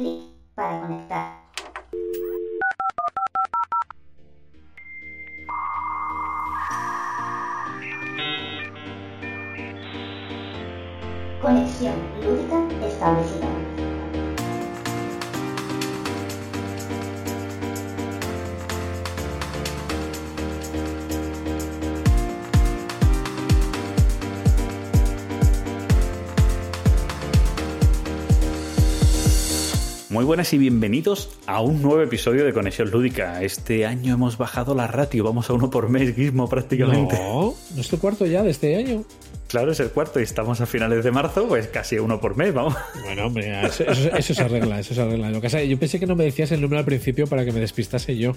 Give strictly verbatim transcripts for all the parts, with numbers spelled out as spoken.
clic para conectar. Conexión lúdica establecida. Muy buenas y bienvenidos a un nuevo episodio de Conexión Lúdica. Este año hemos bajado la ratio, vamos a uno por mes, Gizmo, prácticamente. No, no es el cuarto ya de este año. Claro, es el cuarto y estamos a finales de marzo, pues casi uno por mes, vamos. Bueno, hombre, eso, eso, eso se arregla, eso se arregla. Lo que sea, yo pensé que no me decías el número al principio para que me despistase yo.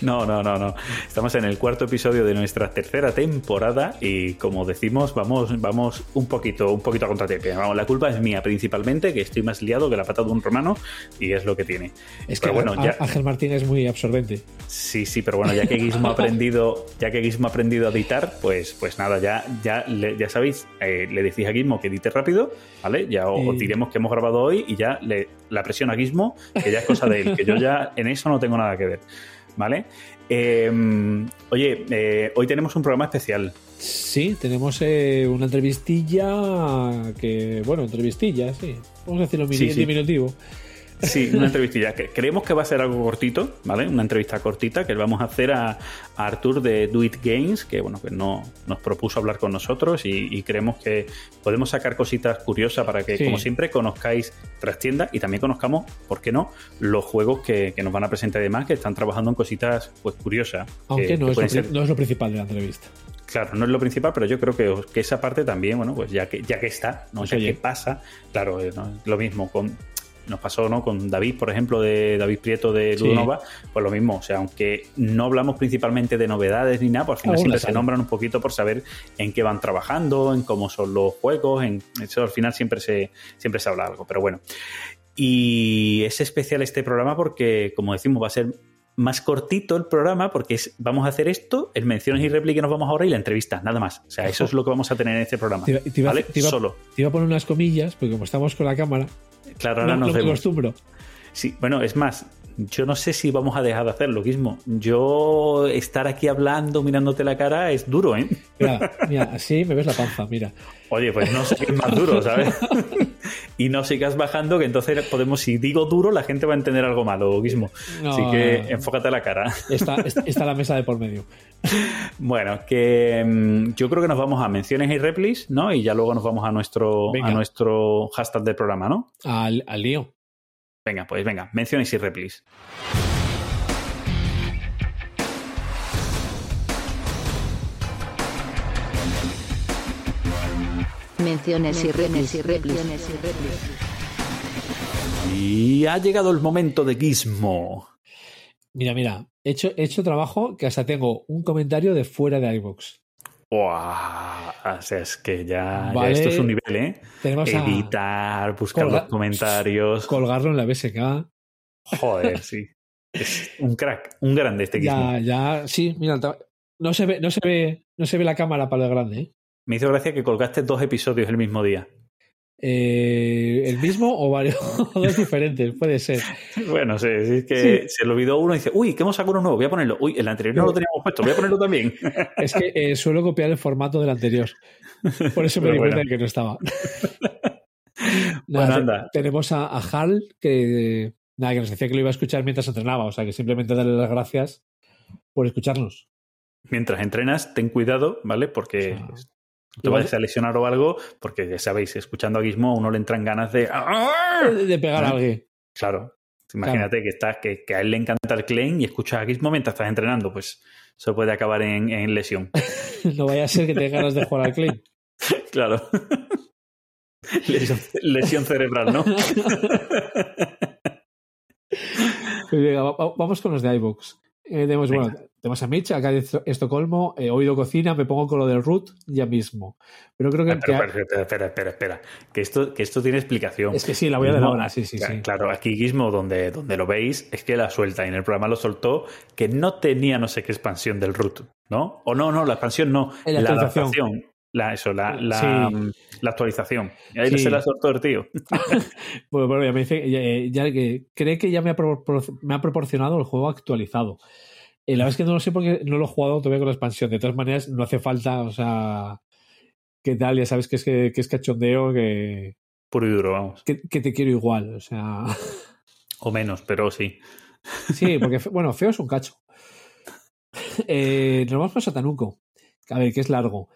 No, no, no, no. Estamos en el cuarto episodio de nuestra tercera temporada y, como decimos, vamos, vamos un poquito, un poquito a contratepe. Vamos, la culpa es mía principalmente, que estoy más liado que la pata de un romano y es lo que tiene. Es pero que bueno, ya... Ángel Martín es muy absorbente. Sí, sí, pero bueno, ya que Gizmo ha aprendido, ya que Gizmo ha aprendido a editar, pues, pues nada, ya, ya le Ya sabéis, eh, le decís a Gizmo que edite rápido, ¿vale? Ya os, eh... os diremos que hemos grabado hoy y ya le, la presión a Gizmo, que ya es cosa de él, que yo ya en eso no tengo nada que ver, ¿vale? Eh, oye, eh, hoy tenemos un programa especial. Sí, tenemos eh, una entrevistilla que... Bueno, entrevistilla, sí. Vamos a decirlo en sí, sí. diminutivo. Sí, una entrevistilla que creemos que va a ser algo cortito, ¿vale? Una entrevista cortita que vamos a hacer a, a Artur de Do It Games, que bueno, que no, nos propuso hablar con nosotros y, y creemos que podemos sacar cositas curiosas para que, sí. como siempre, conozcáis Trastienda y también conozcamos, ¿por qué no?, los juegos que, que nos van a presentar y demás, que están trabajando en cositas pues curiosas. Aunque que, no, que es lo, ser... no es lo principal de la entrevista. Claro, no es lo principal, pero yo creo que, que esa parte también, bueno, pues ya que, ya que está, no sé qué pasa, claro, no, es lo mismo con... Nos pasó, ¿no?, con David, por ejemplo, de David Prieto de Ludonova, sí. pues lo mismo. O sea, aunque no hablamos principalmente de novedades ni nada, pues al final siempre se nombran un poquito por saber en qué van trabajando, en cómo son los juegos, en eso al final siempre se, siempre se habla algo. Pero bueno. Y es especial este programa porque, como decimos, va a ser más cortito el programa porque es, vamos a hacer esto, el menciones y réplica nos vamos ahora y la entrevista, nada más. O sea, eso es lo que vamos a tener en este programa. Te iba, te iba, ¿vale? te iba, Solo. Te iba a poner unas comillas, porque como estamos con la cámara... Claro, ahora no, nos vemos. Acostumbro. Sí, bueno, es más, yo no sé si vamos a dejar de hacerlo, Gizmo. Yo estar aquí hablando, mirándote la cara, es duro, ¿eh? Mira, mira, así me ves la panza, mira. Oye, pues no sé qué es más duro, ¿sabes? Y no sigas bajando, que entonces podemos, si digo duro, la gente va a entender algo malo, Gizmo. No, así que enfócate a la cara. Está, está la mesa de por medio. Bueno, que yo creo que nos vamos a menciones y replis, ¿no? Y ya luego nos vamos a nuestro, a nuestro hashtag del programa, ¿no? Al, al lío. Venga, pues venga, menciones y replis. Menciones y replis y replis. Y ha llegado el momento de Gizmo. Mira, mira, he hecho, he hecho trabajo que hasta tengo un comentario de fuera de iVoox. ¡Wow! O sea, es que ya, vale. ya esto es un nivel, ¿eh? Tenemos editar, buscar colga, los comentarios. Colgarlo en la B S K. Joder, sí. Es un crack, un grande este Gizmo. Ya, ya, sí, mira, no se ve, no se ve, no se ve la cámara para el grande, ¿eh? Me hizo gracia que colgaste dos episodios el mismo día. Eh, ¿El mismo o varios? Dos diferentes, puede ser. Bueno, sí, es que sí. se le olvidó uno y dice, uy, que hemos sacado uno nuevo, voy a ponerlo. Uy, el anterior no lo teníamos puesto, voy a ponerlo también. Es que eh, suelo copiar el formato del anterior. Por eso me Pero di bueno. cuenta de que no estaba. Nada, bueno, anda. Tenemos a, a Hal, que, nada, que nos decía que lo iba a escuchar mientras entrenaba, o sea, que simplemente darle las gracias por escucharnos. Mientras entrenas, ten cuidado, ¿vale? Porque... O sea, te vas a lesionar o algo, porque ya sabéis, escuchando a Gizmo a uno le entran ganas de... De pegar a alguien. Claro. Imagínate claro. que estás que, que a él le encanta el Klein y escuchas a Gizmo mientras estás entrenando, pues eso puede acabar en, en lesión. No vaya a ser que tengas ganas de jugar al Klein. Claro. Lesión, lesión cerebral, ¿no? Venga, vamos con los de iVoox. Eh, tenemos, bueno, tenemos a Mitch, acá de Estocolmo, eh, oído cocina, me pongo con lo del root ya mismo. Pero creo que... Ah, pero, que... Pero, pero, espera, espera, espera, que esto, que esto tiene explicación. Es que sí, la voy a dar ahora, sí, sí, sí. Claro, aquí Gizmo, donde, donde lo veis, es que la suelta, y en el programa lo soltó, que no tenía no sé qué expansión del root, ¿no? O no, no, la expansión no, la, la adaptación. la, eso, la, la, sí. la actualización. Y ahí sí. se la soltó el tío. Bueno, bueno, ya me dice, ya, ya, que cree que ya me ha, me ha proporcionado el juego actualizado. Eh, la verdad es que no lo sé porque no lo he jugado todavía con la expansión. De todas maneras, no hace falta, o sea, ¿qué tal? Ya sabes que es, que, que es cachondeo, que... Puro y duro, vamos. Que, que te quiero igual, o sea... O menos, pero sí. Sí, porque, bueno, feo es un cacho. Eh, nos vamos con Satanuco. A ver, que es largo.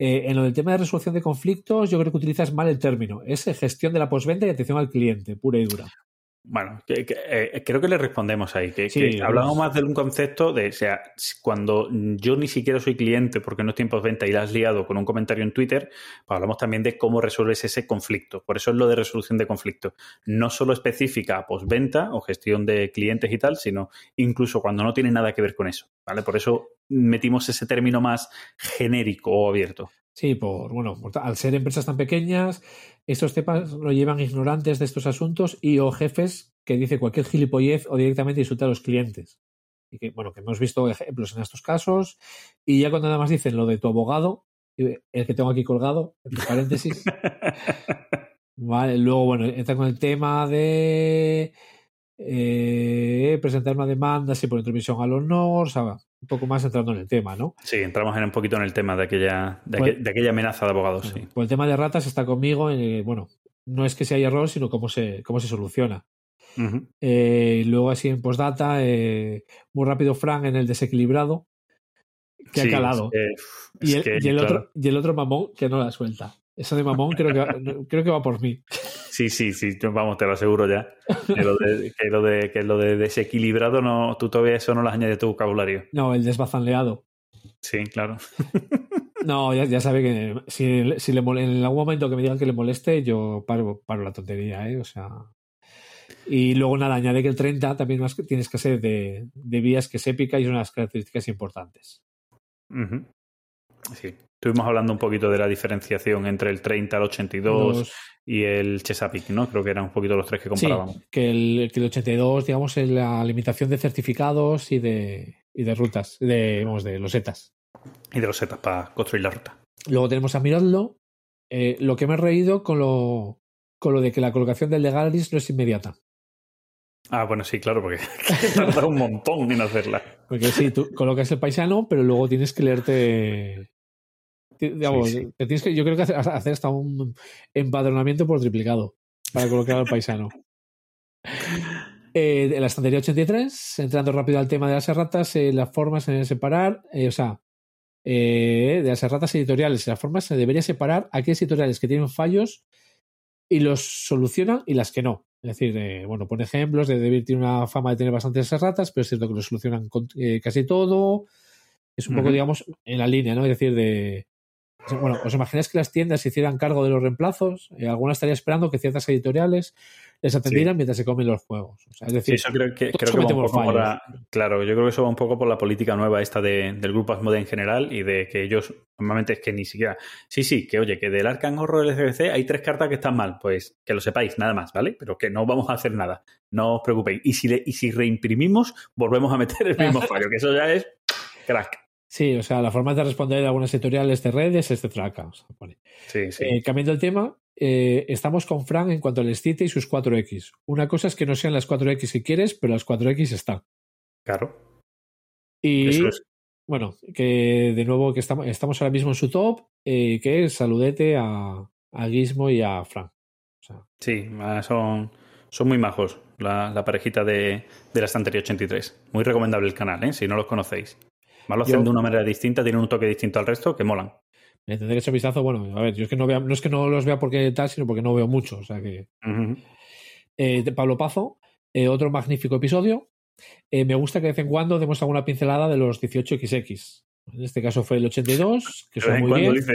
Eh, en lo del tema de resolución de conflictos, yo creo que utilizas mal el término. Es gestión de la postventa y atención al cliente, pura y dura. Bueno, que, que, eh, creo que le respondemos ahí. Que, sí, que hablamos más de un concepto de, o sea, cuando yo ni siquiera soy cliente porque no estoy en postventa y la has liado con un comentario en Twitter, pues hablamos también de cómo resuelves ese conflicto. Por eso es lo de resolución de conflictos. No solo específica a postventa o gestión de clientes y tal, sino incluso cuando no tiene nada que ver con eso, ¿vale? Por eso metimos ese término más genérico o abierto. Sí, por bueno, por, al ser empresas tan pequeñas, estos temas lo llevan ignorantes de estos asuntos y o jefes que dice cualquier gilipollez o directamente insulta a los clientes. Y que, bueno, que hemos visto ejemplos en estos casos. Y ya cuando nada más dicen lo de tu abogado, el que tengo aquí colgado, entre paréntesis. Vale, luego, bueno, entra con el tema de eh, presentar una demanda, si por intromisión al honor, o sea, un poco más entrando en el tema, ¿no? Sí, entramos en un poquito en el tema de aquella de, pues, aqu, de aquella amenaza de abogados, bueno, sí. Pues el tema de ratas está conmigo, eh, bueno, no es que sea error, sino cómo se, cómo se soluciona. Uh-huh. Eh, luego así en postdata, eh, muy rápido Fran en el desequilibrado, que sí, ha calado. Es que, y, el, es que, y, el claro. otro, y el otro mamón que no la suelta. Eso de mamón creo que va, creo que va por mí. Sí, sí, sí, vamos, te lo aseguro ya. Que lo de, que lo de, que lo de desequilibrado, no, tú todavía eso no lo has añadido a tu vocabulario. No, el desbazanleado. Sí, claro. No, ya, ya sabe que si, si le mole, en algún momento que me digan que le moleste, yo paro, paro la tontería, ¿eh? O sea... Y luego nada, añade que el treinta también tienes que hacer de, de vías que es épica y son unas características importantes. Uh-huh. Sí. Estuvimos hablando un poquito de la diferenciación entre el treinta, el ochenta y dos los... y el Chesapeake, ¿no? Creo que eran un poquito los tres que comparábamos. Sí, que el, que el ochenta y dos, digamos, es la limitación de certificados y de, y de rutas, de, vamos, de losetas. Y de losetas para construir la ruta. Luego tenemos a Miradlo. Eh, lo que me he reído con lo, con lo de que la colocación del de Galeries no es inmediata. Ah, bueno, sí, claro, porque tarda un montón en hacerla. Porque sí, tú colocas el paisano, pero luego tienes que leerte... Digamos, sí, sí. Que tienes que, yo creo que hacer, hacer hasta un empadronamiento por triplicado para colocar al paisano. Eh, en la estantería ochenta y tres, entrando rápido al tema de las erratas, eh, las formas se deben separar, eh, o sea, eh, de las erratas editoriales, las formas se debería separar aquellas editoriales que tienen fallos y los solucionan y las que no. Es decir, eh, bueno, pone ejemplos de Debir tiene una fama de tener bastantes erratas, pero es cierto que lo solucionan con, eh, casi todo. Es un poco, uh-huh. digamos, en la línea, ¿no? Es decir, de... Bueno, ¿os imagináis que las tiendas se hicieran cargo de los reemplazos? Eh, algunas estarían esperando que ciertas editoriales les atendieran sí. mientras se comen los juegos. O sea, es decir, sí, eso creo que, creo que va un poco por la, claro, yo creo que eso va un poco por la política nueva esta de, del grupo Asmodee en general y de que ellos normalmente es que ni siquiera... Sí, sí, que oye, que del Arkham Horror del C B C hay tres cartas que están mal. Pues que lo sepáis, nada más, ¿vale? Pero que no vamos a hacer nada. No os preocupéis. Y si, le, y si reimprimimos, volvemos a meter el mismo fallo, que eso ya es crack. Sí, o sea, la forma de responder de algunas editoriales de redes es de traca. O sea, vale. Sí, sí. Eh, cambiando el tema, eh, estamos con Fran en cuanto al escite y sus cuatro equis. Una cosa es que no sean las cuatro equis que quieres, pero las cuatro equis están. Claro. Y eso es. Bueno, que de nuevo que estamos, estamos ahora mismo en su top, eh, que saludete a, a Gizmo y a Fran. O sea, sí, son, son muy majos la, la parejita de, de la estantería ochenta y tres. Muy recomendable el canal, ¿eh? Si no los conocéis. Más lo hacen yo, de una manera distinta, tienen un toque distinto al resto, que molan. Me tendré que echar vistazo, bueno, a ver, yo es que no, vea, no es que no los vea porque tal, sino porque no veo mucho, o sea que... Uh-huh. Eh, Pablo Pazo, eh, otro magnífico episodio. Eh, me gusta que de vez en cuando demos alguna pincelada de los dieciocho equis equis. En este caso fue el ochenta y dos, que suena muy bien. Dice.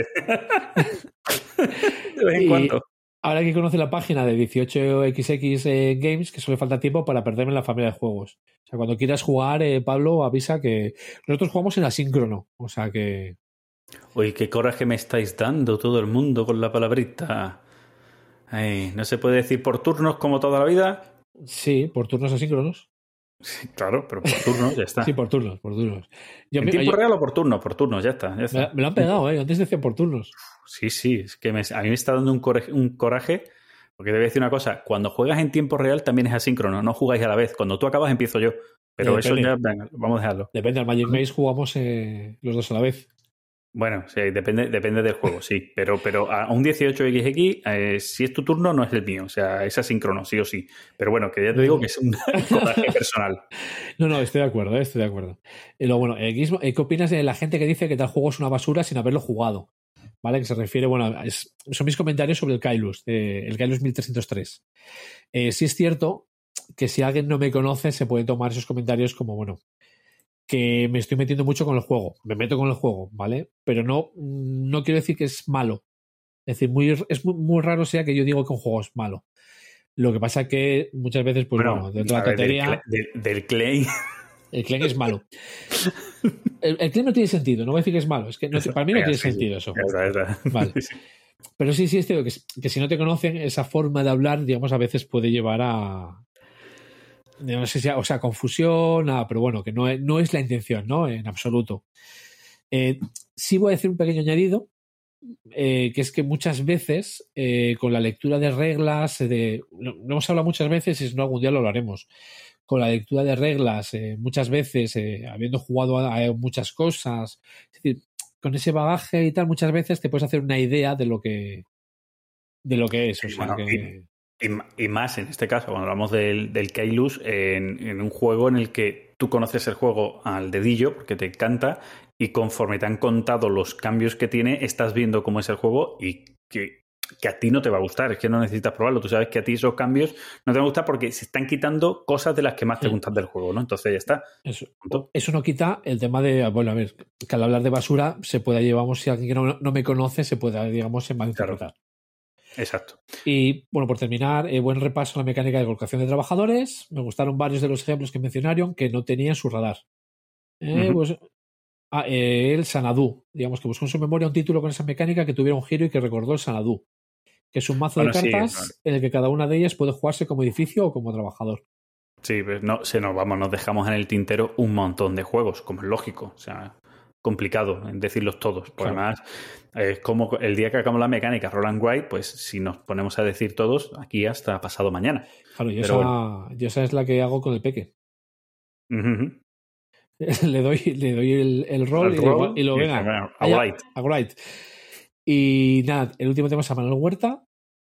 De vez en cuando. Ahora que conoce la página de dieciocho equis equis eh, Games, que solo falta tiempo para perderme en la familia de juegos. O sea, cuando quieras jugar, eh, Pablo, avisa que nosotros jugamos en asíncrono. O sea que... Uy, qué coraje me estáis dando todo el mundo con la palabrita. Ay, ¿no se puede decir por turnos como toda la vida? Sí, por turnos asíncronos. Sí, claro, pero por turnos, ya está. Sí, por turnos, por turnos. Yo, ¿en mi, tiempo yo, real o por turnos? Por turnos, ya está. Ya está. Me, la, me lo han pegado, ¿eh? Antes decía por turnos. Sí, sí, es que me, a mí me está dando un, coraje, un coraje, porque te voy a decir una cosa, cuando juegas en tiempo real también es asíncrono, no jugáis a la vez. Cuando tú acabas empiezo yo, pero depende. Eso ya, venga, vamos a dejarlo. Depende, al Magic Maze jugamos eh, los dos a la vez. Bueno, sí, depende, depende del juego, sí, pero, pero a un dieciocho equis equis, eh, si es tu turno, no es el mío, o sea, es asíncrono, sí o sí. Pero bueno, que ya te digo que es un coraje personal. No, no, estoy de acuerdo, eh, estoy de acuerdo. Y luego, bueno, eh, Gizmo, ¿qué opinas de la gente que dice que tal juego es una basura sin haberlo jugado? ¿Vale? Que se refiere, bueno, es, son mis comentarios sobre el Kailus, eh, el Kailus mil trescientos tres. Eh, sí es cierto que si alguien no me conoce, se puede tomar esos comentarios como, bueno, que me estoy metiendo mucho con el juego, me meto con el juego, ¿vale? Pero no, no quiero decir que es malo. Es decir, muy, es muy, muy raro sea que yo digo que un juego es malo. Lo que pasa que muchas veces, pues bueno, bueno dentro de la tontería... Del, del, del Clay... El Clay es malo. El, el Clay no tiene sentido, no voy a decir que es malo. Es que no, eso, para mí no tiene sí, sentido eso. Es verdad, es verdad. Vale. Pero sí, sí, es cierto que, que si no te conocen, esa forma de hablar, digamos, a veces puede llevar a... no sé si a, o sea, confusión, nada, pero bueno, que no es, no es la intención, ¿no? En absoluto. Eh, sí voy a decir un pequeño añadido, eh, que es que muchas veces, eh, con la lectura de reglas, de, no, no hemos hablado muchas veces, y si no algún día lo hablaremos, con la lectura de reglas, eh, muchas veces, eh, habiendo jugado a, a muchas cosas, es decir, con ese bagaje y tal, muchas veces te puedes hacer una idea de lo que, de lo que es. O sea, bueno, que... Y más en este caso, cuando hablamos del, del Kailus, en, en un juego en el que tú conoces el juego al dedillo, porque te encanta, y conforme te han contado los cambios que tiene, estás viendo cómo es el juego y que, que a ti no te va a gustar, es que no necesitas probarlo. Tú sabes que a ti esos cambios no te van a gustar porque se están quitando cosas de las que más te gustan del juego, ¿no? Entonces ya está. Eso, eso no quita el tema de, bueno, a ver, que al hablar de basura se pueda, llevamos, si alguien que no, no me conoce se pueda, digamos, malinterpretar. Claro. Exacto. Y bueno, por terminar, eh, buen repaso a la mecánica de colocación de trabajadores. Me gustaron varios de los ejemplos que mencionaron que no tenían su radar. Eh, uh-huh. pues, ah, eh, el Xanadu, digamos que buscó en su memoria un título con esa mecánica que tuviera un giro y que recordó el Xanadu, que es un mazo bueno, de cartas sí, vale. en el que cada una de ellas puede jugarse como edificio o como trabajador. Sí, pues no, se nos vamos, nos dejamos en el tintero un montón de juegos, como es lógico. O sea, complicado en decirlos todos. Por claro. Además, es eh, como el día que hagamos la mecánica Roll and Write, pues si nos ponemos a decir todos, aquí hasta pasado mañana. Claro, yo, esa, bueno. yo esa es la que hago con el peque. Uh-huh. le doy, le doy el, el rol y, roll, y lo venga. A write. Y nada, el último tema es a Manuel Huerta.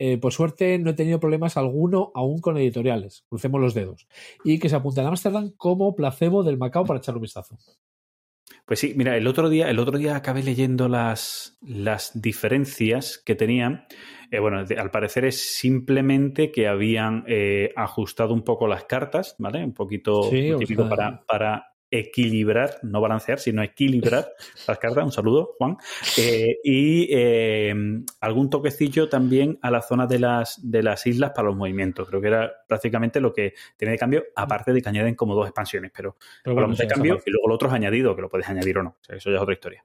Eh, por suerte no he tenido problemas alguno aún con editoriales. Crucemos los dedos. Y que se apuntan a Ámsterdam como placebo del Macao para echar un vistazo. Pues sí, mira, el otro día, el otro día acabé leyendo las, las diferencias que tenían. Eh, bueno, de, al parecer es simplemente que habían eh, ajustado un poco las cartas, ¿vale? Un poquito sí, típico o sea. para, para equilibrar, no balancear, sino equilibrar las cartas. Un saludo, Juan. Eh, y eh, algún toquecillo también a la zona de las, de las islas para los movimientos. Creo que era prácticamente lo que tenía de cambio, aparte de que añaden como dos expansiones, pero, pero bueno, hablamos sí, de cambio y luego lo otro es añadido, que lo puedes añadir o no. O sea, eso ya es otra historia.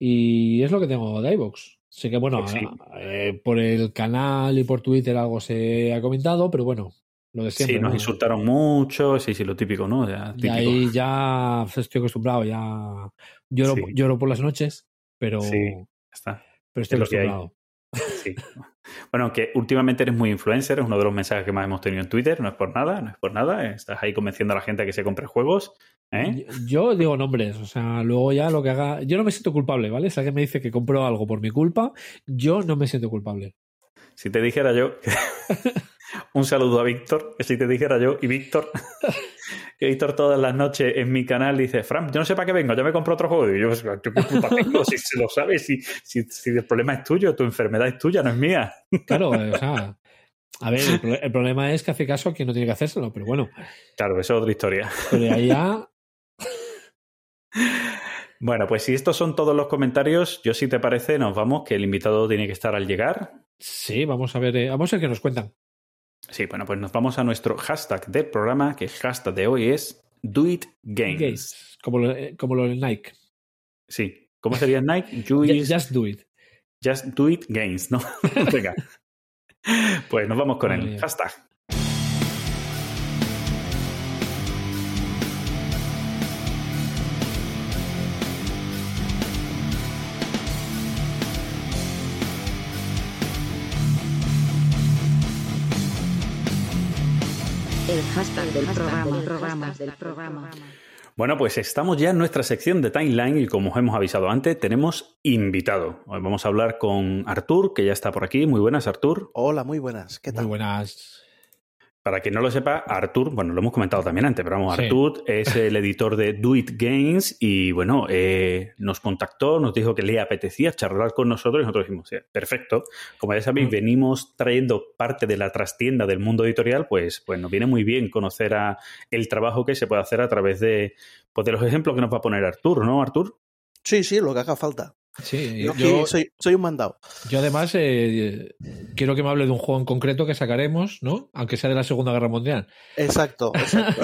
Y es lo que tengo de iVoox. Así que bueno, sí. eh, por el canal y por Twitter algo se ha comentado, pero bueno. Lo de siempre, sí, nos ¿no? insultaron mucho, sí, sí, lo típico, ¿no? Ya, típico. Y ahí ya estoy acostumbrado, ya lloro, sí. lloro por las noches, pero, sí, ya está. Pero estoy es acostumbrado. Sí. Bueno, aunque últimamente eres muy influencer, es uno de los mensajes que más hemos tenido en Twitter, no es por nada, no es por nada, estás ahí convenciendo a la gente a que se compre juegos. ¿eh? Yo, yo digo nombres, o sea, luego ya lo que haga, yo no me siento culpable, ¿vale? Si alguien me dice que compró algo por mi culpa, yo no me siento culpable. Si te dijera yo... Un saludo a Víctor, que si te dijera yo, y Víctor, que Víctor todas las noches en mi canal dice, Fran, yo no sé para qué vengo, yo me compro otro juego. Y yo, yo qué culpa tengo, si se lo sabes, si, si, si el problema es tuyo, tu enfermedad es tuya, no es mía. Claro, o sea, a ver, el, pro- el problema es que hace caso a quien no tiene que hacérselo, pero bueno. Claro, eso es otra historia. Pero de ahí ya... Bueno, pues si estos son todos los comentarios, yo si te parece, nos vamos, que el invitado tiene que estar al llegar. Sí, vamos a ver, eh, vamos a ver qué nos cuentan. Sí, bueno, pues nos vamos a nuestro hashtag del programa, que el hashtag de hoy es Do It Games. Games como, lo, como lo de Nike. Sí. ¿Cómo sería Nike? Just, just Do It. Just Do It Games, ¿no? Venga. Pues nos vamos con oh, el yeah. hashtag. El hashtag del programa, programa, del programa. Bueno, pues estamos ya en nuestra sección de Timeline y como os hemos avisado antes, tenemos invitado. Hoy vamos a hablar con Artur, que ya está por aquí. Muy buenas, Artur. Hola, muy buenas. ¿Qué tal? Muy buenas. Para quien no lo sepa, Artur, bueno, lo hemos comentado también antes, pero vamos, sí. Artur es el editor de Do It Games y, bueno, eh, nos contactó, nos dijo que le apetecía charlar con nosotros y nosotros dijimos, sí, perfecto. Como ya sabéis, mm. venimos trayendo parte de la trastienda del mundo editorial, pues, pues nos viene muy bien conocer a el trabajo que se puede hacer a través de, pues, de los ejemplos que nos va a poner Artur, ¿no, Artur? Sí, sí, lo que haga falta. Sí, yo, yo soy, soy un mandado. Yo además eh, quiero que me hable de un juego en concreto que sacaremos, ¿no? Aunque sea de la Segunda Guerra Mundial. Exacto, exacto.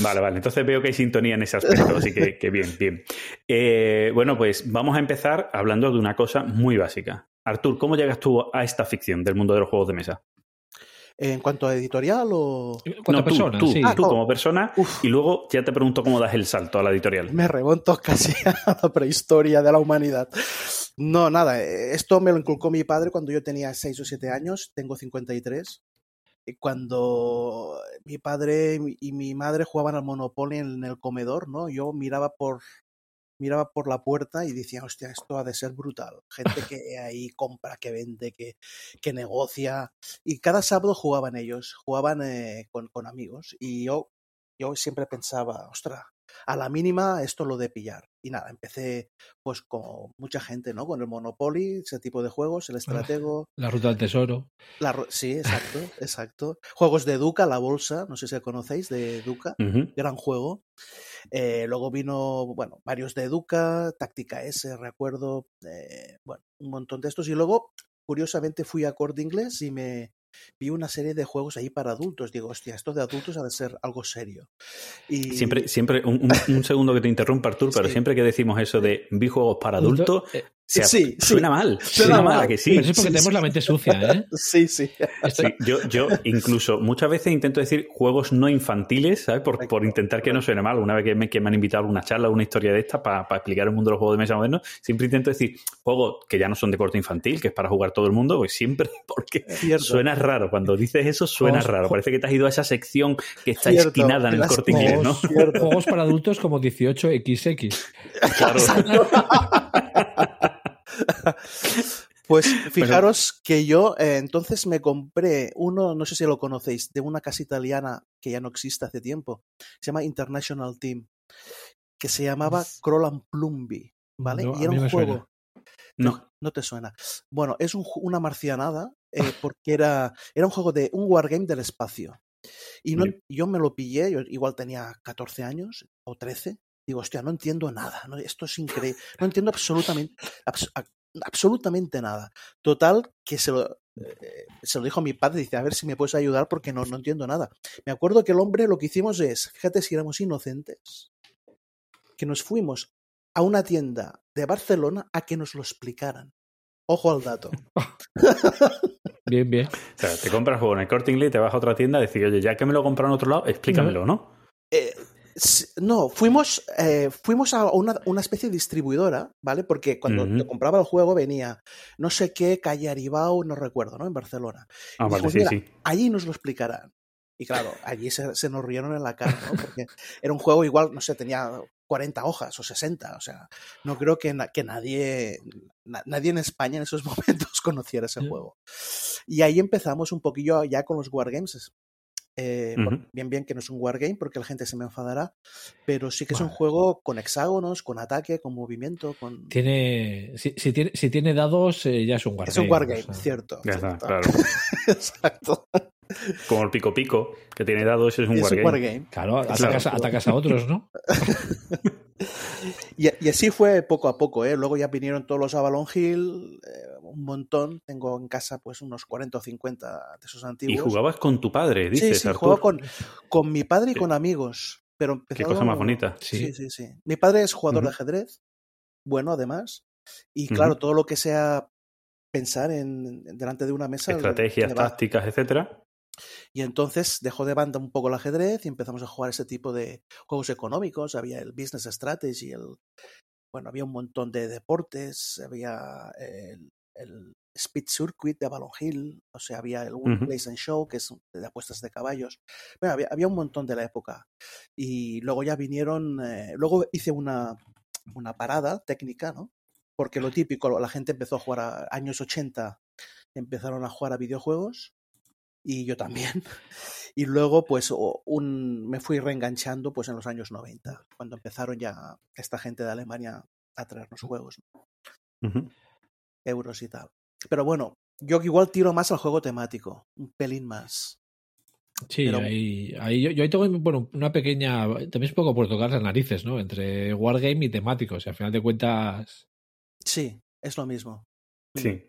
Vale, vale. Entonces veo que hay sintonía en ese aspecto, así que, que bien, bien. Eh, bueno, pues vamos a empezar hablando de una cosa muy básica. Artur, ¿cómo llegas tú a esta ficción del mundo de los juegos de mesa? ¿En cuanto a editorial o...? No, tú, tú, sí. ah, tú no. como persona. Uf. Y luego ya te pregunto cómo das el salto a la editorial. Me remonto casi a la prehistoria de la humanidad. No, nada, esto me lo inculcó mi padre cuando yo tenía seis o siete años, tengo cincuenta y tres. Cuando mi padre y mi madre jugaban al Monopoly en el comedor, ¿no? Yo miraba por... miraba por la puerta y decía, hostia, esto ha de ser brutal. Gente que ahí compra, que vende, que, que negocia. Y cada sábado jugaban ellos, jugaban eh, con, con amigos. Y yo, yo siempre pensaba, ostras, a la mínima esto lo de pillar. Y nada, empecé pues con mucha gente, ¿no? Con el Monopoly, ese tipo de juegos, el Estratego. La Ruta del Tesoro. La, sí, exacto, exacto. Juegos de Duca, la bolsa, no sé si conocéis, de Duca, uh-huh. gran juego. Eh, luego vino, bueno, varios de Duca, Táctica S, recuerdo, eh, bueno, un montón de estos. Y luego, curiosamente, fui a Corte Inglés y me... vi una serie de juegos ahí para adultos. Digo, hostia, esto de adultos ha de ser algo serio. Y... Siempre, siempre un, un, un segundo que te interrumpa, Artur, pero sí. siempre que decimos eso de vi juegos para adultos, se, sí, suena sí. mal. Suena, suena mal, mal que sí. Pero es porque sí, tenemos sí. la mente sucia, ¿eh? Sí, sí. sí yo, yo incluso muchas veces intento decir juegos no infantiles, ¿sabes? Por, por intentar que no suene mal. Una vez que me, que me han invitado a una charla o una historia de esta para pa explicar el mundo de los juegos de mesa modernos, siempre intento decir juegos que ya no son de corte infantil, que es para jugar todo el mundo, pues siempre, porque suena raro. Cuando dices eso suena juegos, raro. Parece que te has ido a esa sección que está cierto, esquinada en el Corte Inglés, ¿no? Cierto. Juegos para adultos como dieciocho equis equis. Claro. Pues fijaros bueno. que yo eh, entonces me compré uno, no sé si lo conocéis, de una casa italiana que ya no existe hace tiempo, se llama International Team, que se llamaba Crawl and Plumby, ¿vale? No, y era un juego... Suena. No. No te suena. Bueno, es un, una marcianada eh, porque era, era un juego de un wargame del espacio. Y no, yo me lo pillé, yo igual tenía catorce años o trece. Digo, hostia, no entiendo nada, no, esto es increíble, no entiendo absolutamente, abs, a, absolutamente nada. Total, que se lo, eh, se lo dijo a mi padre, dice, a ver si me puedes ayudar porque no, no entiendo nada. Me acuerdo que el hombre lo que hicimos es, fíjate si éramos inocentes, que nos fuimos a una tienda de Barcelona a que nos lo explicaran. Ojo al dato. Bien, bien. O sea, te compras juego en el Corte Inglés, te vas a otra tienda y decir, oye, ya que me lo compraron en otro lado, explícamelo, ¿no? Eh, no, fuimos, eh, fuimos a una, una especie de distribuidora, ¿vale? Porque cuando uh-huh. te compraba el juego venía no sé qué, calle Aribau, no recuerdo, ¿no? En Barcelona. Ah, vale, dijimos, sí, mira, sí. Allí nos lo explicarán. Y claro, allí se, se nos rieron en la cara, ¿no? Porque era un juego igual, no sé, tenía cuarenta hojas o sesenta, o sea, no creo que, na- que nadie, na- nadie en España en esos momentos conociera ese sí. juego. Y ahí empezamos un poquillo ya con los wargames. Eh, uh-huh. bueno, bien, bien que no es un wargame porque la gente se me enfadará, pero sí que es bueno. un juego con hexágonos, con ataque, con movimiento, con... Tiene, si, si, tiene, si tiene dados eh, ya es un wargame. Es un wargame, o sea. cierto. Ya está, cierto. Claro. Exacto. Como el Pico Pico, que tiene dados, es un es wargame. Un wargame. Claro, atacas, claro, atacas a otros, ¿no? y, y así fue poco a poco, ¿eh? Luego ya vinieron todos los Avalon Hill, eh, un montón. Tengo en casa pues unos cuarenta o cincuenta de esos antiguos. Y jugabas con tu padre, dices, sí, sí, Artur. Jugaba con, con mi padre y con amigos. Pero qué cosa más bonita. Sí, sí, sí, sí. Mi padre es jugador uh-huh. de ajedrez, bueno, además. Y claro, uh-huh. todo lo que sea pensar en, en delante de una mesa. Estrategias, le, le tácticas, etcétera. Y entonces dejó de banda un poco el ajedrez y empezamos a jugar ese tipo de juegos económicos. Había el Business Strategy, el bueno, había un montón de deportes, había el el Speed Circuit de Avalon Hill, o sea, había el One uh-huh. Place and Show, que es de apuestas de caballos. Bueno, había, había un montón de la época. Y luego ya vinieron, eh, luego hice una, una parada técnica, ¿no? Porque lo típico, la gente empezó a jugar a años ochenta, empezaron a jugar a videojuegos y yo también. Y luego pues un, me fui reenganchando pues en los años noventa, cuando empezaron ya esta gente de Alemania a traernos juegos, ¿no? Uh-huh. Euros y tal. Pero bueno, yo igual tiro más al juego temático, un pelín más. Sí, pero... ahí, ahí yo, yo ahí tengo bueno, una pequeña... También es un poco por tocar las narices, ¿no? Entre wargame y temático. O sea, al final de cuentas... Sí, es lo mismo. Sí.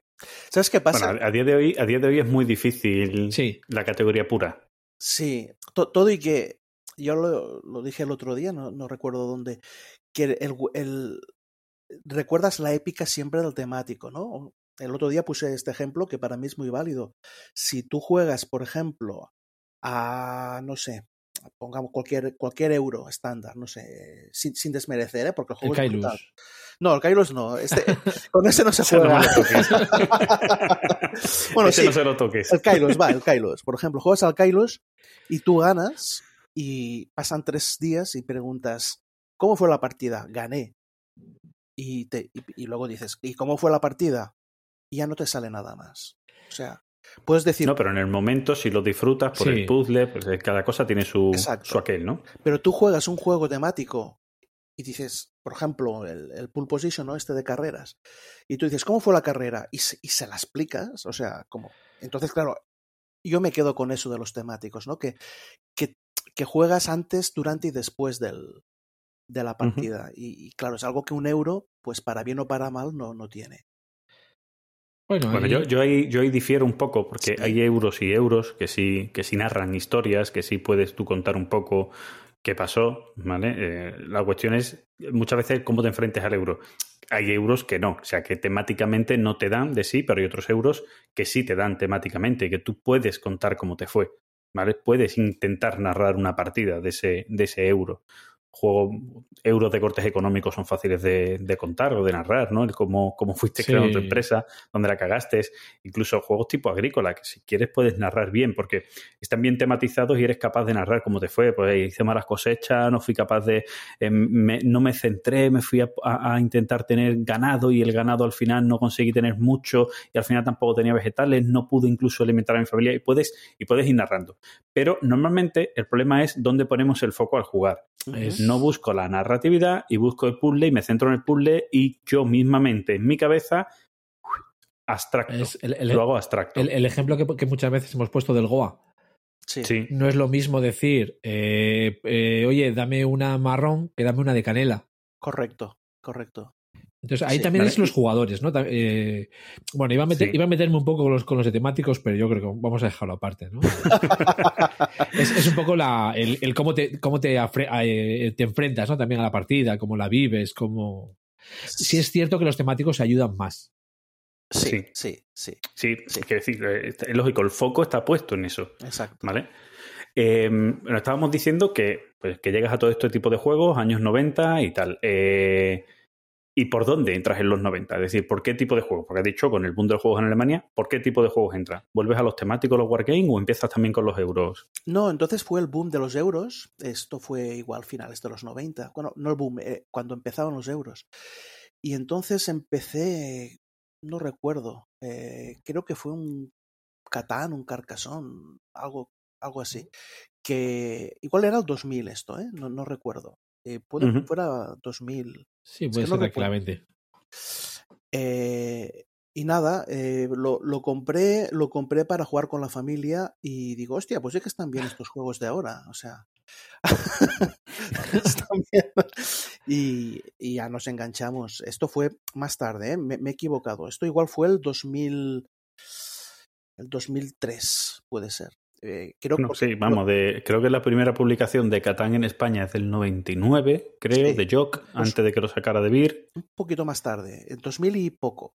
¿Sabes qué pasa? Bueno, a, día de hoy, a día de hoy es muy difícil sí. la categoría pura. Sí, to, todo y que... Yo lo, lo dije el otro día, no, no recuerdo dónde, que el, el... Recuerdas la épica siempre del temático, ¿no? El otro día puse este ejemplo que para mí es muy válido. Si tú juegas, por ejemplo, a, no sé, pongamos cualquier, cualquier euro estándar, no sé, sin, sin desmerecer, ¿eh? Porque el juego el es Kailus. Brutal. No, el Kailus no. Este, con ese no se juega. Ese no me lo toques. Bueno, ese sí, no se lo toques. El Kailus, va, el Kailus. Por ejemplo, juegas al Kailus y tú ganas y pasan tres días y preguntas, ¿cómo fue la partida? Gané. Y, te, y, y luego dices, ¿y cómo fue la partida? Y ya no te sale nada más. O sea, puedes decir... No, pero en el momento, si lo disfrutas por sí. el puzzle, pues cada cosa tiene su, su aquel, ¿no? Pero tú juegas un juego temático y dices, por ejemplo, el, el Pool Position, ¿no? Este de carreras. Y tú dices, ¿cómo fue la carrera? Y se, y se la explicas, o sea, como... Entonces, claro, yo me quedo con eso de los temáticos, ¿no? Que, que, que juegas antes, durante y después del... de la partida. Uh-huh. Y, y claro, es algo que un euro, pues para bien o para mal, no, no tiene. Bueno, bueno ahí... Yo, yo, ahí, yo ahí difiero un poco, porque sí. hay euros y euros que sí, que sí narran historias, que sí puedes tú contar un poco qué pasó, ¿vale? Eh, la cuestión es muchas veces cómo te enfrentes al euro. Hay euros que no, o sea, que temáticamente no te dan de sí, pero hay otros euros que sí te dan temáticamente, que tú puedes contar cómo te fue, ¿vale? Puedes intentar narrar una partida de ese, de ese euro. Juegos, euros de cortes económicos son fáciles de, de contar o de narrar, ¿no? El cómo, cómo fuiste sí. creando tu empresa, dónde la cagaste. Incluso juegos tipo agrícola, que si quieres puedes narrar bien, porque están bien tematizados y eres capaz de narrar cómo te fue. Pues hice malas cosechas, no fui capaz de... Eh, me, no me centré, me fui a, a, a intentar tener ganado y el ganado al final no conseguí tener mucho y al final tampoco tenía vegetales, no pude incluso alimentar a mi familia y puedes, y puedes ir narrando. Pero normalmente el problema es dónde ponemos el foco al jugar. Es... No busco la narratividad y busco el puzzle y me centro en el puzzle y yo mismamente en mi cabeza abstracto, el, el, lo hago abstracto. El, el ejemplo que, que muchas veces hemos puesto del G O A. Sí. Sí. No es lo mismo decir, eh, eh, oye, dame una marrón que dame una de canela. Correcto, correcto. Entonces ahí sí, también vale. Es los jugadores, ¿no? Eh, bueno, iba a, meter, sí. iba a meterme un poco con los, con los de temáticos, pero yo creo que vamos a dejarlo aparte, ¿no? es, es un poco la, el, el cómo te, cómo te, afre, eh, te enfrentas, ¿no? También a la partida, cómo la vives, cómo... Sí es cierto que los temáticos ayudan más. Sí, sí, sí. Sí, sí. Es que decir, es lógico, el foco está puesto en eso. Exacto. ¿Vale? Eh, bueno, estábamos diciendo que, pues, que llegas a todo este tipo de juegos, años noventa y tal. Eh... ¿Y por dónde entras en los noventa? Es decir, ¿por qué tipo de juegos? Porque has dicho, con el boom de los juegos en Alemania, ¿por qué tipo de juegos entras? ¿Vuelves a los temáticos, los wargames, o empiezas también con los euros? No, entonces fue el boom de los euros. Esto fue igual finales de los noventa. Bueno, no el boom, eh, cuando empezaban los euros. Y entonces empecé, no recuerdo, eh, creo que fue un Catán, un Carcassonne, algo, algo así. Que igual era el dos mil esto, ¿eh? No, no recuerdo. Eh, puede uh-huh. que fuera dos mil. Sí, puede es que ser no claramente. Eh, y nada, eh, lo, lo compré lo compré para jugar con la familia y digo, hostia, pues sí que están bien estos juegos de ahora, o sea. Están bien. Y, y ya nos enganchamos. Esto fue más tarde, ¿eh? me, me he equivocado. Esto igual fue el dos mil, el dos mil tres, puede ser. Eh, creo, no, sí, vamos, de, creo que la primera publicación de Catán en España es del noventa y nueve, creo, sí, de Jock, pues, antes de que lo sacara Debir. Un poquito más tarde, en dos mil y poco.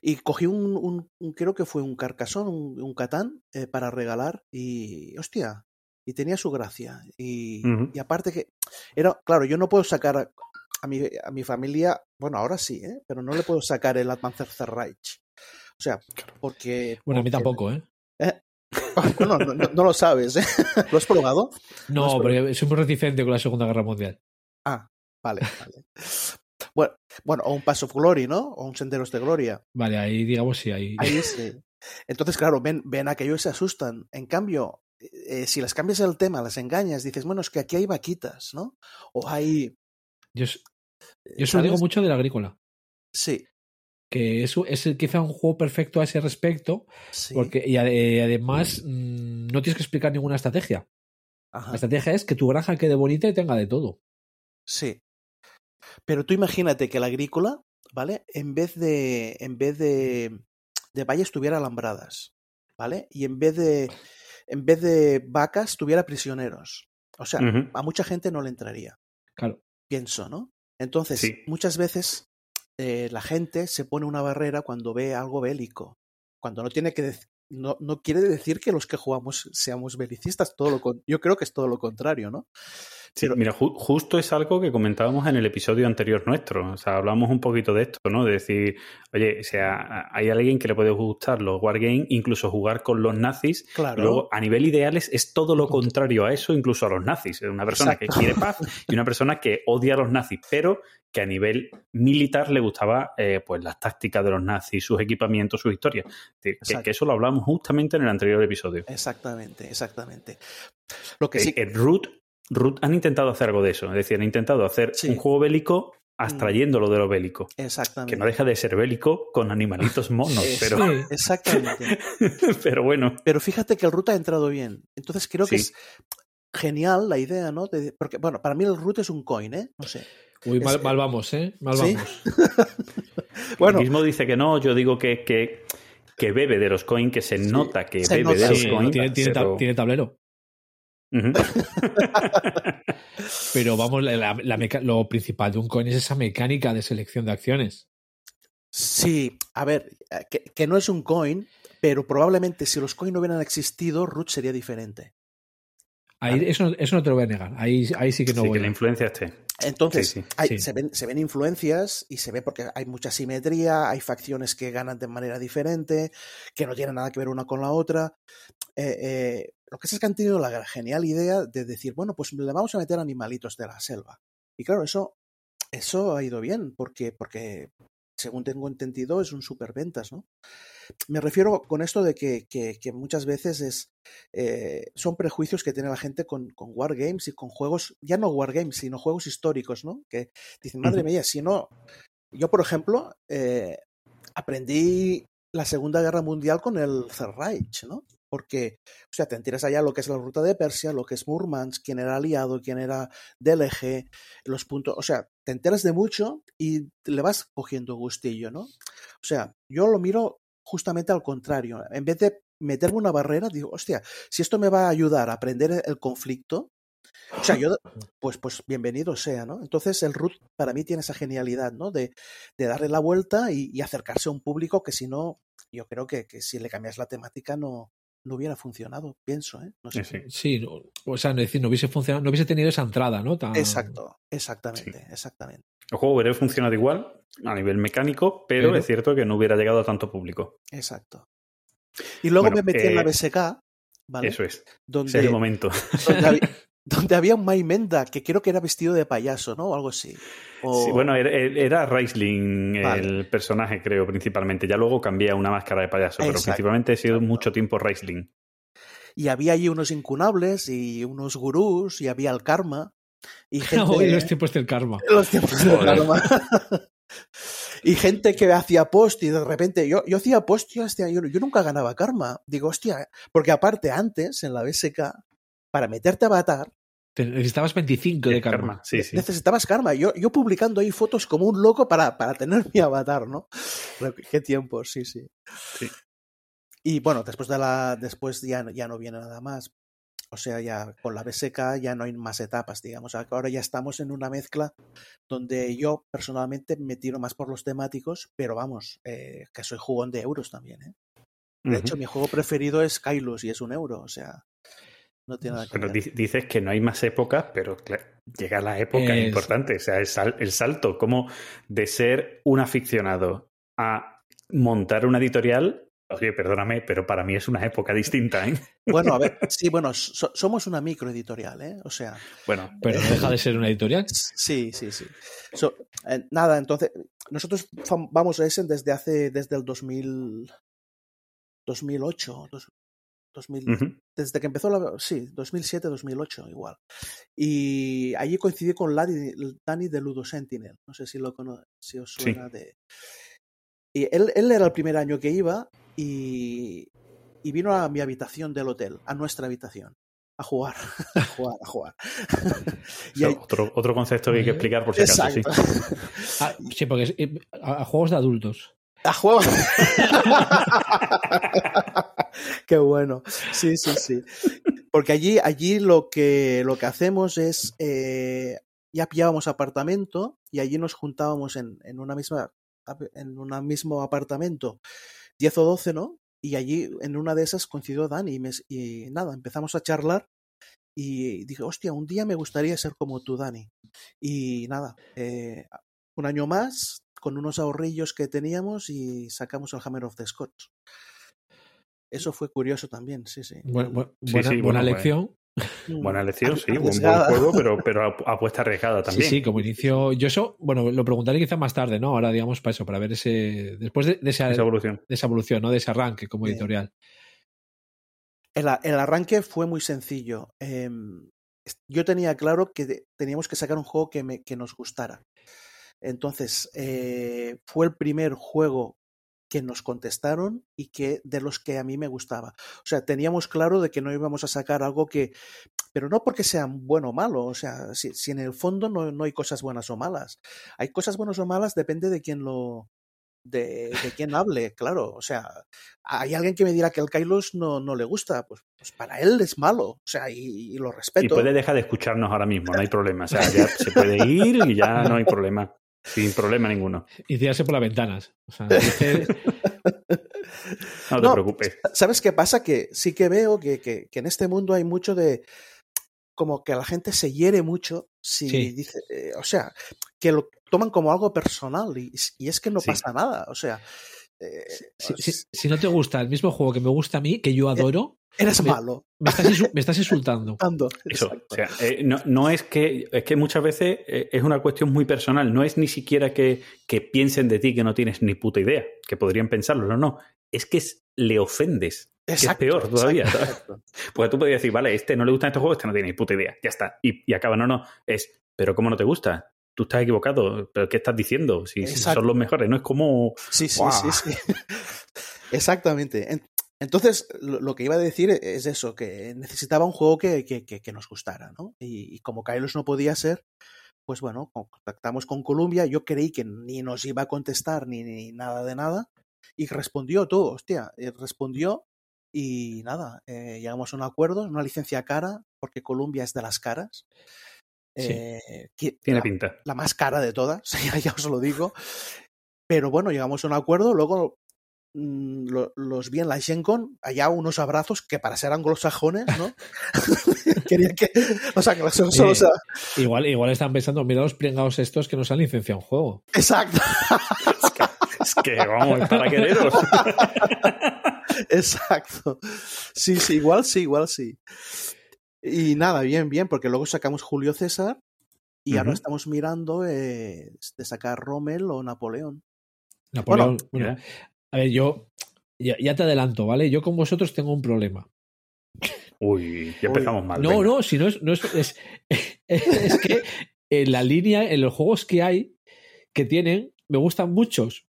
Y cogí un, un, un creo que fue un Carcassonne, un, un Catán, eh, para regalar y, hostia, y tenía su gracia. Y, uh-huh. y aparte que, era claro, yo no puedo sacar a, a, mi, a mi familia, bueno, ahora sí, ¿eh? Pero no le puedo sacar el Advanced Reich. O sea, porque... Bueno, porque... a mí tampoco, ¿eh? ¿Eh? No, no, no, no lo sabes, ¿eh? ¿Lo has probado? No, has probado? Porque soy muy reticente con la Segunda Guerra Mundial. Ah, vale, vale. Bueno, bueno, o un Pass of Glory, ¿no? O un Senderos de Gloria. Vale, ahí digamos sí, ahí... Ahí sí. Entonces, claro, ven, ven aquello y se asustan. En cambio, eh, si las cambias el tema, las engañas, dices, bueno, es que aquí hay vaquitas, ¿no? O hay... Yo, yo solo digo mucho de la agrícola. Sí. Que es, es quizá un juego perfecto a ese respecto, sí. Porque y además mmm, no tienes que explicar ninguna estrategia. Ajá. La estrategia es que tu granja quede bonita y tenga de todo. Sí. Pero tú imagínate que la agrícola, ¿vale? En vez de en vez de, de valles tuviera alambradas, ¿vale? Y en vez de en vez de vacas tuviera prisioneros. O sea, uh-huh. A mucha gente no le entraría. Claro. Pienso, ¿no? Entonces, sí. Muchas veces eh, la gente se pone una barrera cuando ve algo bélico. Cuando no tiene que de- no, no quiere decir que los que jugamos seamos belicistas. Todo lo con- Yo creo que es todo lo contrario, ¿no? Sí, pero... Mira, ju- justo es algo que comentábamos en el episodio anterior nuestro. O sea, hablamos un poquito de esto, ¿no? De decir, oye, o sea, hay alguien que le puede gustar los wargames, incluso jugar con los nazis. Claro. Luego, a nivel ideales, es todo lo contrario a eso, incluso a los nazis. Es una persona Exacto. que quiere paz y una persona que odia a los nazis, pero que a nivel militar le gustaba eh, pues las tácticas de los nazis, sus equipamientos, sus historias. Es decir, que, que eso lo hablamos justamente en el anterior episodio. Exactamente, exactamente. Lo que sí... El root... Ruth han intentado hacer algo de eso, es decir, han intentado hacer sí. un juego bélico abstrayéndolo de lo bélico. Exactamente. Que no deja de ser bélico con animalitos monos, sí, pero... Sí, exactamente. Pero bueno. Pero fíjate que el Ruth ha entrado bien. Entonces creo sí. que es genial la idea, ¿no? De... Porque, bueno, para mí el Ruth es un coin, ¿eh? No sé. Uy, es... mal, mal vamos, ¿eh? Mal ¿Sí? vamos. Bueno. El mismo dice que no, yo digo que, que, que bebe de los coin, que se sí. nota que se bebe nota. de los sí, coin. Tiene, tiene, pero... tiene tablero. Uh-huh. Pero vamos, la, la, la meca- lo principal de un coin es esa mecánica de selección de acciones. Sí, a ver, que, que no es un coin, pero probablemente si los coin no hubieran existido, Root sería diferente. Ahí, eso, eso no te lo voy a negar. Ahí, ahí sí que no sí, voy. Que la influencia esté. Entonces, sí, sí, hay, sí. Se, ven, se ven influencias y se ve porque hay mucha simetría, hay facciones que ganan de manera diferente, que no tienen nada que ver una con la otra. Eh, eh, lo que es que han tenido la genial idea de decir, bueno, pues le vamos a meter animalitos de la selva. Y claro, eso, eso ha ido bien, porque, porque según tengo entendido, es un superventas, ¿no? Me refiero con esto de que, que, que muchas veces es, eh, son prejuicios que tiene la gente con, con wargames y con juegos, ya no wargames, sino juegos históricos, ¿no? Que dicen, madre mía, si no... Yo, por ejemplo, eh, aprendí la Segunda Guerra Mundial con el Third Reich, ¿no? Porque, o sea, te enteras allá lo que es la ruta de Persia, lo que es Murmansk, quién era aliado, quién era del eje, los puntos... O sea, te enteras de mucho y le vas cogiendo gustillo, ¿no? O sea, yo lo miro... justamente al contrario, en vez de meterme una barrera, digo, hostia, si esto me va a ayudar a aprender el conflicto, o sea, yo, pues, pues bienvenido sea, ¿no? Entonces el Root para mí tiene esa genialidad, ¿no? De, de darle la vuelta y, y acercarse a un público que si no, yo creo que, que si le cambias la temática no, no hubiera funcionado, pienso, ¿eh? No sé. Sí, sí. sí no, o sea, no, es decir, no hubiese funcionado, no hubiese tenido esa entrada, ¿no? Tan... Exacto, exactamente, sí. exactamente. El juego hubiera funcionado igual a nivel mecánico, pero, pero es cierto que no hubiera llegado a tanto público. Exacto. Y luego bueno, me metí eh, en la B S K, ¿vale? Eso es. Donde, es el momento. Donde había, donde había un Maimenda que creo que era vestido de payaso, ¿no? O algo así. O... Sí, bueno, era, era Raisling vale. el personaje, creo, principalmente. Ya luego cambié a una máscara de payaso, Exacto. pero principalmente he sido Exacto. mucho tiempo Raisling. Y había allí unos incunables y unos gurús y había el karma. Y gente... oh, los tiempos del karma. Los tiempos del karma. Y gente que hacía post y de repente yo, yo hacía post yo, hacía, yo, yo nunca ganaba karma, digo hostia, porque aparte antes en la B S K para meterte a avatar te necesitabas veinticinco de karma, karma. Sí, sí. necesitabas karma, yo, yo publicando ahí fotos como un loco para, para tener mi avatar, ¿no? Pero qué tiempo, sí, sí, sí. Y bueno, después de la después ya, ya no viene nada más. O sea, ya con la B S K ya no hay más etapas, digamos. Ahora ya estamos en una mezcla donde yo personalmente me tiro más por los temáticos, pero vamos, eh, que soy jugón de euros también, ¿eh? De uh-huh. hecho, mi juego preferido es Kailos y es un euro, o sea, no tiene nada que ver. Pero dices que no hay más épocas, pero claro, llega la época es... importante, o sea, el, sal, el salto como de ser un aficionado a montar una editorial, oye, perdóname, pero para mí es una época distinta, ¿eh? Bueno, a ver, sí, bueno, so, somos una microeditorial, ¿eh? O sea... Bueno, pero eh, deja de ser una editorial. Sí, sí, sí. So, eh, nada, entonces, nosotros vamos a Essen desde hace, desde el dos mil, dos mil ocho, dos mil, uh-huh. Desde que empezó la... Sí, dos mil siete, dos mil ocho, igual. Y allí coincidí con Lani, Dani de Ludo Sentinel. No sé si lo cono, si os suena sí. de... Y él, él era el primer año que iba y, y vino a mi habitación del hotel, a nuestra habitación, a jugar, a jugar, a jugar. Y ahí... otro, otro concepto que hay que explicar por si acaso. Exacto. Sí, ah, sí porque es, a, a juegos de adultos. A juegos... Qué bueno. Sí, sí, sí. Porque allí, allí lo que lo que hacemos es, eh, ya pillábamos apartamento y allí nos juntábamos en, en una misma... en un mismo apartamento diez o doce, ¿no? Y allí en una de esas coincidió Dani y, me, y nada, empezamos a charlar y dije, hostia, un día me gustaría ser como tú, Dani. Y nada, eh, un año más con unos ahorrillos que teníamos y sacamos el Hammer of the Scots. Eso fue curioso también, sí, sí. Bueno, bueno, sí, buena, sí, buena, buena lección. Buena. Buena elección, sí, un buen juego, pero, pero apuesta arriesgada también. Sí, sí, como inicio. Yo eso, bueno, lo preguntaré quizá más tarde, ¿no? Ahora, digamos, para eso, para ver ese. Después de, de, esa, esa evolución. de esa evolución, ¿no? De ese arranque como editorial. El, el arranque fue muy sencillo. Eh, yo tenía claro que teníamos que sacar un juego que, me, que nos gustara. Entonces, eh, fue el primer juego que nos contestaron y que de los que a mí me gustaba. O sea, teníamos claro de que no íbamos a sacar algo que... Pero no porque sea bueno o malo, o sea, si, si en el fondo no, no hay cosas buenas o malas. Hay cosas buenas o malas, depende de quién lo... de, de quién hable, claro. O sea, hay alguien que me dirá que el Kailos no, no le gusta, pues, pues para él es malo, o sea, y, y lo respeto. Y puede dejar de escucharnos ahora mismo, no hay problema. O sea, ya se puede ir y ya no hay problema. Sin problema ninguno. Y tirarse por las ventanas. O sea, dices... No te no, preocupes. ¿Sabes qué pasa? Que sí que veo que, que, que en este mundo hay mucho de... Como que la gente se hiere mucho si sí. dice... Eh, o sea, que lo toman como algo personal y, y es que no sí. pasa nada. O sea... Eh, si, si, si no te gusta el mismo juego que me gusta a mí, que yo adoro... Eres me, malo. Me estás, insu- me estás insultando. Eso, o sea, eh, no, no es que... Es que muchas veces eh, es una cuestión muy personal. No es ni siquiera que, que piensen de ti que no tienes ni puta idea. Que podrían pensarlo, no, no. Es que es, le ofendes. Exacto, es peor todavía. Exacto. Porque tú podrías decir, vale, este no le gustan estos juegos, este no tiene ni puta idea. Ya está. Y, y acaba, no, no. Es, pero ¿cómo no te gusta? Tú estás equivocado. ¿Pero qué estás diciendo? Si, si son los mejores. No es como... Sí, sí, wow. sí, sí. Exactamente. En, Entonces, lo que iba a decir es eso, que necesitaba un juego que, que, que, que nos gustara, ¿no? Y, y como Kailos no podía ser, pues bueno, contactamos con Columbia, yo creí que ni nos iba a contestar ni, ni nada de nada, y respondió todo, hostia, respondió y nada, eh, llegamos a un acuerdo, una licencia cara, porque Columbia es de las caras. Eh, sí, tiene la, pinta. La más cara de todas, ya os lo digo. Pero bueno, llegamos a un acuerdo, luego... los vi en la GenCon, allá unos abrazos que para ser anglosajones, ¿no? Querían que los anglosajones solo sea... Igual, igual están pensando, mira los pringados estos que nos han licenciado un juego. Exacto. es, que, es que vamos, para quereros. Exacto. Sí, sí, igual sí, igual sí. Y nada, bien, bien, porque luego sacamos Julio César y uh-huh. ahora estamos mirando eh, de sacar Rommel o Napoleón. Napoleón, bueno, mira. A ver, yo ya, ya te adelanto, ¿vale? Yo con vosotros tengo un problema. Uy, ya empezamos Uy. mal. No, venga. no, si no es... No es, es, es que en la línea, en los juegos que hay, que tienen, me gustan muchos,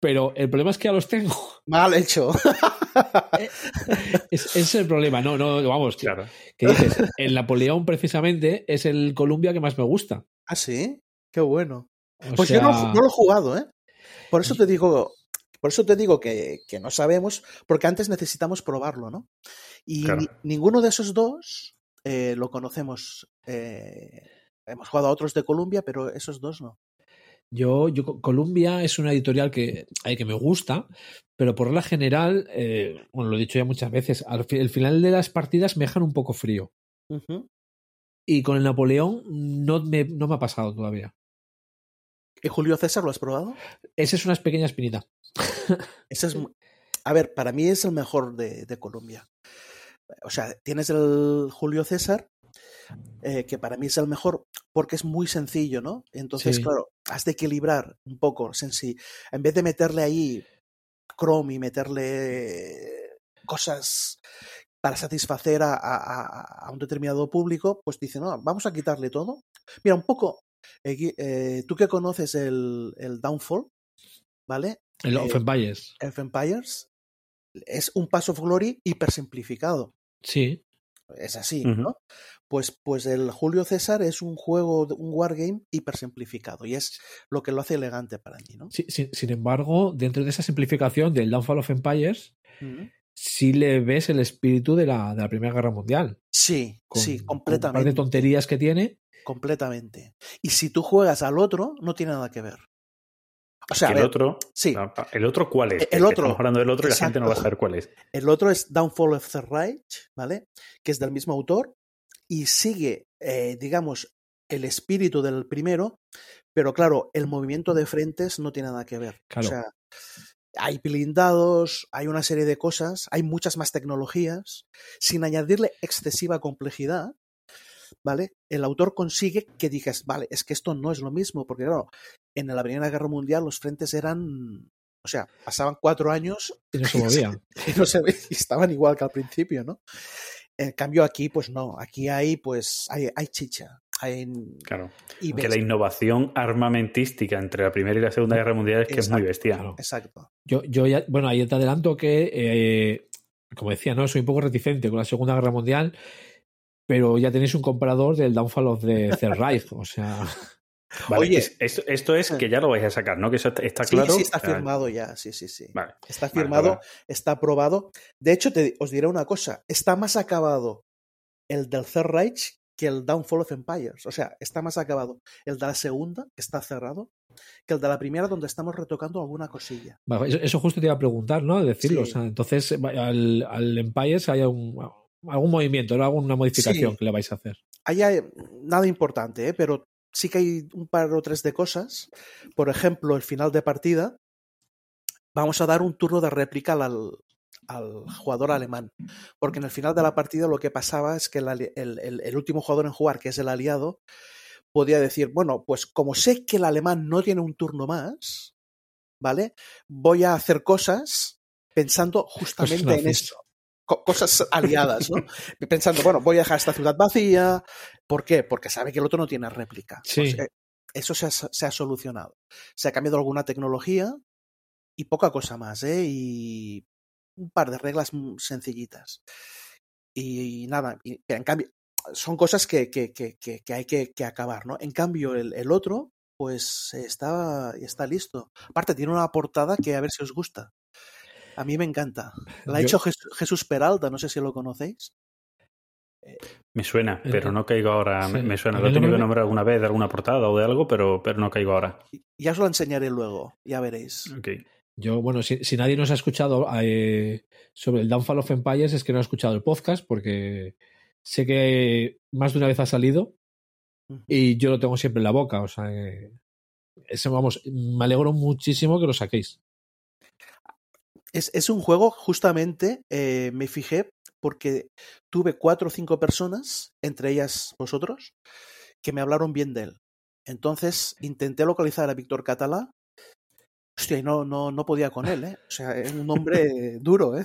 pero el problema es que ya los tengo. Mal hecho. Es, es el problema, no, no, vamos. Claro. ¿Qué dices? El Napoleón, precisamente, es el Columbia que más me gusta. ¿Ah, sí? Qué bueno. O pues sea... yo no, no lo he jugado, ¿eh? Por eso te digo... Por eso te digo que, que no sabemos, porque antes necesitamos probarlo, ¿no? Y claro. ni, ninguno de esos dos eh, lo conocemos. Eh, hemos jugado a otros de Columbia, pero esos dos no. Yo, yo Columbia es una editorial que, ay, que me gusta, pero por la general, eh, bueno, lo he dicho ya muchas veces, al fi, el final de las partidas me dejan un poco frío. Uh-huh. Y con el Napoleón no me, no me ha pasado todavía. ¿Y Julio César lo has probado? Esa es una pequeña espinita. Ese es, a ver, para mí es el mejor de, de Colombia. O sea, tienes el Julio César, eh, que para mí es el mejor porque es muy sencillo, ¿no? Entonces, sí. Claro, has de equilibrar un poco. Sensi. En vez de meterle ahí Chrome y meterle cosas para satisfacer a, a, a un determinado público, pues dice, no, vamos a quitarle todo. Mira, un poco, eh, eh, tú que conoces el, el Downfall, ¿vale? El eh, Of Empires. Of Empires. Es un Pass of Glory hipersimplificado. Sí. Es así, uh-huh. ¿no? Pues, pues el Julio César es un juego, un wargame hipersimplificado y es lo que lo hace elegante para mí, ¿no? Sí, sin, sin embargo, dentro de esa simplificación del Downfall of Empires, uh-huh. sí le ves el espíritu de la, de la Primera Guerra Mundial. Sí, con, sí, completamente. Con un par de tonterías que tiene. Completamente. Y si tú juegas al otro, no tiene nada que ver. O sea, el ver, otro, sí. ¿El otro cuál es? El otro, estamos hablando del otro y exacto. La gente no va a saber cuál es. El otro es Downfall of the Reich, ¿vale? Que es del mismo autor y sigue, eh, digamos, el espíritu del primero, pero claro, el movimiento de frentes no tiene nada que ver. Claro. O sea, hay blindados, hay una serie de cosas, hay muchas más tecnologías, sin añadirle excesiva complejidad. ¿Vale? El autor consigue que digas, vale, es que esto no es lo mismo, porque claro, en la Primera Guerra Mundial los frentes eran, o sea, pasaban cuatro años y no se movían. Y, no se, y estaban igual que al principio, ¿no? En cambio aquí, pues no, aquí hay, pues, hay, hay chicha. Hay, claro, y que la innovación armamentística entre la Primera y la Segunda Guerra Mundial es que exacto, es muy bestia. Claro. Exacto. Yo, yo ya, bueno, ahí te adelanto que, eh, como decía, no soy un poco reticente con la Segunda Guerra Mundial, pero ya tenéis un comprador del Downfall of the Third Reich, o sea... Vale, oye, es, esto, esto es que ya lo vais a sacar, ¿no? Que eso está, está sí, claro. Sí, está firmado ya, sí, sí, sí. Vale, está firmado, vale, vale. Está aprobado. De hecho, te, os diré una cosa, está más acabado el del Third Reich que el Downfall of Empires, o sea, está más acabado el de la segunda, que está cerrado, que el de la primera, donde estamos retocando alguna cosilla. Vale, eso, eso justo te iba a preguntar, ¿no? Decirlo, sí. O sea, entonces al, al Empires hay un... algún movimiento, ¿no? Alguna modificación sí. que le vais a hacer. Ahí hay nada importante, ¿eh? Pero sí que hay un par o tres de cosas. Por ejemplo, el final de partida, vamos a dar un turno de réplica al, al jugador alemán. Porque en el final de la partida lo que pasaba es que el, el, el, el último jugador en jugar, que es el aliado, podía decir, bueno, pues como sé que el alemán no tiene un turno más, ¿vale? Voy a hacer cosas pensando justamente pues en esto. Cosas aliadas, ¿no? Pensando, bueno, voy a dejar esta ciudad vacía. ¿Por qué? Porque sabe que el otro no tiene réplica. Sí. O sea, eso se ha, se ha solucionado. Se ha cambiado alguna tecnología y poca cosa más, ¿eh? Y un par de reglas sencillitas. Y, y nada, y, en cambio, son cosas que, que, que, que, que hay que, que acabar, ¿no? En cambio, el, el otro, pues está, está listo. Aparte, tiene una portada que a ver si os gusta. A mí me encanta. La ha Yo... hecho Jesús Peralta, no sé si lo conocéis. Me suena, pero no caigo ahora. Sí. Me, me suena, lo he tenido que nombrar alguna vez de alguna portada o de algo, pero, pero no caigo ahora. Ya os lo enseñaré luego, ya veréis. Okay. Yo, bueno, si, si nadie nos ha escuchado eh, sobre el Downfall of Empires es que no ha escuchado el podcast porque sé que más de una vez ha salido y yo lo tengo siempre en la boca. O sea, eh, eso, vamos, me alegro muchísimo que lo saquéis. Es, es un juego, justamente, eh, me fijé porque tuve cuatro o cinco personas, entre ellas vosotros, que me hablaron bien de él. Entonces intenté localizar a Víctor Catalá. Hostia, y no, no, no podía con él, ¿eh? O sea, es un hombre duro, ¿eh?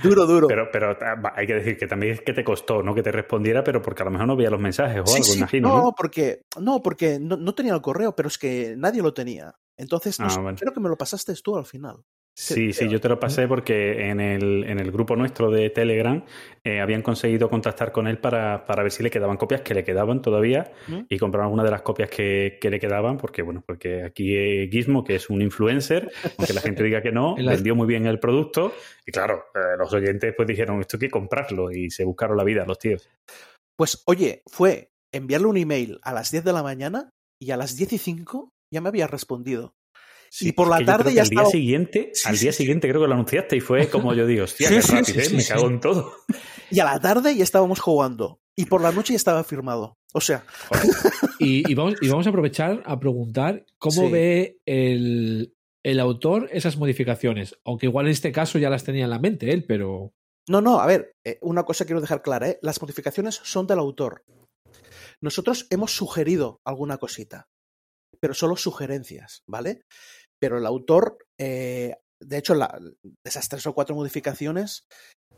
Duro, duro. Pero, pero hay que decir que también es que te costó, ¿no? Que te respondiera, pero porque a lo mejor no veía los mensajes o sí, algo, sí, imagino. No, ¿no? porque, no, porque no, no tenía el correo, pero es que nadie lo tenía. Entonces, no, ah, bueno. Creo que me lo pasaste tú al final. Sí, sí, yo te lo pasé porque en el, en el grupo nuestro de Telegram eh, habían conseguido contactar con él para, para ver si le quedaban copias, que le quedaban todavía, ¿Mm? Y compraron alguna de las copias que, que le quedaban, porque bueno, porque aquí eh, Gizmo, que es un influencer, aunque la gente diga que no, vendió muy bien el producto y claro, eh, los oyentes pues dijeron, esto hay que comprarlo y se buscaron la vida los tíos. Pues oye, fue enviarle un email a las diez de la mañana y a las diez y cinco ya me había respondido. Sí, y por la tarde ya estaba... Al día siguiente, sí, al día sí, siguiente sí. Creo que lo anunciaste y fue como yo digo, hostia, sí, qué sí, rápido, sí, ¿eh? Sí, me sí. cago en todo. Y a la tarde ya estábamos jugando. y por la noche ya estaba firmado. O sea. Y, y, vamos, y vamos a aprovechar a preguntar cómo sí. ve el, el autor esas modificaciones. Aunque igual en este caso ya las tenía en la mente él, pero... No, no, a ver, eh, una cosa quiero dejar clara, ¿eh? Las modificaciones son del autor. Nosotros hemos sugerido alguna cosita, pero solo sugerencias, ¿vale? Pero el autor, eh, de hecho, la, esas tres o cuatro modificaciones,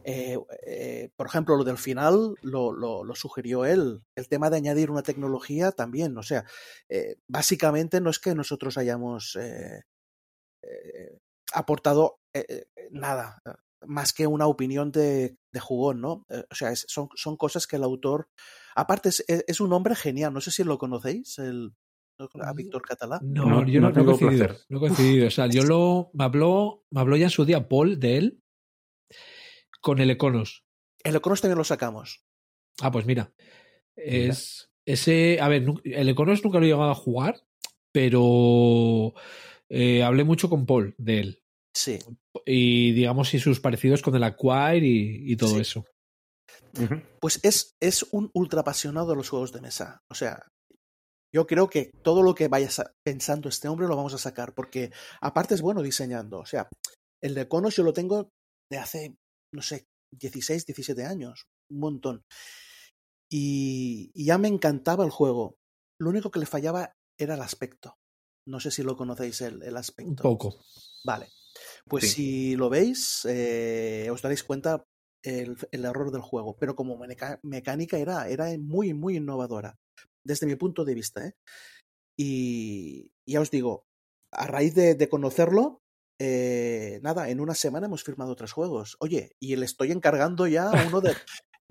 eh, eh, por ejemplo, lo del final lo, lo, lo sugirió él. El tema de añadir una tecnología también, o sea, eh, básicamente no es que nosotros hayamos eh, eh, aportado eh, nada, más que una opinión de, de jugón, ¿no? Eh, o sea, es, son, son cosas que el autor... Aparte, es, es un hombre genial. No sé si lo conocéis, el, a Víctor Catalá. No, no yo no, no, no he coincidido. No he coincidido. O sea, yo lo... Me habló, me habló ya en su día Paul de él con el Econos. El Econos también lo sacamos. Ah, pues mira. mira. Es ese... A ver, el Econos nunca lo he llegado a jugar, pero eh, hablé mucho con Paul de él. Sí. Y digamos, y sus parecidos con el Acquire y, y todo sí. eso. Uh-huh. Pues es, es un ultra apasionado de los juegos de mesa. O sea, yo creo que todo lo que vaya pensando este hombre lo vamos a sacar, porque aparte es bueno diseñando. O sea, el de Conos yo lo tengo de hace, no sé, dieciséis, diecisiete años, un montón. Y, y ya me encantaba el juego. Lo único que le fallaba era el aspecto. No sé si lo conocéis el, el aspecto. Un poco. Vale. Pues sí. Si lo veis, eh, os daréis cuenta el, el error del juego. Pero como meca- mecánica era, era muy, muy innovadora, desde mi punto de vista, ¿eh? Y ya os digo, a raíz de, de conocerlo, eh, nada, en una semana hemos firmado tres juegos. Oye, y le estoy encargando ya a uno de...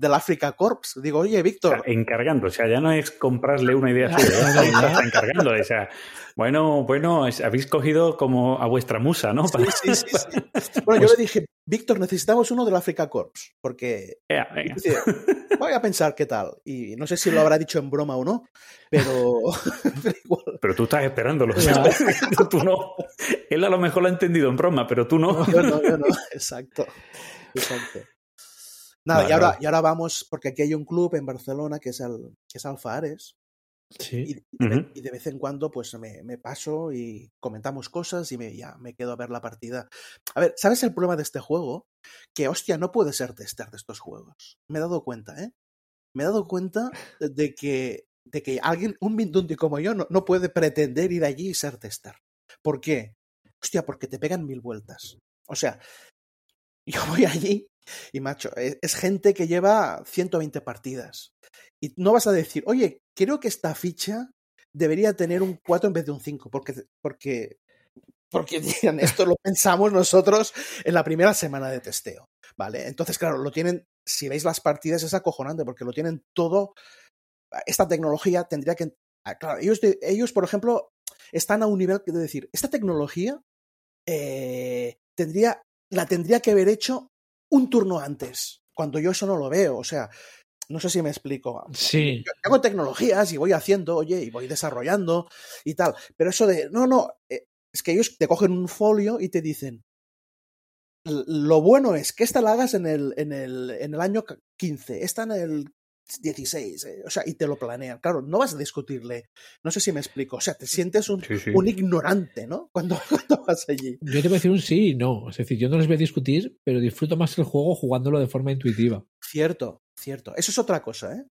del Africa Corps. Digo, oye, Víctor... Encargando, o sea, ya no es comprarle una idea suya, ¿no? Estás encargando, o sea, bueno, bueno, habéis cogido como a vuestra musa, ¿no? Para... Sí, sí, sí, sí. Bueno, yo le dije, Víctor, necesitamos uno del Africa Corps, porque... Yeah, venga. Dice, voy a pensar qué tal, y no sé si lo habrá dicho en broma o no, pero... pero, igual. Pero tú estás esperándolo, ¿no? Tú no. Él a lo mejor lo ha entendido en broma, pero tú no. Yo no, yo no, exacto, exacto. Nada, vale. y, ahora, y ahora vamos, porque aquí hay un club en Barcelona que es, al, que es Alfa Ares. Sí. Y, y, de, uh-huh. y de vez en cuando pues me, me paso y comentamos cosas y me, ya me quedo a ver la partida. A ver, ¿sabes el problema de este juego? Que, hostia, no puede ser tester de estos juegos. Me he dado cuenta, ¿eh? Me he dado cuenta de que, de que alguien, un mindundi como yo, no, no puede pretender ir allí y ser tester. ¿Por qué? Hostia, porque te pegan mil vueltas. O sea, yo voy allí... Y macho, es, es gente que lleva ciento veinte partidas. Y no vas a decir, oye, creo que esta ficha debería tener un cuatro en vez de un cinco, porque, porque, porque digan, esto lo pensamos nosotros en la primera semana de testeo, ¿vale? Entonces, claro, lo tienen, si veis las partidas es acojonante, porque lo tienen todo, esta tecnología tendría que, claro, ellos, ellos por ejemplo, están a un nivel de decir, esta tecnología eh, tendría, la tendría que haber hecho un turno antes, cuando yo eso no lo veo, o sea, no sé si me explico. Sí. Yo hago tecnologías y voy haciendo, oye, y voy desarrollando y tal, pero eso de, no, no, es que ellos te cogen un folio y te dicen, lo bueno es que esta la hagas en el, en el, en el año quince, esta en el dieciséis, eh, o sea, y te lo planean. Claro, no vas a discutirle, no sé si me explico, o sea, te sientes un, sí, sí. un ignorante, ¿no? Cuando, cuando vas allí. Yo te voy a decir un sí y no, es decir, yo no les voy a discutir, pero disfruto más el juego jugándolo de forma intuitiva. Cierto, cierto. Eso es otra cosa, ¿eh?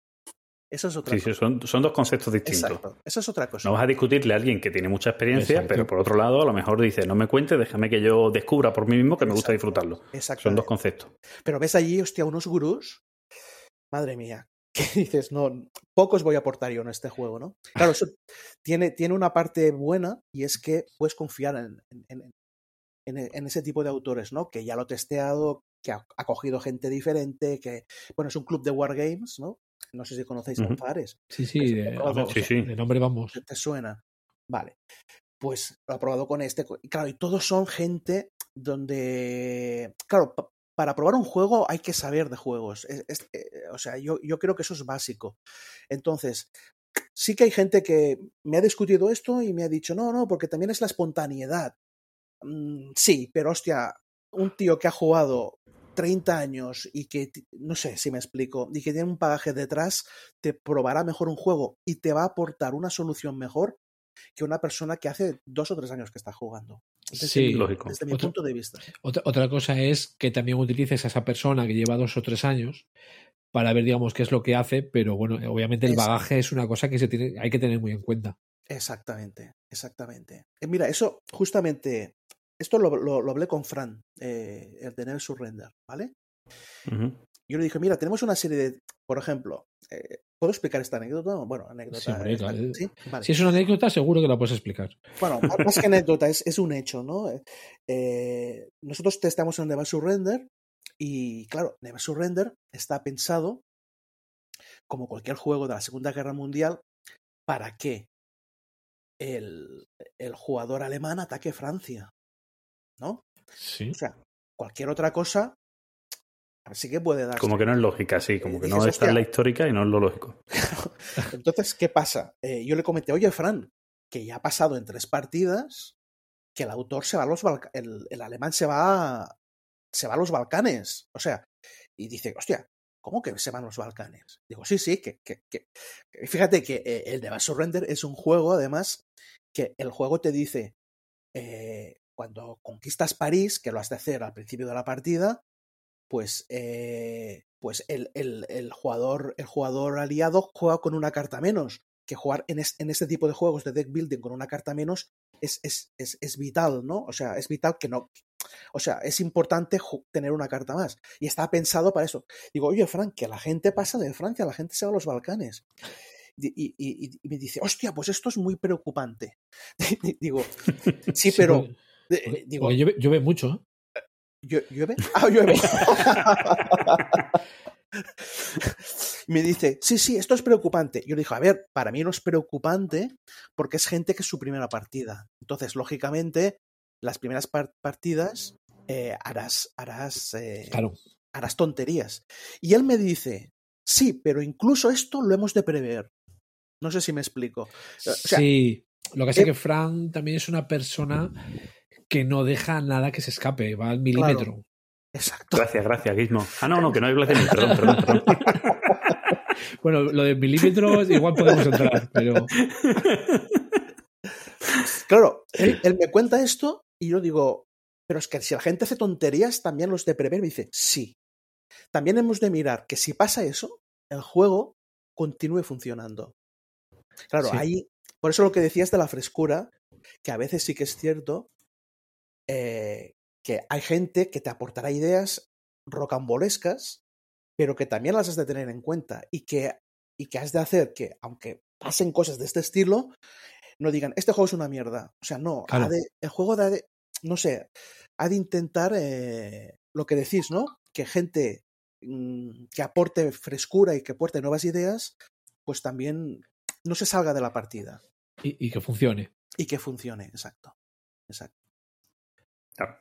Eso es otra sí, cosa. Sí, son, son dos conceptos distintos. Exacto. Eso es otra cosa. No vas a discutirle a alguien que tiene mucha experiencia, exacto. pero por otro lado, a lo mejor dice, no me cuente, déjame que yo descubra por mí mismo que me gusta disfrutarlo. Son dos conceptos. Pero ves allí, hostia, unos gurús, madre mía, que dices, no, pocos voy a aportar yo en este juego, ¿no? Claro, eso tiene, tiene una parte buena y es que puedes confiar en, en, en, en ese tipo de autores, ¿no? Que ya lo he testeado, que ha, ha cogido gente diferente, que, bueno, es un club de Wargames, ¿no? No sé si conocéis uh-huh. a Ares. Sí, sí, de, de, vamos, sí, sí, de nombre vamos. ¿Te suena? Vale, pues lo he probado con este. Claro, y todos son gente donde, claro, para probar un juego hay que saber de juegos. Es, es, eh, o sea, yo, yo creo que eso es básico. Entonces, sí que hay gente que me ha discutido esto y me ha dicho, no, no, porque también es la espontaneidad. Mm, sí, pero hostia, un tío que ha jugado treinta años y que, no sé si me explico, y que tiene un bagaje detrás, te probará mejor un juego y te va a aportar una solución mejor que una persona que hace dos o tres años que está jugando. Desde sí, mi, lógico. Desde mi otra, punto de vista. Otra, otra cosa es que también utilices a esa persona que lleva dos o tres años para ver, digamos, qué es lo que hace, pero bueno, obviamente el Exacto. bagaje es una cosa que se tiene, hay que tener muy en cuenta. Exactamente, exactamente. Eh, mira, eso justamente, esto lo, lo, lo hablé con Fran, eh, el de Never Surrender, ¿vale? Uh-huh. Yo le dije, mira, tenemos una serie de, por ejemplo, eh, ¿puedo explicar esta anécdota? Bueno, anécdota. Sí, hombre, claro. ¿Sí? Vale. Si es una anécdota, seguro que la puedes explicar. Bueno, más que anécdota, es, es un hecho, ¿no? Eh, nosotros testamos en Never Surrender y, claro, Never Surrender está pensado, como cualquier juego de la Segunda Guerra Mundial, para que el, el jugador alemán ataque Francia, ¿no? Sí. O sea, cualquier otra cosa así que puede darse. Como que no es lógica, sí, como que dices, no está hostia. En la histórica y no es lo lógico. Entonces, ¿qué pasa? Eh, yo le comenté, oye, Fran, que ya ha pasado en tres partidas que el autor se va a los Balcanes, el, el alemán se va a, se va a los Balcanes. O sea, y dice, hostia, ¿cómo que se van los Balcanes? Digo, sí, sí, que... que, que. Fíjate que eh, el Never Surrender es un juego, además, que el juego te dice, eh, cuando conquistas París, que lo has de hacer al principio de la partida, pues, eh, pues el, el, el, jugador, el jugador aliado juega con una carta menos, que jugar en, es, en este tipo de juegos de deck building con una carta menos es, es, es, es vital, ¿no? O sea, es vital que no... O sea, es importante tener una carta más. Y está pensado para eso. Digo, oye, Frank, que la gente pasa de Francia, la gente se va a los Balcanes. Y, y, y, y me dice, hostia, pues esto es muy preocupante. Digo, sí, pero... Sí, oye, digo, oye, llueve, llueve mucho, ¿eh? ¿Llueve? Ah, llueve. Me dice, sí, sí, esto es preocupante. Yo le dije, a ver, para mí no es preocupante porque es gente que es su primera partida. Entonces, lógicamente, las primeras par- partidas eh, harás, harás, eh, claro. harás tonterías. Y él me dice, sí, pero incluso esto lo hemos de prever. No sé si me explico. O sea, sí, lo que hace eh, que Fran también es una persona... que no deja nada que se escape, va al milímetro. Claro. Exacto. Gracias, gracias, Gizmo. Ah, no, no, que no hay milímetro, perdón, perdón, perdón. Bueno, lo de milímetros igual podemos entrar, pero... Claro, él, él me cuenta esto y yo digo, pero es que si la gente hace tonterías, también los de prever. Me dice, sí. También hemos de mirar que si pasa eso, el juego continúe funcionando. Claro, sí. Ahí... Por eso lo que decías de la frescura, que a veces sí que es cierto... Eh, que hay gente que te aportará ideas rocambolescas, pero que también las has de tener en cuenta y que, y que has de hacer que, aunque pasen cosas de este estilo, no digan, este juego es una mierda. O sea, no, claro. ha de, el juego ha de, no sé, ha de intentar eh, lo que decís, ¿no? Que gente mmm, que aporte frescura y que aporte nuevas ideas, pues también no se salga de la partida. Y, y que funcione. Y que funcione, exacto. Exacto. Claro.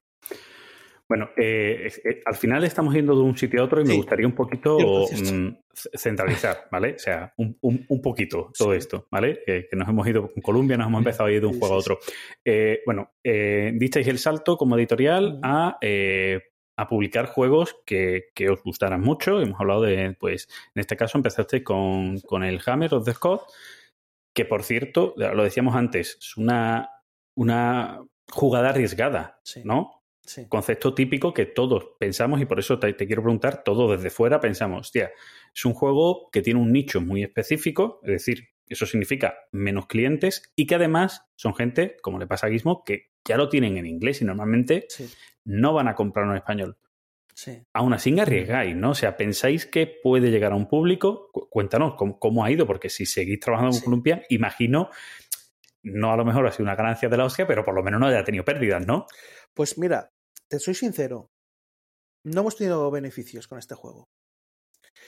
Bueno, eh, eh, al final estamos yendo de un sitio a otro y sí. me gustaría un poquito mm, centralizar, ¿vale? O sea, un, un, un poquito todo sí. esto, ¿vale? Eh, que nos hemos ido con Columbia, nos hemos empezado a ir de un sí, juego sí, a otro. Sí. Eh, bueno, eh, disteis el salto como editorial uh-huh. a... Eh, a publicar juegos que, que os gustaran mucho. Hemos hablado de, pues, en este caso empezaste con, con el Hammer of the Scots, que por cierto, lo decíamos antes, es una... una jugada arriesgada, sí, ¿no? Sí. Concepto típico que todos pensamos y por eso te, te quiero preguntar, todos desde fuera pensamos, hostia, es un juego que tiene un nicho muy específico, es decir, eso significa menos clientes y que además son gente, como le pasa a Gizmo, que ya lo tienen en inglés y normalmente sí. no van a comprarlo en español. Sí. Aún así arriesgáis, ¿no? O sea, pensáis que puede llegar a un público. Cuéntanos cómo, cómo ha ido, porque si seguís trabajando con sí. Columbia, imagino... No, a lo mejor ha sido una ganancia de la hostia, pero por lo menos no haya tenido pérdidas, ¿no? Pues mira, te soy sincero. No hemos tenido beneficios con este juego.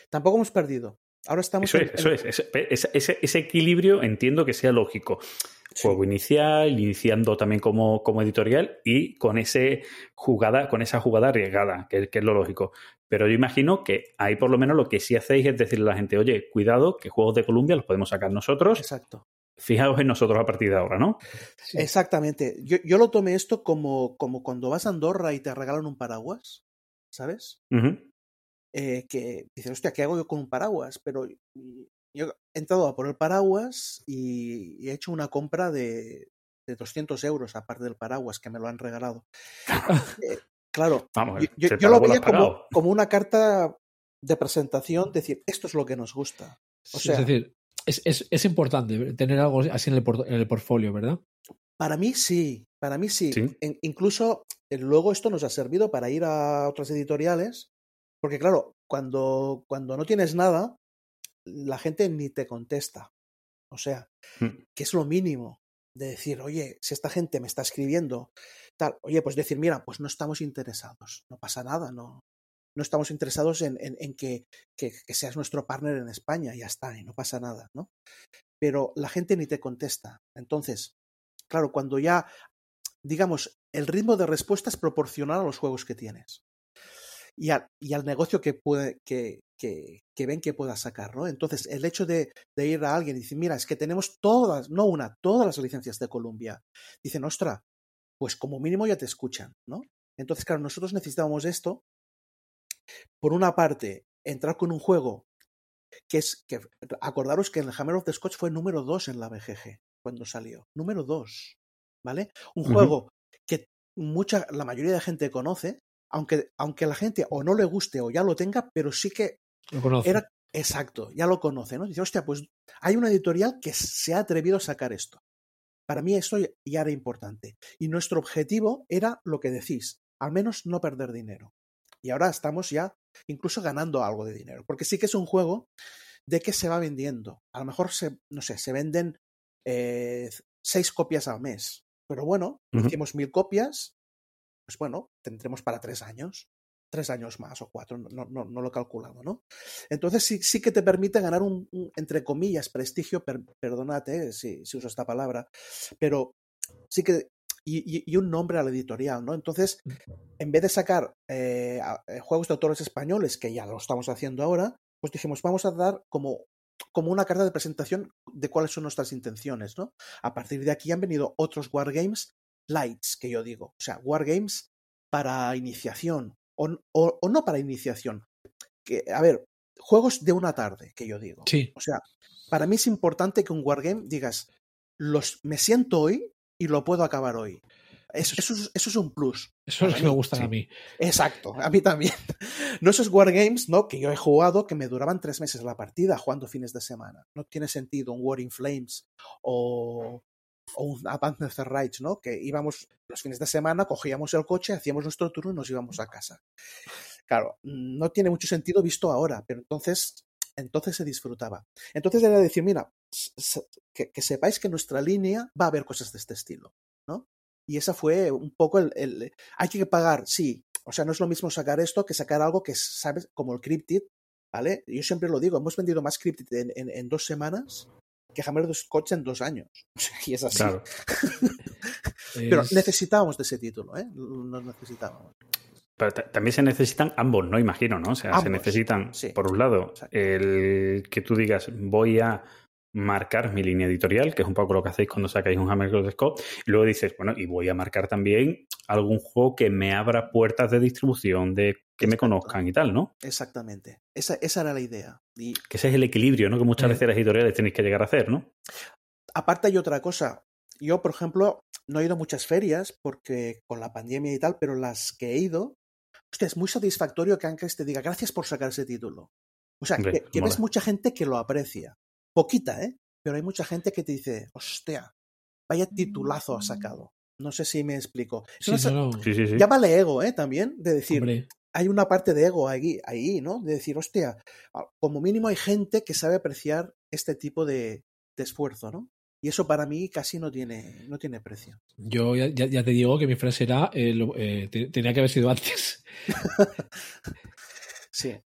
Tampoco hemos perdido. Ahora estamos... Eso en, es, eso en... es. Ese, ese, ese, ese equilibrio entiendo que sea lógico. Juego sí. inicial, iniciando también como, como editorial y con, ese jugada, con esa jugada arriesgada, que, que es lo lógico. Pero yo imagino que ahí por lo menos lo que sí hacéis es decirle a la gente, oye, cuidado, que juegos de Columbia los podemos sacar nosotros. Exacto. Fijaos en nosotros a partir de ahora, ¿no? Sí. Exactamente. Yo, yo lo tomé esto como, como cuando vas a Andorra y te regalan un paraguas. ¿sabes? Uh-huh. Eh, que dicen, hostia, ¿qué hago yo con un paraguas? Pero yo he entrado a por el paraguas y, y he hecho una compra de, de doscientos euros, aparte del paraguas, que me lo han regalado. eh, claro, vamos, yo, yo lo veía como, como una carta de presentación, decir, esto es lo que nos gusta. O sea, es decir, es, es, es importante tener algo así en el, por, en el portfolio, ¿verdad? Para mí sí, para mí sí. ¿Sí? En, incluso luego esto nos ha servido para ir a otras editoriales, porque claro, cuando, cuando no tienes nada, la gente ni te contesta. O sea, ¿Mm? que es lo mínimo de decir, oye, si esta gente me está escribiendo, tal, oye, pues decir, mira, pues no estamos interesados, no pasa nada, no, no estamos interesados en, en, en que, que, que seas nuestro partner en España, ya está, y no pasa nada, ¿no? Pero la gente ni te contesta. Entonces, claro, cuando ya, digamos, el ritmo de respuesta es proporcional a los juegos que tienes y, a, y al negocio que, puede, que, que, que ven que puedas sacar, ¿no? Entonces, el hecho de, de ir a alguien y decir, mira, es que tenemos todas, no una, todas las licencias de Columbia. Dicen, ostra, pues como mínimo ya te escuchan, ¿no? Entonces, claro, nosotros necesitábamos esto. Por una parte, entrar con un juego que es, que acordaros que el Hammer of the Scots fue número dos en la B G G cuando salió, número dos, ¿vale? Un uh-huh. juego que mucha, la mayoría de gente conoce, aunque, aunque la gente o no le guste o ya lo tenga, pero sí que lo conoce. Era, exacto, ya lo conoce, ¿no? Dice, hostia, pues hay una editorial que se ha atrevido a sacar esto. Para mí eso ya era importante. Y nuestro objetivo era lo que decís, al menos no perder dinero. Y ahora estamos ya incluso ganando algo de dinero, porque sí que es un juego de que se va vendiendo. A lo mejor, se, no sé, se venden eh, seis copias al mes. Pero bueno, uh-huh. hicimos mil copias, pues bueno, tendremos para tres años, tres años más o cuatro, no, no, no lo he calculado, ¿no? Entonces sí, sí que te permite ganar un, un entre comillas, prestigio, per, perdónate eh, si, si uso esta palabra, pero sí que... Y, y un nombre a la editorial, ¿no? Entonces, en vez de sacar eh, juegos de autores españoles, que ya lo estamos haciendo ahora, pues dijimos, vamos a dar como, como una carta de presentación de cuáles son nuestras intenciones, ¿no? A partir de aquí han venido otros wargames lights, que yo digo. O sea, wargames para iniciación, o, o, o no para iniciación. Que, a ver, juegos de una tarde, que yo digo. Sí. O sea, para mí es importante que un wargame digas, los, me siento hoy y lo puedo acabar hoy. Eso, eso, es, eso es un plus. Eso es lo que me gustan sí. a mí. Exacto, a mí también. No esos wargames, ¿no?, que yo he jugado que me duraban tres meses la partida jugando fines de semana. No tiene sentido un War in Flames o, o un Advanced Rights, ¿no? Que íbamos los fines de semana, cogíamos el coche, hacíamos nuestro turno y nos íbamos a casa. Claro, no tiene mucho sentido visto ahora, pero entonces, entonces se disfrutaba. Entonces era decir, mira, Que, que sepáis que en nuestra línea va a haber cosas de este estilo, ¿no? Y esa fue un poco el, el... Hay que pagar, sí. O sea, no es lo mismo sacar esto que sacar algo que sabes, como el Cryptid, ¿vale? Yo siempre lo digo, hemos vendido más Cryptid en, en, en dos semanas que Hammer of the Scots en dos años. Y es así. Claro. Pero necesitábamos de ese título, ¿eh? Nos necesitábamos. Pero t- también se necesitan ambos, ¿no? Imagino, ¿no? O sea, ambos, se necesitan, sí. Por un lado, exacto. El que tú digas, voy a marcar mi línea editorial, que es un poco lo que hacéis cuando sacáis un Hammer of the Scots, y luego dices, bueno, y voy a marcar también algún juego que me abra puertas de distribución, de que exacto. Me conozcan y tal, ¿no? Exactamente. Esa, esa era la idea. Y... Que ese es el equilibrio, ¿no? Que muchas sí. veces las editoriales tenéis que llegar a hacer, ¿no? Aparte hay otra cosa. Yo, por ejemplo, no he ido a muchas ferias porque con la pandemia y tal, pero las que he ido, hostia, es muy satisfactorio que Ancas te diga gracias por sacar ese título. O sea, sí, que, que ves mucha gente que lo aprecia. Poquita, ¿eh? Pero hay mucha gente que te dice, hostia, vaya titulazo has sacado. No sé si me explico. Sí, no, no, no. Sí, sí, sí. Ya vale ego, ¿eh? También, de decir, hombre. Hay una parte de ego ahí, ahí, ¿no? De decir, hostia, como mínimo hay gente que sabe apreciar este tipo de, de esfuerzo, ¿no? Y eso para mí casi no tiene, no tiene precio. Yo ya, ya, ya te digo que mi frase era, eh, lo, eh, te, tenía que haber sido antes. Sí.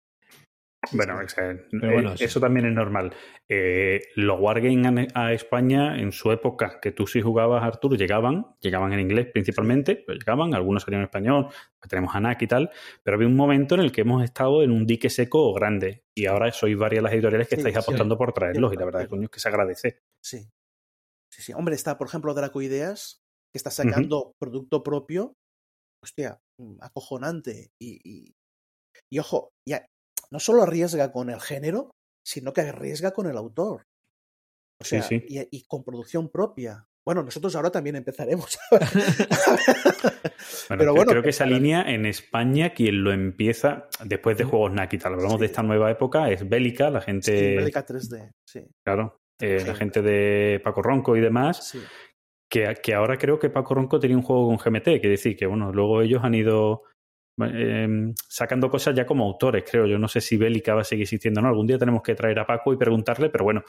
Bueno, o sea, bueno sí. Eso también es normal. Eh, los wargames a España en su época, que tú sí jugabas, Artur, llegaban, llegaban en inglés principalmente, pero llegaban, algunos salieron en español, pues tenemos Anak y tal, pero había un momento en el que hemos estado en un dique seco grande y ahora sois varias las editoriales que sí, estáis apostando sí, por traerlos sí, y la verdad, sí. Coño, es que se agradece. Sí. Sí, sí. Hombre, está, por ejemplo, Draco Ideas, que está sacando uh-huh. producto propio, hostia, acojonante y... y... Y ojo, ya no solo arriesga con el género, sino que arriesga con el autor. O sea, sí, sí. Y, y con producción propia. Bueno, nosotros ahora también empezaremos. Bueno, pero bueno, creo que esa línea en España, quien lo empieza después de Juegos N A C y tal, hablamos sí. de esta nueva época, es Bélica, la gente... Sí, Bélica tres D, sí. Claro, eh, sí. la gente de Paco Ronco y demás, sí. que, que ahora creo que Paco Ronco tenía un juego con G M T, que decir que, bueno, luego ellos han ido eh, sacando cosas ya como autores, creo. Yo no sé si Bélica va a seguir existiendo o no. Algún día tenemos que traer a Paco y preguntarle, pero bueno...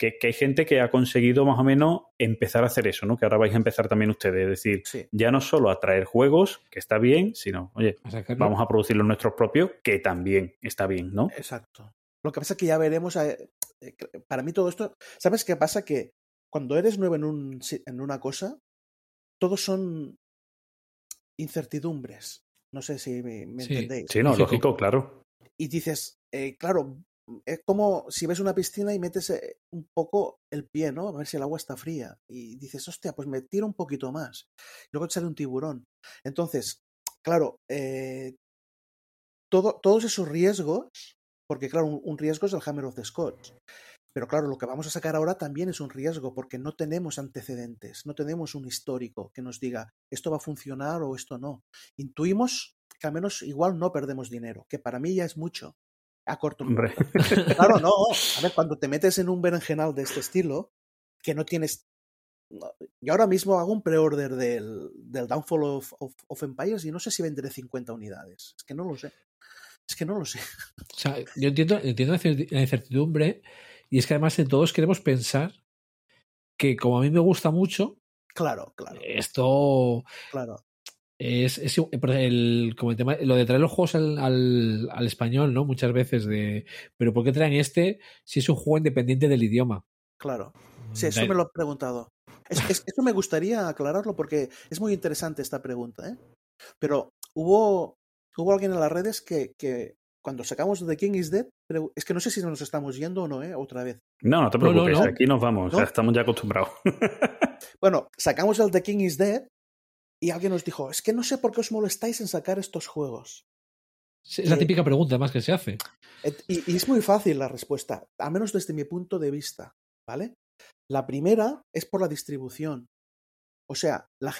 Que, que hay gente que ha conseguido más o menos empezar a hacer eso, ¿no? Que ahora vais a empezar también ustedes. Es decir, sí. ya no solo a traer juegos, que está bien, sino, oye, a vamos a producir los nuestros propios, que también está bien, ¿no? Exacto. Lo que pasa es que ya veremos... Para mí todo esto... ¿Sabes qué pasa? Que cuando eres nuevo en, un, en una cosa, todos son incertidumbres. No sé si me, me sí. entendéis. Sí, no, lógico, claro. Y dices, eh, claro... Es como si ves una piscina y metes un poco el pie, ¿no? A ver si el agua está fría. Y dices, hostia, pues me tiro un poquito más. Luego te sale un tiburón. Entonces, claro, eh, todo, todos esos riesgos, porque claro, un, un riesgo es el Hammer of the Scots. Pero claro, lo que vamos a sacar ahora también es un riesgo, porque no tenemos antecedentes, no tenemos un histórico que nos diga esto va a funcionar o esto no. Intuimos que al menos igual no perdemos dinero, que para mí ya es mucho. A corto plazo. Claro, no. A ver, cuando te metes en un berenjenal de este estilo, que no tienes... Yo ahora mismo hago un pre-order del, del Downfall of, of, of Empires y no sé si venderé cincuenta unidades. Es que no lo sé. Es que no lo sé. O sea, yo entiendo, entiendo la incertidumbre y es que además todos queremos pensar que como a mí me gusta mucho... Claro, claro. Esto... Claro. Es, es el, como el tema, lo de traer los juegos al, al, al español, ¿no? Muchas veces de... ¿Pero por qué traen este si es un juego independiente del idioma? Claro. Sí, eso me lo he preguntado. Es, es, eso me gustaría aclararlo porque es muy interesante esta pregunta, ¿eh? Pero hubo, hubo alguien en las redes que, que cuando sacamos The King is Dead, pero es que no sé si nos estamos yendo o no, ¿eh? Otra vez. No, no te preocupes. No, no, no. Aquí nos vamos. ¿No? O sea, estamos ya acostumbrados. Bueno, sacamos el The King is Dead y alguien nos dijo, es que no sé por qué os molestáis en sacar estos juegos. Sí, es la eh, típica pregunta más que se hace. Y, y es muy fácil la respuesta, al menos desde mi punto de vista, ¿vale? La primera es por la distribución. O sea, la,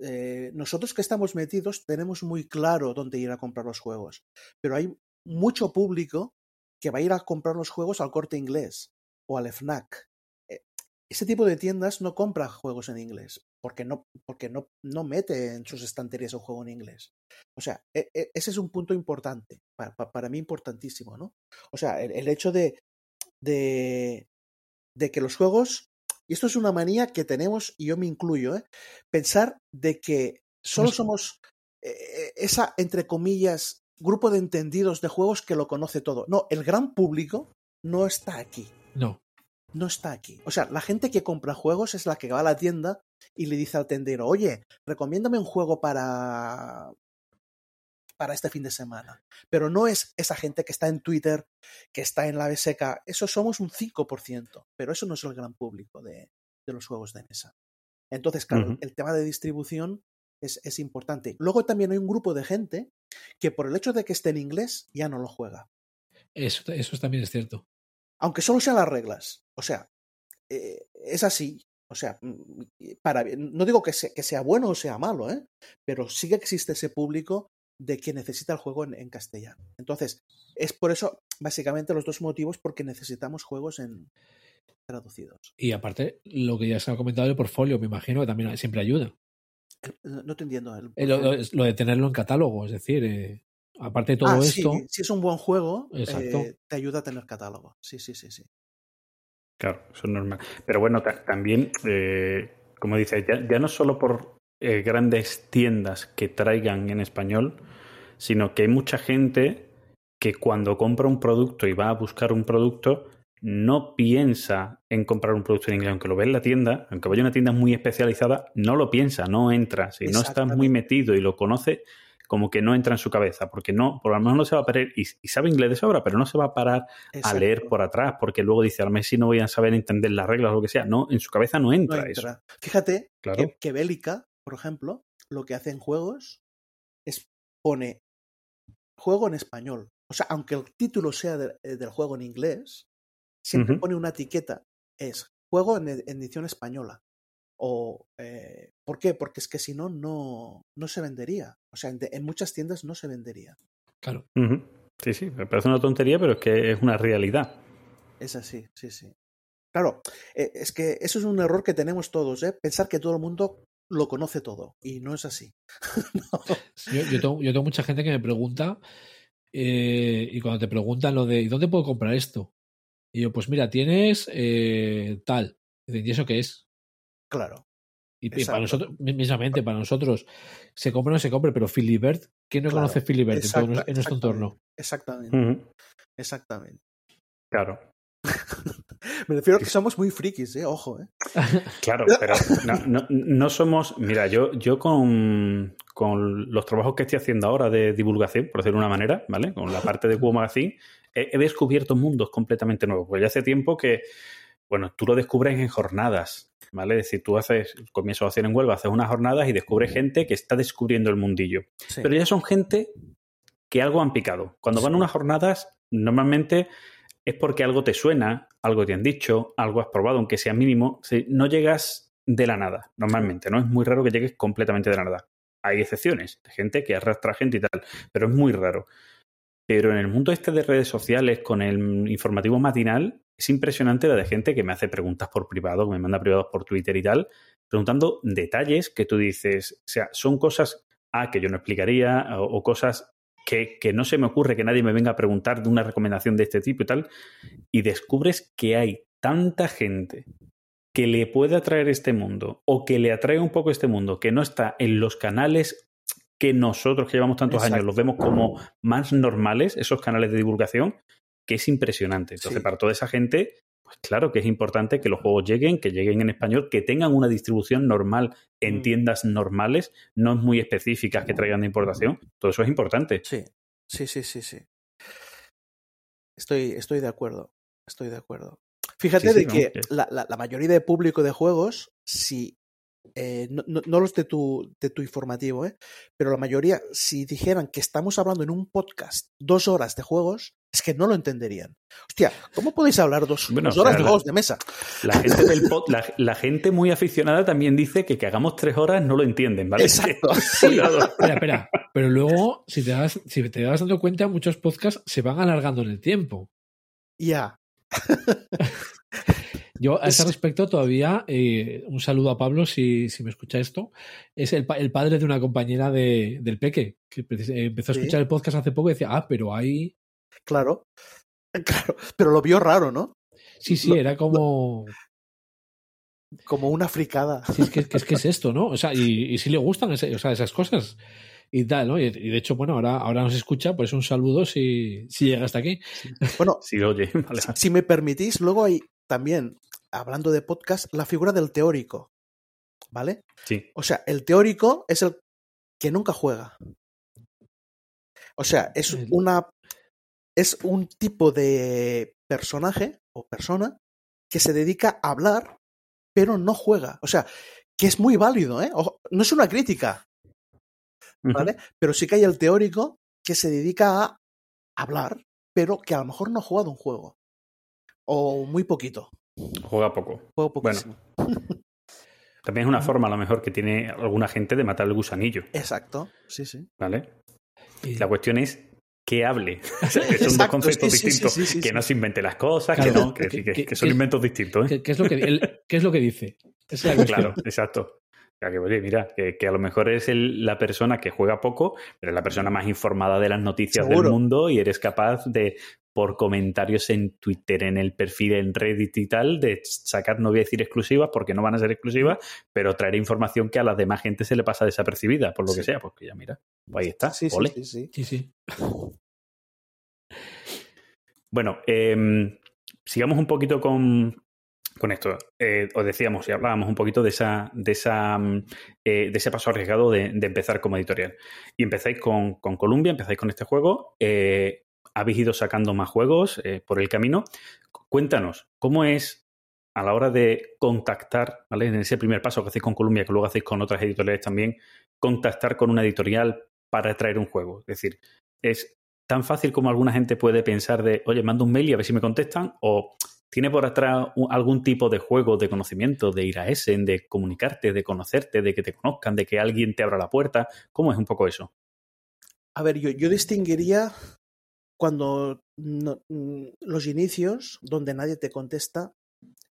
eh, nosotros que estamos metidos tenemos muy claro dónde ir a comprar los juegos, pero hay mucho público que va a ir a comprar los juegos al Corte Inglés o al FNAC. Ese tipo de tiendas no compra juegos en inglés, porque no, porque no, no mete en sus estanterías un juego en inglés. O sea, ese es un punto importante, para, para mí importantísimo, ¿no? O sea, el, el hecho de, de, de que los juegos, y esto es una manía que tenemos, y yo me incluyo, ¿eh? Pensar de que solo somos eh, esa, entre comillas, grupo de entendidos de juegos que lo conoce todo. No, el gran público no está aquí. No. No está aquí. O sea, la gente que compra juegos es la que va a la tienda y le dice al tendero, oye, recomiéndame un juego para para este fin de semana. Pero no es esa gente que está en Twitter, que está en la B S K. Eso somos un cinco por ciento, pero eso no es el gran público de, de los juegos de mesa. Entonces, claro, uh-huh. el tema de distribución es, es importante. Luego también hay un grupo de gente que por el hecho de que esté en inglés ya no lo juega. Eso, eso también es cierto. Aunque solo sean las reglas. O sea, eh, es así. O sea, para, no digo que sea, que sea bueno o sea malo, ¿eh? Pero sí que existe ese público de que necesita el juego en, en castellano. Entonces, es por eso, básicamente, los dos motivos porque necesitamos juegos en traducidos. Y aparte, lo que ya se ha comentado del portfolio, me imagino que también siempre ayuda. No te entiendo. El eh, lo, lo de tenerlo en catálogo, es decir... Eh... Aparte de todo ah, esto. Sí, si es un buen juego, eh, te ayuda a tener catálogo. Sí, sí, sí, sí. Claro, eso es normal. Pero bueno, t- también, eh, como dices, ya, ya no solo por eh, grandes tiendas que traigan en español, sino que hay mucha gente que cuando compra un producto y va a buscar un producto, no piensa en comprar un producto en inglés, aunque lo ve en la tienda, aunque vaya a una tienda muy especializada, no lo piensa, no entra. Si no estás muy metido y lo conoce, como que no entra en su cabeza, porque no, por lo menos no se va a parar, y, y sabe inglés de sobra, pero no se va a parar Exacto. a leer por atrás, porque luego dice, al mes si no voy a saber entender las reglas o lo que sea. No, en su cabeza no entra, no entra. Eso. Fíjate claro. que, que Bélica, por ejemplo, lo que hace en juegos es pone juego en español. O sea, aunque el título sea de, del juego en inglés, siempre uh-huh. pone una etiqueta. Es juego en, en edición española. O, eh, ¿por qué? Porque es que si no, no, no se vendería. O sea, en, de, en muchas tiendas no se vendería. Claro. Uh-huh. Sí, sí, me parece una tontería, pero es que es una realidad. Es así, sí, sí. Claro, eh, es que eso es un error que tenemos todos, ¿eh? Pensar que todo el mundo lo conoce todo, y no es así. No. Yo, yo, tengo, yo tengo mucha gente que me pregunta, eh, y cuando te preguntan lo de, ¿y dónde puedo comprar esto? Y yo, pues mira, tienes eh, tal. ¿Y eso qué es? Claro. Y exacto. Para nosotros, mismamente, para nosotros, se compra o no se compra, pero Filibert, ¿quién no claro. conoce Filibert Exacto, en, todo, en nuestro entorno? Exactamente. Uh-huh. Exactamente. Claro. Me refiero a que somos muy frikis, ¿eh? Ojo, ¿eh? Claro, pero no, no, no somos... Mira, yo, yo con, con los trabajos que estoy haciendo ahora de divulgación, por decirlo de una manera, ¿vale? Con la parte de Cubo Magazine, he, he descubierto mundos completamente nuevos. Porque ya hace tiempo que... Bueno, tú lo descubres en jornadas, ¿vale? Es decir, tú haces, comienzas a hacer en Huelva, haces unas jornadas y descubres gente que está descubriendo el mundillo. Sí. Pero ya son gente que algo han picado. Cuando sí. van a unas jornadas, normalmente es porque algo te suena, algo te han dicho, algo has probado, aunque sea mínimo. Si no llegas de la nada, normalmente, ¿no? Es muy raro que llegues completamente de la nada. Hay excepciones de gente que arrastra gente y tal, pero es muy raro. Pero en el mundo este de redes sociales, con el informativo matinal, es impresionante la de gente que me hace preguntas por privado, que me manda privados por Twitter y tal, preguntando detalles que tú dices, o sea, son cosas ah, que yo no explicaría o, o cosas que, que no se me ocurre que nadie me venga a preguntar de una recomendación de este tipo y tal, y descubres que hay tanta gente que le puede atraer este mundo o que le atrae un poco este mundo, que no está en los canales que nosotros que llevamos tantos Exacto. años los vemos como más normales, esos canales de divulgación, que es impresionante. Entonces, sí. para toda esa gente, pues claro que es importante que los juegos lleguen, que lleguen en español, que tengan una distribución normal en mm. tiendas normales, no muy específicas que traigan de importación. Todo eso es importante. Sí, sí, sí, sí, sí. Estoy, estoy de acuerdo, estoy de acuerdo. Fíjate sí, sí, de no, que sí. la, la, la mayoría de público de juegos, si... Eh, no, no, no los de tu, de tu informativo, ¿eh? Pero la mayoría, si dijeran que estamos hablando en un podcast dos horas de juegos, es que no lo entenderían. Hostia, ¿cómo podéis hablar dos, bueno, dos horas claro, de juegos la, de mesa? La gente, del pod, la, la gente muy aficionada también dice que que hagamos tres horas no lo entienden, ¿vale? Exacto. Sí, espera, espera. Pero luego, si te das, si te das dando cuenta, muchos podcasts se van alargando en el tiempo. Ya. Yeah. Yo a ese respecto todavía, eh, un saludo a Pablo si, si me escucha esto, es el, pa- el padre de una compañera de, del Peque, que empezó a escuchar sí. el podcast hace poco y decía, ah, pero hay... Claro, claro, pero lo vio raro, ¿no? Sí, sí, lo, era como... Lo... Como una fricada. Sí, es que, es que es que es esto, ¿no? O sea, y, y sí le gustan ese, o sea, esas cosas y tal, ¿no? Y, y de hecho, bueno, ahora, ahora nos escucha, pues un saludo si, si llega hasta aquí. Bueno, sí, oye, vale. si, si me permitís, luego hay también... hablando de podcast, la figura del teórico, ¿vale? Sí. O sea, el teórico es el que nunca juega. O sea, es una es un tipo de personaje o persona que se dedica a hablar, pero no juega. O sea, que es muy válido, ¿eh? O, no es una crítica, ¿vale? Uh-huh. Pero sí que hay el teórico que se dedica a hablar, pero que a lo mejor no ha jugado un juego. O muy poquito. Juega poco. Juega poquísimo. Bueno, también es una forma, a lo mejor, que tiene alguna gente de matar el gusanillo. Exacto, sí, sí. ¿Vale? Y... La cuestión es que hable. O sea, que son Exacto, dos conceptos sí, distintos. Sí, sí, sí, que sí. no se invente las cosas, claro, que no, que, que, que, que, que son que, inventos distintos. ¿Eh? ¿Qué es, es lo que dice? Es la claro, exacto. O sea, que, oye, mira, que, que a lo mejor es el, la persona que juega poco, pero es la persona más informada de las noticias Seguro. Del mundo y eres capaz de... por comentarios en Twitter, en el perfil, en Reddit y tal, de sacar, no voy a decir exclusivas, porque no van a ser exclusivas, pero traer información que a la demás gente se le pasa desapercibida, por lo sí. que sea, porque ya mira, pues ahí está, sí, ole. Sí, sí, sí. sí, sí. Bueno, eh, sigamos un poquito con, con esto. Eh, os decíamos y hablábamos un poquito de esa, de esa, eh, de ese paso arriesgado de, de empezar como editorial. Y empezáis con, con Columbia, empezáis con este juego, eh, habéis ido sacando más juegos eh, por el camino. Cuéntanos, ¿cómo es a la hora de contactar, ¿vale? En ese primer paso que hacéis con Columbia, que luego hacéis con otras editoriales también, contactar con una editorial para traer un juego? Es decir, es tan fácil como alguna gente puede pensar de, oye, mando un mail y a ver si me contestan, o tiene por atrás un, algún tipo de juego de conocimiento, de ir a Essen, de comunicarte, de conocerte, de que te conozcan, de que alguien te abra la puerta. ¿Cómo es un poco eso? A ver, yo, yo distinguiría cuando no, los inicios, donde nadie te contesta,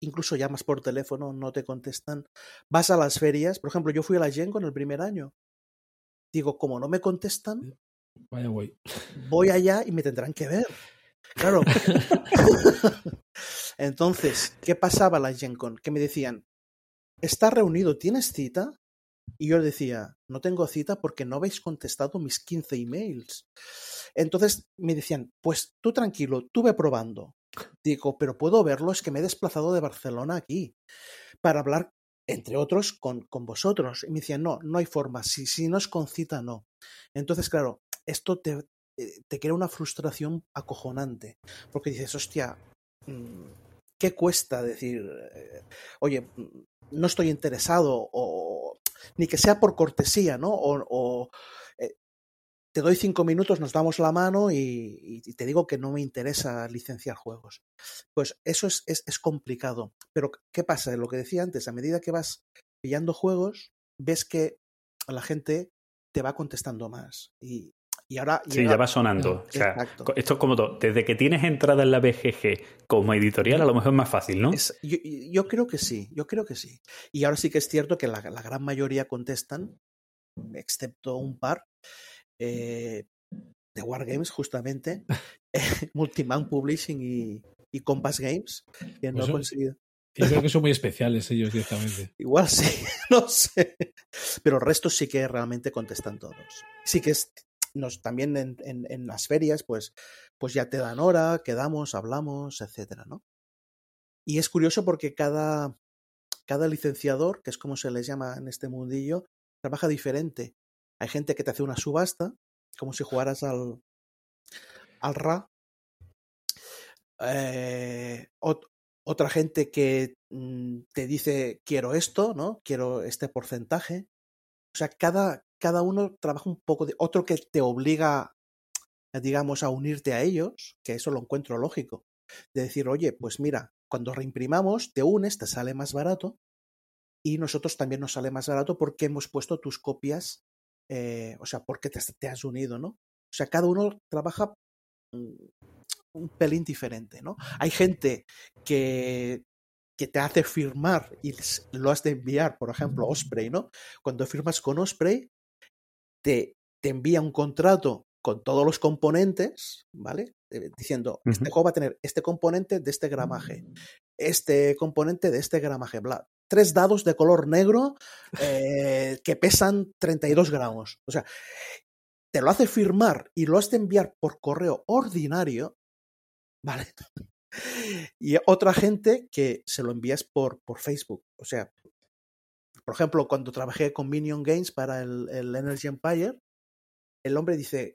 incluso llamas por teléfono, no te contestan, vas a las ferias. Por ejemplo, yo fui a la GenCon el primer año. Digo, como no me contestan, vaya voy. voy allá y me tendrán que ver. Claro. Entonces, ¿qué pasaba en la GenCon? Que me decían, ¿estás reunido? ¿Tienes cita? Y yo decía, no tengo cita porque no habéis contestado mis quince emails. Entonces me decían, pues tú tranquilo, tú ve probando. Digo, pero puedo verlo, es que me he desplazado de Barcelona aquí para hablar, entre otros, con, con vosotros. Y me decían, no, no hay forma, si, si no es con cita, no. Entonces, claro, esto te, te crea una frustración acojonante, porque dices, hostia, ¿qué cuesta decir, oye, no estoy interesado, o ni que sea por cortesía, ¿no? O, o eh, te doy cinco minutos, nos damos la mano y, y te digo que no me interesa licenciar juegos. Pues eso es, es, es complicado. Pero ¿qué pasa? Lo que decía antes, a medida que vas pillando juegos, ves que la gente te va contestando más. Y, y ahora... Sí, llega... ya va sonando. O sea, esto es como todo. Desde que tienes entrada en la B G G como editorial, a lo mejor es más fácil, ¿no? Es, yo, yo creo que sí, yo creo que sí. Y ahora sí que es cierto que la, la gran mayoría contestan, excepto un par, eh, de Wargames, justamente, eh, Multiman Publishing y, y Compass Games, que pues no han conseguido. Yo creo que son muy especiales ellos directamente. Igual sí, no sé. Pero el resto sí que realmente contestan todos. Sí que es, nos, también en, en, en las ferias, pues, pues ya te dan hora, quedamos, hablamos, etcétera, ¿no? Y es curioso porque cada, cada licenciador, que es como se les llama en este mundillo, trabaja diferente. Hay gente que te hace una subasta, como si jugaras al, al Ra. Eh, ot- Otra gente que te dice, quiero esto, ¿no? Quiero este porcentaje. O sea, cada, cada uno trabaja un poco de... Otro que te obliga, digamos, a unirte a ellos, que eso lo encuentro lógico. De decir, oye, pues mira, cuando reimprimamos, te unes, te sale más barato. Y nosotros también nos sale más barato porque hemos puesto tus copias, eh, o sea, porque te, te has unido, ¿no? O sea, cada uno trabaja... un pelín diferente, ¿no? Hay gente que, que te hace firmar y lo has de enviar, por ejemplo, Osprey, ¿no? Cuando firmas con Osprey, te, te envía un contrato con todos los componentes, ¿vale? Diciendo, uh-huh. Este juego va a tener este componente de este gramaje, este componente de este gramaje, bla. Tres dados de color negro eh, que pesan treinta y dos gramos. O sea, te lo hace firmar y lo has de enviar por correo ordinario, ¿vale? Y otra gente que se lo envías por, por Facebook. O sea, por ejemplo, cuando trabajé con Minion Games para el, el Energy Empire, el hombre dice,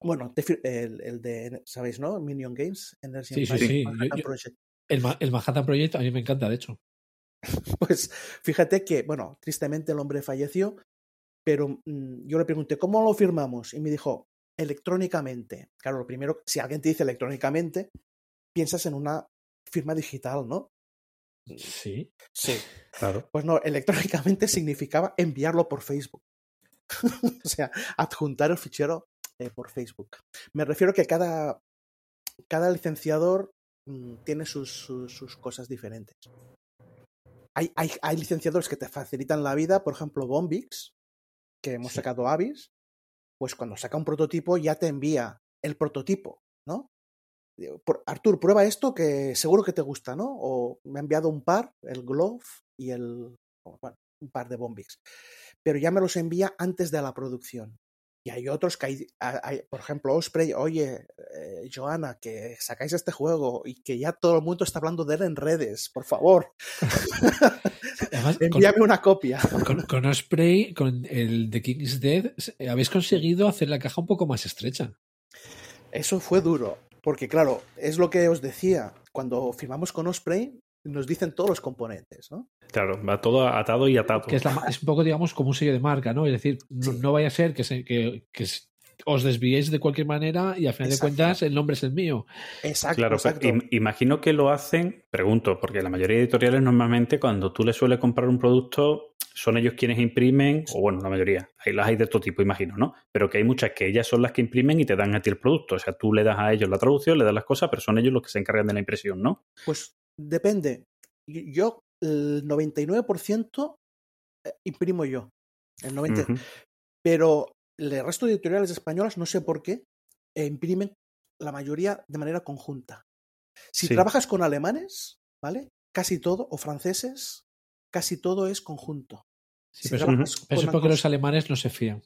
bueno, el, el de, ¿sabéis, no? Minion Games, Energy sí, Empire, sí, sí. Manhattan yo, Project. Yo, el, el Manhattan Project a mí me encanta, de hecho. Pues fíjate que, bueno, tristemente el hombre falleció, pero mmm, yo le pregunté, ¿cómo lo firmamos? Y me dijo, electrónicamente. Claro, lo primero, si alguien te dice electrónicamente, piensas en una firma digital, ¿no? Sí. Sí. Claro. Pues no, electrónicamente significaba enviarlo por Facebook. O sea, adjuntar el fichero eh, por Facebook. Me refiero que cada, cada licenciador mmm, tiene sus, sus, sus cosas diferentes. Hay, hay, hay licenciadores que te facilitan la vida, por ejemplo, Bombix, que hemos sí. sacado Avis. Pues cuando saca un prototipo ya te envía el prototipo, ¿no? Artur, prueba esto que seguro que te gusta, ¿no? O me ha enviado un par, el Glove y el... Bueno, un par de Bombix. Pero ya me los envía antes de la producción. Y hay otros que hay, hay por ejemplo, Osprey, oye, eh, Joana, que sacáis este juego y que ya todo el mundo está hablando de él en redes, por favor. Además, envíame con, una copia. Con, con Osprey, con el The King is Dead, habéis conseguido hacer la caja un poco más estrecha. Eso fue duro, porque claro, es lo que os decía, cuando firmamos con Osprey, nos dicen todos los componentes, ¿no? Claro, va todo atado y atado. Que es, la, es un poco, digamos, como un sello de marca, ¿no? Es decir, no, sí. no vaya a ser que, se, que, que os desviéis de cualquier manera y al final exacto. de cuentas el nombre es el mío. Exacto. Claro, exacto. Pues, imagino que lo hacen, pregunto, porque la mayoría de editoriales normalmente cuando tú le sueles comprar un producto son ellos quienes imprimen, o bueno, la mayoría, ahí las hay de todo tipo, imagino, ¿no? Pero que hay muchas que ellas son las que imprimen y te dan a ti el producto. O sea, tú le das a ellos la traducción, le das las cosas, pero son ellos los que se encargan de la impresión, ¿no? Pues depende. Yo, el noventa y nueve por ciento imprimo yo. El noventa por ciento. Uh-huh. Pero el resto de editoriales españolas, no sé por qué, eh, imprimen la mayoría de manera conjunta. Si sí. trabajas con alemanes, ¿vale? Casi todo, o franceses, casi todo es conjunto. Sí, si pero eso es porque cosa. Los alemanes no se fían.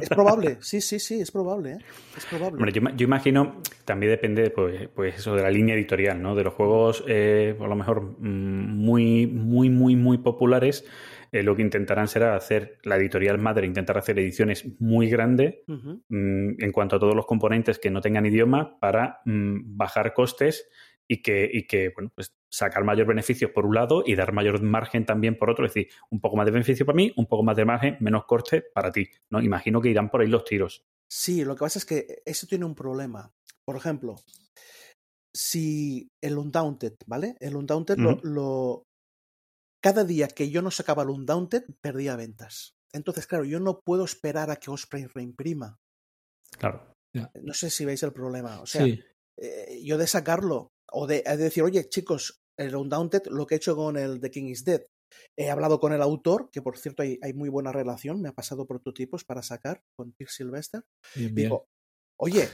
Es probable, sí, sí, sí, es probable. ¿eh? Es probable. Bueno, yo, yo imagino, también depende pues, pues eso de la línea editorial, ¿no? De los juegos, eh, a lo mejor, muy, muy, muy, muy populares, eh, lo que intentarán será hacer, la editorial madre, intentar hacer ediciones muy grandes uh-huh. mmm, en cuanto a todos los componentes que no tengan idioma para mmm, bajar costes y que, y que bueno, pues sacar mayor beneficio por un lado y dar mayor margen también por otro. Es decir, un poco más de beneficio para mí, un poco más de margen, menos corte para ti, ¿no? Imagino que irán por ahí los tiros. Sí, lo que pasa es que eso tiene un problema. Por ejemplo, si el Undaunted, ¿vale? El Undaunted, uh-huh. lo, lo... cada día que yo no sacaba el Undaunted, perdía ventas. Entonces, claro, yo no puedo esperar a que Osprey reimprima. Claro. Yeah. No sé si veis el problema. O sea, sí. eh, yo de sacarlo o de, de decir, oye, chicos, el Undaunted, lo que he hecho con el The King is Dead, he hablado con el autor, que por cierto hay, hay muy buena relación, me ha pasado prototipos para sacar con Pierre Sylvester. Bien, bien. Digo, oye,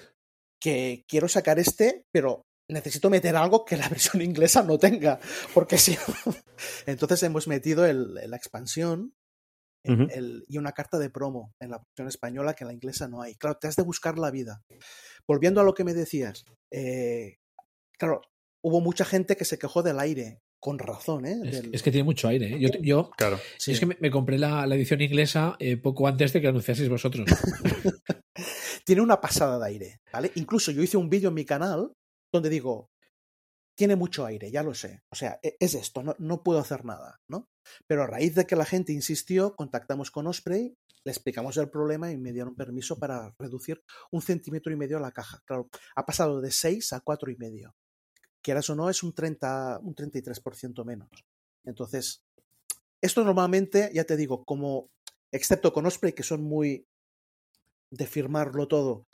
que quiero sacar este, pero necesito meter algo que la versión inglesa no tenga, porque si no... Entonces hemos metido el, la expansión el, uh-huh. el, y una carta de promo en la versión española que en la inglesa no hay. Claro, te has de buscar la vida. Volviendo a lo que me decías, eh, claro, hubo mucha gente que se quejó del aire, con razón, ¿eh? Del... Es, es que tiene mucho aire, ¿eh? Yo, yo claro, sí. es que me, me compré la, la edición inglesa eh, poco antes de que anunciaseis vosotros. Tiene una pasada de aire, ¿vale? Incluso yo hice un vídeo en mi canal donde digo, tiene mucho aire, ya lo sé. O sea, es esto, no, no puedo hacer nada, ¿no? Pero a raíz de que la gente insistió, contactamos con Osprey, le explicamos el problema y me dieron permiso para reducir un centímetro y medio la caja. Claro, ha pasado de seis a cuatro y medio. Quieras o no, es un treinta, un treinta y tres por ciento menos. Entonces, esto normalmente, ya te digo, como, excepto con Osprey, que son muy de firmarlo todo.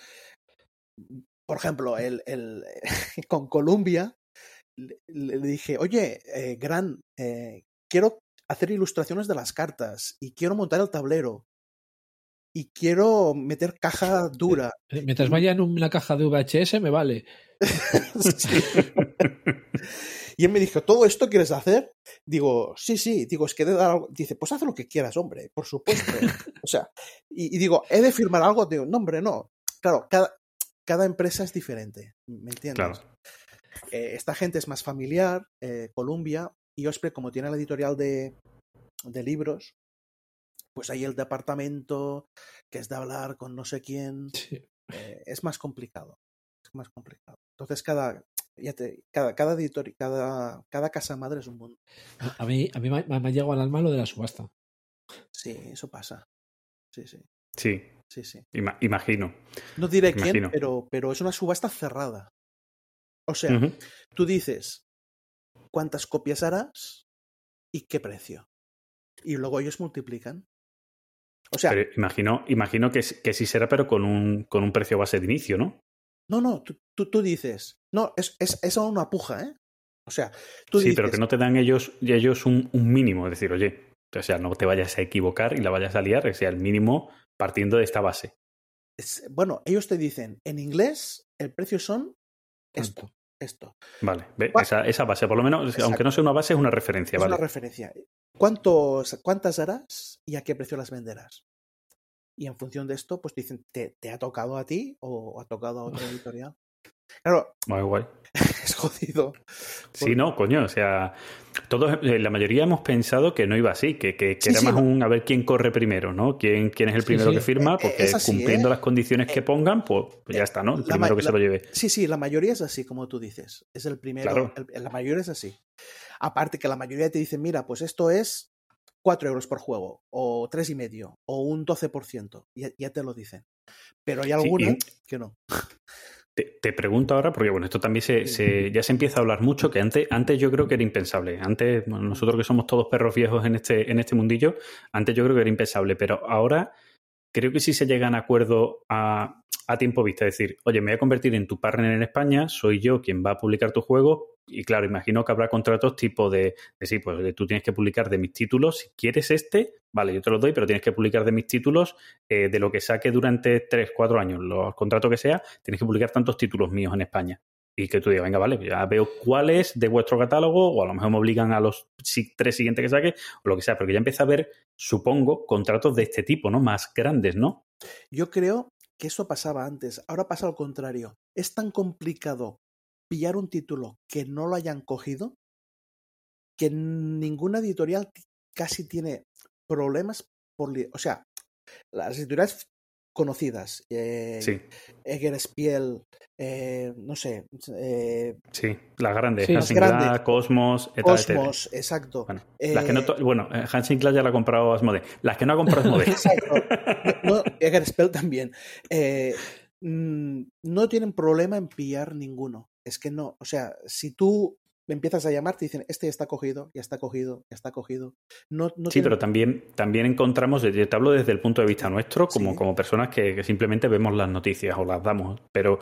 Por ejemplo, el, el, con Columbia le, le dije, oye, eh, Gran, eh, quiero hacer ilustraciones de las cartas y quiero montar el tablero y quiero meter caja dura. Mientras vaya en una caja de V H S me vale. Sí. Y él me dijo, ¿todo esto quieres hacer? Digo, sí, sí. Digo, es que he de dar algo. Dice, pues haz lo que quieras, hombre, por supuesto. O sea, y, y digo, ¿he de firmar algo? Digo, no, hombre, no. Claro, cada, cada empresa es diferente, ¿me entiendes? Claro. Eh, esta gente es más familiar, eh, Columbia, y Osprey, como tiene la editorial de, de libros, pues hay el departamento que es de hablar con no sé quién. Sí. Eh, es más complicado. Es más complicado. Entonces cada, ya te, cada, cada editor, cada, cada casa madre es un mundo. A mí, a mí me, me ha llegado al alma lo de la subasta. Sí, eso pasa. Sí, sí. Sí. Sí, sí. Ima, imagino. No diré imagino. quién, pero, pero es una subasta cerrada. O sea, uh-huh. tú dices cuántas copias harás y qué precio. Y luego ellos multiplican. O sea, pero imagino, imagino que, que sí será, pero con un, con un precio base de inicio, ¿no? No, no, tú, tú, tú dices. No, es, es, es una puja, ¿eh? O sea, tú sí, dices. Sí, pero que no te dan ellos, ellos un, un mínimo. Es decir, oye, o sea, no te vayas a equivocar y la vayas a liar. O sea, el mínimo partiendo de esta base. Es, bueno, ellos te dicen, en inglés, el precio son esto. ¿Cuánto? Esto. Vale, ve, esa, esa base, por lo menos, exacto. aunque no sea una base, es una referencia. Es vale. una referencia. ¿Cuántos, ¿Cuántas harás y a qué precio las venderás? Y en función de esto, pues te dicen, ¿te, te ha tocado a ti o ha tocado a otra editorial? Claro. Muy guay. Es jodido. Sí, porque... no, coño, o sea, todos, la mayoría hemos pensado que no iba así, que, que, que sí, era sí, más no. un a ver quién corre primero, ¿no? ¿Quién, quién es el primero sí, sí. que firma? Porque así, cumpliendo eh. las condiciones que pongan, pues, pues ya está, ¿no? El la primero ma- que la... se lo lleve. Sí, sí, la mayoría es así, como tú dices. Es el primero, claro. el, la mayoría es así. Aparte que la mayoría te dicen, mira, pues esto es cuatro euros por juego, o tres y medio, o un doce por ciento, ya, ya te lo dicen. pero hay alguna sí, que no. Te, te pregunto ahora, porque bueno, esto también se, se ya se empieza a hablar mucho, que antes, antes yo creo que era impensable. Antes, bueno, nosotros que somos todos perros viejos en este, en este mundillo, antes yo creo que era impensable, pero ahora creo que sí se llegan a acuerdos a, a tiempo vista. Es decir, oye, me voy a convertir en tu partner en España, soy yo quien va a publicar tu juego. Y claro, imagino que habrá contratos tipo de, de sí, pues de, tú tienes que publicar de mis títulos, si quieres este, vale, yo te los doy, pero tienes que publicar de mis títulos, eh, de lo que saque durante tres, cuatro años, los contratos que sea, tienes que publicar tantos títulos míos en España. Y que tú digas, venga, vale, ya veo cuáles de vuestro catálogo, o a lo mejor me obligan a los tres siguientes que saque, o lo que sea, pero que ya empieza a haber, supongo, contratos de este tipo, ¿no? Más grandes, ¿no? Yo creo que eso pasaba antes, ahora pasa lo contrario. Es tan complicado pillar un título que no lo hayan cogido, que ninguna editorial casi tiene problemas por... Li- o sea, las editoriales conocidas, eh, sí. Egger Spiel, eh, no sé... Eh, sí, las grandes, sí, Hans Sinclair, Cosmos, etcétera. Cosmos, etcétera. Exacto. Bueno, eh, las que no to- bueno, Hans Sinclair ya la ha comprado Asmodee. Las que no ha comprado Asmodee. Exacto. No, Egger Spiel también. Eh, no tienen problema en pillar ninguno. Es que no, o sea, si tú empiezas a llamar, te dicen, este ya está cogido, ya está cogido, ya está cogido. No, no sí, tiene... pero también, también encontramos, yo te hablo desde el punto de vista nuestro, como, sí. como personas que, que simplemente vemos las noticias o las damos, pero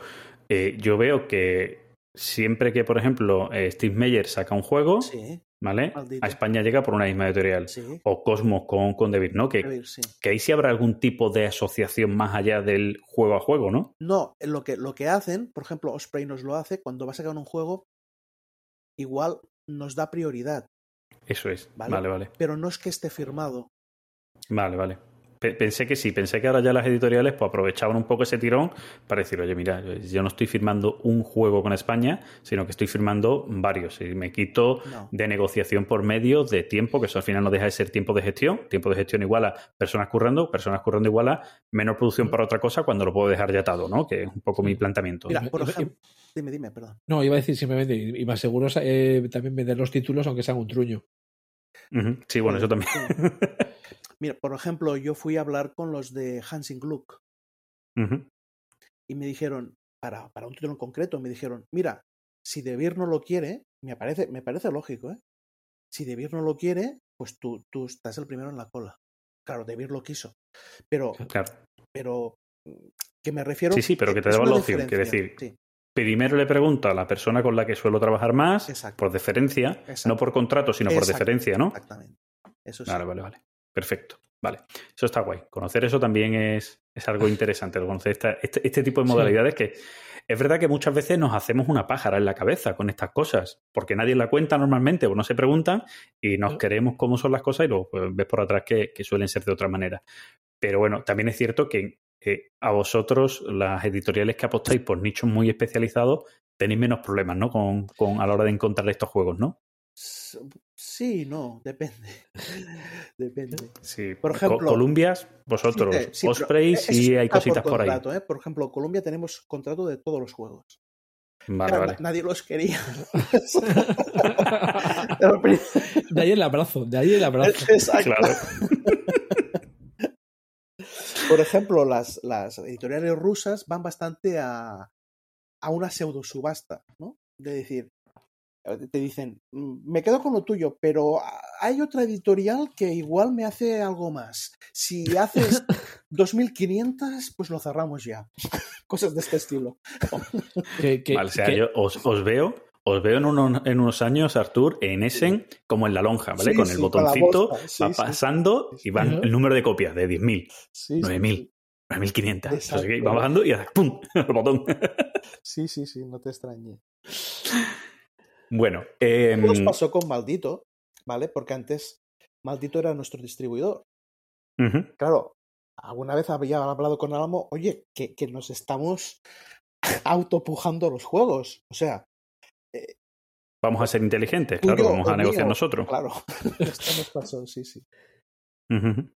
eh, yo veo que siempre que, por ejemplo, eh, Steve Meyer saca un juego, sí. ¿vale? Maldito. A España llega por una misma editorial, sí. o Cosmos con, con Debir, ¿no? Que, Debir, sí. que ahí sí habrá algún tipo de asociación más allá del juego a juego, ¿no? No, lo que, lo que hacen, por ejemplo, Osprey nos lo hace, cuando va a sacar un juego, igual nos da prioridad. Eso es, vale, vale. vale. Pero no es que esté firmado. Vale, vale. Pensé que sí, pensé que ahora ya las editoriales pues aprovechaban un poco ese tirón para decir, oye, mira, yo no estoy firmando un juego con España, sino que estoy firmando varios y me quito no. de negociación por medio de tiempo, que eso al final no deja de ser tiempo de gestión, tiempo de gestión igual a personas currando, personas currando igual a menor producción sí. para otra cosa cuando lo puedo dejar ya atado, ¿no? Que es un poco mi planteamiento. Mira, por ejemplo, dime, dime, perdón. No, iba a decir simplemente, y más seguro eh, también vender los títulos aunque sean un truño. Uh-huh. Sí, bueno, sí, eso también. Sí. Mira, por ejemplo, yo fui a hablar con los de Hansing Gluck uh-huh. y me dijeron, para, para un título en concreto, me dijeron, mira, si Debir no lo quiere, me parece, me parece lógico, ¿eh? Si Debir no lo quiere, pues tú, tú estás el primero en la cola. Claro, Debir lo quiso. Pero, claro. pero que me refiero... Sí, sí, pero que te daba la opción, quiero decir... Sí. Primero le pregunto a la persona con la que suelo trabajar más, exacto. por deferencia, exacto. no por contrato, sino por deferencia, ¿no? Exactamente. Eso sí. Vale, vale, vale. Perfecto. Vale. Eso está guay. Conocer eso también es, es algo interesante. Conocer esta, este, este tipo de modalidades sí. que es verdad que muchas veces nos hacemos una pájara en la cabeza con estas cosas, porque nadie la cuenta normalmente o no se preguntan y nos sí. creemos cómo son las cosas y luego pues, ves por atrás que, que suelen ser de otra manera. Pero bueno, también es cierto que Eh, a vosotros, las editoriales que apostáis por nichos muy especializados, tenéis menos problemas, ¿no? Con, con, a la hora de encontrar estos juegos, ¿no? Sí, no, depende. Depende. Sí, por ejemplo, Columbia, vosotros, sí, sí, Osprey, sí hay cositas por, contrato, por ahí. Eh, por ejemplo, Columbia tenemos contrato de todos los juegos. Vale, claro, vale. Nadie los quería. De ahí el abrazo, de ahí el abrazo. Exacto. Claro. Por ejemplo, las, las editoriales rusas van bastante a, a una pseudo subasta, ¿no? De decir, te dicen, me quedo con lo tuyo, pero hay otra editorial que igual me hace algo más. Si haces dos mil quinientos, pues lo cerramos ya. Cosas de este estilo. ¿Qué, qué, vale, o sea, qué? yo os, os veo... Os veo en unos, en unos años, Artur, en Essen, sí. como en la lonja, ¿vale? Sí, con el sí, botoncito, sí, va pasando sí, sí. y va el número de copias de diez mil, sí, nueve mil, sí, sí. nueve mil quinientos. Va bajando y ¡pum! El botón. Sí, sí, sí, no te extrañe. Bueno. Eh, nos pasó con Maldito, ¿vale? Porque antes Maldito era nuestro distribuidor. Uh-huh. Claro, alguna vez había hablado con Álamo, oye, que, que nos estamos autopujando los juegos, o sea, vamos a ser inteligentes, claro, yo, vamos a negociar mío, nosotros. Claro, esto nos pasó, sí, sí. Uh-huh.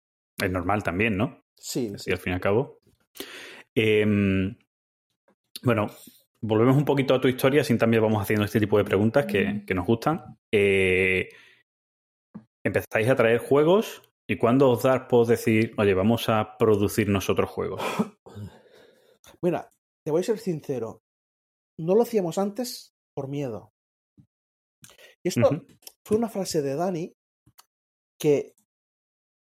Es normal también, ¿no? Sí. Así sí. al fin y al cabo. Eh, bueno, volvemos un poquito a tu historia, así también vamos haciendo este tipo de preguntas que, que nos gustan. Eh, empezáis a traer juegos y ¿cuándo os da por decir, oye, vamos a producir nosotros juegos? Mira, te voy a ser sincero, no lo hacíamos antes por miedo. Y esto uh-huh. fue una frase de Dani que,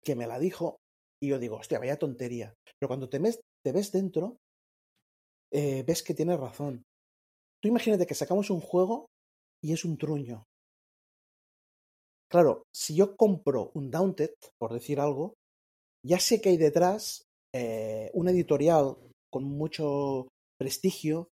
que me la dijo y yo digo, hostia, vaya tontería. Pero cuando te ves, te ves dentro, eh, ves que tienes razón. Tú imagínate que sacamos un juego y es un truño. Claro, si yo compro Undaunted, por decir algo, ya sé que hay detrás eh, una editorial con mucho prestigio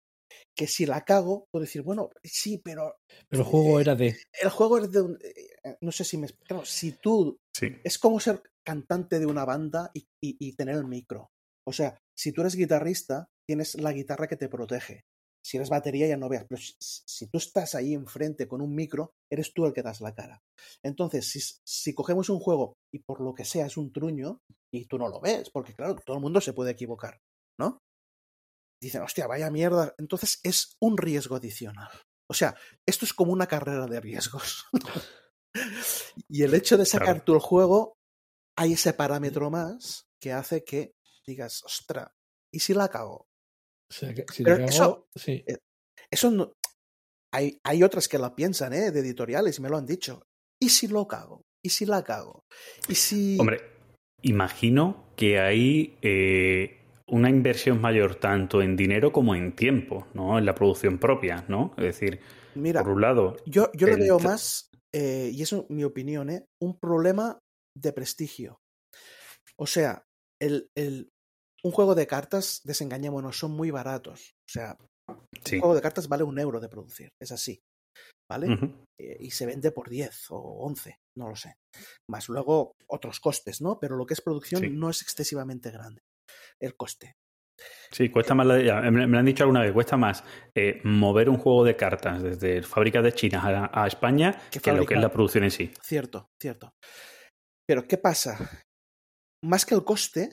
que si la cago, puedo decir, bueno, sí, pero... Pero el juego eh, era de... El juego era de... Un, eh, no sé si me... Claro, si tú... Sí. Es como ser cantante de una banda y, y, y tener el micro. O sea, si tú eres guitarrista, tienes la guitarra que te protege. Si eres batería, ya no veas. Pero si, si tú estás ahí enfrente con un micro, eres tú el que das la cara. Entonces, si, si cogemos un juego y por lo que sea es un truño, y tú no lo ves, porque claro, todo el mundo se puede equivocar, ¿no? Dicen, hostia, vaya mierda. Entonces es un riesgo adicional. O sea, esto es como una carrera de riesgos. Y el hecho de sacar claro. tú el juego, hay ese parámetro más que hace que digas, ostra, ¿y si la cago? O sea, que si la cago, eso, sí. Eso no, hay, hay otras que la piensan, ¿eh? De editoriales, y me lo han dicho. ¿Y si lo cago? ¿Y si la cago? ¿Y si...? Hombre, imagino que hay... Eh... una inversión mayor tanto en dinero como en tiempo, ¿no? En la producción propia, ¿no? Es decir, mira, por un lado... Yo, yo el... lo veo más, eh, y eso es mi opinión, ¿eh? Un problema de prestigio. O sea, el, el, un juego de cartas, desengañémonos, son muy baratos. O sea, sí. un juego de cartas vale un euro de producir, es así, ¿vale? Uh-huh. Eh, y se vende por diez o once, no lo sé. Más luego otros costes, ¿no? Pero lo que es producción sí. no es excesivamente grande. El coste. Sí, cuesta más, la, me lo han dicho alguna vez, cuesta más eh, mover un juego de cartas desde fábricas de China a, a España que lo que es la producción en sí. Cierto, cierto. Pero ¿qué pasa? Más que el coste,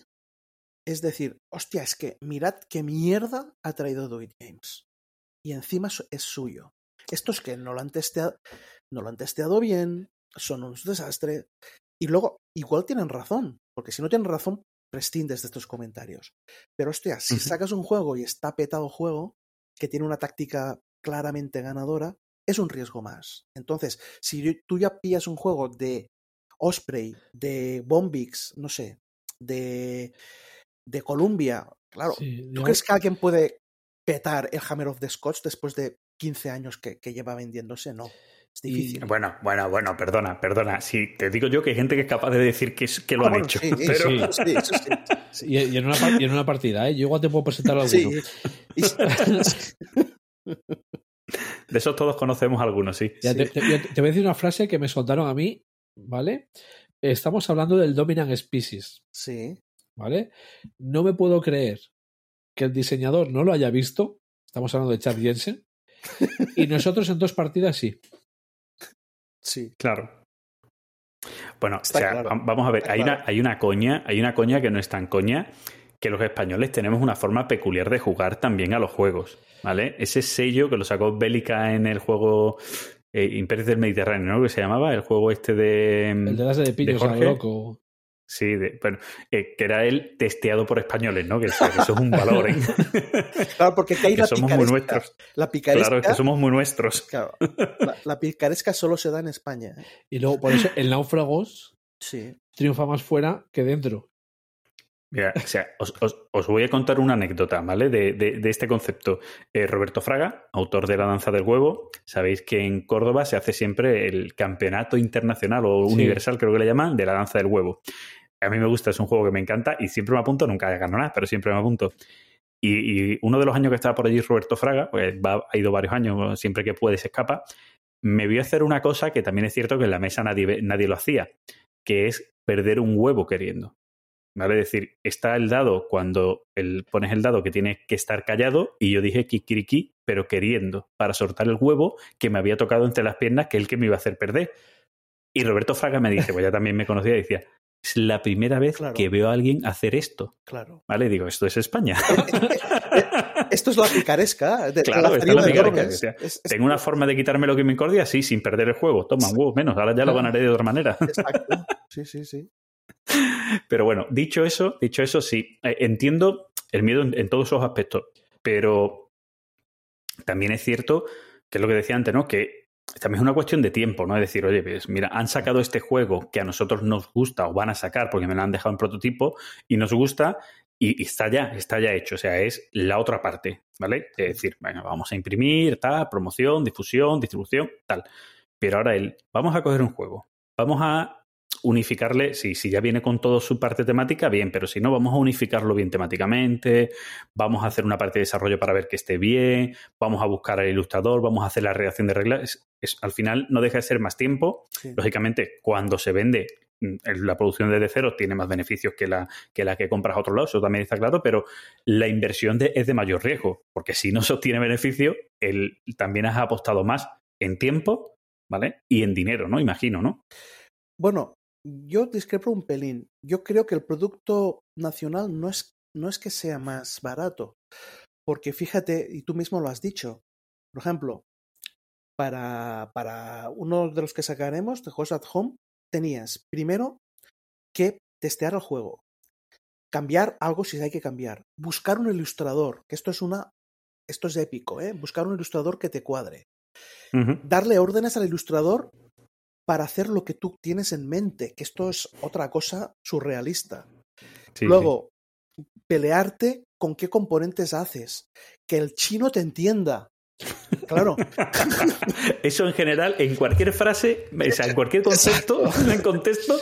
es decir, hostia, es que mirad qué mierda ha traído Do It Games. Y encima es suyo. Estos que no lo han testeado, no lo han testeado bien, son un desastre. Y luego, igual tienen razón, porque si no tienen razón, prescindes de estos comentarios. Pero hostia, si sacas un juego y está petado juego, que tiene una táctica claramente ganadora, es un riesgo más. Entonces, si tú ya pillas un juego de Osprey, de Bombix, no sé, de, de Columbia, claro, sí, ¿tú no... crees que alguien puede petar el Hammer of the Scots después de quince años que, que lleva vendiéndose? No. Es difícil. Y, bueno, bueno, bueno, perdona, perdona. Sí, te digo yo que hay gente que es capaz de decir que, es, que lo ah, han bueno, hecho. Sí, pero... sí, sí, eso sí. sí. Y, y, en una, y en una partida, ¿eh? Yo igual te puedo presentar alguno. Sí. De esos todos conocemos algunos, sí. Ya, sí. Te, te, te voy a decir una frase que me soltaron a mí, ¿vale? Estamos hablando del Dominant Species. Sí. ¿Vale? No me puedo creer que el diseñador no lo haya visto. Estamos hablando de Chad Jensen. Y nosotros en dos partidas sí. Sí, claro. Bueno, está o sea, claro. vamos a ver, hay, claro. una, hay una coña, hay una coña que no es tan coña, que los españoles tenemos una forma peculiar de jugar también a los juegos, ¿vale? Ese sello que lo sacó Bélica en el juego eh, Imperios del Mediterráneo, ¿no? Que se llamaba el juego este de... El de las de pillos al loco. Sí, de, bueno, eh, que era el testeado por españoles, ¿no? Que eso, que eso es un valor, ¿eh? Claro, porque que hay que la somos picaresca, muy nuestros. La picaresca, claro, es que somos muy nuestros. Claro, la, la picaresca solo se da en España. Y luego, por eso, el Náufragos sí. triunfa más fuera que dentro. Mira, o sea, os, os, os voy a contar una anécdota, ¿vale? De, de, de este concepto. Eh, Roberto Fraga, autor de La danza del huevo, sabéis que en Córdoba se hace siempre el campeonato internacional o universal, sí. creo que le llaman, de La danza del huevo. A mí me gusta, es un juego que me encanta y siempre me apunto, nunca gano nada, pero siempre me apunto. Y, y uno de los años que estaba por allí Roberto Fraga, pues va, ha ido varios años, siempre que puede se escapa, me vio hacer una cosa que también es cierto que en la mesa nadie, nadie lo hacía, que es perder un huevo queriendo. ¿Vale? Es decir, está el dado cuando el, pones el dado que tienes que estar callado y yo dije kikiriki, pero queriendo, para soltar el huevo que me había tocado entre las piernas, que es el que me iba a hacer perder. Y Roberto Fraga me dice, pues ya también me conocía, y decía... Es la primera vez claro. que veo a alguien hacer esto. Claro. ¿Vale? Digo, esto es España. Esto es la picaresca. De, claro, esto es la picaresca. Es, es, Tengo es, una es, forma de quitarme lo que me incordia, sí, sin perder el juego. Toma, un huevo menos, ahora ya claro. lo ganaré de otra manera. Exacto. Sí, sí, sí. Pero bueno, dicho eso, dicho eso, sí. Eh, entiendo el miedo en, en todos esos aspectos. Pero también es cierto, que es lo que decía antes, ¿no? Que también es una cuestión de tiempo, ¿no? Es decir, oye, pues mira, han sacado este juego que a nosotros nos gusta o van a sacar porque me lo han dejado en prototipo y nos gusta y, y está ya, está ya hecho. O sea, es la otra parte, ¿vale? Es decir, bueno, vamos a imprimir, tal, promoción, difusión, distribución, tal. Pero ahora él, vamos a coger un juego, vamos a unificarle, sí, si ya viene con toda su parte temática, bien, pero si no, vamos a unificarlo bien temáticamente, vamos a hacer una parte de desarrollo para ver que esté bien, vamos a buscar al ilustrador, vamos a hacer la redacción de reglas, es, es, al final no deja de ser más tiempo, sí. Lógicamente, cuando se vende la producción desde cero tiene más beneficios que la que, la que compras a otro lado, eso también está claro, pero la inversión de, es de mayor riesgo, porque si no se obtiene beneficio, el, también has apostado más en tiempo, ¿vale? Y en dinero, ¿no? Imagino, ¿no? Bueno, yo discrepo un pelín. Yo creo que el producto nacional no es, no es que sea más barato. Porque fíjate, y tú mismo lo has dicho, por ejemplo, para, para uno de los que sacaremos, de Ghost at Home, tenías primero que testear el juego, cambiar algo si hay que cambiar, buscar un ilustrador, que esto es una, esto es épico, ¿eh? Buscar un ilustrador que te cuadre, uh-huh. Darle órdenes al ilustrador para hacer lo que tú tienes en mente, que esto es otra cosa surrealista. Sí, Luego, sí. Pelearte con qué componentes haces, que el chino te entienda. Claro. Eso en general, en cualquier frase, o sea, en cualquier concepto, en contexto,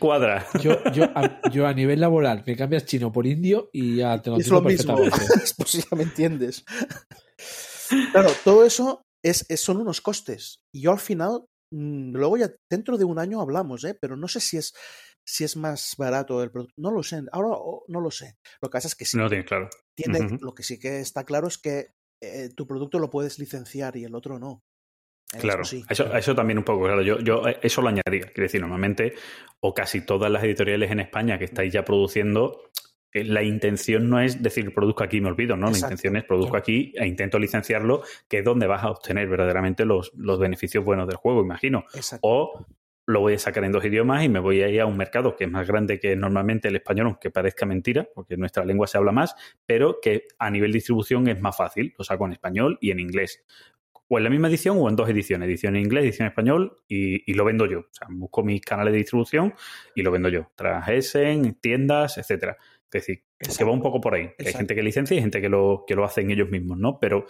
cuadra. Yo, yo, a, yo a nivel laboral, me cambias chino por indio y ya te lo entiendo perfectamente. Es lo mismo, pues ya me entiendes. Claro, todo eso es, es, son unos costes. Y yo al final... Luego ya dentro de un año hablamos, ¿eh? Pero no sé si es si es más barato el producto. No lo sé. Ahora no lo sé. Lo que pasa es que sí. No lo tienes claro. Tiene, uh-huh. Lo que sí que está claro es que eh, tu producto lo puedes licenciar y el otro no. Claro, eso, sí. eso, eso también un poco, claro, yo, yo eso lo añadiría. Quiero decir, normalmente, o casi todas las editoriales en España que estáis ya produciendo, la intención no es decir produzco aquí y me olvido, ¿no? Exacto. La intención es produzco aquí e intento licenciarlo, que es donde vas a obtener verdaderamente los, los beneficios buenos del juego, imagino. Exacto. O lo voy a sacar en dos idiomas y me voy a ir a un mercado que es más grande que normalmente el español, aunque parezca mentira, porque nuestra lengua se habla más, pero que a nivel de distribución es más fácil, lo saco en español y en inglés. O en la misma edición o en dos ediciones, edición en inglés, edición en español, y, y lo vendo yo. O sea, busco mis canales de distribución y lo vendo yo, tras Essen, tiendas, etcétera. Es decir, exacto, que va un poco por ahí. Hay gente que licencia y gente que lo, que lo hacen ellos mismos, ¿no? Pero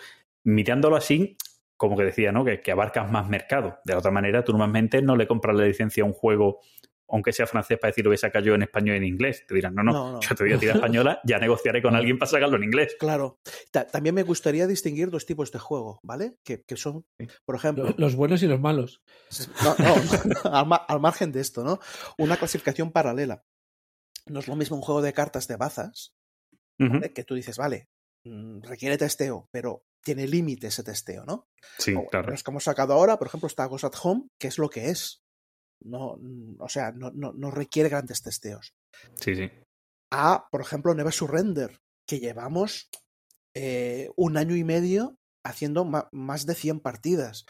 mirándolo así, como que decía, ¿no? Que, que abarcas más mercado. De la otra manera, tú normalmente no le compras la licencia a un juego, aunque sea francés, para decir lo voy a sacar yo en español y en inglés. Te dirán, no, no, no, no. Yo te voy a tirar española, ya negociaré con alguien para sacarlo en inglés. Claro. Ta- también me gustaría distinguir dos tipos de juego, ¿vale? Que, que son, por ejemplo... Los, los buenos y los malos. No, no, al, ma- al margen de esto, ¿no? Una clasificación paralela. No es lo mismo un juego de cartas de bazas, ¿vale? Uh-huh. Que tú dices, vale, requiere testeo, pero tiene límite ese testeo, ¿no? Sí, o, claro. Los que hemos sacado ahora, por ejemplo, está Ghost at Home, que es lo que es. No, o sea, no, no, no requiere grandes testeos. Sí, sí. A, por ejemplo, Never Surrender, que llevamos eh, un año y medio haciendo ma- más de cien partidas.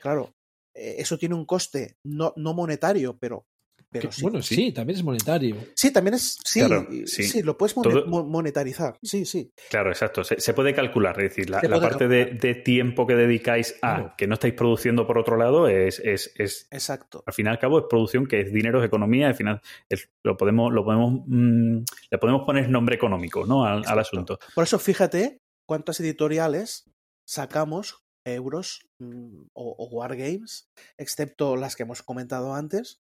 Claro, eh, eso tiene un coste no, no monetario, pero... Pero que, sí, bueno, sí, sí, también es monetario. Sí, también es. Sí, claro, sí. sí lo puedes monet, Todo, monetarizar. Sí, sí. Claro, exacto. Se, se puede calcular. Es decir, la, la parte de, de tiempo que dedicáis a claro. que no estáis produciendo por otro lado es, es, es. Exacto. Al fin y al cabo es producción, que es dinero, es economía. Al final es, lo podemos, lo podemos, mmm, le podemos poner nombre económico, ¿no? Al, al asunto. Por eso, fíjate cuántas editoriales sacamos euros mmm, o, o Wargames, excepto las que hemos comentado antes.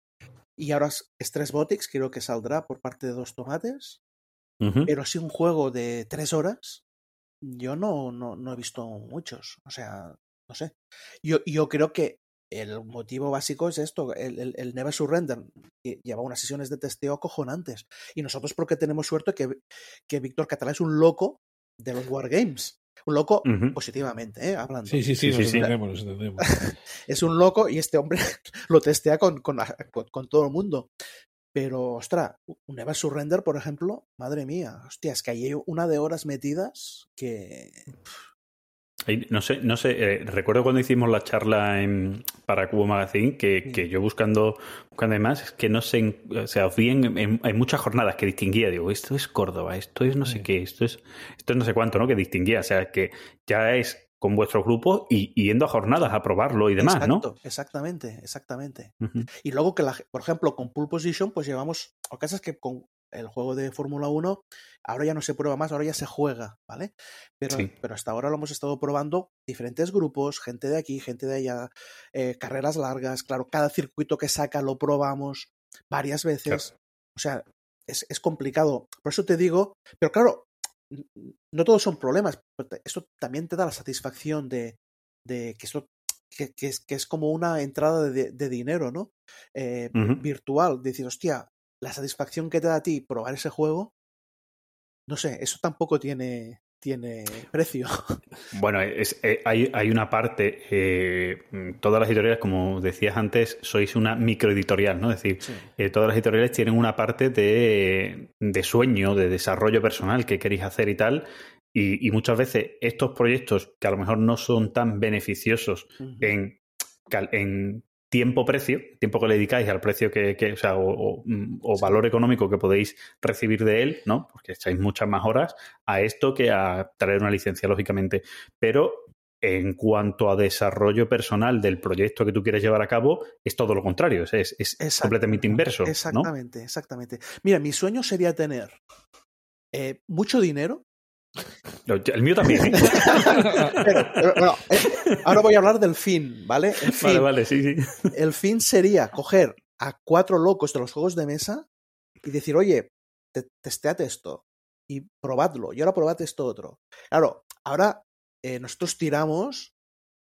Y ahora Stress Botics creo que saldrá por parte de Dos Tomates. Uh-huh. Pero si un juego de tres horas, yo no, no, no he visto muchos. O sea, no sé. Yo, yo creo que el motivo básico es esto. El, el, el Never Surrender lleva unas sesiones de testeo acojonantes. Y nosotros porque tenemos suerte que, que Víctor Catalá es un loco de los Wargames. Un loco uh-huh. positivamente, ¿eh? Hablando. Sí, sí, sí, sí, sí, entendemos, sí. Entendemos. Es un loco y este hombre lo testea con, con, con todo el mundo. Pero, ostras, un Never Surrender, por ejemplo, madre mía, hostia, es que hay una de horas metidas que... No sé, no sé. Eh, recuerdo cuando hicimos la charla en, para Cubo Magazine que, que yo buscando, buscando más, es que no sé, o sea, os vi en, en, en muchas jornadas que distinguía, digo, esto es Córdoba, esto es no sé qué, esto es, esto es no sé cuánto, ¿no? Que distinguía, o sea, que ya es con vuestros grupos y yendo a jornadas a probarlo y demás. Exacto, ¿no? Exactamente, exactamente. Uh-huh. Y luego que, la, por ejemplo, con Pool Position, pues llevamos, o casas que con el juego de Fórmula uno, ahora ya no se prueba más, ahora ya se juega, ¿vale? Pero, sí. pero hasta ahora lo hemos estado probando diferentes grupos, gente de aquí, gente de allá, eh, carreras largas, claro, cada circuito que saca lo probamos varias veces. Claro. O sea, es, es complicado. Por eso te digo, pero claro, no todos son problemas, pero esto también te da la satisfacción de, de que esto que, que, es, que es como una entrada de, de dinero, ¿no? Eh, uh-huh. Virtual, de decir, hostia, la satisfacción que te da a ti probar ese juego, no sé, eso tampoco tiene, tiene precio. Bueno, es, eh, hay, hay una parte, eh, todas las editoriales, como decías antes, sois una microeditorial, ¿no? Es decir, sí. eh, todas las editoriales tienen una parte de, de sueño, de desarrollo personal que queréis hacer y tal, y, y muchas veces estos proyectos que a lo mejor no son tan beneficiosos uh-huh. en... en tiempo-precio, tiempo que le dedicáis al precio que, que o sea, o, o, o sí. valor económico que podéis recibir de él, ¿no? Porque echáis muchas más horas a esto que a traer una licencia, lógicamente. Pero en cuanto a desarrollo personal del proyecto que tú quieres llevar a cabo, es todo lo contrario, es, es, es completamente inverso. Exactamente, ¿no? exactamente. Mira, mi sueño sería tener eh, mucho dinero. El mío también. ¿eh? pero, pero, bueno, ahora voy a hablar del fin, ¿vale? El fin, vale, vale, sí, sí. El fin sería coger a cuatro locos de los juegos de mesa y decir, oye, te, testeate esto y probadlo, y ahora probad esto otro. Claro, ahora eh, nosotros tiramos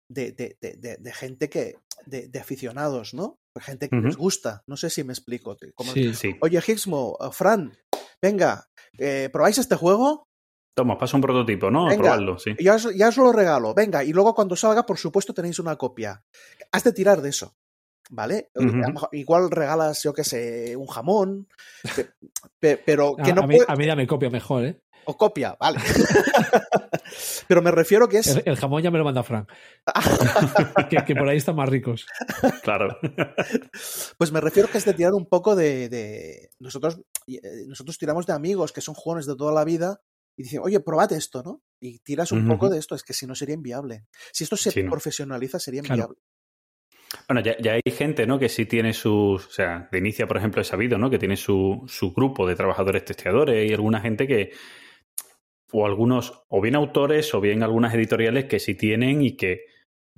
de, de, de, de, de gente que, de, de aficionados, ¿no? Gente que uh-huh. les gusta. No sé si me explico. Como, sí, sí. Oye, Gizmo, uh, Fran, venga, eh, ¿probáis este juego? Toma, pasa un prototipo, ¿no? Venga, a probarlo, sí. Ya os, ya os lo regalo. Venga, y luego cuando salga, por supuesto, tenéis una copia. Has de tirar de eso, ¿vale? Uh-huh. Igual regalas, yo qué sé, un jamón, pe, pe, pero que a, no a mí, puede... a mí dame copia mejor, ¿eh? O copia, vale. Pero me refiero que es... El, el jamón ya me lo manda Fran. que, que por ahí están más ricos. Claro. Pues me refiero que es de tirar un poco de... de... Nosotros, nosotros tiramos de amigos que son jugones de toda la vida. Y dicen, oye, probad esto, ¿no? Y tiras un uh-huh. poco de esto, es que si no sería inviable. Si esto se sí, profesionaliza, no. sería inviable. Claro. Bueno, ya, ya hay gente, ¿no? Que sí tiene sus... O sea, de inicio, por ejemplo, he sabido, ¿no? Que tiene su, su grupo de trabajadores testeadores y alguna gente que... O algunos, o bien autores, o bien algunas editoriales que sí tienen y que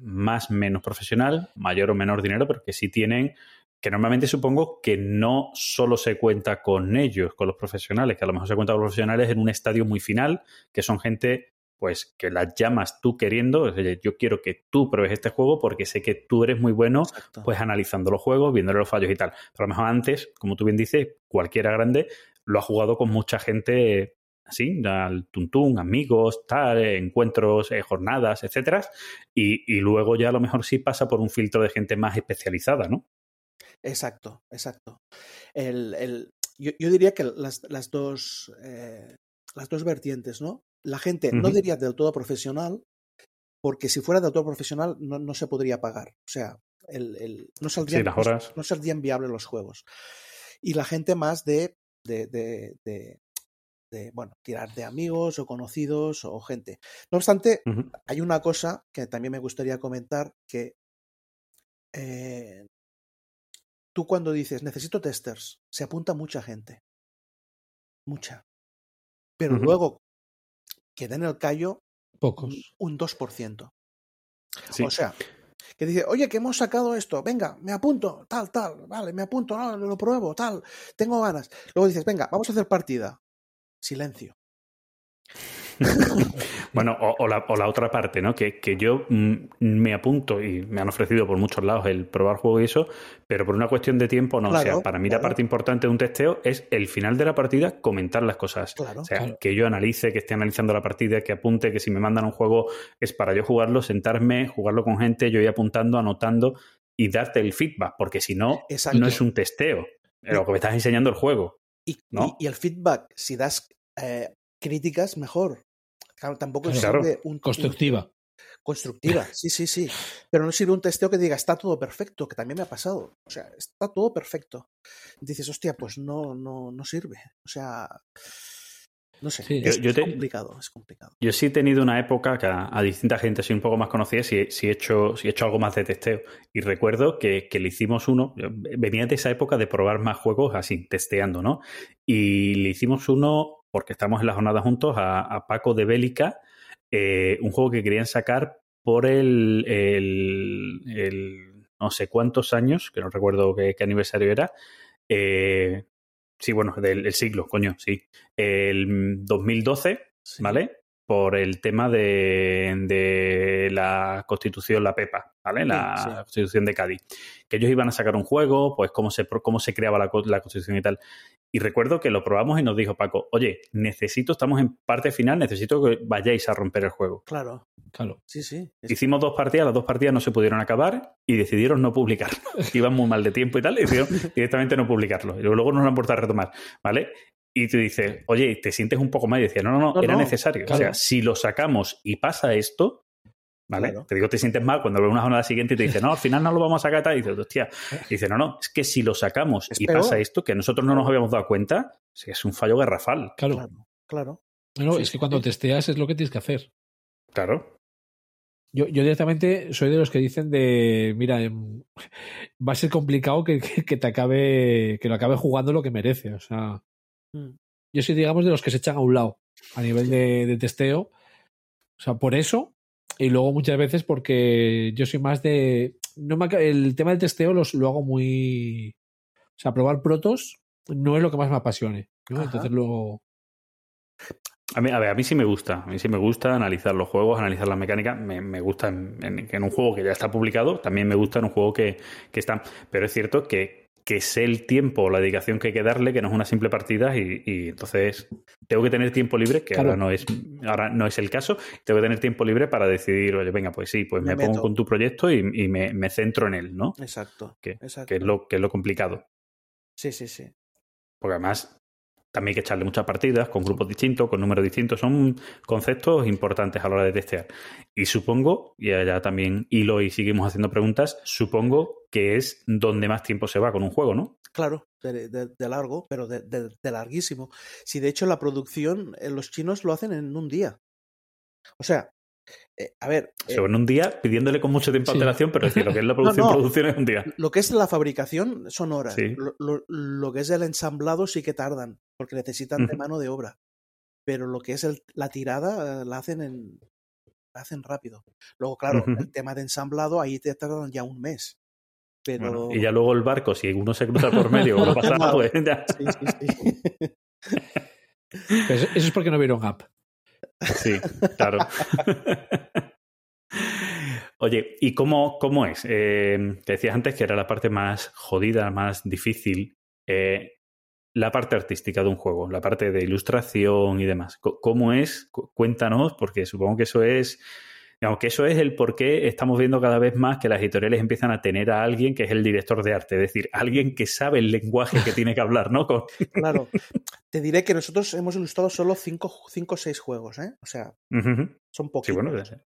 más o menos profesional, mayor o menor dinero, pero que sí tienen... Que normalmente supongo que no solo se cuenta con ellos, con los profesionales, que a lo mejor se cuenta con los profesionales en un estadio muy final, que son gente pues que las llamas tú queriendo, yo quiero que tú pruebes este juego porque sé que tú eres muy bueno. Exacto. Pues analizando los juegos, viéndole los fallos y tal. Pero a lo mejor antes, como tú bien dices, cualquiera grande lo ha jugado con mucha gente así, al tuntún, amigos, tal, encuentros, eh, jornadas, etcétera. Y, y luego ya a lo mejor sí pasa por un filtro de gente más especializada, ¿no? Exacto, exacto. El, el, yo, yo diría que las, las, dos, eh, las dos vertientes, ¿no? La gente, uh-huh. no diría del todo profesional, porque si fuera del todo profesional no, no se podría pagar. O sea, el, el, no saldrían, sí, las horas. No, no saldrían viables los juegos. Y la gente más de, de, de, de, de, bueno, tirar de amigos o conocidos o gente. No obstante, uh-huh. hay una cosa que también me gustaría comentar, que... Eh, tú cuando dices, necesito testers, se apunta mucha gente. Mucha. Pero uh-huh. luego que den el callo pocos, un dos por ciento. Sí. O sea, que dice, oye, que hemos sacado esto, venga, me apunto, tal, tal, vale, me apunto, no, lo pruebo, tal, tengo ganas. Luego dices, venga, vamos a hacer partida. Silencio. Bueno, o, o, la, o la otra parte, ¿no? Que, que yo m- me apunto y me han ofrecido por muchos lados el probar juego y eso, pero por una cuestión de tiempo no. Claro, o sea, para mí claro. la parte importante de un testeo es el final de la partida comentar las cosas. Claro, o sea, claro. que yo analice, que esté analizando la partida, que apunte, que si me mandan un juego es para yo jugarlo, sentarme, jugarlo con gente, yo ir apuntando, anotando y darte el feedback, porque si no, exacto. no es un testeo. Lo que me estás enseñando el juego. Y, ¿no? y, y el feedback, si das eh, críticas, mejor. Claro, tampoco es claro. un constructiva. constructiva, sí, sí, sí. Pero no sirve un testeo que diga, está todo perfecto, que también me ha pasado. O sea, está todo perfecto. Dices, hostia, pues no, no, no sirve. O sea, no sé, sí, es, yo, yo es, te, complicado, es complicado. Yo sí he tenido una época que a, a distinta gente, soy un poco más conocida, si, si, he hecho, si he hecho algo más de testeo. Y recuerdo que, que le hicimos uno, venía de esa época de probar más juegos así, testeando, ¿no? Y le hicimos uno, porque estamos en la jornada juntos, a, a Paco de Bélica, Eh, un juego que querían sacar por el, el, el no sé cuántos años, que no recuerdo qué, qué aniversario era, eh, sí, bueno, del el siglo, coño, sí, el dos mil doce, sí. ¿Vale? Por el tema de, de la Constitución, la PEPA, ¿vale? La sí, sí. Constitución de Cádiz. Que ellos iban a sacar un juego, pues cómo se, cómo se creaba la, la Constitución y tal. Y recuerdo que lo probamos y nos dijo Paco, oye, necesito, estamos en parte final, necesito que vayáis a romper el juego. Claro, claro. Sí, sí. Es... Hicimos dos partidas, las dos partidas no se pudieron acabar y decidieron no publicar. Iban muy mal de tiempo y tal, y decidieron directamente no publicarlo. Y luego nos lo han vuelto a retomar, ¿vale? Y tú dices, oye, te sientes un poco mal. Y decías, no, no, no, no era no, necesario. Claro. O sea, si lo sacamos y pasa esto, ¿vale? Claro. Te digo, te sientes mal cuando lo ves una jornada siguiente y te dice, no, al final no lo vamos a sacar. Y dices, hostia. Y dices, no, no, es que si lo sacamos es y peor. Pasa esto, que nosotros no nos habíamos dado cuenta, es un fallo garrafal. Claro, claro. claro. No, sí, es que cuando sí. testeas es lo que tienes que hacer. Claro. Yo, yo directamente soy de los que dicen de, mira, va a ser complicado que, que te acabe, que lo acabe jugando lo que merece. O sea, yo soy, digamos, de los que se echan a un lado a nivel de, de testeo. O sea, por eso. Y luego muchas veces porque yo soy más de... No me, el tema del testeo los, lo hago muy... O sea, probar protos no es lo que más me apasione, ¿no? Entonces luego... A mí, a ver, a mí sí me gusta. A mí sí me gusta analizar los juegos, analizar las mecánicas. Me, me gusta en, en, en un juego que ya está publicado. También me gusta en un juego que, que está... Pero es cierto que... que sé el tiempo o la dedicación que hay que darle, que no es una simple partida y, y entonces tengo que tener tiempo libre, que claro. ahora no es ahora no es el caso, tengo que tener tiempo libre para decidir, oye, venga, pues sí, pues me, me pongo con tu proyecto y, y me, me centro en él, ¿no? Exacto. Que, exacto. Que, es lo, que es lo complicado. Sí, sí, sí. Porque además también hay que echarle muchas partidas, con grupos distintos, con números distintos, son conceptos importantes a la hora de testear. Y supongo, y allá también hilo y seguimos haciendo preguntas, supongo que es donde más tiempo se va con un juego, ¿no? Claro, de, de, de largo, pero de, de, de larguísimo. Si de hecho la producción, los chinos lo hacen en un día. O sea, eh, a ver... Eh, se va en un día pidiéndole con mucho tiempo sí. alteración, pero es decir, lo que es la producción, no, no. producción es un día. Lo que es la fabricación son horas. Sí. Lo, lo, lo que es el ensamblado sí que tardan. Porque necesitan de mano de obra. Pero lo que es el, la tirada la hacen en, la hacen rápido. Luego, claro, uh-huh. el tema de ensamblado, ahí te tardan ya un mes. Pero... Bueno, y ya luego el barco, si uno se cruza por medio o lo pasa, pues ya. Sí, sí, sí. Pero eso es porque no vieron app. Sí, claro. Oye, ¿y cómo, cómo es? Eh, te decías antes que era la parte más jodida, más difícil. Eh, La parte artística de un juego, la parte de ilustración y demás. ¿Cómo es? Cuéntanos, porque supongo que eso es, digamos, que eso es el por qué estamos viendo cada vez más que las editoriales empiezan a tener a alguien que es el director de arte, es decir, alguien que sabe el lenguaje que tiene que hablar, ¿no? Con... Claro. Te diré que nosotros hemos ilustrado solo cinco o seis juegos, ¿eh? O sea, uh-huh. son poquitos. Sí, bueno, ya,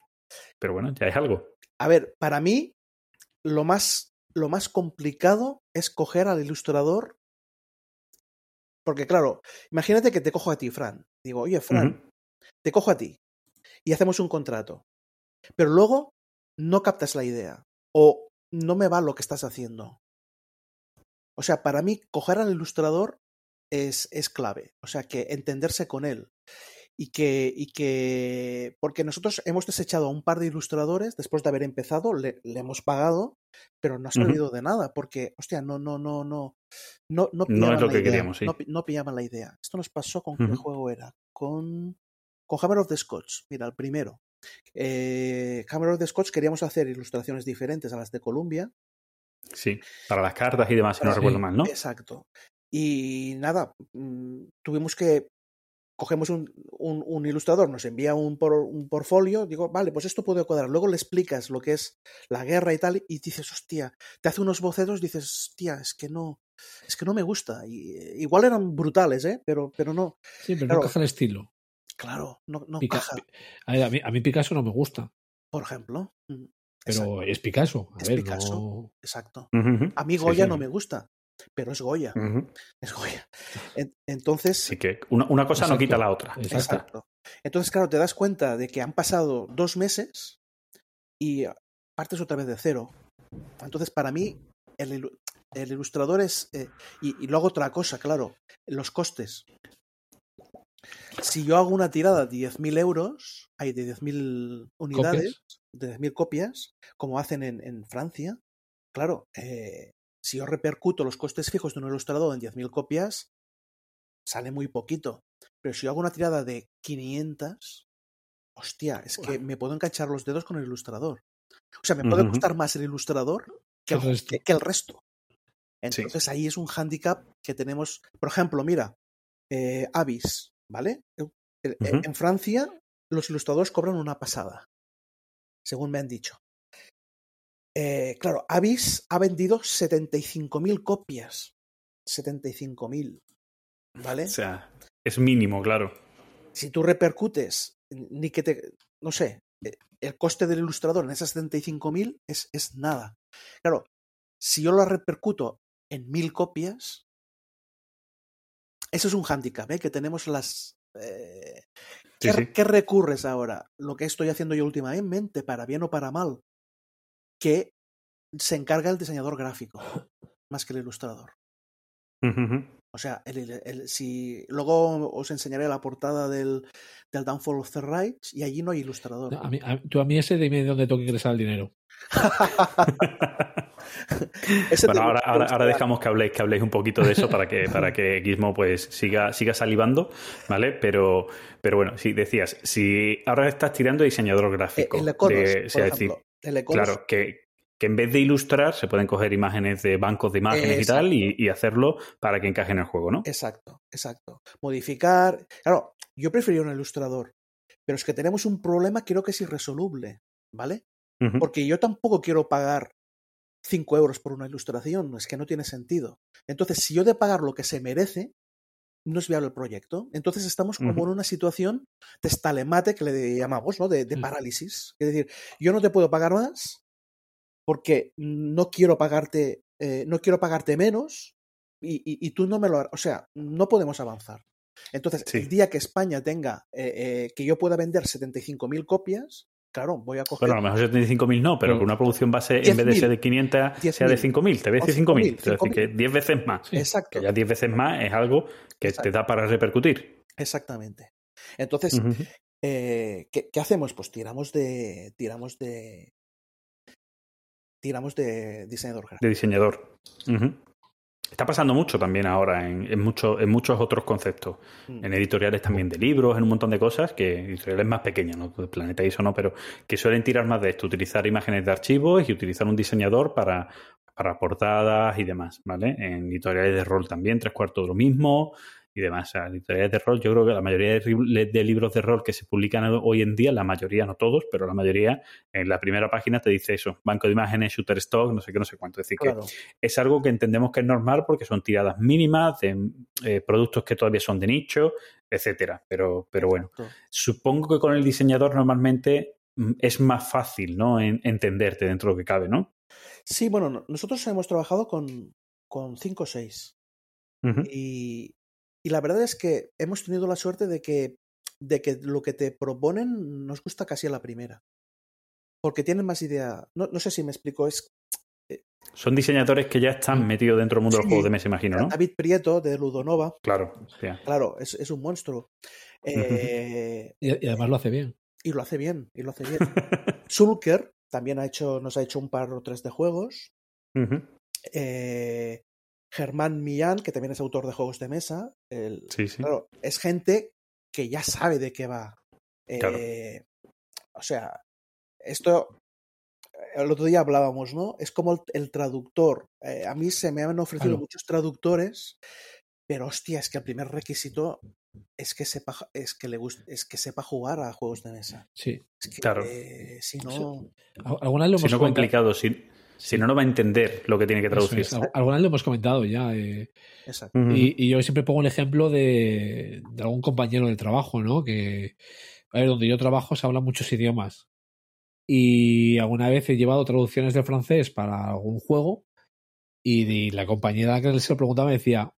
pero bueno, ya es algo. A ver, para mí, lo más, lo más complicado es coger al ilustrador. Porque claro, imagínate que te cojo a ti, Fran. Digo, oye, Fran, uh-huh. te cojo a ti y hacemos un contrato. Pero luego no captas la idea o no me va lo que estás haciendo. O sea, para mí coger al ilustrador es, es clave. O sea, que entenderse con él. Y que, y que... Porque nosotros hemos desechado a un par de ilustradores después de haber empezado, le, le hemos pagado, pero no ha servido uh-huh. de nada porque, hostia, no, no, no, no. No, no, no es lo que queríamos, sí. No, no pillaban la idea. Esto nos pasó con uh-huh. qué juego era. Con, con Hammer of the Scots. Mira, el primero. Eh, Hammer of the Scots queríamos hacer ilustraciones diferentes a las de Columbia. Sí, para las cartas y demás, si no sí. recuerdo mal, ¿no? Exacto. Y nada, tuvimos que... Cogemos un, un, un ilustrador, nos envía un, por, un portfolio, digo, vale, pues esto puede cuadrar. Luego le explicas lo que es la guerra y tal, y dices, hostia, te hace unos bocetos, dices, hostia, es que no, es que no me gusta. Y, igual eran brutales, ¿eh? Pero, pero no. Sí, pero claro, no caja el estilo. Claro, no, no Picasso, caja. A, ver, a, mí, a mí Picasso no me gusta. por ejemplo. Pero exacto. es Picasso. A es ver, Picasso, no... exacto. Uh-huh. A mí Goya sí, sí. no me gusta, pero es Goya. Uh-huh. Es Goya. Entonces... Sí que una, una cosa exacto. no quita la otra. Exacto. exacto. Entonces, claro, te das cuenta de que han pasado dos meses y partes otra vez de cero. Entonces, para mí, el, el ilustrador es... Eh, y, y luego otra cosa, claro, los costes. Si yo hago una tirada de diez mil euros, hay de diez mil unidades, ¿Copias? de diez mil copias, como hacen en, en Francia, claro, eh, si yo repercuto los costes fijos de un ilustrador en diez mil copias, sale muy poquito. Pero si yo hago una tirada de quinientas, hostia, es que me puedo enganchar los dedos con el ilustrador. O sea, me puede uh-huh. costar más el ilustrador que el, el resto. Que el resto. Entonces sí. ahí es un hándicap que tenemos. Por ejemplo, mira, eh, Avis. ¿Vale? Uh-huh. En Francia los ilustradores cobran una pasada, según me han dicho. Eh, claro, Avis ha vendido setenta y cinco mil copias. setenta y cinco mil. ¿Vale? O sea, es mínimo, claro. Si tú repercutes, ni que te... No sé, el coste del ilustrador en esas setenta y cinco mil es, es nada. Claro, si yo lo repercuto en mil copias... Eso es un hándicap, ¿eh? Que tenemos las... Eh, ¿qué, sí, sí. ¿Qué recurres ahora? Lo que estoy haciendo yo últimamente, para bien o para mal, que se encarga el diseñador gráfico, más que el ilustrador. Uh-huh. O sea, el, el, si luego os enseñaré la portada del, del Downfall of the Reich y allí no hay ilustrador. No, a mí, a, tú a mí ese dime de dónde tengo que ingresar el dinero. Bueno, ahora, ahora, ahora dejamos que habléis, que habléis un poquito de eso para que, para que Gizmo pues siga, siga salivando, ¿vale? Pero, pero bueno, si decías, si ahora estás tirando diseñador gráfico. El Econos, de, por o sea, ejemplo, decir, el Econos, claro, que, que en vez de ilustrar se pueden coger imágenes de bancos de imágenes exacto. y tal y, y hacerlo para que encaje en el juego, ¿no? Exacto, exacto. Modificar. Claro, yo prefería un ilustrador, pero es que tenemos un problema, creo que es irresoluble, ¿vale? Uh-huh. Porque yo tampoco quiero pagar cinco euros por una ilustración, es que no tiene sentido. Entonces, si yo de pagar lo que se merece, no es viable el proyecto. Entonces estamos como uh-huh. en una situación de estalemate, que le llamamos, ¿no? De, de parálisis. Es decir, yo no te puedo pagar más porque no quiero pagarte, eh, no quiero pagarte menos y, y, y tú no me lo... O sea, no podemos avanzar. Entonces, sí. el día que España tenga, eh, eh, que yo pueda vender setenta y cinco mil copias, claro, voy a coger... Bueno, a lo mejor setenta y cinco mil no, pero con una producción base en vez de ser de quinientas, sea de cinco mil. Te voy a decir cinco mil. Es decir, que diez veces más. Sí. Exacto. Que ya diez veces más es algo que exacto. te da para repercutir. Exactamente. Entonces, uh-huh. eh, ¿qué, ¿qué hacemos? Pues tiramos de... Tiramos de... Tiramos de diseñador gráfico. De diseñador. Uh-huh. Está pasando mucho también ahora en, en, mucho, en muchos otros conceptos, mm. en editoriales también de libros, en un montón de cosas, que editoriales más pequeñas, no de Planeta Iso no, pero que suelen tirar más de esto, utilizar imágenes de archivos y utilizar un diseñador para, para portadas y demás, ¿vale? En editoriales de rol también, tres cuartos de lo mismo y demás. O sea, editoriales de rol, yo creo que la mayoría de, de libros de rol que se publican hoy en día, la mayoría, no todos, pero la mayoría, en la primera página te dice eso, banco de imágenes, shooter stock, no sé qué, no sé cuánto. Es decir, claro. que es algo que entendemos que es normal porque son tiradas mínimas de eh, productos que todavía son de nicho, etcétera. Pero, pero bueno, supongo que con el diseñador normalmente es más fácil, ¿no? En, entenderte dentro de lo que cabe, ¿no? Sí, bueno, nosotros hemos trabajado con, con cinco o seis. Uh-huh. Y Y la verdad es que hemos tenido la suerte de que, de que lo que te proponen nos gusta casi a la primera. Porque tienen más idea. No, no sé si me explico. Es, eh, Son diseñadores que ya están metidos dentro del mundo sí, del juego de mesa, imagino, ¿no? David Prieto, de Ludonova. Claro, hostia. Claro, es, es un monstruo. Eh, y, y además lo hace bien. Y lo hace bien, y lo hace bien. Zulker también ha hecho, nos ha hecho un par o tres de juegos. Uh-huh. Eh... Germán Millán, que también es autor de juegos de mesa, el, sí, sí. claro, es gente que ya sabe de qué va. Eh, claro. O sea, esto, el otro día hablábamos, ¿no? Es como el, el traductor. Eh, a mí se me han ofrecido claro. muchos traductores, pero hostia, es que el primer requisito es que sepa, es que le guste, es que sepa jugar a juegos de mesa. Sí, es que, claro. Eh, si no, alguna vez lo hemos si no complicado, sí. Si no, no va a entender lo que tiene que traducir. Es. Alguna vez lo hemos comentado ya. Eh. Exacto. Y, y yo siempre pongo el ejemplo de, de algún compañero del trabajo, ¿no? Que a ver, donde yo trabajo se hablan muchos idiomas. y alguna vez he llevado traducciones del francés para algún juego y la compañera a la que se lo preguntaba me decía,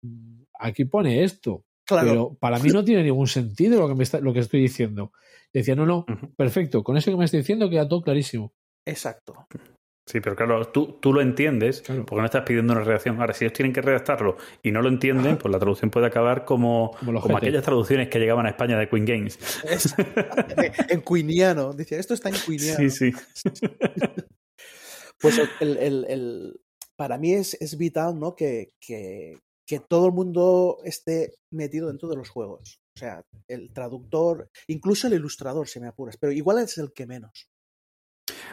aquí pone esto, claro, pero para mí no tiene ningún sentido lo que, me está, lo que estoy diciendo. Y decía, no, no, uh-huh. perfecto, con eso que me estás diciendo queda todo clarísimo. Exacto. Sí, pero claro, tú, tú lo entiendes, claro, porque no estás pidiendo una redacción. Ahora, si ellos tienen que redactarlo y no lo entienden, pues la traducción puede acabar como, como, como aquellas traducciones que llegaban a España de Queen Games. Es, en queeniano. Decía, esto está en queeniano. Sí, sí. Pues el, el, el, para mí es, es vital, ¿no? que, que, que todo el mundo esté metido dentro de los juegos. O sea, el traductor, incluso el ilustrador, si me apuras, pero igual es el que menos.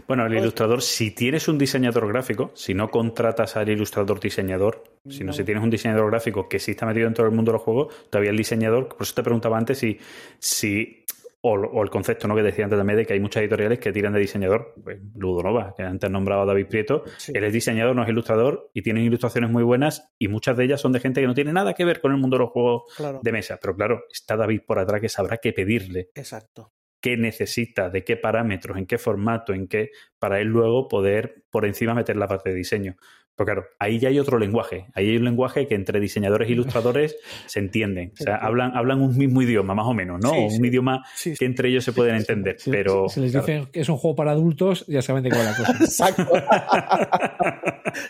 Bueno, el ilustrador, si tienes un diseñador gráfico, si no contratas al ilustrador diseñador, sino no. si tienes un diseñador gráfico que sí está metido dentro del mundo de los juegos, todavía el diseñador, por eso te preguntaba antes si, si o, o el concepto, ¿no?, que decía antes también de que hay muchas editoriales que tiran de diseñador, pues, Ludonova, que antes nombrado a David Prieto, sí. él es diseñador, no es ilustrador, y tienen ilustraciones muy buenas, y muchas de ellas son de gente que no tiene nada que ver con el mundo de los juegos claro. de mesa, pero claro, está David por atrás que sabrá qué pedirle. Exacto. Qué necesita, de qué parámetros, en qué formato, en qué, para él luego poder por encima meter la parte de diseño. Pero claro, ahí ya hay otro lenguaje, ahí hay un lenguaje que entre diseñadores e ilustradores se entienden, o sea, hablan, hablan un mismo idioma más o menos, ¿no? Sí, o un sí. idioma sí, sí. que entre ellos se pueden entender, sí, sí. pero... Si les claro. dicen que es un juego para adultos, ya saben de qué va la cosa. Exacto.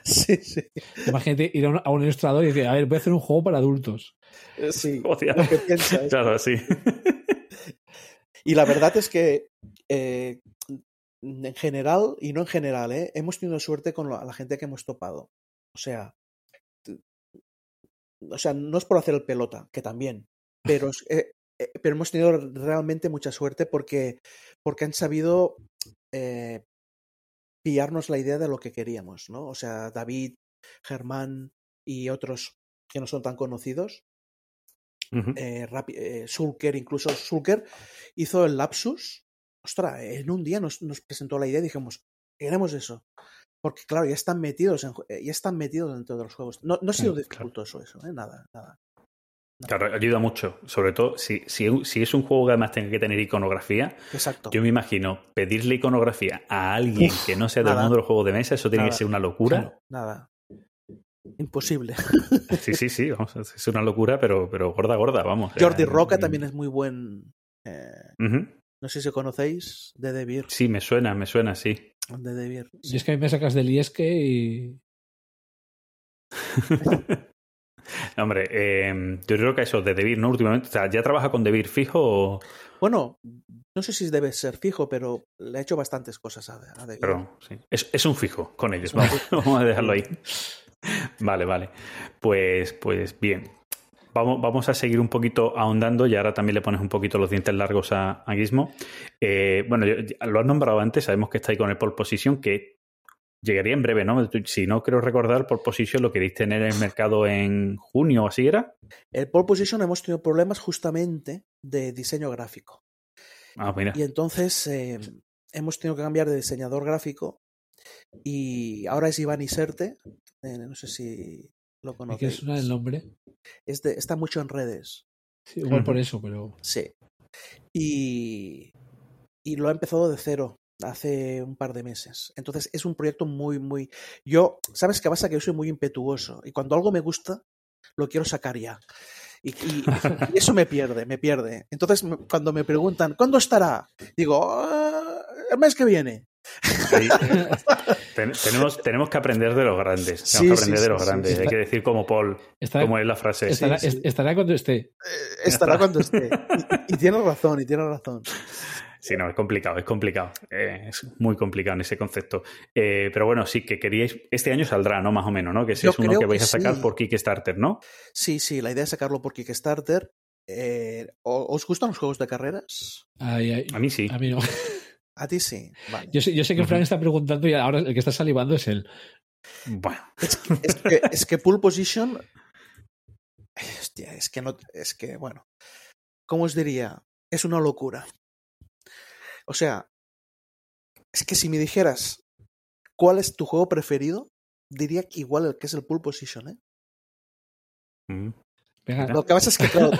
sí, sí. Imagínate ir a un, a un ilustrador y decir, a ver, voy a hacer un juego para adultos. Sí, o sea, lo que piensas. Claro, sí. Y la verdad es que eh, en general, y no en general, eh, hemos tenido suerte con la, la gente que hemos topado. O sea, t- o sea, no es por hacer el pelota, que también, pero, eh, eh, pero hemos tenido realmente mucha suerte porque, porque han sabido eh, pillarnos la idea de lo que queríamos, ¿no? O sea, David, Germán y otros que no son tan conocidos. Uh-huh. Eh, rapi- eh, Zulker, incluso Zulker hizo el Lapsus. Ostras, en un día nos, nos presentó la idea y dijimos, queremos eso. Porque claro, ya están metidos en, ya están metidos dentro de los juegos. No, no ha sido dificultoso claro. eso, ¿eh? Nada, nada. Claro, ayuda mucho, sobre todo si, si, si es un juego que además tenga que tener iconografía. Exacto. Yo me imagino pedirle iconografía a alguien Uf, que no sea del mundo de los juegos de mesa, eso tiene nada. que ser una locura. Claro, nada. Imposible. Sí, sí, sí, vamos, es una locura, pero, pero gorda, gorda, vamos. Jordi Roca eh, también es muy buen. Eh, uh-huh. No sé si conocéis, de Debir. Sí, me suena, me suena, sí. De Debir. Sí. Y es que a mí me sacas del Iesque y. No, hombre, eh, yo creo que eso, de Debir, ¿no? Últimamente, o sea, ¿ya trabaja con Debir fijo o...? Bueno, no sé si debe ser fijo, pero le ha hecho bastantes cosas a, a Debir. Pero, sí. es, es un fijo con ellos, vamos, vamos a dejarlo ahí. Vale, vale. Pues, pues bien. Vamos, vamos a seguir un poquito ahondando y ahora también le pones un poquito los dientes largos a, a Gizmo. Eh, bueno, lo has nombrado antes, sabemos que está ahí con el Pool Position, que llegaría en breve, ¿no? Si no creo recordar, Pool Position lo queréis tener en el mercado en junio, ¿así era? El Pool Position hemos tenido problemas justamente de diseño gráfico. Ah, mira. Y entonces eh, hemos tenido que cambiar de diseñador gráfico y ahora es Iván Iserte. Eh, no sé si lo conocéis. ¿Qué es una del nombre? Es de, está mucho en redes. Sí, igual uh-huh. por eso, pero... Sí. Y, y lo ha empezado de cero hace un par de meses. Entonces es un proyecto muy, muy... Yo, ¿sabes qué pasa? Que yo soy muy impetuoso. Y cuando algo me gusta, lo quiero sacar ya. Y, y, y eso me pierde, me pierde. Entonces cuando me preguntan, ¿cuándo estará? Digo, oh, el mes que viene. Sí. Ten- tenemos, tenemos que aprender de los grandes. Tenemos sí, que aprender sí, de los sí, grandes. Sí, sí. Hay que decir como Paul, estará, como es la frase. Estará, sí, sí. estará cuando esté. Eh, estará ¿Está? cuando esté. Y, y tiene razón, y tiene razón. Sí, no, es complicado, es complicado. Eh, es muy complicado en ese concepto. Eh, pero bueno, sí, que queríais... Este año saldrá, ¿no? Más o menos, ¿no? Que ese es uno que vais que a sacar sí. por Kickstarter, ¿no? Sí, sí, la idea es sacarlo por Kickstarter. Eh, ¿Os gustan los juegos de carreras? Ay, ay, a mí sí. A mí no. A ti sí. Vale. Yo sé, yo sé que Fran está preguntando y ahora el que está salivando es él. Bueno. Es que, es que, es que Pool Position. Hostia, es que no. Es que, bueno. ¿Cómo os diría? Es una locura. O sea, es que si me dijeras cuál es tu juego preferido, diría que igual el que es el Pool Position, ¿eh? Mm. Lo que pasa es que, claro,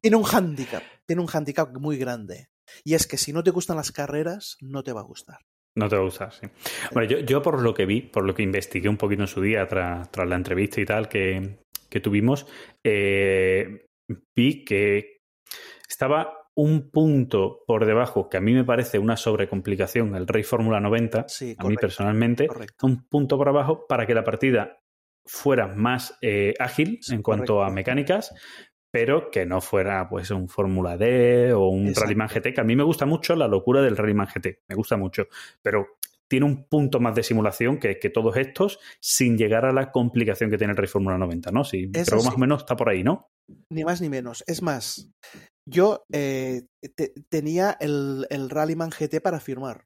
tiene un hándicap. Tiene un hándicap muy grande. Y es que si no te gustan las carreras, no te va a gustar. No te va a gustar, sí. Bueno, yo, yo por lo que vi, por lo que investigué un poquito en su día tras, tras la entrevista y tal que, que tuvimos, eh, vi que estaba un punto por debajo, que a mí me parece una sobrecomplicación, el Rey Fórmula noventa, sí, correcto, a mí personalmente, correcto. Un punto por abajo para que la partida fuera más eh, ágil sí, en cuanto correcto. A mecánicas, pero que no fuera pues un Fórmula D o un exacto. Rallyman G T, que a mí me gusta mucho la locura del Rallyman G T, me gusta mucho, pero tiene un punto más de simulación que, que todos estos sin llegar a la complicación que tiene el Rey Fórmula noventa, ¿no? Sí, eso pero sí. Más o menos está por ahí, ¿no? Ni más ni menos, es más, yo eh, te, tenía el, el Rallyman G T para firmar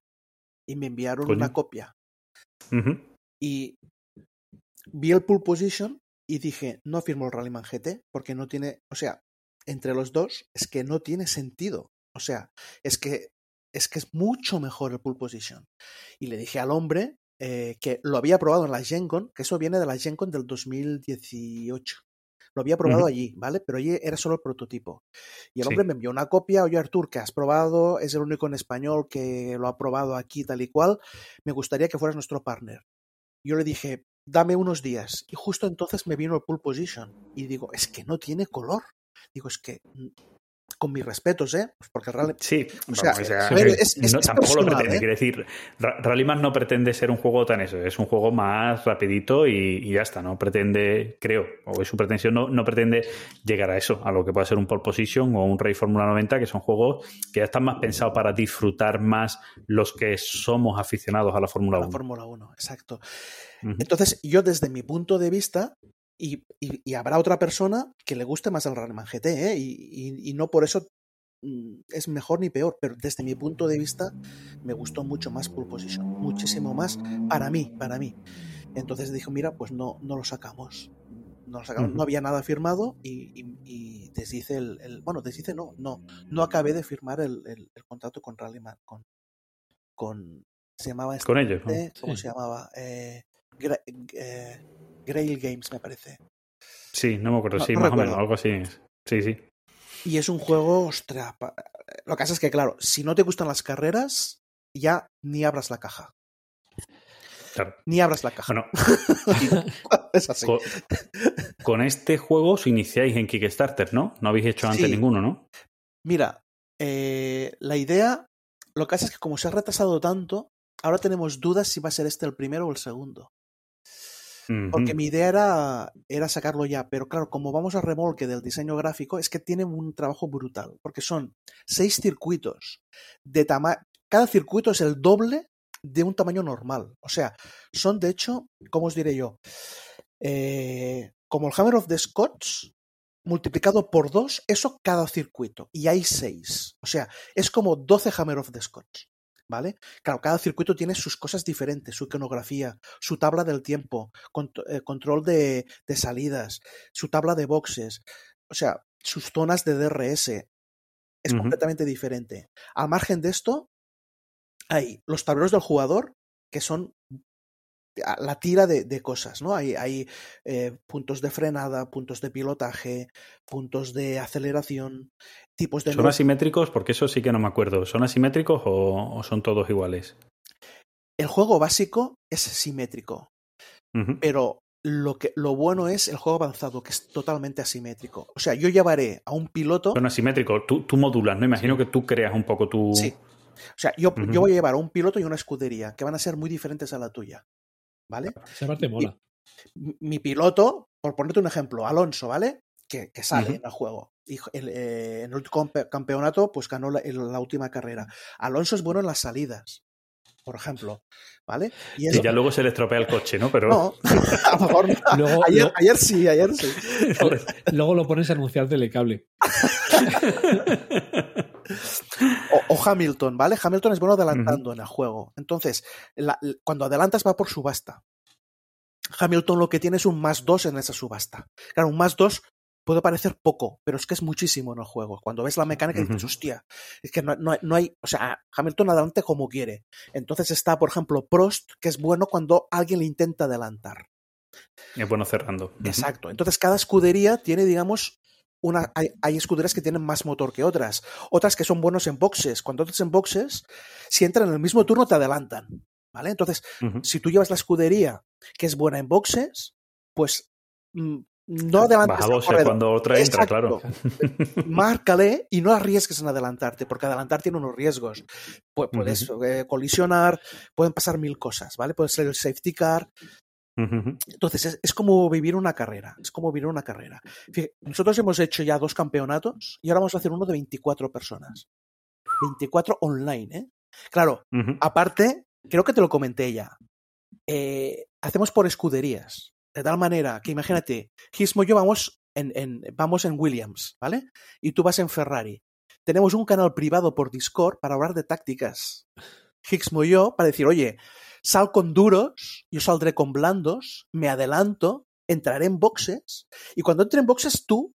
y me enviaron Coño. Una copia uh-huh. y vi el Pool Position y dije, no firmo el Rallyman G T porque no tiene, o sea, entre los dos es que no tiene sentido, o sea, es que es que es mucho mejor el Pool Position. Y le dije al hombre eh, que lo había probado en la GenCon, que eso viene de la GenCon del dos mil dieciocho. Lo había probado uh-huh. allí, ¿vale? Pero allí era solo el prototipo. Y el sí. hombre me envió una copia. Oye, Artur, que has probado, es el único en español que lo ha probado aquí, tal y cual. Me gustaría que fueras nuestro partner. Yo le dije, dame unos días. Y justo entonces me vino el Pool Position. Y digo, es que no tiene color. Digo, es que... con mis respetos, ¿eh? Pues porque el Rally... Sí, o sea, o sea ver, es, es, no, es tampoco lo pretende, ¿eh? Quiere decir, Rallyman no pretende ser un juego tan eso, es un juego más rapidito y, y ya está, no pretende, creo, o es su pretensión, no, no pretende llegar a eso, a lo que pueda ser un Pole Position o un Rally Fórmula noventa, que son juegos que ya están más pensados para disfrutar más los que somos aficionados a la Fórmula uno. A la Fórmula uno, exacto. Uh-huh. Entonces, yo desde mi punto de vista... Y, y, y habrá otra persona que le guste más el Rallyman G T, ¿eh? Y, y, y no por eso es mejor ni peor, pero desde mi punto de vista me gustó mucho más Pool Position, muchísimo más para mí, para mí. Entonces dijo, mira, pues no, no lo sacamos. No lo sacamos, uh-huh. no había nada firmado y, y, y deshice el, el... Bueno, deshice no, no. No acabé de firmar el, el, el contrato con Rallyman, con... con se llamaba... Este, con ellos, ¿no? ¿Cómo sí. se llamaba? Eh, gra, eh, Grail Games, me parece. Sí, no me acuerdo, no, sí, no más recuerdo. O menos, algo así es. Sí, sí. Y es un juego, ostras, pa... lo que pasa es que, claro, si no te gustan las carreras, ya ni abras la caja. Claro. Ni abras la caja. Bueno, es así. Con, con este juego os iniciáis en Kickstarter, ¿no? No habéis hecho antes sí. ninguno, ¿no? Mira, eh, la idea, lo que pasa es que como se ha retrasado tanto, ahora tenemos dudas si va a ser este el primero o el segundo. Porque uh-huh. mi idea era, era sacarlo ya, pero claro, como vamos a remolque del diseño gráfico, es que tienen un trabajo brutal, porque son seis circuitos de tamaño, cada circuito es el doble de un tamaño normal, o sea, son de hecho, ¿cómo os diré yo? Eh, como el Hammer of the Scots multiplicado por dos, eso cada circuito, y hay seis, o sea, es como doce Hammer of the Scots. ¿Vale? Claro, cada circuito tiene sus cosas diferentes, su iconografía, su tabla del tiempo, cont- eh, control de, de salidas, su tabla de boxes, o sea, sus zonas de D R S. Es uh-huh. completamente diferente. Al margen de esto, hay los tableros del jugador, que son la tira de, de cosas, ¿no? Hay, hay eh, puntos de frenada, puntos de pilotaje, puntos de aceleración, tipos de... ¿Son asimétricos? Porque eso sí que no me acuerdo. ¿Son asimétricos o, o son todos iguales? El juego básico es simétrico, uh-huh. pero lo, que, lo bueno es el juego avanzado, que es totalmente asimétrico. O sea, yo llevaré a un piloto... Son asimétricos, tú, tú modulas, ¿no? Imagino que tú creas un poco tu... Sí. O sea, yo, uh-huh. yo voy a llevar a un piloto y una escudería, que van a ser muy diferentes a la tuya. ¿Vale? Esa parte mola. Mi, mi piloto, por ponerte un ejemplo, Alonso, ¿vale? Que, que sale uh-huh. en el juego. Y el, eh, en el último campeonato, pues ganó la, la última carrera. Alonso es bueno en las salidas, por ejemplo, ¿vale? Y eso... sí, ya luego se le estropea el coche, ¿no? Pero... No, a lo mejor no. Luego, ayer, lo... ayer sí, ayer sí. Luego lo pones a anunciar Telecable. O, o Hamilton, ¿vale? Hamilton es bueno adelantando uh-huh. en el juego. Entonces, la, cuando adelantas va por subasta. Hamilton lo que tiene es un más dos en esa subasta. Claro, un más dos puede parecer poco, pero es que es muchísimo en el juego. Cuando ves la mecánica uh-huh. dices, hostia, es que no, no, no hay... O sea, Hamilton adelante como quiere. Entonces está, por ejemplo, Prost, que es bueno cuando alguien le intenta adelantar. Es bueno cerrando. Uh-huh. Exacto. Entonces cada escudería tiene, digamos... una, hay, hay escuderas que tienen más motor que otras, otras que son buenos en boxes. Cuando otras en boxes, si entran en el mismo turno, te adelantan, ¿vale? Entonces, uh-huh. si tú llevas la escudería que es buena en boxes, pues no adelantes a boxe, cuando otra entra. Exacto. Claro. Márcale y no arriesgues en adelantarte, porque adelantar tiene unos riesgos. Puedes uh-huh. eh, colisionar, pueden pasar mil cosas, ¿vale? Puede ser el safety car. Uh-huh. Entonces, es, es como vivir una carrera. Es como vivir una carrera. Fíjate, nosotros hemos hecho ya dos campeonatos y ahora vamos a hacer uno de veinticuatro personas. veinticuatro online, ¿eh? Claro, uh-huh. aparte, creo que te lo comenté ya. Eh, hacemos por escuderías. De tal manera que, imagínate, Gizmo y yo vamos en, en, vamos en Williams, ¿vale? Y tú vas en Ferrari. Tenemos un canal privado por Discord para hablar de tácticas. Gizmo y yo para decir, oye, sal con duros, yo saldré con blandos, me adelanto, entraré en boxes, y cuando entre en boxes tú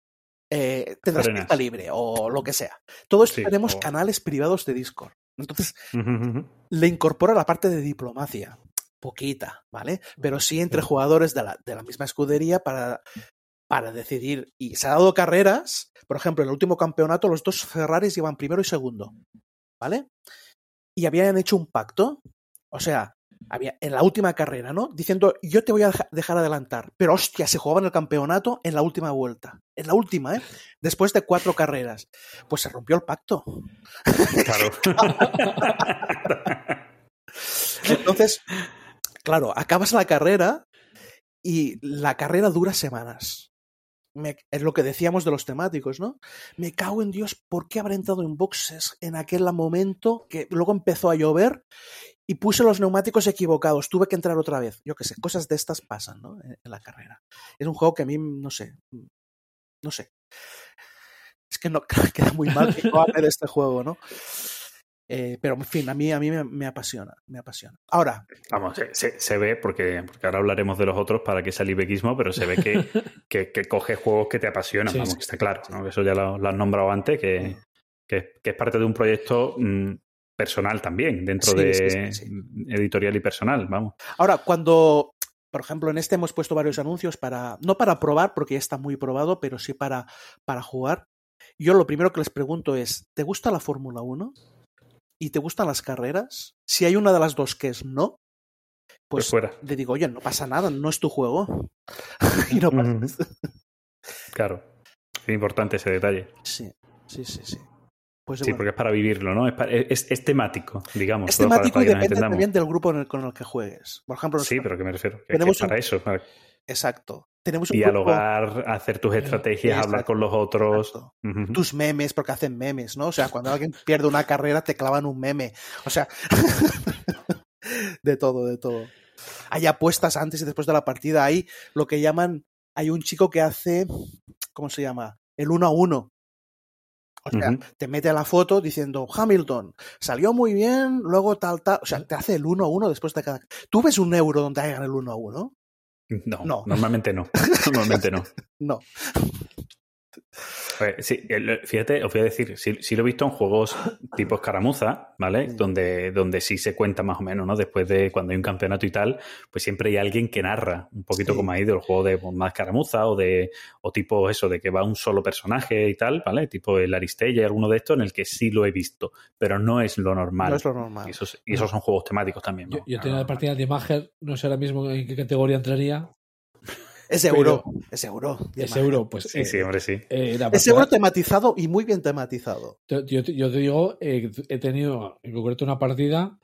eh, tendrás pista libre o lo que sea. Todos sí, tenemos o... canales privados de Discord. Entonces, uh-huh, uh-huh. le incorpora la parte de diplomacia. Poquita, ¿vale? Pero sí entre jugadores de la, de la misma escudería para, para decidir. Y se han dado carreras, por ejemplo, en el último campeonato los dos Ferraris iban primero y segundo, ¿vale? Y habían hecho un pacto, o sea, había, en la última carrera, ¿no? Diciendo, yo te voy a dejar adelantar, pero hostia, se jugaban el campeonato en la última vuelta, en la última, ¿eh? Después de cuatro carreras. Pues se rompió el pacto. Claro. Entonces... Claro, acabas la carrera y la carrera dura semanas. Me, es lo que decíamos de los temáticos, ¿no? Me cago en Dios, ¿por qué habré entrado en boxes en aquel momento que luego empezó a llover y puse los neumáticos equivocados? Tuve que entrar otra vez. Yo qué sé, cosas de estas pasan, ¿no? En, en la carrera. Es un juego que a mí, no sé, no sé. Es que no queda muy mal que no hable de este juego, ¿no? Eh, pero en fin, a mí, a mí me, me apasiona, me apasiona. Ahora. Vamos, se, se, se ve, porque, porque ahora hablaremos de los otros para que sea libequismo, pero se ve que, que, que coges juegos que te apasionan, sí, vamos, sí, está claro, ¿no? Eso ya lo, lo has nombrado antes, que, que, que es parte de un proyecto mmm, personal también, dentro sí, de sí, sí, sí, sí. editorial y personal, vamos. Ahora, cuando, por ejemplo, en este hemos puesto varios anuncios para, no para probar, porque ya está muy probado, pero sí para, para jugar. Yo lo primero que les pregunto es, ¿te gusta la Fórmula uno? ¿Y te gustan las carreras? Si hay una de las dos que es no, pues, pues fuera. Le digo, oye, no pasa nada, no es tu juego. Y no pasa nada. Claro, es importante ese detalle. Sí, sí, sí, sí. Pues, sí, bueno. Porque es para vivirlo, ¿no? Es, para, es, es temático, digamos. Es temático para, para y depende también del grupo en el, con el que juegues. Por ejemplo, sí, pero ¿qué me refiero? Que tenemos es para un... eso. Para... Exacto. Tenemos un dialogar, grupo... hacer tus estrategias, exacto, hablar con los otros. Uh-huh. Tus memes, porque hacen memes, ¿no? O sea, cuando alguien pierde una carrera te clavan un meme. O sea, de todo, de todo. Hay apuestas antes y después de la partida. Hay lo que llaman... Hay un chico que hace... ¿Cómo se llama? El uno a uno. O sea, uh-huh. te mete a la foto diciendo Hamilton, salió muy bien, luego tal, tal... O sea, te hace el uno a uno después de cada... ¿Tú ves un euro donde hagan el uno a uno? No, no, normalmente no. Normalmente no. No. Pues, sí, fíjate, os voy a decir, sí, sí lo he visto en juegos tipo escaramuza, ¿vale? Sí. Donde, donde sí se cuenta más o menos, ¿no? Después de cuando hay un campeonato y tal, pues siempre hay alguien que narra un poquito sí. como ha ido el juego de más escaramuza o de o tipo eso, de que va un solo personaje y tal, ¿vale? Tipo el Aristella y alguno de estos en el que sí lo he visto, pero no es lo normal. No es lo normal. Y esos, y esos son juegos temáticos también, ¿no? Yo, yo tengo la partida de Mager, no sé ahora mismo en qué categoría entraría. Es euro, pero, es euro. Es euro, pues. Sí, eh, sí, hombre, sí. Eh, partida, es euro tematizado y muy bien tematizado. Yo, yo, yo te digo, eh, he tenido en concreto una partida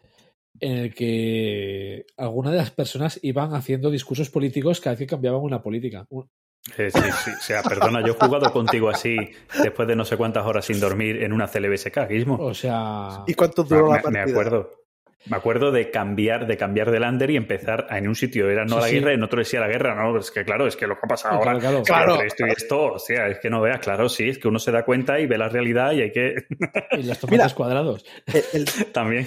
en la que algunas de las personas iban haciendo discursos políticos cada vez que cambiaban una política. Sí, sí, sí. O sea, perdona, yo he jugado contigo así después de no sé cuántas horas sin dormir en una C L B S K, Gizmo. O sea... ¿Y cuánto duró ah, la partida? Me acuerdo. Me acuerdo de cambiar, de cambiar de lander y empezar en un sitio era no sí, la guerra sí. y en otro decía la guerra, no, es que claro, es que lo que ha pasado claro, ahora, claro, claro, esto claro. y esto, o sea, es que no veas, claro, sí, es que uno se da cuenta y ve la realidad y hay que... Y los tomates cuadrados. El, el, También.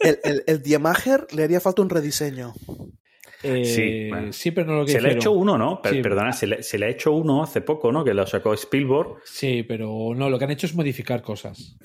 El, el, el Diemager le haría falta un rediseño. Eh, sí, bueno. sí, pero no lo que Se dijeron. Le ha hecho uno, ¿no? Per- sí. Perdona, se le, se le ha hecho uno hace poco, ¿no? Que lo sacó Spielberg. Sí, pero no, lo que han hecho es modificar cosas.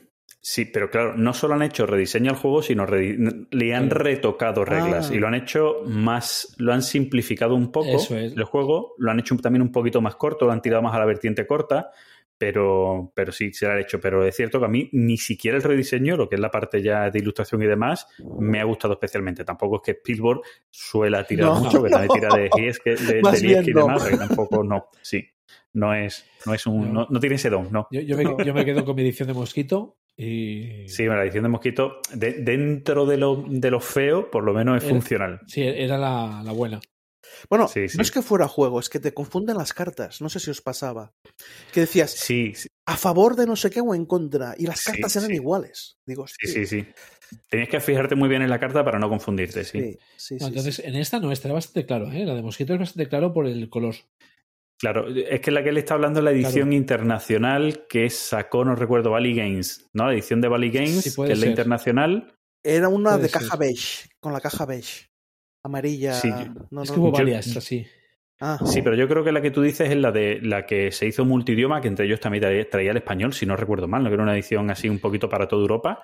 Sí, pero claro, no solo han hecho rediseño al juego, sino redi- le han retocado reglas ah. y lo han hecho más, lo han simplificado un poco. Eso es. El juego, lo han hecho también un poquito más corto, lo han tirado más a la vertiente corta, pero, pero sí se la han hecho. Pero es cierto que a mí ni siquiera el rediseño, lo que es la parte ya de ilustración y demás, me ha gustado especialmente. Tampoco es que Spielberg suela tirar no, mucho, que no. Tira de Lieske de, de Lieske y demás, que tampoco, no, sí. No es, no es un, no, no tiene ese don, no. Yo, yo, me, yo me quedo con mi edición de Mosquito. Y... Sí, la edición de Mosquito, de, dentro de lo, de lo feo, por lo menos es era, funcional. Sí, era la, la buena. Bueno, sí, sí. No es que fuera juego, es que te confunden las cartas. No sé si os pasaba. Que decías, sí, sí. a favor de no sé qué o en contra, y las cartas sí, eran sí. iguales. Digo, sí, sí, sí. Tenías que fijarte muy bien en la carta para no confundirte, sí. sí, sí, no, sí entonces, sí. en esta no, esta era bastante claro, ¿eh? La de Mosquito es bastante claro por el color. Claro, es que la que le está hablando es la edición claro. internacional que sacó, no recuerdo, Valley Games, ¿no? La edición de Valley Games, sí, que es ser. la internacional. Era una puede de ser. caja beige, con la caja beige. Amarilla. Sí, yo, no, es no, que hubo yo, varias, así. Ah, sí, pero yo creo que la que tú dices es la de la que se hizo multidioma, que entre ellos también traía el español, si no recuerdo mal, ¿no? Que era una edición así un poquito para toda Europa.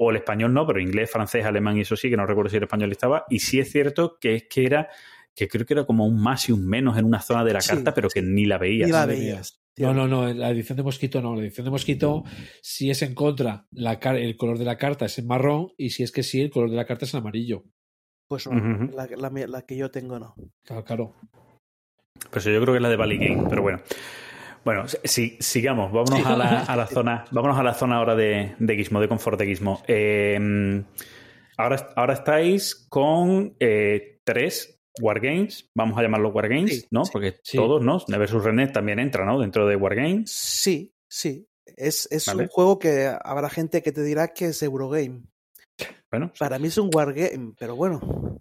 O el español no, pero inglés, francés, alemán y eso sí, que no recuerdo si el español estaba. Y sí es cierto que es que era... que creo que era como un más y un menos en una zona de la sí, carta, pero que ni la veías. Ni la veías. No, no, no, la edición de Mosquito no. La edición de Mosquito, si es en contra, la car- el color de la carta es en marrón, y si es que sí, el color de la carta es en amarillo. Pues no, uh-huh. la, la, la que yo tengo no. Claro, claro. Pues yo creo que es la de Valley Game, pero bueno. Bueno, si, sigamos, vámonos a la, a la zona vámonos a la zona ahora de, de Gizmo, de confort de Gizmo. Eh, ahora, ahora estáis con eh, tres... Wargames, vamos a llamarlo Wargames, sí, ¿no? Sí, porque sí. todos, ¿no? Never Surrender también entra, ¿no? Dentro de Wargames. Sí, sí. Es, es vale. un juego que habrá gente que te dirá que es Eurogame. Bueno. Para mí es un Wargame, pero bueno.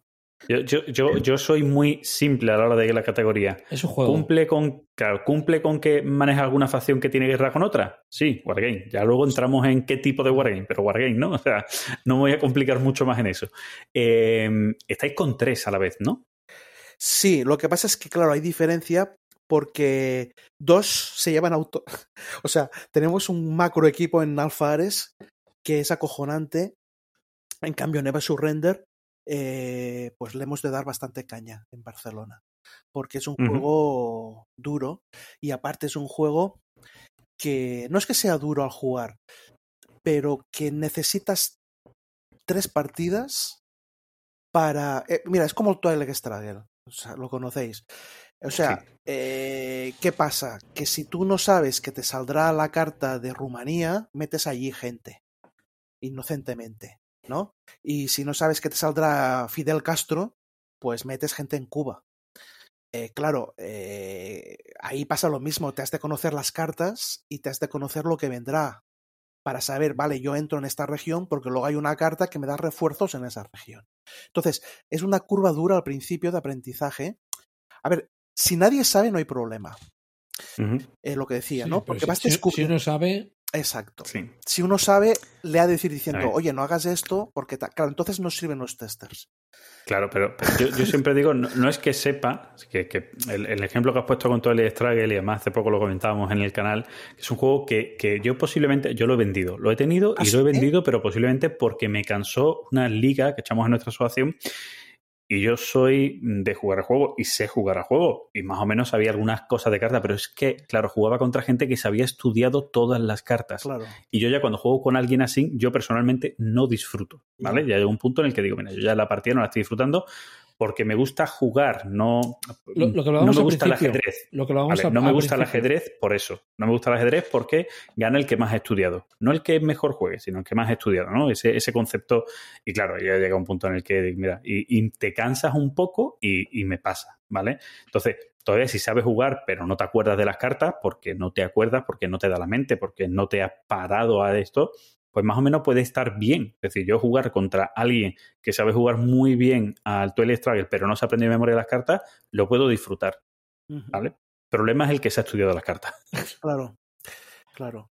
Yo, yo, yo, yo soy muy simple a la hora de la categoría. Es un juego. ¿Cumple con, claro, ¿Cumple con que maneja alguna facción que tiene guerra con otra? Sí, Wargame. Ya luego entramos en qué tipo de Wargame, pero Wargame, ¿no? O sea, no me voy a complicar mucho más en eso. Eh, estáis con tres a la vez, ¿no? Sí, lo que pasa es que, claro, hay diferencia porque dos se llevan auto... O sea, tenemos un macro equipo en Alfares que es acojonante. En cambio, Never Surrender, eh, pues le hemos de dar bastante caña en Barcelona. Porque es un uh-huh. juego duro y aparte es un juego que no es que sea duro al jugar, pero que necesitas tres partidas para... Eh, mira, es como el Twilight Struggle. O sea, lo conocéis. O sea, sí. eh, ¿qué pasa? Que si tú no sabes que te saldrá la carta de Rumanía, metes allí gente, inocentemente, ¿no? Y si no sabes que te saldrá Fidel Castro, pues metes gente en Cuba. Eh, claro, eh, ahí pasa lo mismo, te has de conocer las cartas y te has de conocer lo que vendrá para saber, vale, yo entro en esta región porque luego hay una carta que me da refuerzos en esa región. Entonces, es una curva dura al principio de aprendizaje. A ver, si nadie sabe, no hay problema. Uh-huh. Eh, lo que decía, sí, ¿no? Porque vas si, descubriendo. Si uno sabe... Exacto. Sí. Si uno sabe, le ha de decir diciendo, oye, no hagas esto, porque... Ta... Claro, entonces no sirven los testers. Claro, pero, pero yo, yo siempre digo, no, no es que sepa, que, que el, el ejemplo que has puesto con todo el Struggle y además hace poco lo comentábamos en el canal, es un juego que, que yo posiblemente, yo lo he vendido, lo he tenido y ¿Así? lo he vendido, pero posiblemente porque me cansó una liga que echamos en nuestra asociación y yo soy de jugar a juego y sé jugar a juego y más o menos sabía algunas cosas de carta, pero es que, claro, jugaba contra gente que se había estudiado todas las cartas. Claro. Y yo ya cuando juego con alguien así, yo personalmente no disfruto, ¿vale? Ya llega un punto en el que digo, mira, yo ya la partida no la estoy disfrutando porque me gusta jugar, no, lo, lo que no me gusta el ajedrez. Lo que vale, a, no me gusta principio. el ajedrez por eso. No me gusta el ajedrez porque gana el que más ha estudiado. No el que mejor juegue, sino el que más ha estudiado, ¿no? Ese, ese concepto. Y claro, ya llega un punto en el que, mira, y, y te cansas un poco y, y me pasa, ¿vale? Entonces, todavía si sabes jugar, pero no te acuerdas de las cartas, porque no te acuerdas, porque no te da la mente, porque no te has parado a esto... pues más o menos puede estar bien. Es decir, yo jugar contra alguien que sabe jugar muy bien al Twilight Struggle, pero no se ha aprendido de memoria las cartas, lo puedo disfrutar, ¿vale? Uh-huh. El problema es el que se ha estudiado las cartas. Claro, claro.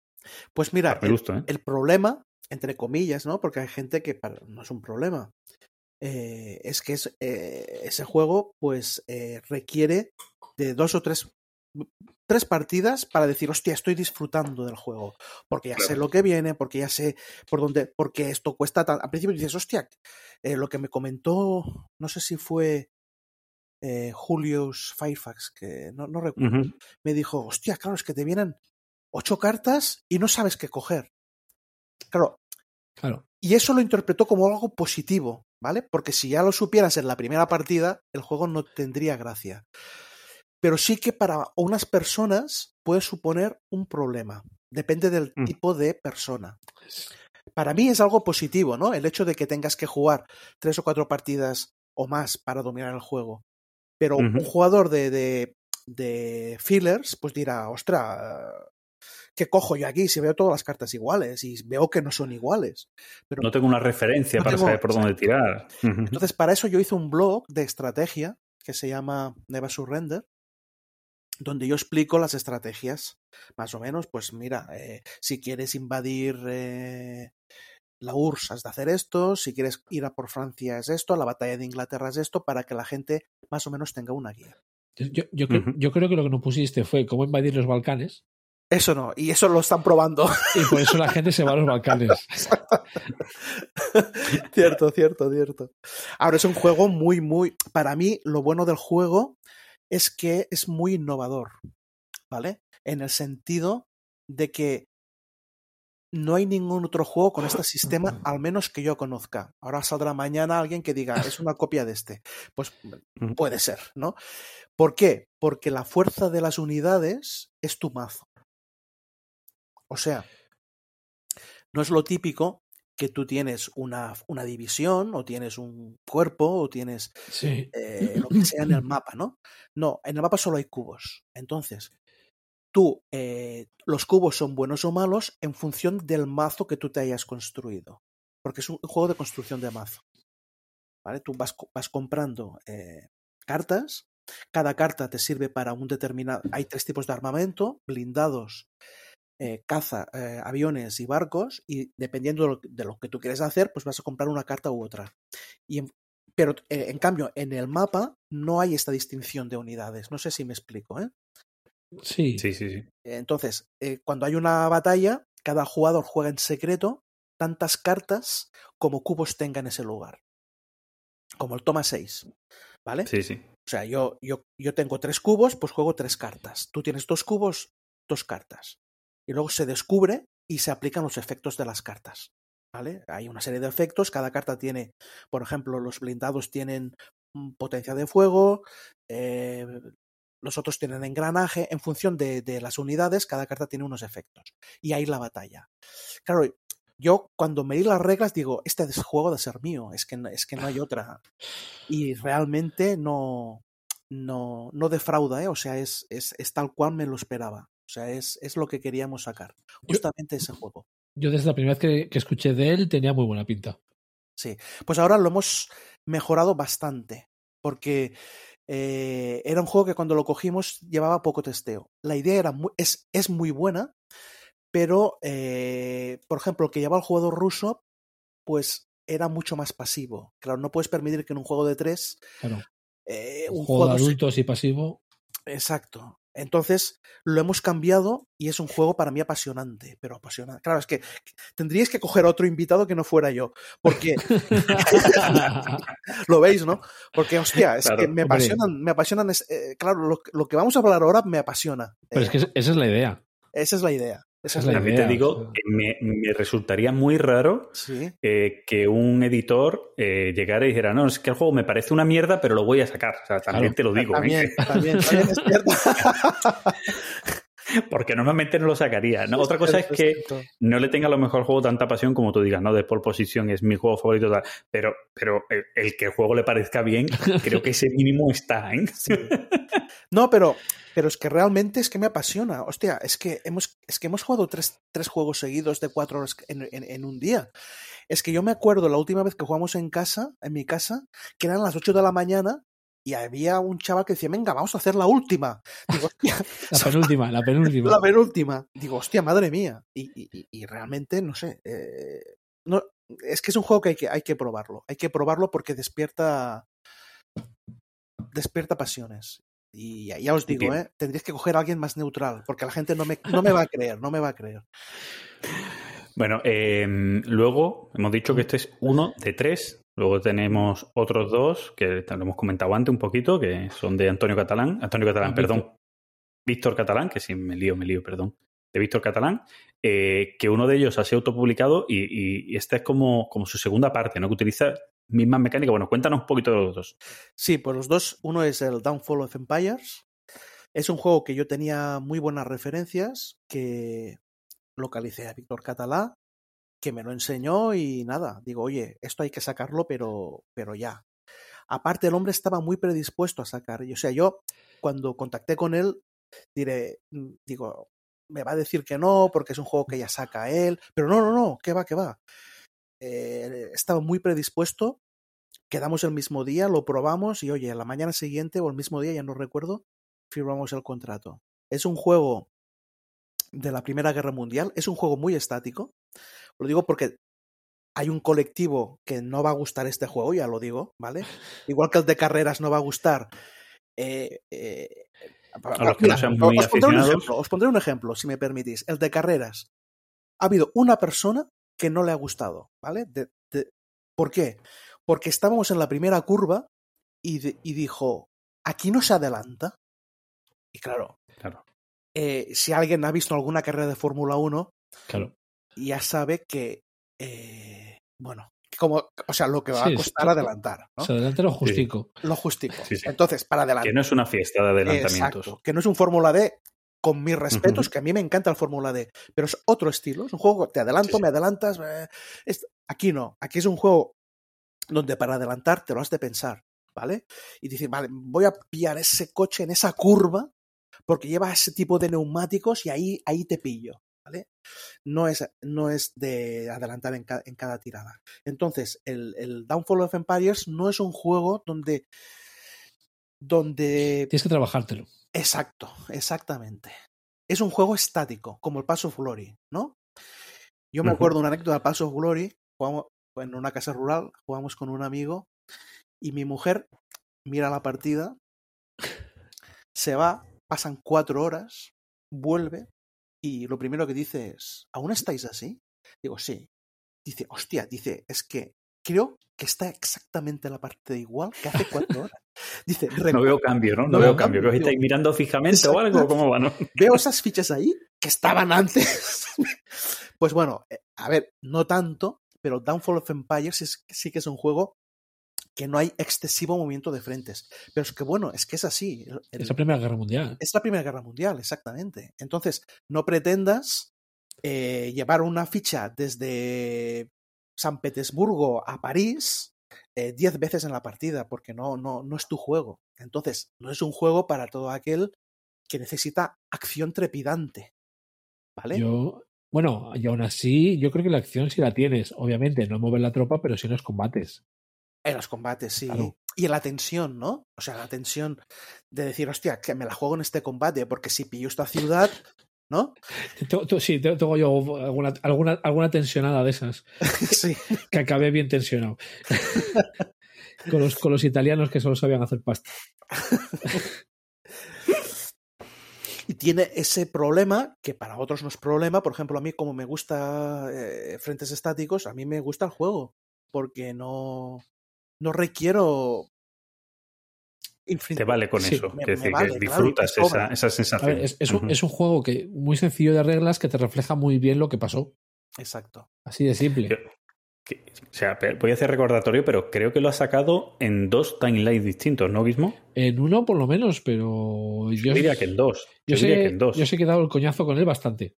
Pues mira, el, gusto, ¿eh? el problema, entre comillas, ¿no? Porque hay gente que para, no es un problema. Eh, es que es, eh, ese juego pues eh, requiere de dos o tres... tres partidas para decir, hostia, estoy disfrutando del juego, porque ya sé lo que viene, porque ya sé por dónde, porque esto cuesta tan... Al principio dices, hostia, eh, lo que me comentó, no sé si fue eh, Julius Fairfax, que no, no recuerdo, uh-huh. me dijo, hostia, claro, es que te vienen ocho cartas y no sabes qué coger. Claro. Claro. Y eso lo interpretó como algo positivo, ¿vale? Porque si ya lo supieras en la primera partida, el juego no tendría gracia. Pero sí que para unas personas puede suponer un problema. Depende del mm. tipo de persona. Para mí es algo positivo, ¿no? El hecho de que tengas que jugar tres o cuatro partidas o más para dominar el juego. Pero mm-hmm. un jugador de, de, de fillers pues dirá, ostras, ¿qué cojo yo aquí si veo todas las cartas iguales y veo que no son iguales? Pero no tengo una referencia no para tengo, saber por dónde tirar. Entonces, para eso yo hice un blog de estrategia que se llama Never Surrender, donde yo explico las estrategias, más o menos, pues mira, eh, si quieres invadir eh, la U R S S has de hacer esto, si quieres ir a por Francia es esto, a la batalla de Inglaterra es esto, para que la gente más o menos tenga una guía. Yo, yo, uh-huh. yo creo que lo que nos pusiste fue cómo invadir los Balcanes. Eso no, y eso lo están probando. Y por eso la gente se va a los Balcanes. Cierto, cierto, cierto. Ahora, es un juego muy, muy... Para mí, lo bueno del juego es que es muy innovador, ¿vale? En el sentido de que no hay ningún otro juego con este sistema, al menos que yo conozca. Ahora saldrá mañana alguien que diga, es una copia de este. Pues puede ser, ¿no? ¿Por qué? Porque la fuerza de las unidades es tu mazo. O sea, no es lo típico que tú tienes una, una división o tienes un cuerpo o tienes sí. eh, lo que sea en el mapa, ¿no? No, en el mapa solo hay cubos. Entonces, tú, eh, los cubos son buenos o malos en función del mazo que tú te hayas construido. Porque es un juego de construcción de mazo, ¿vale? Tú vas, vas comprando eh, cartas. Cada carta te sirve para un determinado... Hay tres tipos de armamento, blindados, Eh, caza, eh, aviones y barcos, y dependiendo de lo, de lo que tú quieres hacer, pues vas a comprar una carta u otra. Y en, pero eh, en cambio, en el mapa no hay esta distinción de unidades. No sé si me explico, ¿eh? Sí. Sí, sí, sí. Entonces, eh, cuando hay una batalla, cada jugador juega en secreto tantas cartas como cubos tenga en ese lugar. Como el toma seis, ¿vale? Sí, sí. O sea, yo, yo, yo tengo tres cubos, pues juego tres cartas. Tú tienes dos cubos, dos cartas. Y luego se descubre y se aplican los efectos de las cartas, ¿vale? Hay una serie de efectos, cada carta tiene, por ejemplo, los blindados tienen potencia de fuego, eh, los otros tienen engranaje, en función de, de las unidades, cada carta tiene unos efectos. Y ahí la batalla. Claro, yo cuando me di las reglas digo, este es juego de ser mío, es que, es que no hay otra. Y realmente no, no, no defrauda, ¿eh? O sea, es, es, es tal cual me lo esperaba. O sea, es, es lo que queríamos sacar, justamente yo, ese juego. Yo desde la primera vez que, que escuché de él tenía muy buena pinta. Sí, pues ahora lo hemos mejorado bastante, porque eh, era un juego que cuando lo cogimos llevaba poco testeo. La idea era muy, es, es muy buena, pero, eh, por ejemplo, el que llevaba el jugador ruso, pues era mucho más pasivo. Claro, no puedes permitir que en un juego de tres... Claro. Eh, un, un juego, juego de adultos se... y pasivo. Exacto. Entonces, lo hemos cambiado y es un juego para mí apasionante, pero apasionante. Claro, es que tendríais que coger a otro invitado que no fuera yo, porque lo veis, ¿no? Porque, hostia, es claro, que me apasionan, hombre. me apasionan, eh, claro, lo, lo que vamos a hablar ahora me apasiona. Pero eh, es que esa es la idea. Esa es la idea. Esa es la También idea. Te digo, o sea. me, me resultaría muy raro ¿Sí? eh, que un editor eh, llegara y dijera, no, es que el juego me parece una mierda, pero lo voy a sacar. O sea, también claro. te lo digo. También, ¿eh? también, también es cierto. Porque normalmente no lo sacaría, ¿no? Sí, Otra cosa es, es que cierto. no le tenga a lo mejor al juego tanta pasión como tú digas, ¿no? De Pool Position es mi juego favorito, tal. Pero, pero el, el que el juego le parezca bien, creo que ese mínimo está, ¿eh? Sí. No, pero, pero es que realmente es que me apasiona. Hostia, es que hemos, es que hemos jugado tres, tres juegos seguidos de cuatro horas en, en, en un día. Es que yo me acuerdo la última vez que jugamos en casa, en mi casa, que eran las ocho de la mañana. Y había un chaval que decía, venga, vamos a hacer la última. Digo, hostia, la penúltima, la penúltima. La penúltima. Digo, hostia, madre mía. Y, y, y realmente, no sé. Eh, no, es que es un juego que hay, que hay que probarlo. Hay que probarlo porque despierta despierta pasiones. Y ya, ya os digo, ¿eh? Tendríais que coger a alguien más neutral, porque la gente no me, no me va a creer, no me va a creer. Bueno, eh, luego hemos dicho que este es uno de tres. Luego tenemos otros dos que lo hemos comentado antes un poquito, que son de Antonio Catalán. Antonio Catalán, ah, perdón. Víctor. Víctor Catalán, que si me lío, me lío, perdón. de Víctor Catalán, eh, que uno de ellos ha sido autopublicado y, y, y esta es como, como su segunda parte, ¿no? Que utiliza mismas mecánicas. Bueno, cuéntanos un poquito de los dos. Sí, pues los dos. Uno es el Downfall of Empires. Es un juego que yo tenía muy buenas referencias, que localicé a Víctor Catalá, que me lo enseñó y nada, digo, oye, esto hay que sacarlo, pero, pero ya. Aparte, el hombre estaba muy predispuesto a sacar. O sea, yo cuando contacté con él, diré, digo, me va a decir que no, porque es un juego que ya saca él, pero no, no, no, que va, que va. Eh, estaba muy predispuesto, quedamos el mismo día, lo probamos y oye, a la mañana siguiente o el mismo día, ya no recuerdo, firmamos el contrato. Es un juego de la Primera Guerra Mundial, es un juego muy estático, lo digo porque hay un colectivo que no va a gustar este juego, ya lo digo, ¿vale? Igual que el de carreras no va a gustar. Eh, eh, a los que mira, no sean muy os, pondré un ejemplo, os pondré un ejemplo, si me permitís. El de carreras. Ha habido una persona que no le ha gustado, ¿vale? De, de, ¿Por qué? Porque estábamos en la primera curva y, de, y dijo, aquí no se adelanta. Y claro, claro. Eh, si alguien ha visto alguna carrera de Fórmula uno, claro, ya sabe que, eh, bueno, como, o sea, lo que va sí, a costar adelantar, ¿no? Se adelanta lo justico. Sí. Lo justico. Sí, sí. Entonces, para adelantar. Que no es una fiesta de adelantamientos. Exacto. Que no es un Fórmula D, con mis respetos, uh-huh. que a mí me encanta el Fórmula D, pero es otro estilo. Es un juego, te adelanto, sí, sí. me adelantas. Eh, es, aquí no. Aquí es un juego donde para adelantar te lo has de pensar, ¿vale? Y dices, vale, voy a pillar ese coche en esa curva porque lleva ese tipo de neumáticos y ahí, ahí te pillo, ¿vale? No es, no es de adelantar en, ca, en cada tirada. Entonces, el, el Downfall of Empires no es un juego donde, donde... Tienes que trabajártelo. Exacto, exactamente. Es un juego estático, como el Pass of Glory, ¿no? Yo me uh-huh. acuerdo una anécdota del Pass of Glory, jugamos en una casa rural, jugamos con un amigo y mi mujer mira la partida, se va... Pasan cuatro horas, vuelve y lo primero que dice es, ¿aún estáis así? Digo, sí. Dice, hostia, dice, es que creo que está exactamente la parte igual que hace cuatro horas. Dice, no veo cambio, ¿no? No, no veo cambio. Creo que estáis mirando fijamente exacto. o algo, ¿cómo va, no? Veo esas fichas ahí que estaban antes. Pues bueno, a ver, no tanto, pero Downfall of Empires sí, sí que es un juego que no hay excesivo movimiento de frentes. Pero es que, bueno, es que es así. El, es la Primera Guerra Mundial. Es la Primera Guerra Mundial, exactamente. Entonces, no pretendas eh, llevar una ficha desde San Petersburgo a París eh, diez veces en la partida, porque no, no, no es tu juego. Entonces, no es un juego para todo aquel que necesita acción trepidante, ¿vale? Yo... Bueno, y aún así, yo creo que la acción sí la tienes. Obviamente, no mover la tropa, pero sí en los combates. En los combates, sí. Claro. Y en la tensión, ¿no? O sea, la tensión de decir, hostia, que me la juego en este combate, porque si pillo esta ciudad, ¿no? Sí, tengo yo alguna, alguna, alguna tensionada de esas. Sí. Que acabé bien tensionado. Con los, con los italianos que solo sabían hacer pasta. Y tiene ese problema, que para otros no es problema. Por ejemplo, a mí, como me gusta eh, frentes estáticos, a mí me gusta el juego, porque no... No requiero. Infin... Te vale con sí, eso. Me, es decir, vale, que disfrutas claro, esa, esa sensación. Ver, es, es, un, uh-huh. es un juego que muy sencillo de reglas que te refleja muy bien lo que pasó. Exacto. Así de simple. Yo, que, o sea, voy a hacer recordatorio, pero creo que lo ha sacado en dos timelines distintos, ¿no, Gizmo? En uno, por lo menos, pero. Yo, yo diría que en dos. Yo, yo sé, diría que en dos. Yo sé que he dado el coñazo con él bastante.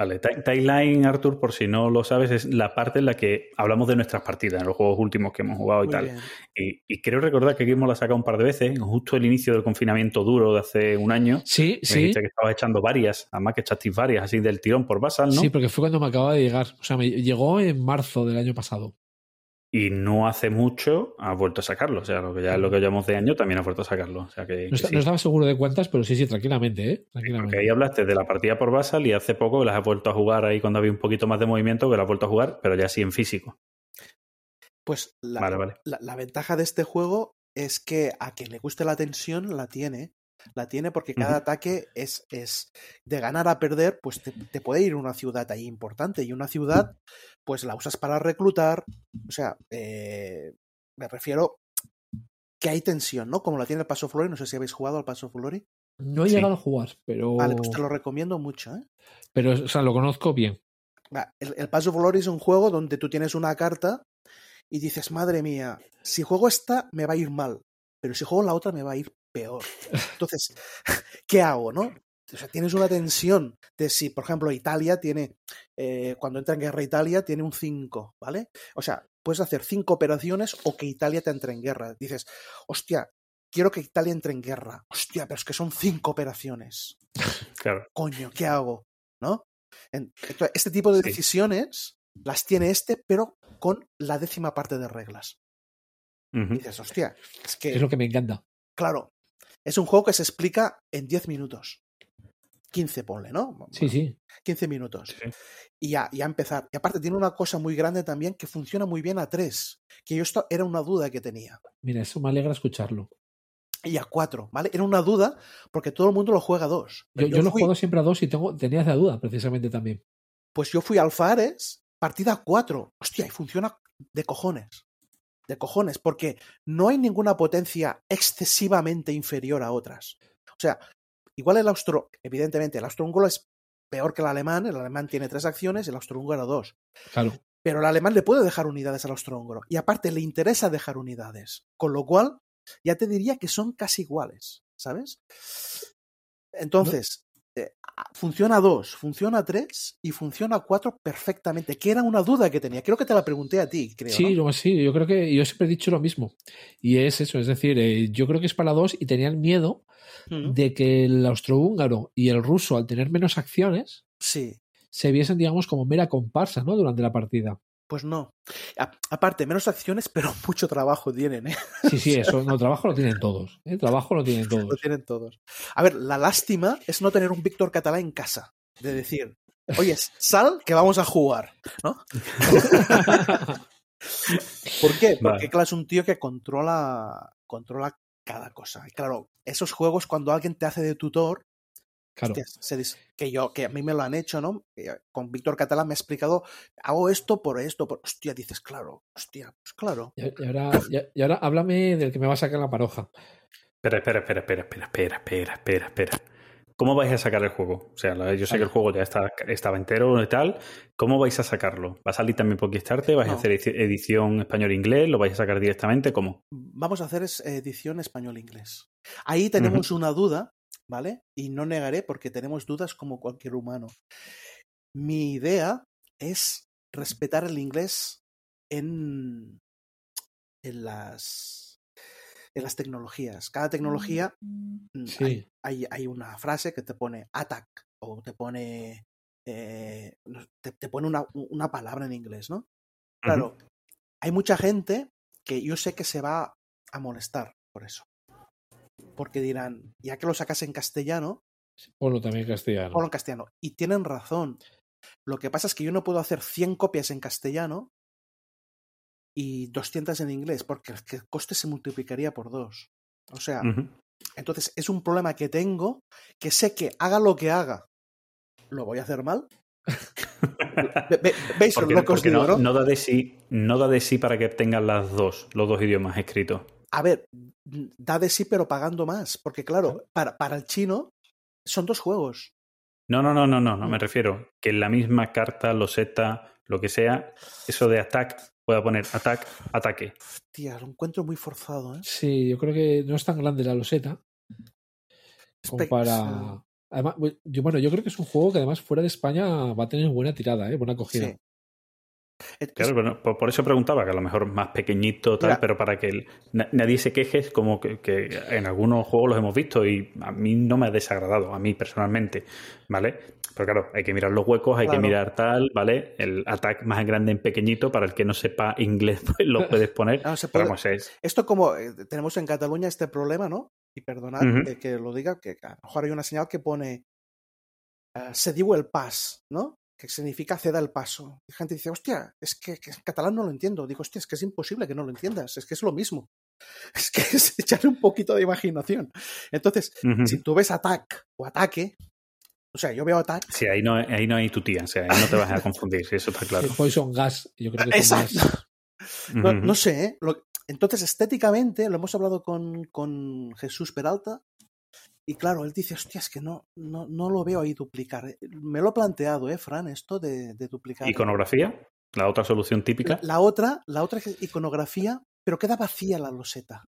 Vale, timeline, Artur, por si no lo sabes, es la parte en la que hablamos de nuestras partidas, en los juegos últimos que hemos jugado y Muy tal. Y, y creo recordar que Gizmo la ha sacado un par de veces, justo el inicio del confinamiento duro de hace un año. Sí, me sí. Me dijiste que estabas echando varias, además que echasteis varias así del tirón por Basal, ¿no? Sí, porque fue cuando me acababa de llegar. O sea, me llegó en marzo del año pasado. Y no hace mucho ha vuelto a sacarlo. O sea, lo que ya lo que llamamos de año también ha vuelto a sacarlo. O sea, que, no, está, que sí. no estaba seguro de cuántas, pero sí, sí, tranquilamente, ¿eh? Tranquilamente. Porque ahí hablaste de la partida por Basal y hace poco las has vuelto a jugar ahí cuando había un poquito más de movimiento, que las has vuelto a jugar, pero ya sí en físico. Pues la, vale, vale. La, la ventaja de este juego es que a quien le guste la tensión la tiene. La tiene porque cada uh-huh. ataque es, es de ganar a perder, pues te, te puede ir una ciudad ahí importante y una ciudad pues la usas para reclutar, o sea, eh, me refiero que hay tensión, ¿no? Como la tiene el Pass of Glory, no sé si habéis jugado al Pass of Glory. No he sí. llegado a jugar, pero... Vale, pues te lo recomiendo mucho, ¿eh? Pero, o sea, lo conozco bien. El, el Pass of Glory es un juego donde tú tienes una carta y dices, madre mía, si juego esta me va a ir mal, pero si juego la otra me va a ir peor. Entonces, ¿qué hago, no? O sea, tienes una tensión de si, por ejemplo, Italia tiene, eh, cuando entra en guerra Italia, tiene un cinco, ¿vale? O sea, puedes hacer cinco operaciones o que Italia te entre en guerra. Dices, hostia, quiero que Italia entre en guerra. Hostia, pero es que son cinco operaciones. Claro. Coño, ¿qué hago? ¿No? Entonces, este tipo de decisiones sí. las tiene este, pero con la décima parte de reglas. Uh-huh. Y dices, hostia, es que... Es lo que me encanta. Claro. Es un juego que se explica en diez minutos. quince, ponle, ¿no? Bueno, sí, sí. quince minutos. Sí. Y ya, ya empezar. Y aparte tiene una cosa muy grande también que funciona muy bien a tres. Que yo esto era una duda que tenía. Mira, eso me alegra escucharlo. Y a cuatro, ¿vale? Era una duda porque todo el mundo lo juega a dos. Yo, yo, yo lo fui... juego siempre a dos y tengo, tenía esa duda precisamente también. Pues yo fui a Alfares, partida a cuatro. Hostia, y funciona de cojones. De cojones, porque no hay ninguna potencia excesivamente inferior a otras. O sea, igual el austro... Evidentemente, el austrohúngaro es peor que el alemán. El alemán tiene tres acciones y el austrohúngaro dos. Claro. Pero el alemán le puede dejar unidades al austrohúngaro. Y aparte le interesa dejar unidades. Con lo cual... ya te diría que son casi iguales, ¿sabes? Entonces, ¿no? eh, funciona dos, funciona tres y funciona cuatro perfectamente, que era una duda que tenía. Creo que te la pregunté a ti, creo. Sí, ¿no? yo, sí, yo creo que yo siempre he dicho lo mismo. Y es eso, es decir, eh, yo creo que es para dos y tenían miedo uh-huh. de que el austrohúngaro y el ruso, al tener menos acciones, sí. se viesen, digamos, como mera comparsa, ¿no? Durante la partida. Pues no. A, aparte, menos acciones, pero mucho trabajo tienen, ¿eh? Sí, sí, eso. No, trabajo lo tienen todos. ¿eh? Trabajo lo tienen todos. Lo tienen todos. A ver, la lástima es no tener un Víctor Catalá en casa. De decir, oye, sal que vamos a jugar, ¿no? ¿Por qué? Porque, vale. claro, es un tío que controla, controla cada cosa. Y claro, esos juegos cuando alguien te hace de tutor, claro. que yo que a mí me lo han hecho, ¿no? Con Víctor Catalá me ha explicado, hago esto por esto, por... Hostia, dices, claro, hostia, pues claro. Y, y, ahora, y, y ahora háblame del que me va a sacar la paroja. Espera, espera, espera, espera, espera, espera, espera, espera. ¿Cómo vais a sacar el juego? O sea, yo sé que el juego ya está, estaba entero y tal. ¿Cómo vais a sacarlo? ¿Va a salir también por Kickstarter? ¿Vais no. a hacer edición español-inglés? ¿Lo vais a sacar directamente? ¿Cómo? Vamos a hacer edición español-inglés. Ahí tenemos uh-huh. una duda. ¿Vale? Y no negaré porque tenemos dudas como cualquier humano. Mi idea es respetar el inglés en, en, las, en las tecnologías. Cada tecnología sí. hay, hay, hay una frase que te pone attack o te pone eh, te, te pone una, una palabra en inglés, ¿no? Claro, uh-huh. hay mucha gente que yo sé que se va a molestar por eso. Porque dirán, ya que lo sacas en castellano... Ponlo también en castellano. Ponlo en castellano. Y tienen razón. Lo que pasa es que yo no puedo hacer cien copias en castellano y doscientas en inglés, porque el coste se multiplicaría por dos. O sea, uh-huh. entonces es un problema que tengo, que sé que haga lo que haga, ¿lo voy a hacer mal? ¿Veis porque, lo que os digo, no, no? No da de sí, no da de sí para que tengan las dos, los dos idiomas escritos. A ver, da de sí, pero pagando más. Porque, claro, para, para el chino son dos juegos. No, no, no, no, no, no me refiero. Que en la misma carta, loseta, lo que sea, eso de attack, pueda poner attack, ataque. Hostia, lo encuentro muy forzado, ¿eh? Sí, yo creo que no es tan grande la loseta. Como para. Además, yo, bueno, yo creo que es un juego que además fuera de España va a tener buena tirada, ¿eh? Buena acogida. Sí. Claro, bueno, por eso preguntaba, que a lo mejor más pequeñito, tal, mira, pero para que el, na, nadie se queje, es como que, que en algunos juegos los hemos visto y a mí no me ha desagradado, a mí personalmente, ¿vale? Pero claro, hay que mirar los huecos, hay claro. que mirar tal, ¿vale? El ataque más grande en pequeñito, para el que no sepa inglés, pues lo puedes poner. No, se puede, pero, pues, esto como eh, tenemos en Cataluña este problema, ¿no? Y perdonad uh-huh. que, que lo diga, que a lo mejor hay una señal que pone uh, se diu el pas, ¿no? Que significa ceda el paso. La gente dice, hostia, es que, que en catalán no lo entiendo. Digo, hostia, es que es imposible que no lo entiendas. Es que es lo mismo. Es que es echarle un poquito de imaginación. Entonces, uh-huh. si tú ves ataque o ataque, o sea, yo veo ataque... Sí, ahí no, ahí no hay tu tía. O sea, ahí no te vas a confundir. Eso está claro. El poison gas. Yo creo que son gas. No, no sé, ¿eh? Entonces, estéticamente, lo hemos hablado con, con Jesús Peralta, Y claro, él dice, hostia, es que no, no, no lo veo ahí duplicar. Me lo he planteado, ¿eh, Fran? Esto de, de duplicar. ¿Iconografía? ¿La otra solución típica? La, la otra, la otra es iconografía, pero queda vacía la loseta.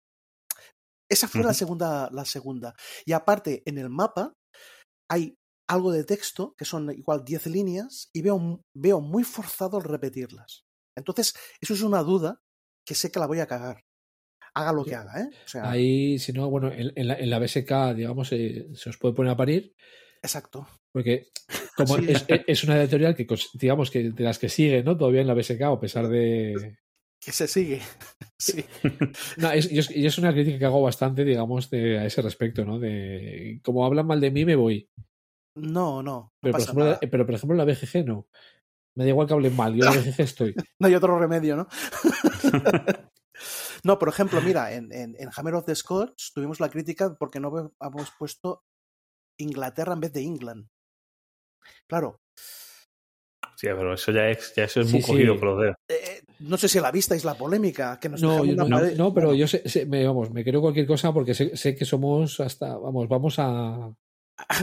Esa fue uh-huh. la segunda, la segunda. Y aparte, en el mapa hay algo de texto, que son igual diez líneas, y veo, veo muy forzado el repetirlas. Entonces, eso es una duda que sé que la voy a cagar. Haga lo que haga, ¿eh? O sea, ahí, si no, bueno, en, en, la, en la B S K, digamos, eh, se os puede poner a parir. Exacto. Porque como sí. es, es una editorial que, digamos, que de las que sigue, ¿no? Todavía en la B S K, a pesar de... Que se sigue. Sí. No, es, y, es, y es una crítica que hago bastante, digamos, de, a ese respecto, ¿no? De como hablan mal de mí, me voy. No, no. no pero, por ejemplo, la, pero, por ejemplo, la B G G no. Me da igual que hablen mal, yo en la B G G estoy. No hay otro remedio, ¿no? No, por ejemplo, mira, en, en, en Hammer of the Scots tuvimos la crítica porque no hemos puesto Inglaterra en vez de England. Claro. Sí, pero eso ya es, ya eso es sí, muy sí. cogido por los dedos. Eh, no sé si la visteis la polémica. Que nos no, yo, no, no, no, pero yo sé, sé, me, vamos, me creo cualquier cosa porque sé, sé que somos hasta, vamos, vamos a... A,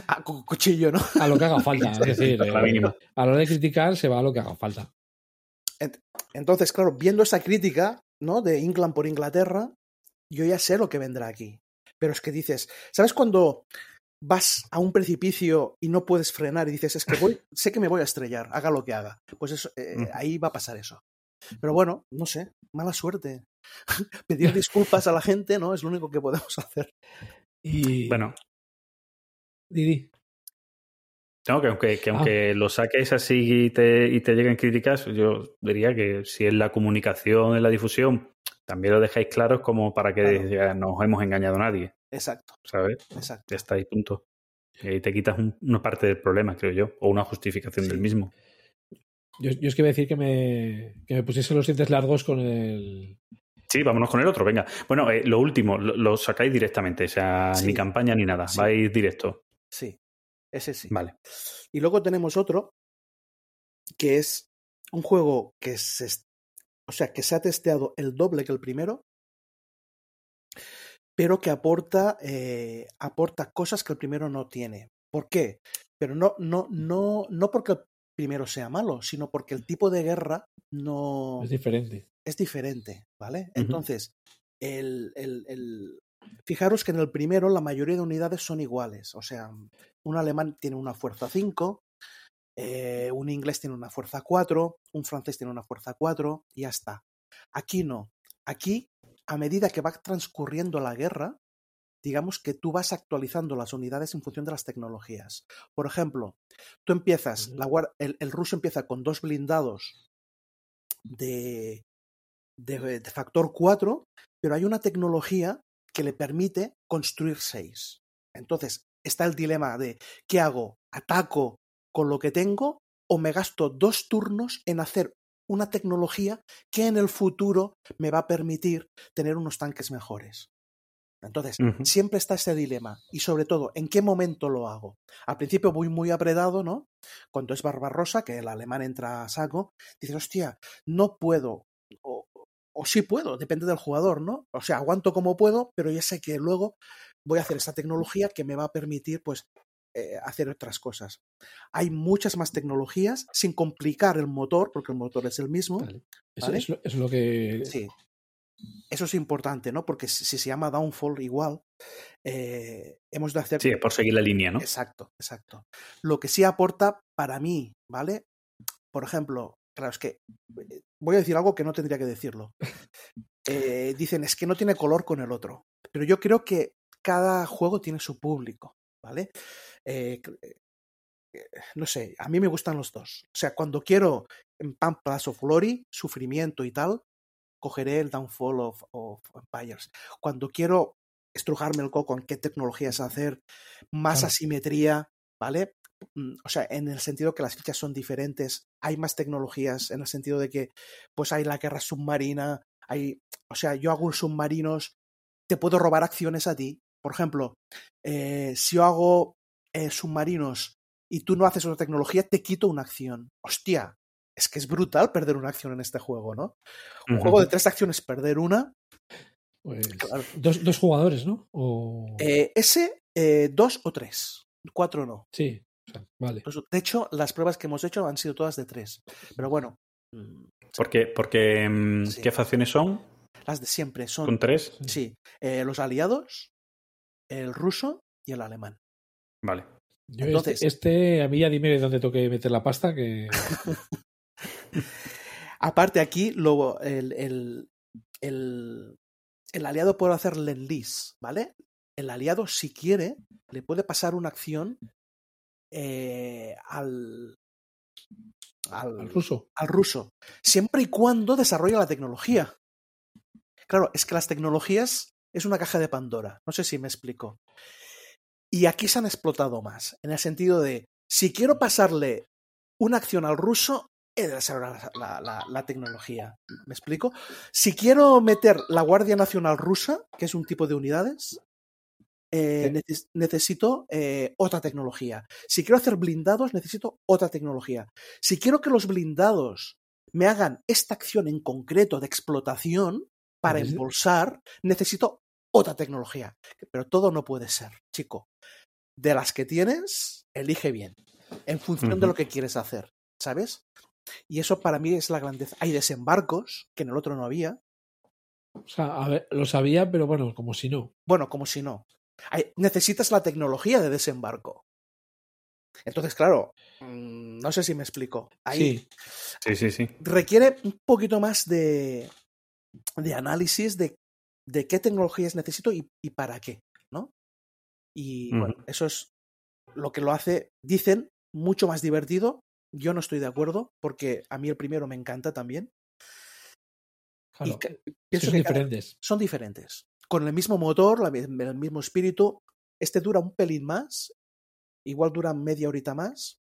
a cuchillo, ¿no? A lo que haga falta. Es decir, eh, a la hora de criticar se va a lo que haga falta. Entonces, claro, viendo esa crítica, ¿no? De England por Inglaterra, yo ya sé lo que vendrá aquí. Pero es que dices, ¿sabes cuando vas a un precipicio y no puedes frenar y dices, es que voy, sé que me voy a estrellar, haga lo que haga? Pues eso, eh, ahí va a pasar eso. Pero bueno, no sé, mala suerte. Pedir disculpas a la gente, ¿no? Es lo único que podemos hacer. Y bueno. Didi. No, que aunque, que aunque ah. lo saques así y te, y te lleguen críticas, yo diría que si es la comunicación, en la difusión, también lo dejáis claro como para que claro. ya no os hemos engañado a nadie. Exacto. ¿Sabes? Exacto. Ya está ahí, punto. Y ahí te quitas un, una parte del problema, creo yo, o una justificación sí. del mismo. Yo, yo es que iba a decir que me, que me pusiese los dientes largos con el... Sí, vámonos con el otro, venga. Bueno, eh, lo último, lo, lo sacáis directamente, o sea, sí. ni campaña ni nada, sí. vais directo. Sí. Ese sí. Vale. Y luego tenemos otro que es un juego que se, o sea, que se ha testeado el doble que el primero, pero que aporta, eh, aporta cosas que el primero no tiene. ¿Por qué? Pero no, no, no, no porque el primero sea malo, sino porque el tipo de guerra no es diferente. Es diferente, ¿vale? Uh-huh. Entonces, el, el, el fijaros que en el primero la mayoría de unidades son iguales, o sea, un alemán tiene una fuerza cinco, eh, un inglés tiene una fuerza cuatro, un francés tiene una fuerza cuatro y ya está. Aquí no, aquí a medida que va transcurriendo la guerra, digamos que tú vas actualizando las unidades en función de las tecnologías. Por ejemplo, tú empiezas, la, el, el ruso empieza con dos blindados de, de, de factor cuatro, pero hay una tecnología que le permite construir seis. Entonces, está el dilema de ¿qué hago? ¿Ataco con lo que tengo o me gasto dos turnos en hacer una tecnología que en el futuro me va a permitir tener unos tanques mejores? Entonces, uh-huh. siempre está ese dilema y sobre todo, ¿en qué momento lo hago? Al principio voy muy apredado, ¿no? Cuando es Barbarrosa, que el alemán entra a saco, dice, hostia, no puedo... O, O sí puedo, depende del jugador, ¿no? O sea, aguanto como puedo, pero ya sé que luego voy a hacer esta tecnología que me va a permitir, pues, eh, hacer otras cosas. Hay muchas más tecnologías sin complicar el motor, porque el motor es el mismo. Vale. Eso, ¿vale? Es, lo, es lo que... Sí. Eso es importante, ¿no? Porque si, si se llama Downfall igual, eh, hemos de hacer... Sí, por seguir la línea, ¿no? Exacto, exacto. Lo que sí aporta para mí, ¿vale? Por ejemplo... Claro, es que voy a decir algo que no tendría que decirlo. Eh, dicen, es que no tiene color con el otro. Pero yo creo que cada juego tiene su público, ¿vale? Eh, no sé, a mí me gustan los dos. O sea, cuando quiero Pampas of Glory, sufrimiento y tal, cogeré el Downfall of, of Empires. Cuando quiero estrujarme el coco en qué tecnologías hacer, más claro. asimetría, ¿vale? O sea, en el sentido que las fichas son diferentes, hay más tecnologías, en el sentido de que pues hay la guerra submarina, hay, o sea, yo hago submarinos, te puedo robar acciones a ti. Por ejemplo, eh, si yo hago eh, submarinos y tú no haces otra tecnología, te quito una acción. Hostia, es que es brutal perder una acción en este juego, ¿no? Un uh-huh. juego de tres acciones, perder una. Pues, claro. dos, dos jugadores, ¿no? O... Eh, ese eh, dos o tres, cuatro no. Sí, o sea, vale. Pues, de hecho, las pruebas que hemos hecho han sido todas de tres, pero bueno. Porque, porque sí. ¿Qué facciones son? Las de siempre son. ¿Con tres? Sí, eh, los aliados, el ruso y el alemán. Vale. Yo Entonces, este, este, a mí ya dime dónde tengo que meter la pasta. Que... Aparte, aquí lo, el, el, el, el aliado puede hacer lend-lease, ¿vale? El aliado, si quiere, le puede pasar una acción eh, al, al, al, ruso. al ruso, siempre y cuando desarrolle la tecnología. Claro, es que las tecnologías es una caja de Pandora, no sé si me explico. Y aquí se han explotado más, en el sentido de, si quiero pasarle una acción al ruso, he de desarrollar la, la, la tecnología. ¿Me explico? Si quiero meter la Guardia Nacional Rusa, que es un tipo de unidades... Eh, neces- necesito eh, otra tecnología. Si quiero hacer blindados, necesito otra tecnología. Si quiero que los blindados me hagan esta acción en concreto de explotación para ¿Sí? embolsar, necesito otra tecnología. Pero todo no puede ser, chico. De las que tienes, elige bien, en función uh-huh. de lo que quieres hacer, ¿sabes? Y eso para mí es la grandeza. Hay desembarcos que en el otro no había. O sea, a ver, lo sabía, pero bueno, como si no. Bueno, como si no. Necesitas la tecnología de desembarco. Entonces, claro, no sé si me explico. Ahí sí, sí, sí, sí. Requiere un poquito más de, de análisis de, de qué tecnologías necesito y, y para qué, ¿no? Y uh-huh. bueno, eso es lo que lo hace, dicen, mucho más divertido. Yo no estoy de acuerdo, porque a mí el primero me encanta también. Claro, y que, pienso son que diferentes. Son diferentes. Con el mismo motor, la, el mismo espíritu. Este dura un pelín más. Igual dura media horita más.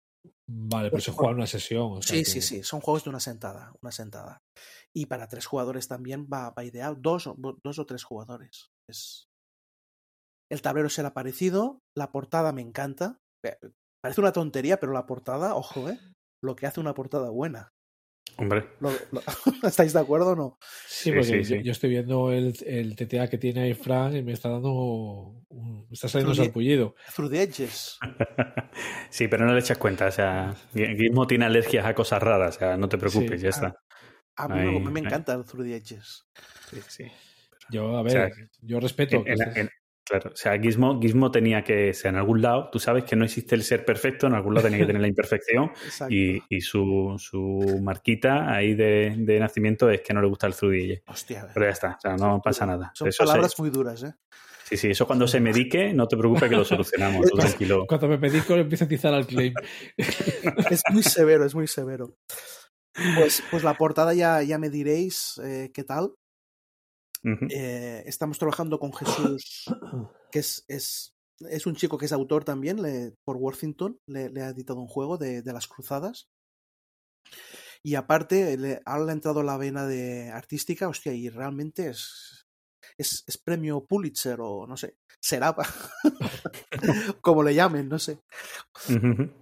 Vale, pero se juega una sesión. O sea sí, que... sí, sí. Son juegos de una sentada. Una sentada. Y para tres jugadores también va, va ideal. Dos, dos o tres jugadores. Es... El tablero será parecido. La portada me encanta. Parece una tontería, pero la portada, ojo, ¿eh? Lo que hace una portada buena. Hombre. Lo, lo, ¿Estáis de acuerdo o no? Sí, porque sí, sí, yo, sí. yo estoy viendo el, el T T A que tiene ahí Fran y me está dando. Un, me está saliendo sarpullido. Through the edges. Sí, pero no le echas cuenta. O sea, Gizmo tiene alergias a cosas raras. O sea, no te preocupes, sí. ya está. A, a mí ahí, no, me encanta ahí. El Through the edges. Sí, sí. Yo, a ver, o sea, yo respeto. En, en, en, claro, o sea, Gizmo, Gizmo tenía que, o sea, en algún lado, tú sabes que no existe el ser perfecto, en algún lado tenía que tener la imperfección y, y su, su marquita ahí de, de nacimiento es que no le gusta el zudille. Hostia, pero ya está, o sea, no pasa nada. Son eso palabras se... muy duras, ¿eh? Sí, sí, eso cuando se medique, no te preocupes que lo solucionamos, tú tranquilo. Cuando me medico empiezo a tizar al claim. Es muy severo, es muy severo. Pues, pues la portada ya, ya me diréis eh, qué tal. Uh-huh. Eh, estamos trabajando con Jesús, que es, es, es un chico que es autor también, le, por Worthington, le, le ha editado un juego de, de las cruzadas. Y aparte, le, ahora le ha entrado la vena de artística, hostia, y realmente es, es, es premio Pulitzer o no sé, Serapa, como le llamen, no sé. Uh-huh.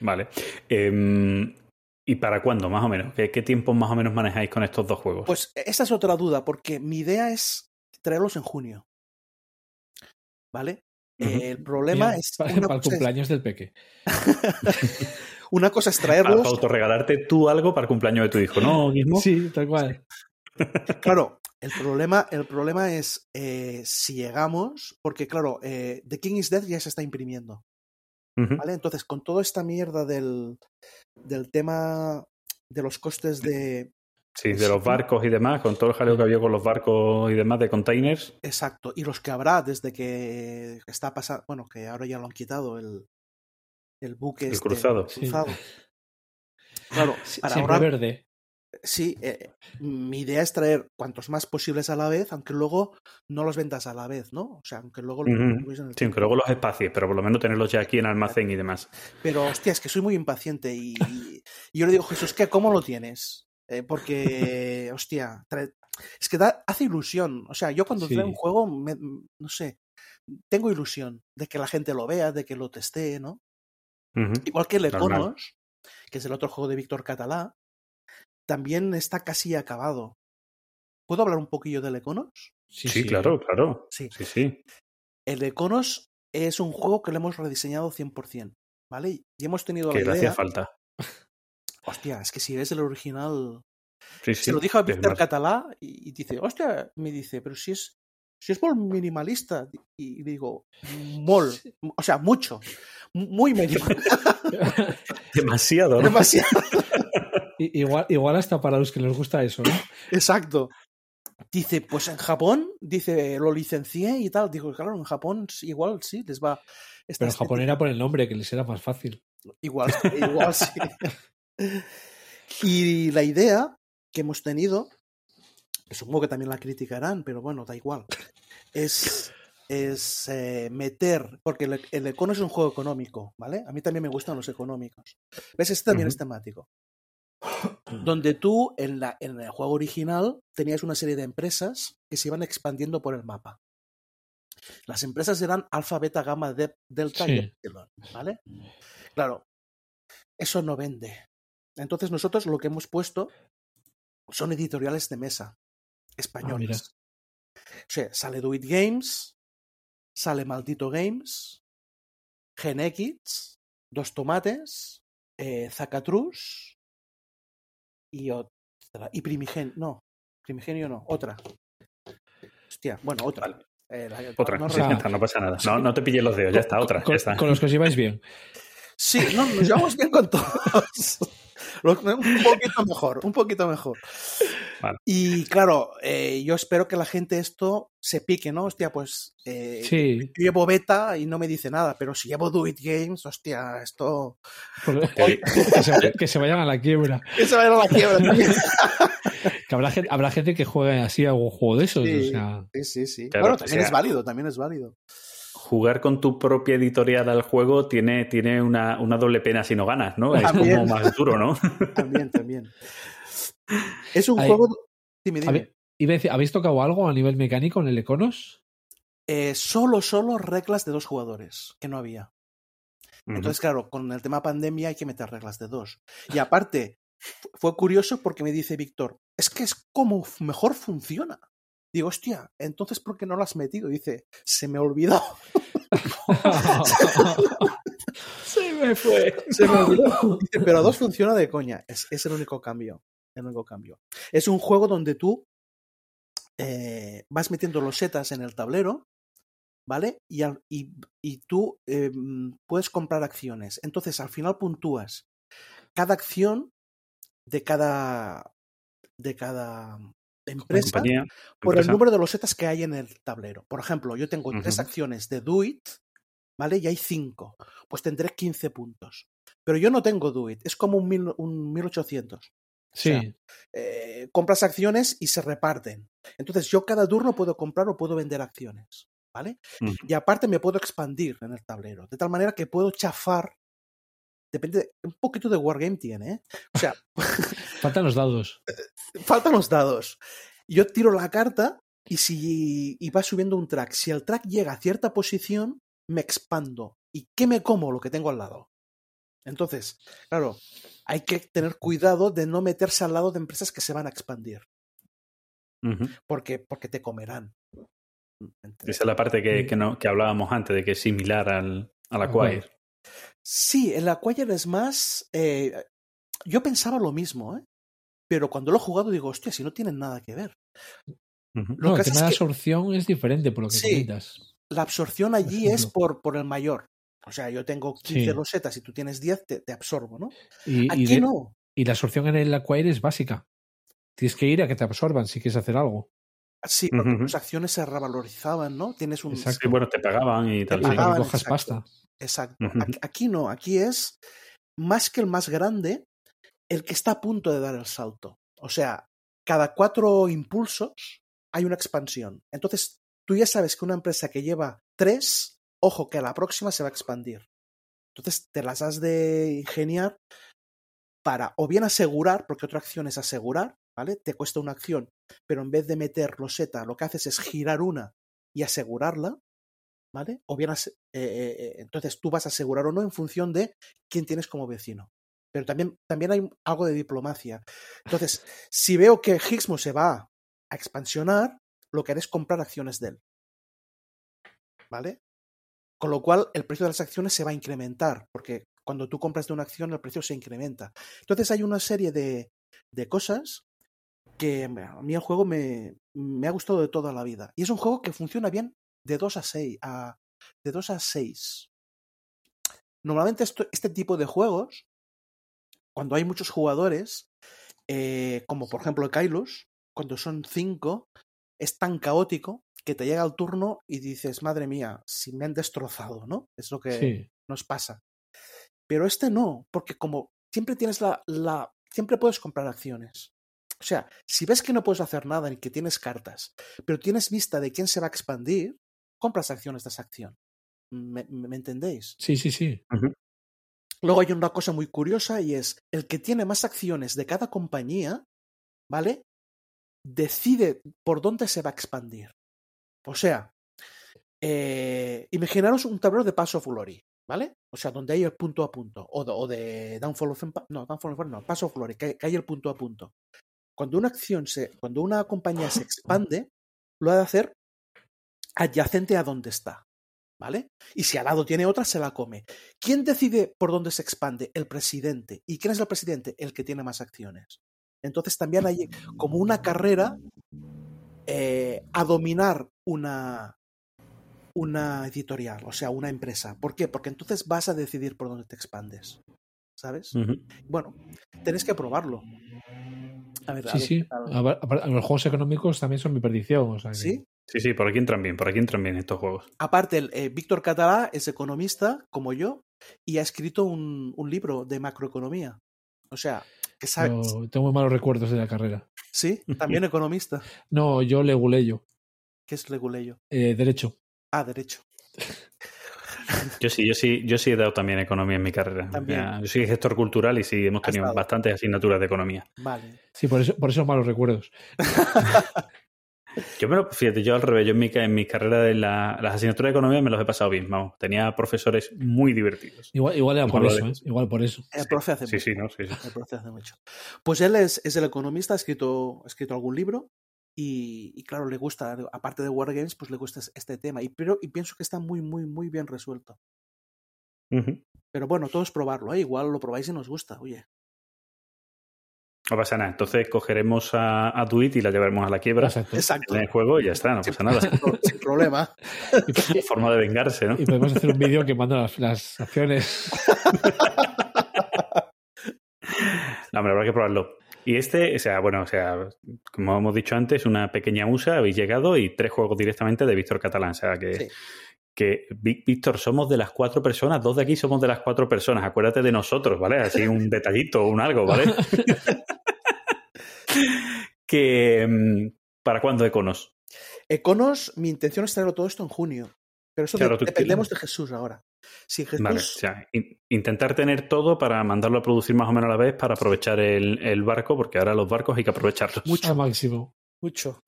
Vale. Eh... ¿Y para cuándo, más o menos? ¿Qué, ¿Qué tiempos más o menos manejáis con estos dos juegos? Pues esa es otra duda, porque mi idea es traerlos en junio. ¿Vale? Uh-huh. Eh, el problema Mira, es... Para, para el cumpleaños es... del peque. Una cosa es traerlos... Para, para autorregalarte tú algo para el cumpleaños de tu hijo, ¿no, Gizmo? Sí, tal cual. Claro, el problema, el problema es eh, si llegamos... Porque, claro, eh, The King is Dead ya se está imprimiendo. ¿Vale? Entonces, con toda esta mierda del, del tema de los costes de... Sí, de los barcos y demás, con todo el jaleo que había con los barcos y demás de containers. Exacto, y los que habrá desde que está pasando... Bueno, que ahora ya lo han quitado, el, el buque... El este, cruzado. El cruzado. Sí. Claro, para sí, ahora... verde. Sí, eh, mi idea es traer cuantos más posibles a la vez, aunque luego no los vendas a la vez, ¿no? O sea, aunque luego... Uh-huh. Los... Sí, aunque luego los espacies, pero por lo menos tenerlos ya aquí en almacén y demás. Pero, hostia, es que soy muy impaciente y, y yo le digo, Jesús, ¿qué, ¿cómo lo tienes? Eh, porque, hostia, trae... es que da, hace ilusión. O sea, yo cuando sí. traigo un juego, me, no sé, tengo ilusión de que la gente lo vea, de que lo testee, ¿no? Uh-huh. Igual que el Econos, que es el otro juego de Víctor Catalá, también está casi acabado. ¿Puedo hablar un poquillo del Econos? Sí, sí, sí. claro, claro. Sí. Sí, sí. El Econos es un juego que lo hemos rediseñado cien por cien, ¿vale? Y hemos tenido que la idea... Que le hacía falta. Hostia, es que si ves el original... Sí, sí, se lo dijo a Víctor Catalá y, y dice, hostia, me dice, pero si es si es mol minimalista. Y, y digo, mol, o sea, mucho, muy minimalista. Demasiado, ¿no? Demasiado. Igual, igual hasta para los que les gusta eso, ¿no? Exacto. Dice, pues en Japón, dice, lo licencié y tal. Digo, claro, en Japón igual sí, les va... Esta pero en Japón era por el nombre, que les era más fácil. Igual, igual sí. Y la idea que hemos tenido, que supongo que también la criticarán, pero bueno, da igual, es, es eh, meter, porque el, el Econos es un juego económico, ¿vale? A mí también me gustan los económicos. ¿Ves? Este también uh-huh. es temático. Donde tú, en, la, en el juego original, tenías una serie de empresas que se iban expandiendo por el mapa. Las empresas eran alfa, beta, gamma, de, delta sí. y epsilon, ¿vale? Claro, eso no vende. Entonces nosotros lo que hemos puesto son editoriales de mesa españoles. Ah, o sea, sale Do It Games, sale Maldito Games, GenX, Dos Tomates, eh, Zacatrus y otra. Y Primigenio, no, Primigenio no, otra. Hostia, bueno, otra. Vale. Eh, la, otra, no, sí, está, no pasa nada. No, no te pilles los dedos, ya está, otra. Con, ya está. Con los que os lleváis bien. Sí, no, nos llevamos bien con todos. Un poquito mejor, un poquito mejor. Vale. Y claro, eh, yo espero que la gente esto se pique, ¿no? Hostia, pues eh, sí. yo llevo beta y no me dice nada, pero si llevo Do It Games, hostia, esto... Que, que, se, que se vayan a la quiebra. Que se vayan a la quiebra también. Que habrá, gente, habrá gente que juegue así a algún juego de esos. Sí, o sea... sí, sí. sí. Claro, bueno, también o sea... es válido, también es válido. Jugar con tu propia editorial al juego tiene, tiene una, una doble pena si no ganas, ¿no? También. Es como más duro, ¿no? También, también. Es un Ay, juego... Dime, dime. Decir, ¿habéis tocado algo a nivel mecánico en el Econos? Eh, solo, solo reglas de dos jugadores, que no había. Entonces, uh-huh. claro, con el tema pandemia hay que meter reglas de dos. Y aparte, fue curioso porque me dice Víctor, es que es como mejor funciona. Digo, hostia, entonces ¿por qué no lo has metido? Dice, se me olvidó. Se me fue. Se me olvidó. Dice, pero a dos funciona de coña. Es, es el único cambio. El único cambio. Es un juego donde tú eh, vas metiendo los setas en el tablero, ¿vale? Y, al, y, y tú eh, puedes comprar acciones. Entonces, al final puntúas cada acción de cada. de cada. Empresa, compañía, por empresa. El número de losetas que hay en el tablero. Por ejemplo, yo tengo uh-huh. tres acciones de Do It, ¿vale? Y hay cinco. Pues tendré quince puntos. Pero yo no tengo Do It. Es como un, mil, un mil ochocientos. Sí. O sea, eh, compras acciones y se reparten. Entonces yo cada turno puedo comprar o puedo vender acciones, ¿vale? Uh-huh. Y aparte me puedo expandir en el tablero. De tal manera que puedo chafar. Depende, de, un poquito de wargame tiene, ¿eh? O sea... Faltan los dados. Faltan los dados. Yo tiro la carta y, si, y va subiendo un track. Si el track llega a cierta posición, me expando. ¿Y qué me como? Lo que tengo al lado. Entonces, claro, hay que tener cuidado de no meterse al lado de empresas que se van a expandir. Uh-huh. Porque, porque te comerán. Esa es la parte que, que, no, que hablábamos antes, de que es similar al, al Acquire. Uh-huh. Sí, el Acquire es más... Eh, yo pensaba lo mismo, ¿eh? Pero cuando lo he jugado digo, hostia, si no tienen nada que ver. Uh-huh. Lo no, que el tema de la absorción que... es diferente por lo que sí, comentas. La absorción allí es por, por el mayor. O sea, yo tengo quince sí. rosetas y tú tienes diez, te, te absorbo, ¿no? Y, Aquí y de, no. Y la absorción en el Acquire es básica. Tienes que ir a que te absorban si quieres hacer algo. Sí, porque uh-huh. tus acciones se revalorizaban, ¿no? Tienes un... Exacto. Sí, bueno, te pagaban y tal. Te pagaban, sí, que cojas pasta. Exacto. Uh-huh. Aquí no, aquí es más que el más grande el que está a punto de dar el salto. O sea, cada cuatro impulsos hay una expansión. Entonces, tú ya sabes que una empresa que lleva tres, ojo, que a la próxima se va a expandir. Entonces, te las has de ingeniar para o bien asegurar, porque otra acción es asegurar, ¿vale? Te cuesta una acción, pero en vez de meter loseta, lo que haces es girar una y asegurarla, ¿vale? O bien, eh, eh, entonces tú vas a asegurar o no en función de quién tienes como vecino. Pero también, también hay algo de diplomacia. Entonces, si veo que Gizmo se va a expansionar, lo que haré es comprar acciones de él, ¿vale? Con lo cual, el precio de las acciones se va a incrementar, porque cuando tú compras de una acción, el precio se incrementa. Entonces, hay una serie de, de cosas que a mí el juego me, me ha gustado de toda la vida. Y es un juego que funciona bien de dos a seis. A, de dos a seis. Normalmente, esto, este tipo de juegos, cuando hay muchos jugadores, eh, como por ejemplo Kailos, cuando son cinco, es tan caótico que te llega el turno y dices, madre mía, si me han destrozado, ¿no? Es lo que sí. nos pasa. Pero este no, porque como siempre tienes la, la... siempre puedes comprar acciones. O sea, si ves que no puedes hacer nada ni que tienes cartas, pero tienes vista de quién se va a expandir, compras acciones de esa acción. ¿Me, me entendéis? Sí, sí, sí. Uh-huh. Luego hay una cosa muy curiosa y es el que tiene más acciones de cada compañía, ¿vale? Decide por dónde se va a expandir. O sea, eh, imaginaros un tablero de Paso of Glory, ¿vale? O sea, donde hay el punto a punto. O de, o de Downfall of Empire. No, Downfall of Empire no, Paso of Glory, que, que hay el punto a punto. Cuando una acción se, cuando una compañía se expande, lo ha de hacer adyacente a donde está, ¿vale? Y si al lado tiene otra, se la come. ¿Quién decide por dónde se expande? El presidente. ¿Y quién es el presidente? El que tiene más acciones. Entonces también hay como una carrera eh, a dominar una, una editorial, o sea, una empresa. ¿Por qué? Porque entonces vas a decidir por dónde te expandes, ¿sabes? Uh-huh. Bueno, tenés que probarlo. A ver, sí, a ver, sí. A ver, a ver, los juegos económicos también son mi perdición. O sea, ¿sí? Que... sí, sí, por aquí entran bien, por aquí entran bien estos juegos. Aparte, el, eh, Víctor Catalá es economista, como yo, y ha escrito un, un libro de macroeconomía. O sea, que sabes... No, tengo muy malos recuerdos de la carrera. ¿Sí? ¿También economista? No, yo leguleyo. ¿Qué es leguleyo? Eh, derecho. Ah, derecho. Yo sí, yo sí, yo sí he dado también economía en mi carrera. ¿También? Ya, yo soy gestor cultural y sí hemos tenido bastantes asignaturas de economía. Vale. Sí, por eso, por esos malos recuerdos. Yo me lo, fíjate, yo al revés, yo en mi, en mi carrera de la, las asignaturas de economía me los he pasado bien, vamos. Tenía profesores muy divertidos. Igual, igual era por eso, de... ¿eh? Igual por eso. El profe hace sí, mucho. Sí, sí, no, sí, sí. El profe hace mucho. Pues él es, es el economista, ha escrito, ha escrito algún libro. Y, y claro, le gusta, aparte de Wargames, pues le gusta este tema. Y, pero, y pienso que está muy, muy, muy bien resuelto. Uh-huh. Pero bueno, todos probarlo, ¿eh? Igual lo probáis y nos gusta, oye. No pasa nada. Entonces cogeremos a, a Do It y la llevaremos a la quiebra. Exacto. Exacto. En el juego y ya está, no pasa nada. Sin, sin problema. Y forma de vengarse, ¿no? Y podemos hacer un vídeo que manda las, las acciones. No, hombre, habrá que probarlo. Y este, o sea, bueno, o sea, como hemos dicho antes, una pequeña musa, habéis llegado y tres juegos directamente de Víctor Catalán. O sea, que, sí. que Víctor, somos de las cuatro personas, dos de aquí somos de las cuatro personas. Acuérdate de nosotros, ¿vale? Así un detallito, un algo, ¿vale? Que, ¿para cuándo Econos? Econos, mi intención es traerlo todo esto en junio. Pero eso claro, de, dependemos de Jesús ahora. Sí, Jesús... Vale, o sea, in, intentar tener todo para mandarlo a producir más o menos a la vez para aprovechar el, el barco, porque ahora los barcos hay que aprovecharlos. Mucho máximo. Mucho.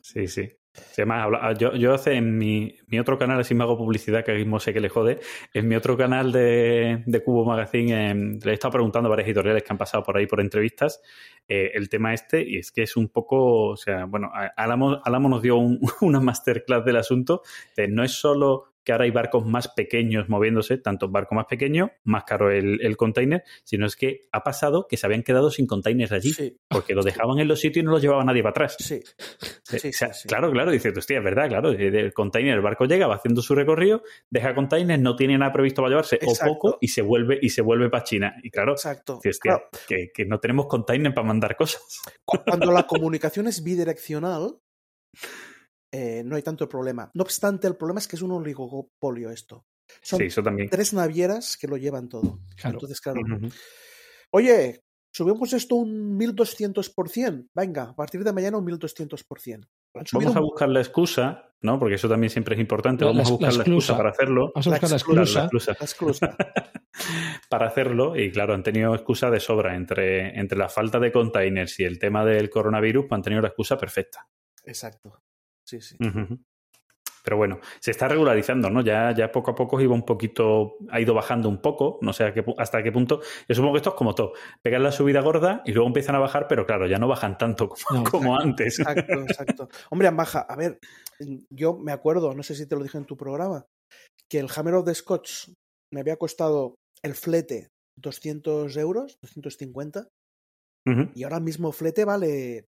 Sí, sí. Además, yo, yo hace en mi, mi otro canal, así me hago publicidad, que mismo sé que le jode, en mi otro canal de, de Cubo Magazine eh, le he estado preguntando a varias editoriales que han pasado por ahí por entrevistas eh, el tema este, y es que es un poco, o sea, bueno, Álamo, Álamo nos dio un, una masterclass del asunto, de no es solo que ahora hay barcos más pequeños moviéndose, tanto barco más pequeño, más caro el, el container, sino es que ha pasado que se habían quedado sin containers allí, sí. porque los dejaban en los sitios y no los llevaba nadie para atrás. Sí. Sí, o sea, sí, sí. Claro, claro, dices, hostia, es verdad, claro, el container, el barco llega, va haciendo su recorrido, deja containers, no tiene nada previsto para llevarse, exacto. o poco, y se vuelve y se vuelve para China. Y claro, exacto. Dices, hostia, claro. Que, que no tenemos container para mandar cosas. Cuando la comunicación es bidireccional, Eh, no hay tanto problema. No obstante, el problema es que es un oligopolio esto. Son sí, eso también. Tres navieras que lo llevan todo. Claro. Entonces, claro. Uh-huh. Oye, subimos esto un mil doscientos por ciento. Venga, a partir de mañana un mil doscientos por ciento. Vamos a buscar la excusa, ¿no? Porque eso también siempre es importante. Vamos la, a buscar la excusa para hacerlo. Vamos a buscar la excusa. La excusa. La excusa. Para hacerlo. Y claro, han tenido excusa de sobra. Entre, entre la falta de containers y el tema del coronavirus, han tenido la excusa perfecta. Exacto. Sí, sí. Uh-huh. Pero bueno, se está regularizando, ¿no? Ya, ya poco a poco iba un poquito, ha ido bajando un poco, no sé a qué, hasta qué punto. Yo supongo que esto es como todo, pegan la subida gorda y luego empiezan a bajar, pero claro, ya no bajan tanto como, no, como exacto, antes. Exacto, exacto. Hombre, baja, a ver, yo me acuerdo, no sé si te lo dije en tu programa, que el Hammer of the Scots me había costado el flete doscientos euros, doscientos cincuenta, uh-huh. y ahora mismo flete vale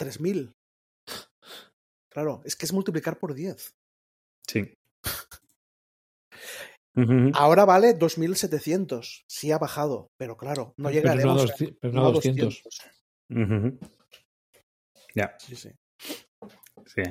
tres mil. Claro, es que es multiplicar por diez. Sí. Uh-huh. Ahora vale dos mil setecientos. Sí ha bajado, pero claro, no llegaremos pero no a, dos, a, pero no a doscientos. doscientos. Uh-huh. Ya. Sí, sí. Sí.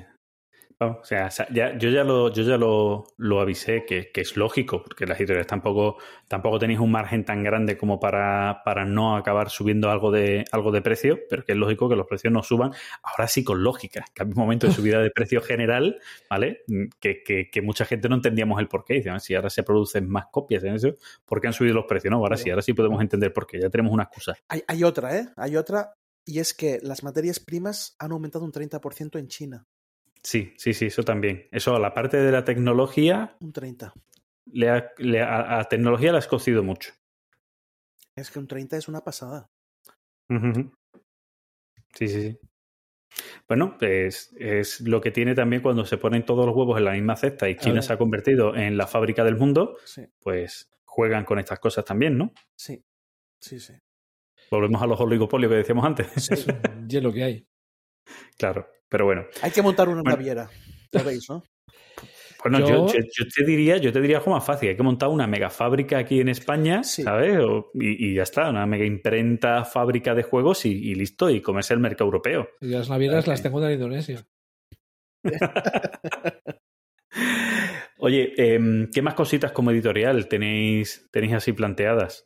Vamos, o sea, ya, yo ya lo, yo ya lo, lo avisé, que, que es lógico, porque las editoriales tampoco, tampoco tenéis un margen tan grande como para, para no acabar subiendo algo de, algo de precio, pero que es lógico que los precios no suban. Ahora sí con lógica, que había un momento de subida de precio general, ¿vale? Que, que, que mucha gente no entendíamos el porqué. Dicen, si ahora se producen más copias en eso, ¿por qué han subido los precios? No, ahora sí, ahora sí podemos entender por qué, ya tenemos una excusa. Hay, hay otra, ¿eh? Hay otra, y es que las materias primas han aumentado un treinta por ciento en China. Sí, sí, sí, eso también. Eso, la parte de la tecnología... Un treinta. Le ha, le ha, a tecnología la has cocido mucho. Es que un treinta es una pasada. Uh-huh. Sí, sí, sí. Bueno, pues es lo que tiene también cuando se ponen todos los huevos en la misma cesta y China se ha convertido en la fábrica del mundo, sí. Pues juegan con estas cosas también, ¿no? Sí, sí, sí. Volvemos a los oligopolios que decíamos antes. Sí, sí. Y es lo que hay. Claro. Pero bueno. Hay que montar una naviera. Lo veis, ¿no? Bueno, yo... Yo, yo, yo te diría, yo te diría algo más fácil. Hay que montar una mega fábrica aquí en España, sí. ¿Sabes? O, y, y ya está, una mega imprenta, fábrica de juegos y, y listo, y comerse el mercado europeo. Y las navieras okay. Las tengo de la Indonesia. Oye, eh, ¿qué más cositas como editorial tenéis, tenéis así planteadas?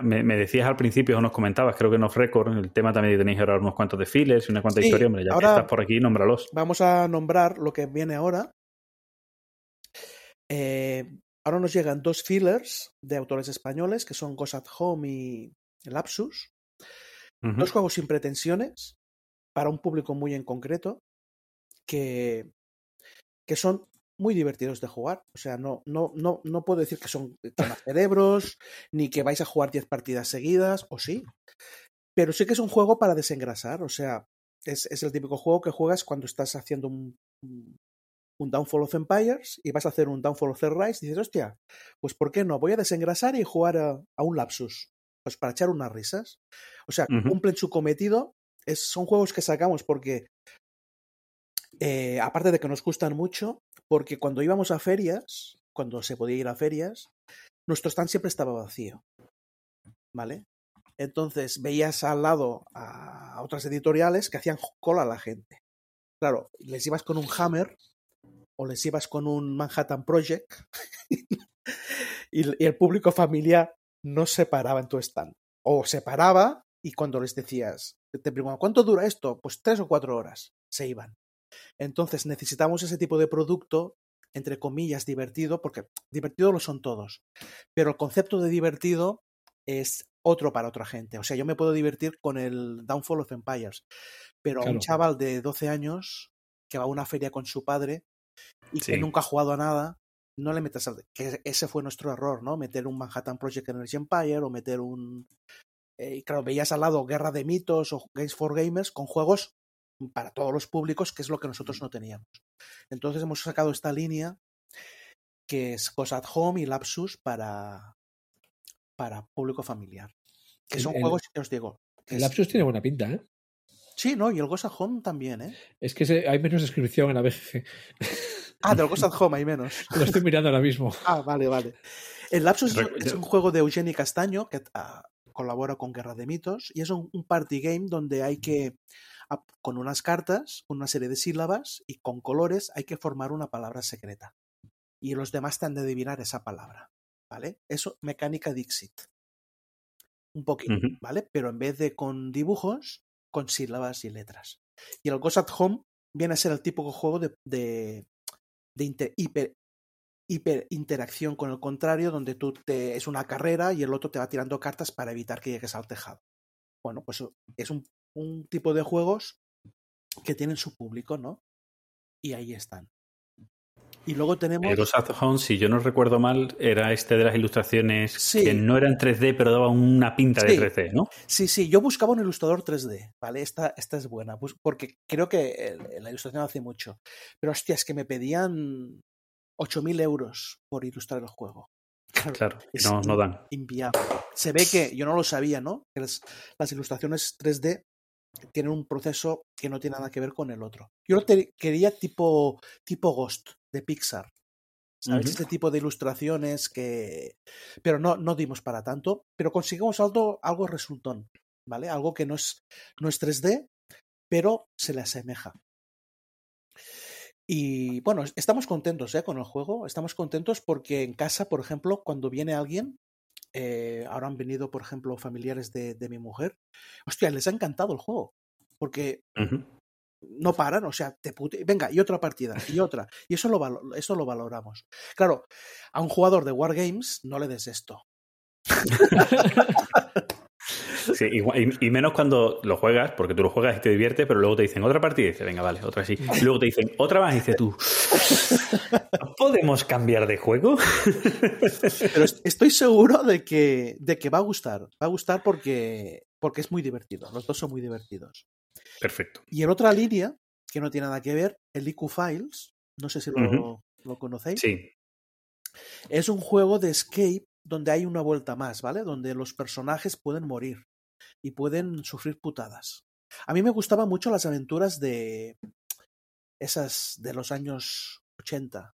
Me, me decías al principio, o nos comentabas, creo que en Off-Record, el tema también tenéis ahora unos cuantos desfiles y una cuanta sí, historia. Hombre, ya ahora que estás por aquí, nómbralos. Vamos a nombrar lo que viene ahora. Eh, ahora nos llegan dos fillers de autores españoles, que son Ghost at Home y Lapsus. Uh-huh. Dos juegos sin pretensiones, para un público muy en concreto, que, que son... muy divertidos de jugar, o sea, no, no, no, no puedo decir que son cerebros, ni que vais a jugar diez partidas seguidas, o sí, pero sí que es un juego para desengrasar, o sea, es, es el típico juego que juegas cuando estás haciendo un, un Downfall of Empires y vas a hacer un Downfall of the Rise y dices, hostia, pues ¿por qué no? Voy a desengrasar y jugar a, a un Lapsus, pues para echar unas risas, o sea, uh-huh. Cumplen su cometido, es, son juegos que sacamos porque eh, aparte de que nos gustan mucho, porque cuando íbamos a ferias, cuando se podía ir a ferias, nuestro stand siempre estaba vacío, ¿vale? Entonces veías al lado a otras editoriales que hacían cola a la gente. Claro, les ibas con un Hammer o les ibas con un Manhattan Project y el público familiar no se paraba en tu stand. O se paraba y cuando les decías, te preguntaban, ¿cuánto dura esto? Pues tres o cuatro horas, se iban. Entonces necesitamos ese tipo de producto, entre comillas, divertido, porque divertido lo son todos, pero el concepto de divertido es otro para otra gente. O sea, yo me puedo divertir con el Downfall of Empires, pero claro. A un chaval de doce años que va a una feria con su padre y sí. Que nunca ha jugado a nada, no le metas al... Que ese fue nuestro error, ¿no? Meter un Manhattan Project Energy Empire o meter un... Eh, claro, veías al lado Guerra de Mitos o Games for Gamers con juegos para todos los públicos, que es lo que nosotros no teníamos. Entonces hemos sacado esta línea que es Ghost at Home y Lapsus para, para público familiar. Que son el, juegos que os digo. Que el es... Lapsus tiene buena pinta, ¿eh? Sí, no, y el Ghost at Home también, ¿eh? Es que se, hay menos descripción en la B G G. Ah, del Ghost at Home hay menos. Lo estoy mirando ahora mismo. Ah, vale, vale. El Lapsus Re- es, es un juego de Eugeni Castaño que ah, colabora con Guerra de Mitos y es un, un party game donde hay que con unas cartas, con una serie de sílabas y con colores hay que formar una palabra secreta. Y los demás te han de adivinar esa palabra, ¿vale? Eso, mecánica Dixit. Un poquito, uh-huh. ¿Vale? Pero en vez de con dibujos, con sílabas y letras. Y el Ghost at Home viene a ser el típico juego de, de, de inter, hiper, hiper interacción con el contrario, donde tú te, es una carrera y el otro te va tirando cartas para evitar que llegues al tejado. Bueno, pues es un un tipo de juegos que tienen su público, ¿no? Y ahí están. Y luego tenemos... El Ghost at Home, si yo no recuerdo mal, era este de las ilustraciones sí. Que no eran tres D, pero daba una pinta sí. De tres D, ¿no? Sí, sí. Yo buscaba un ilustrador tres D, ¿vale? Esta, esta es buena, porque creo que la ilustración hace mucho. Pero, hostia, es que me pedían ocho mil euros por ilustrar el juego. Claro, claro es no, no dan. Inviable. Se ve que, yo no lo sabía, ¿no? Que las, las ilustraciones tres D tienen un proceso que no tiene nada que ver con el otro. Yo lo te, quería tipo, tipo Ghost de Pixar. ¿Sabes? Uh-huh. Este tipo de ilustraciones que... Pero no, no dimos para tanto, pero conseguimos algo, algo resultón, ¿vale? Algo que no es, no es tres D, pero se le asemeja. Y bueno, estamos contentos, ¿eh? Con el juego. Estamos contentos porque en casa, por ejemplo, cuando viene alguien, eh, ahora han venido, por ejemplo, familiares de, de mi mujer. Hostia, les ha encantado el juego. Porque... Uh-huh. No paran, o sea, te pute... venga, y otra partida, y otra. Y eso lo, valo... eso lo valoramos. Claro, a un jugador de Wargames no le des esto. Sí, y, y menos cuando lo juegas, porque tú lo juegas y te diviertes, pero luego te dicen otra partida y dices, venga, vale, otra sí. Y luego te dicen otra más y dices tú, ¿podemos cambiar de juego? Pero estoy seguro de que, de que va a gustar. Va a gustar porque, porque es muy divertido. Los dos son muy divertidos. Perfecto. Y en otra línea, que no tiene nada que ver, el I Q Files, no sé si lo, uh-huh. lo conocéis. Sí. Es un juego de escape donde hay una vuelta más, ¿vale? Donde los personajes pueden morir y pueden sufrir putadas. A mí me gustaban mucho las aventuras de esas de los años ochenta,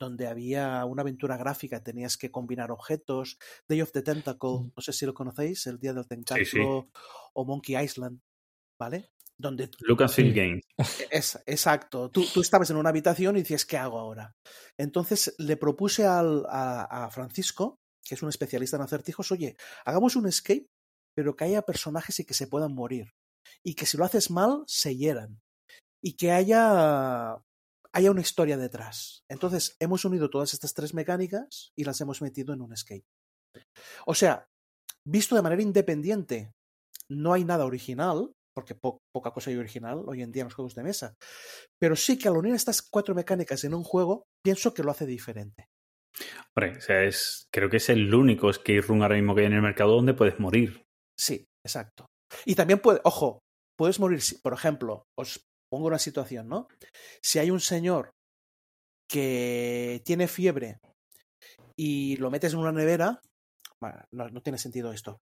donde había una aventura gráfica, tenías que combinar objetos. Day of the Tentacle, no sé si lo conocéis, el Día del Tentáculo, sí, sí. O Monkey Island. ¿Vale? Donde Lucasfilm Games. Es, exacto. Tú, tú estabas en una habitación y dices, ¿qué hago ahora? Entonces le propuse al, a, a Francisco, que es un especialista en acertijos, oye, hagamos un escape, pero que haya personajes y que se puedan morir. Y que si lo haces mal, se hieran. Y que haya, haya una historia detrás. Entonces hemos unido todas estas tres mecánicas y las hemos metido en un escape. O sea, visto de manera independiente, no hay nada original, porque po- poca cosa hay original hoy en día en los juegos de mesa. Pero sí que al unir estas cuatro mecánicas en un juego, pienso que lo hace diferente. Hombre, o sea, es, creo que es el único escape room ahora mismo que hay en el mercado donde puedes morir. Sí, exacto. Y también, puede, ojo, puedes morir, si, por ejemplo, os pongo una situación, ¿no? Si hay un señor que tiene fiebre y lo metes en una nevera, bueno, no, no tiene sentido esto.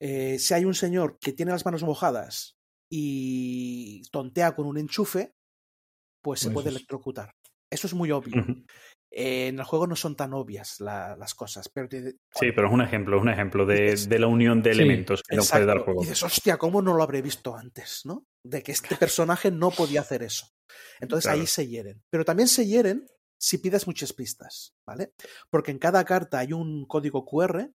Eh, si hay un señor que tiene las manos mojadas y tontea con un enchufe, pues se puede electrocutar. Eso es muy obvio. Uh-huh. Eh, en el juego no son tan obvias la, las cosas. Pero te, sí, pero es un ejemplo, un ejemplo de, dices, de la unión de sí, elementos que exacto, no puede dar juego. Y dices, hostia, ¿cómo no lo habré visto antes? ¿No? De que este personaje no podía hacer eso. Entonces claro. Ahí se hieren. Pero también se hieren si pides muchas pistas, ¿vale? Porque en cada carta hay un código cu erre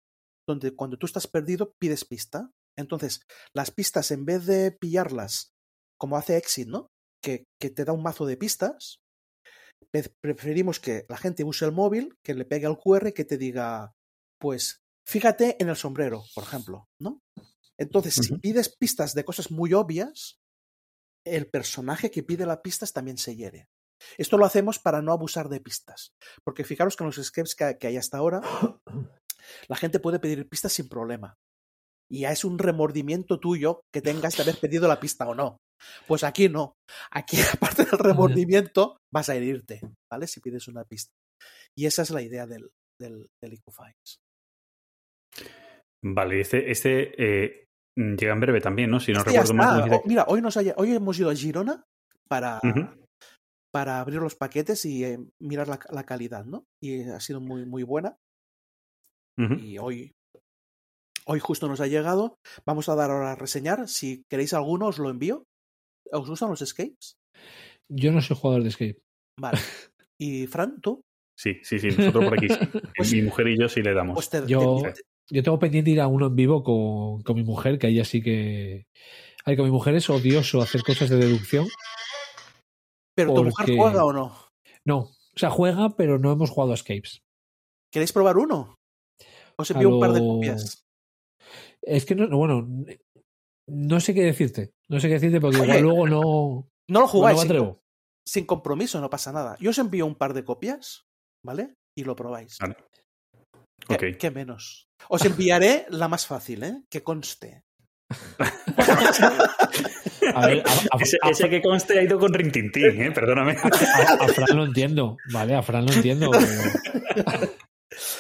donde cuando tú estás perdido pides pista. Entonces, las pistas, en vez de pillarlas, como hace Exit, ¿no? Que, que te da un mazo de pistas, preferimos que la gente use el móvil, que le pegue al cu erre, que te diga, pues, fíjate en el sombrero, por ejemplo, ¿no? Entonces, uh-huh. Si pides pistas de cosas muy obvias, el personaje que pide las pistas también se hiere. Esto lo hacemos para no abusar de pistas. Porque fijaros que en los escapes que hay hasta ahora, la gente puede pedir pistas sin problema. Y ya es un remordimiento tuyo que tengas de haber pedido la pista o no. Pues aquí no. Aquí, aparte del remordimiento, vas a herirte, ¿vale? Si pides una pista. Y esa es la idea del, del, del I Q Files. Vale, este, este eh, llega en breve también, ¿no? Si no este recuerdo mal. O, mira, hoy, nos haya, hoy hemos ido a Girona para, uh-huh. para abrir los paquetes y eh, mirar la, la calidad, ¿no? Y ha sido muy, muy buena. Uh-huh. Y hoy... Hoy justo nos ha llegado. Vamos a dar ahora a reseñar. Si queréis alguno, os lo envío. ¿Os gustan los escapes? Yo no soy jugador de escape. Vale. ¿Y Fran, tú? Sí, sí, sí. Nosotros por aquí. Pues, mi mujer y yo sí le damos. Pues te, yo, te... yo tengo pendiente ir a uno en vivo con, con mi mujer, que ahí así que... Ay, con mi mujer es odioso hacer cosas de deducción. ¿Pero porque... tu mujer juega o no? No. O sea, juega, pero no hemos jugado a escapes. ¿Queréis probar uno? Os envío lo... un par de copias. Es que, no, bueno, no sé qué decirte. No sé qué decirte porque Oye, luego no... No lo jugáis. No lo atrevo. Sin, sin compromiso, no pasa nada. Yo os envío un par de copias, ¿vale? Y lo probáis. Vale. ¿Qué, okay. ¿Qué menos? Os enviaré la más fácil, ¿eh? Que conste. A ver, a, a, ese, a, ese que conste ha ido con Rintintín, ¿eh? Perdóname. A, a Fran lo entiendo, ¿vale? A Fran lo entiendo. Pero...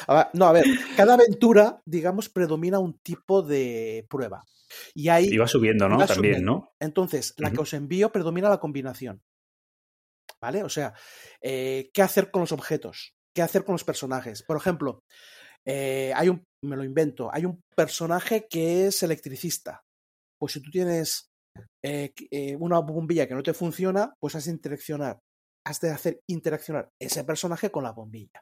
A ver, no, a ver, cada aventura, digamos, predomina un tipo de prueba. Y ahí iba subiendo, ¿no? Iba También, subiendo. ¿no? Entonces, la uh-huh. que os envío predomina la combinación. ¿Vale? O sea, eh, ¿qué hacer con los objetos? ¿Qué hacer con los personajes? Por ejemplo, eh, hay un, me lo invento, hay un personaje que es electricista. Pues si tú tienes eh, eh, una bombilla que no te funciona, pues has de interaccionar, has de hacer interaccionar ese personaje con la bombilla.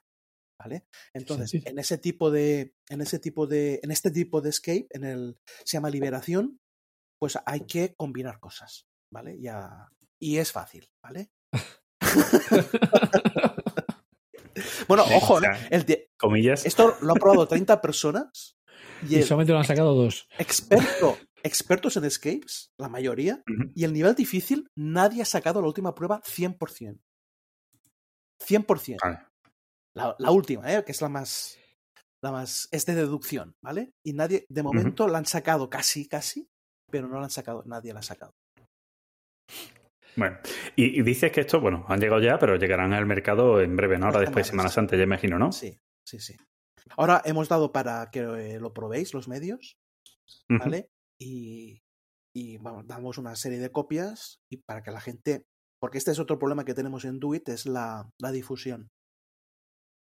¿Vale? Entonces, sí, sí, sí. en ese tipo de, en ese tipo de, en este tipo de escape, en el se llama liberación, pues hay que combinar cosas, ¿vale? Ya, y es fácil, ¿vale? Bueno, ojo, ¿eh? El de, comillas. Esto lo han probado treinta personas y, y solamente lo han sacado dos. Experto, expertos en escapes, la mayoría, uh-huh. y el nivel difícil, nadie ha sacado la última prueba cien por ciento. cien por ciento. Ah. La, la última, ¿eh? Que es la más, la más... Es de deducción, ¿vale? Y nadie, de momento, uh-huh. la han sacado casi, casi, pero no la han sacado, nadie la ha sacado. Bueno, y, y dices que esto, bueno, han llegado ya, pero llegarán al mercado en breve, ¿no? Ahora después de Semana Santa, ya imagino, ¿no? Sí, sí, sí. Ahora hemos dado para que eh, lo probéis, los medios, ¿vale? Uh-huh. Y, y, bueno, damos una serie de copias y para que la gente... Porque este es otro problema que tenemos en Do It, es la, la difusión.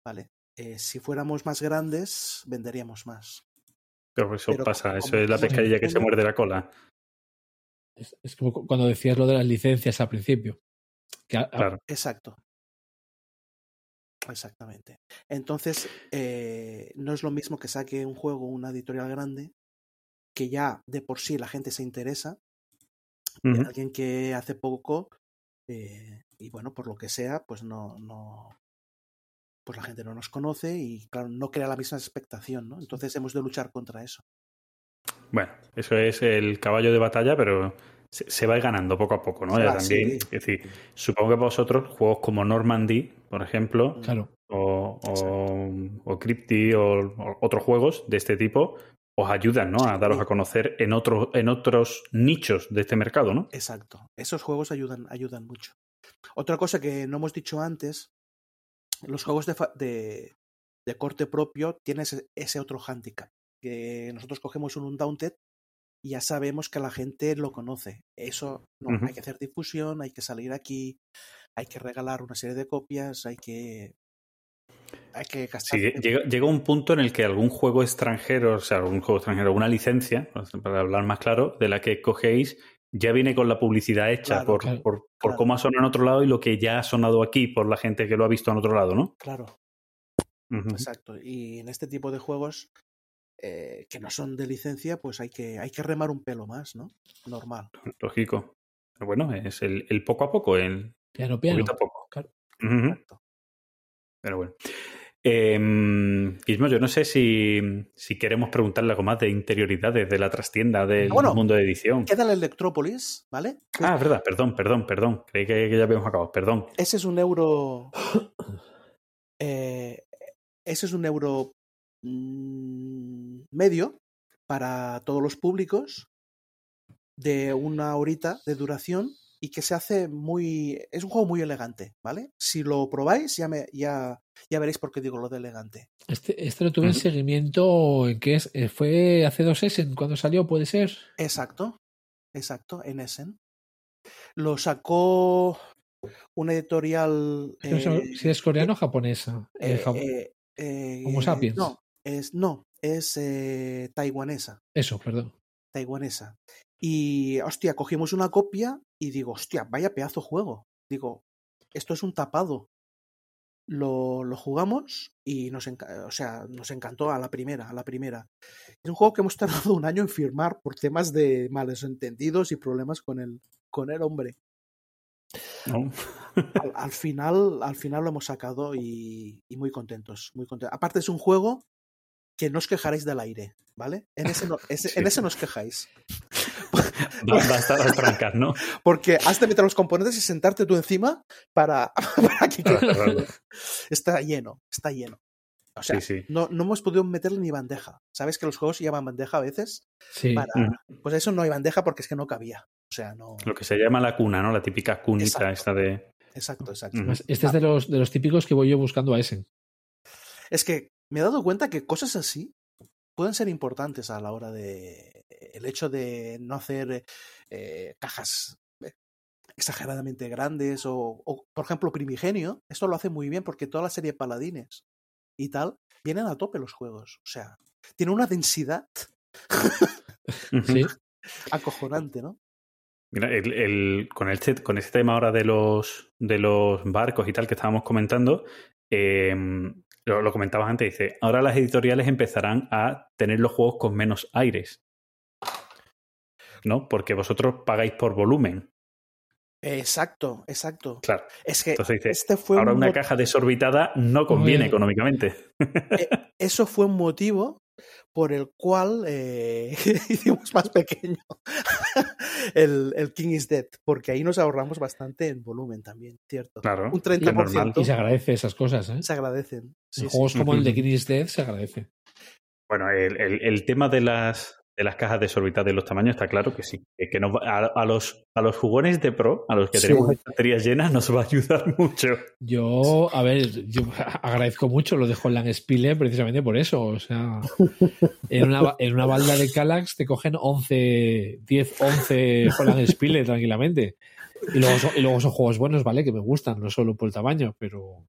Vale, eh, si fuéramos más grandes, venderíamos más. Pero eso Pero pasa, como, eso es la pescadilla que se muerde la cola. Es, es como cuando decías lo de las licencias al principio. Que a, claro. a... Exacto. Exactamente. Entonces, eh, no es lo mismo que saque un juego una editorial grande, que ya de por sí la gente se interesa, uh-huh. que alguien que hace poco, eh, y bueno, por lo que sea, pues no... no... pues la gente no nos conoce y, claro, no crea la misma expectación, ¿no? Entonces hemos de luchar contra eso. Bueno, eso es el caballo de batalla, pero se, se va ganando poco a poco, ¿no? Ah, ya también, sí, sí. Es decir, supongo que para vosotros juegos como Normandy, por ejemplo, claro. o, o, o Cryptid o, o otros juegos de este tipo os ayudan, ¿no? A daros sí. a conocer en otros en otros nichos de este mercado, ¿no? Exacto. Esos juegos ayudan, ayudan mucho. Otra cosa que no hemos dicho antes. Los juegos de, de, de corte propio tienen ese, ese otro handicap, que nosotros cogemos un Undaunted y ya sabemos que la gente lo conoce. Eso no, uh-huh. hay que hacer difusión, hay que salir aquí, hay que regalar una serie de copias, hay que hay que gastar. Sí, llega, llega un punto en el que algún juego extranjero, o sea, algún juego extranjero, una licencia, para hablar más claro, de la que cogéis, ya viene con la publicidad hecha claro, por, claro, por, por claro. cómo ha sonado en otro lado y lo que ya ha sonado aquí por la gente que lo ha visto en otro lado, ¿no? Claro. Uh-huh. Exacto. Y en este tipo de juegos eh, que no son de licencia, pues hay que, hay que remar un pelo más, ¿no? Normal. Lógico. Pero bueno, es el, el poco a poco, el piano, piano. Poquito a poco. Claro. Uh-huh. Exacto. Pero bueno. Eh, Gizmo, yo no sé si, si queremos preguntarle algo más de interioridades de la trastienda del bueno, mundo de edición. Queda la Electrópolis, ¿vale? Pues, ah, es verdad, perdón, perdón, perdón. Creí que, que ya habíamos acabado, perdón. Ese es un euro. Eh, ese es un euro medio para todos los públicos de una horita de duración y que se hace muy... Es un juego muy elegante, ¿vale? Si lo probáis, ya me ya, ya veréis por qué digo lo de elegante. Este, este lo tuve uh-huh. en seguimiento en que es, fue hace dos Essen, cuando salió, ¿puede ser? Exacto, exacto, en Essen. Lo sacó una editorial... No sé eh, si es coreano eh, o japonesa. Eh, eh, eh, Homo Sapiens. No, es, no, es eh, taiwanesa. Eso, perdón. Taiwanesa. Y, hostia, cogimos una copia y digo, hostia, vaya pedazo juego. Digo, esto es un tapado. Lo, lo jugamos y nos, enca- o sea, nos encantó a la primera, a la primera. Es un juego que hemos tardado un año en firmar por temas de malos entendidos y problemas con el, con el hombre. No. Al, al final, al final lo hemos sacado y, y muy contentos, muy contentos. Aparte es un juego que no os quejaréis del aire, ¿vale? En ese, no, ese, sí. en ese no os quejáis. Basta las trancas, ¿no? Porque has de meter los componentes y sentarte tú encima para, para que quede. Está lleno, está lleno. O sea, sí, sí. No, no hemos podido meterle ni bandeja. ¿Sabes que los juegos llevan bandeja a veces? Sí. Para... Mm. Pues eso no hay bandeja porque es que no cabía. sea, no... Lo que se llama la cuna, ¿no? La típica cunita exacto, esta de... Exacto, exacto. Mm. Este es de los, de los típicos que voy yo buscando a Essen. Es que me he dado cuenta que cosas así pueden ser importantes a la hora de... El hecho de no hacer eh, cajas exageradamente grandes o, o, por ejemplo, Primigenio. Esto lo hace muy bien porque toda la serie de Paladines y tal vienen a tope los juegos. O sea, tiene una densidad... Sí. Acojonante, ¿no? Mira, el, el, con, este, con este tema ahora de los de los barcos y tal que estábamos comentando, eh, lo, lo comentabas antes, dice, ahora las editoriales empezarán a tener los juegos con menos aires, ¿no? Porque vosotros pagáis por volumen. Exacto, exacto. Claro. Es que entonces dice, este fue ahora un una mot- caja desorbitada no conviene eh. económicamente. Eh, eso fue un motivo por el cual eh, hicimos más pequeño el, el King is Dead, porque ahí nos ahorramos bastante en volumen también, ¿cierto? Claro, un treinta por ciento. Y se agradece esas cosas, ¿eh? Se agradecen. Sí, en juegos sí. como el de King is Dead se agradece. Bueno, el, el, el tema de las, de las cajas desorbitadas de los tamaños está claro que sí. Que nos, a, a, los, a los jugones de pro, a los que tenemos sí. baterías llenas, nos va a ayudar mucho. Yo, a ver, yo agradezco mucho lo de Holland Spiele precisamente por eso. O sea, en una, en una balda de Kallax te cogen once, diez, once Holland Spiele tranquilamente. Y luego, son, y luego son juegos buenos, ¿vale? Que me gustan, no solo por el tamaño, pero...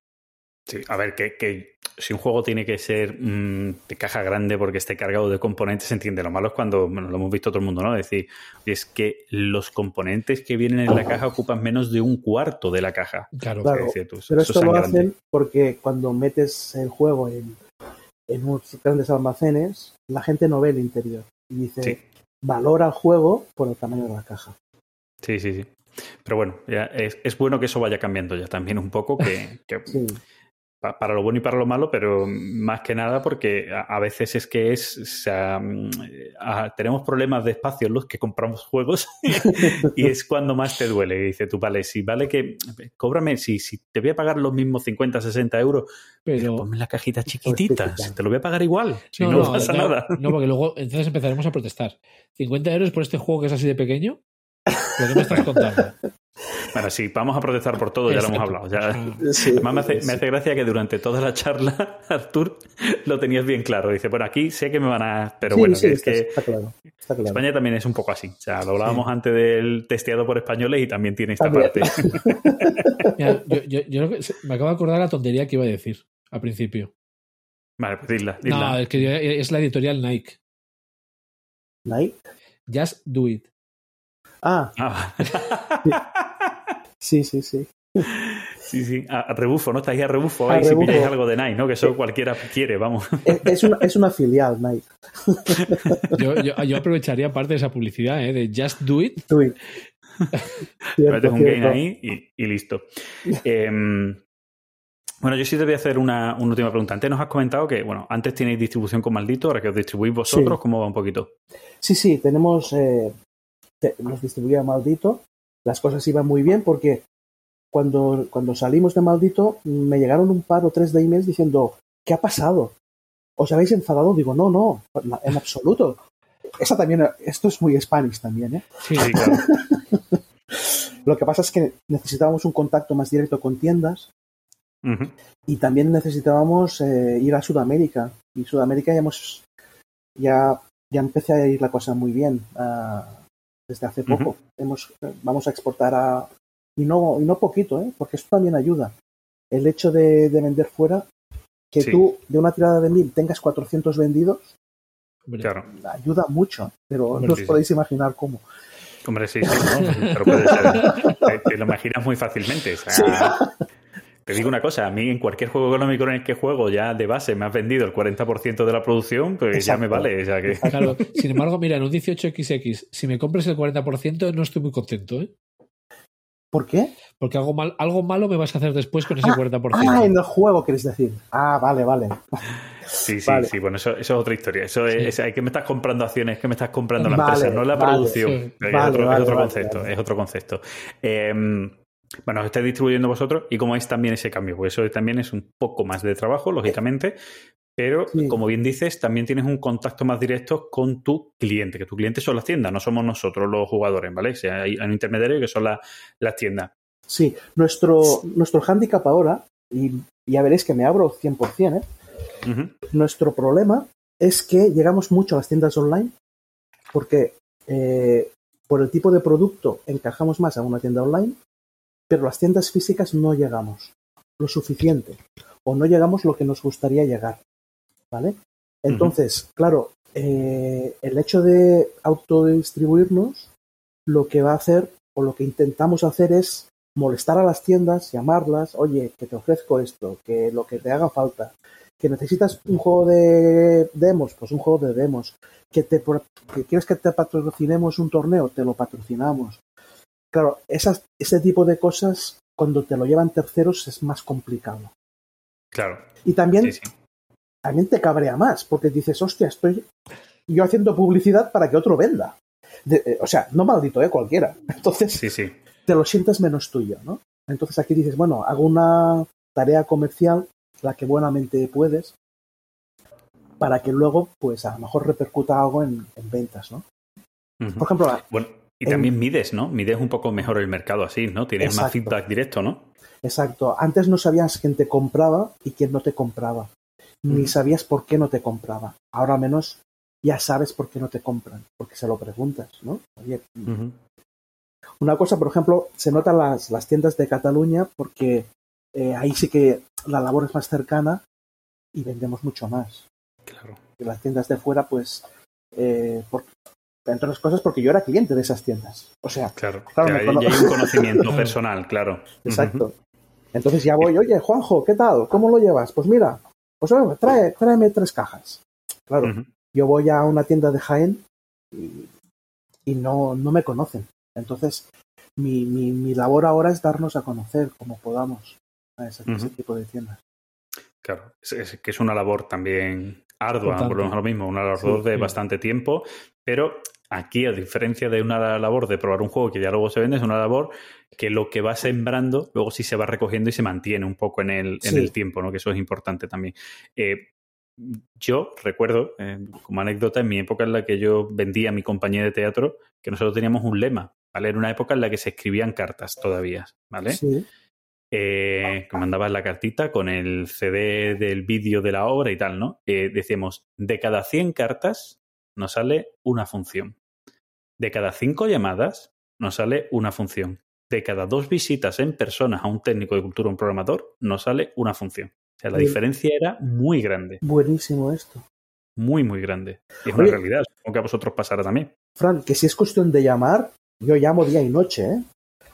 Sí, a ver, que, que si un juego tiene que ser mmm, de caja grande porque esté cargado de componentes, se entiende. Lo malo es cuando, bueno, lo hemos visto todo el mundo, ¿no? Es decir, es que los componentes que vienen en la caja ocupan menos de un cuarto de la caja. Claro, claro. Decir, tú, pero esto lo hacen grande. Porque cuando metes el juego en, en unos grandes almacenes, la gente no ve el interior y dice, sí. valora el juego por el tamaño de la caja. Sí, sí, sí. Pero bueno, ya es, es bueno que eso vaya cambiando ya también un poco, que... que... sí. Para lo bueno y para lo malo, pero más que nada porque a veces es que es, o sea, tenemos problemas de espacio en los que compramos juegos y es cuando más te duele. Y dice tú, vale, si vale que cóbrame, si, si te voy a pagar los mismos cincuenta, sesenta euros, pero ponme la cajita chiquitita, te lo voy a pagar igual, si no, no, no pasa claro, nada. No, porque luego entonces empezaremos a protestar. ¿cincuenta euros por este juego que es así de pequeño? ¿Pero qué me estás contando? Bueno, sí, vamos a protestar por todo, ya exacto. lo hemos hablado. Ya. Sí, Además, me hace, sí. me hace gracia que durante toda la charla, Artur, lo tenías bien claro. Dice, bueno, aquí sé que me van a... Pero sí, bueno, sí, es está, que está claro, está claro. España también es un poco así. O sea, lo hablábamos sí. antes del testeado por españoles y también tiene esta también. parte. Mira, yo, yo, yo me acabo de acordar la tontería que iba a decir al principio. Vale, pues dila. dila. No, es, que es la editorial Nike. ¿Nike? Just Do It. Ah. ah. Sí, sí, sí. Sí, sí. A rebufo, ¿no? Estáis a rebufo ahí si pilláis algo de Nike, ¿no? Que eso sí. cualquiera quiere, vamos. Es, es, una, es una filial, Nike. Yo, yo, yo aprovecharía parte de esa publicidad, ¿eh? De Just Do It. Do it. Cierto, metes un game ahí y, y listo. Eh, bueno, yo sí te voy a hacer una, una última pregunta. Antes nos has comentado que, bueno, antes tenéis distribución con Maldito, ahora que os distribuís vosotros, sí. ¿cómo va un poquito? Sí, sí, tenemos... Eh... nos distribuía Maldito, las cosas iban muy bien porque cuando, cuando salimos de Maldito me llegaron un par o tres de emails diciendo ¿qué ha pasado? ¿Os habéis enfadado? Digo, no, no, en absoluto. Esa también, esto es muy Spanish también, ¿eh? Sí, sí, claro. Lo que pasa es que necesitábamos un contacto más directo con tiendas uh-huh. y también necesitábamos eh, ir a Sudamérica y Sudamérica ya hemos ya, ya empecé a ir la cosa muy bien uh, desde hace poco. Uh-huh. Hemos, vamos a exportar a... Y no, y no poquito, ¿eh? Porque esto también ayuda. El hecho de, de vender fuera, que sí. tú de una tirada de mil tengas cuatrocientos vendidos, claro. ayuda mucho, pero Hombre, no os sí. podéis imaginar cómo. Hombre, sí, sí, ¿no? Pero puede ser. Te, te lo imaginas muy fácilmente. O sea, sí. Te digo una cosa, a mí en cualquier juego económico en el que juego ya de base me has vendido el cuarenta por ciento de la producción, pues Exacto. ya me vale. O sea que... Claro. Sin embargo, mira, en un dieciocho equis equis, si me compras el cuarenta por ciento no estoy muy contento, ¿eh? ¿Por qué? Porque algo, mal, algo malo me vas a hacer después con ese ah, cuarenta por ciento. Ah, en el juego quieres decir. Ah, vale, vale. Sí, sí, vale. sí. Bueno, eso, eso es otra historia. Eso sí. es, es que me estás comprando acciones, que me estás comprando la vale, empresa, no la vale, producción. Sí. Es, vale, otro, vale, es, otro vale, concepto, vale. es otro concepto, es otro concepto. Bueno, os estáis distribuyendo vosotros y cómo es también ese cambio, porque eso también es un poco más de trabajo, lógicamente, Pero, sí. como bien dices, también tienes un contacto más directo con tu cliente, que tu cliente son las tiendas, no somos nosotros los jugadores, ¿vale? O sea, hay un intermediario que son la, las tiendas. Sí, nuestro, nuestro hándicap ahora, y ya veréis que me abro cien por ciento, ¿eh? Uh-huh. Nuestro problema es que llegamos mucho a las tiendas online porque eh, por el tipo de producto encajamos más a una tienda online, pero las tiendas físicas no llegamos lo suficiente o no llegamos lo que nos gustaría llegar. ¿Vale? Entonces, uh-huh. claro, eh, el hecho de autodistribuirnos lo que va a hacer o lo que intentamos hacer es molestar a las tiendas, llamarlas, oye, que te ofrezco esto, que lo que te haga falta, que necesitas un juego de demos, pues un juego de demos, que te que quieres que te patrocinemos un torneo, te lo patrocinamos. Claro, esas, ese tipo de cosas cuando te lo llevan terceros es más complicado. Claro. Y también... Sí, sí. También te cabrea más, porque dices, hostia, estoy yo haciendo publicidad para que otro venda. De, eh, o sea, no maldito, ¿eh? Cualquiera. Entonces, sí, sí. te lo sientes menos tuyo, ¿no? Entonces aquí dices, bueno, hago una tarea comercial, la que buenamente puedes, para que luego, pues, a lo mejor repercuta algo en, en ventas, ¿no? Uh-huh. Por ejemplo... La, bueno, y también en, mides, ¿no? Mides un poco mejor el mercado así, ¿no? Tienes exacto, más feedback directo, ¿no? Exacto. Antes no sabías quién te compraba y quién no te compraba. Ni sabías por qué no te compraba. Ahora menos ya sabes por qué no te compran, porque se lo preguntas, ¿no? Oye, uh-huh. Una cosa, por ejemplo, se notan las, las tiendas de Cataluña porque eh, ahí sí que la labor es más cercana y vendemos mucho más. Claro. Y las tiendas de fuera, pues, eh, por, entre otras cosas, porque yo era cliente de esas tiendas. O sea, claro, claro ya, cono- ya hay un conocimiento personal, claro. Exacto. Uh-huh. Entonces ya voy, oye, Juanjo, ¿qué tal? ¿Cómo lo llevas? Pues mira... Pues bueno, trae, tráeme tres cajas. Claro, uh-huh. yo voy a una tienda de Jaén y, y no, no me conocen. Entonces, mi, mi, mi labor ahora es darnos a conocer como podamos a ese, uh-huh. ese tipo de tiendas. Claro, es, es que es una labor también ardua, por lo mismo, una labor sí, de sí. bastante tiempo, pero aquí, a diferencia de una labor de probar un juego que ya luego se vende, es una labor que lo que va sembrando, luego sí se va recogiendo y se mantiene un poco en el, sí. en el tiempo, ¿no? Que eso es importante también. Eh, yo recuerdo, eh, como anécdota, en mi época en la que yo vendía mi compañía de teatro, que nosotros teníamos un lema, ¿vale? Era una época en la que se escribían cartas todavía, ¿vale? Sí. Eh, que mandabas la cartita con el C D del vídeo de la obra y tal, ¿no? Eh, decíamos, de cada cien cartas nos sale una función. De cada cinco llamadas nos sale una función. De cada dos visitas en personas a un técnico de cultura o un programador nos sale una función. O sea, la Bien. diferencia era muy grande. Buenísimo esto. Muy, muy grande. Y es Oye, una realidad. Supongo que a vosotros pasará también. Fran, que si es cuestión de llamar, yo llamo día y noche, ¿eh?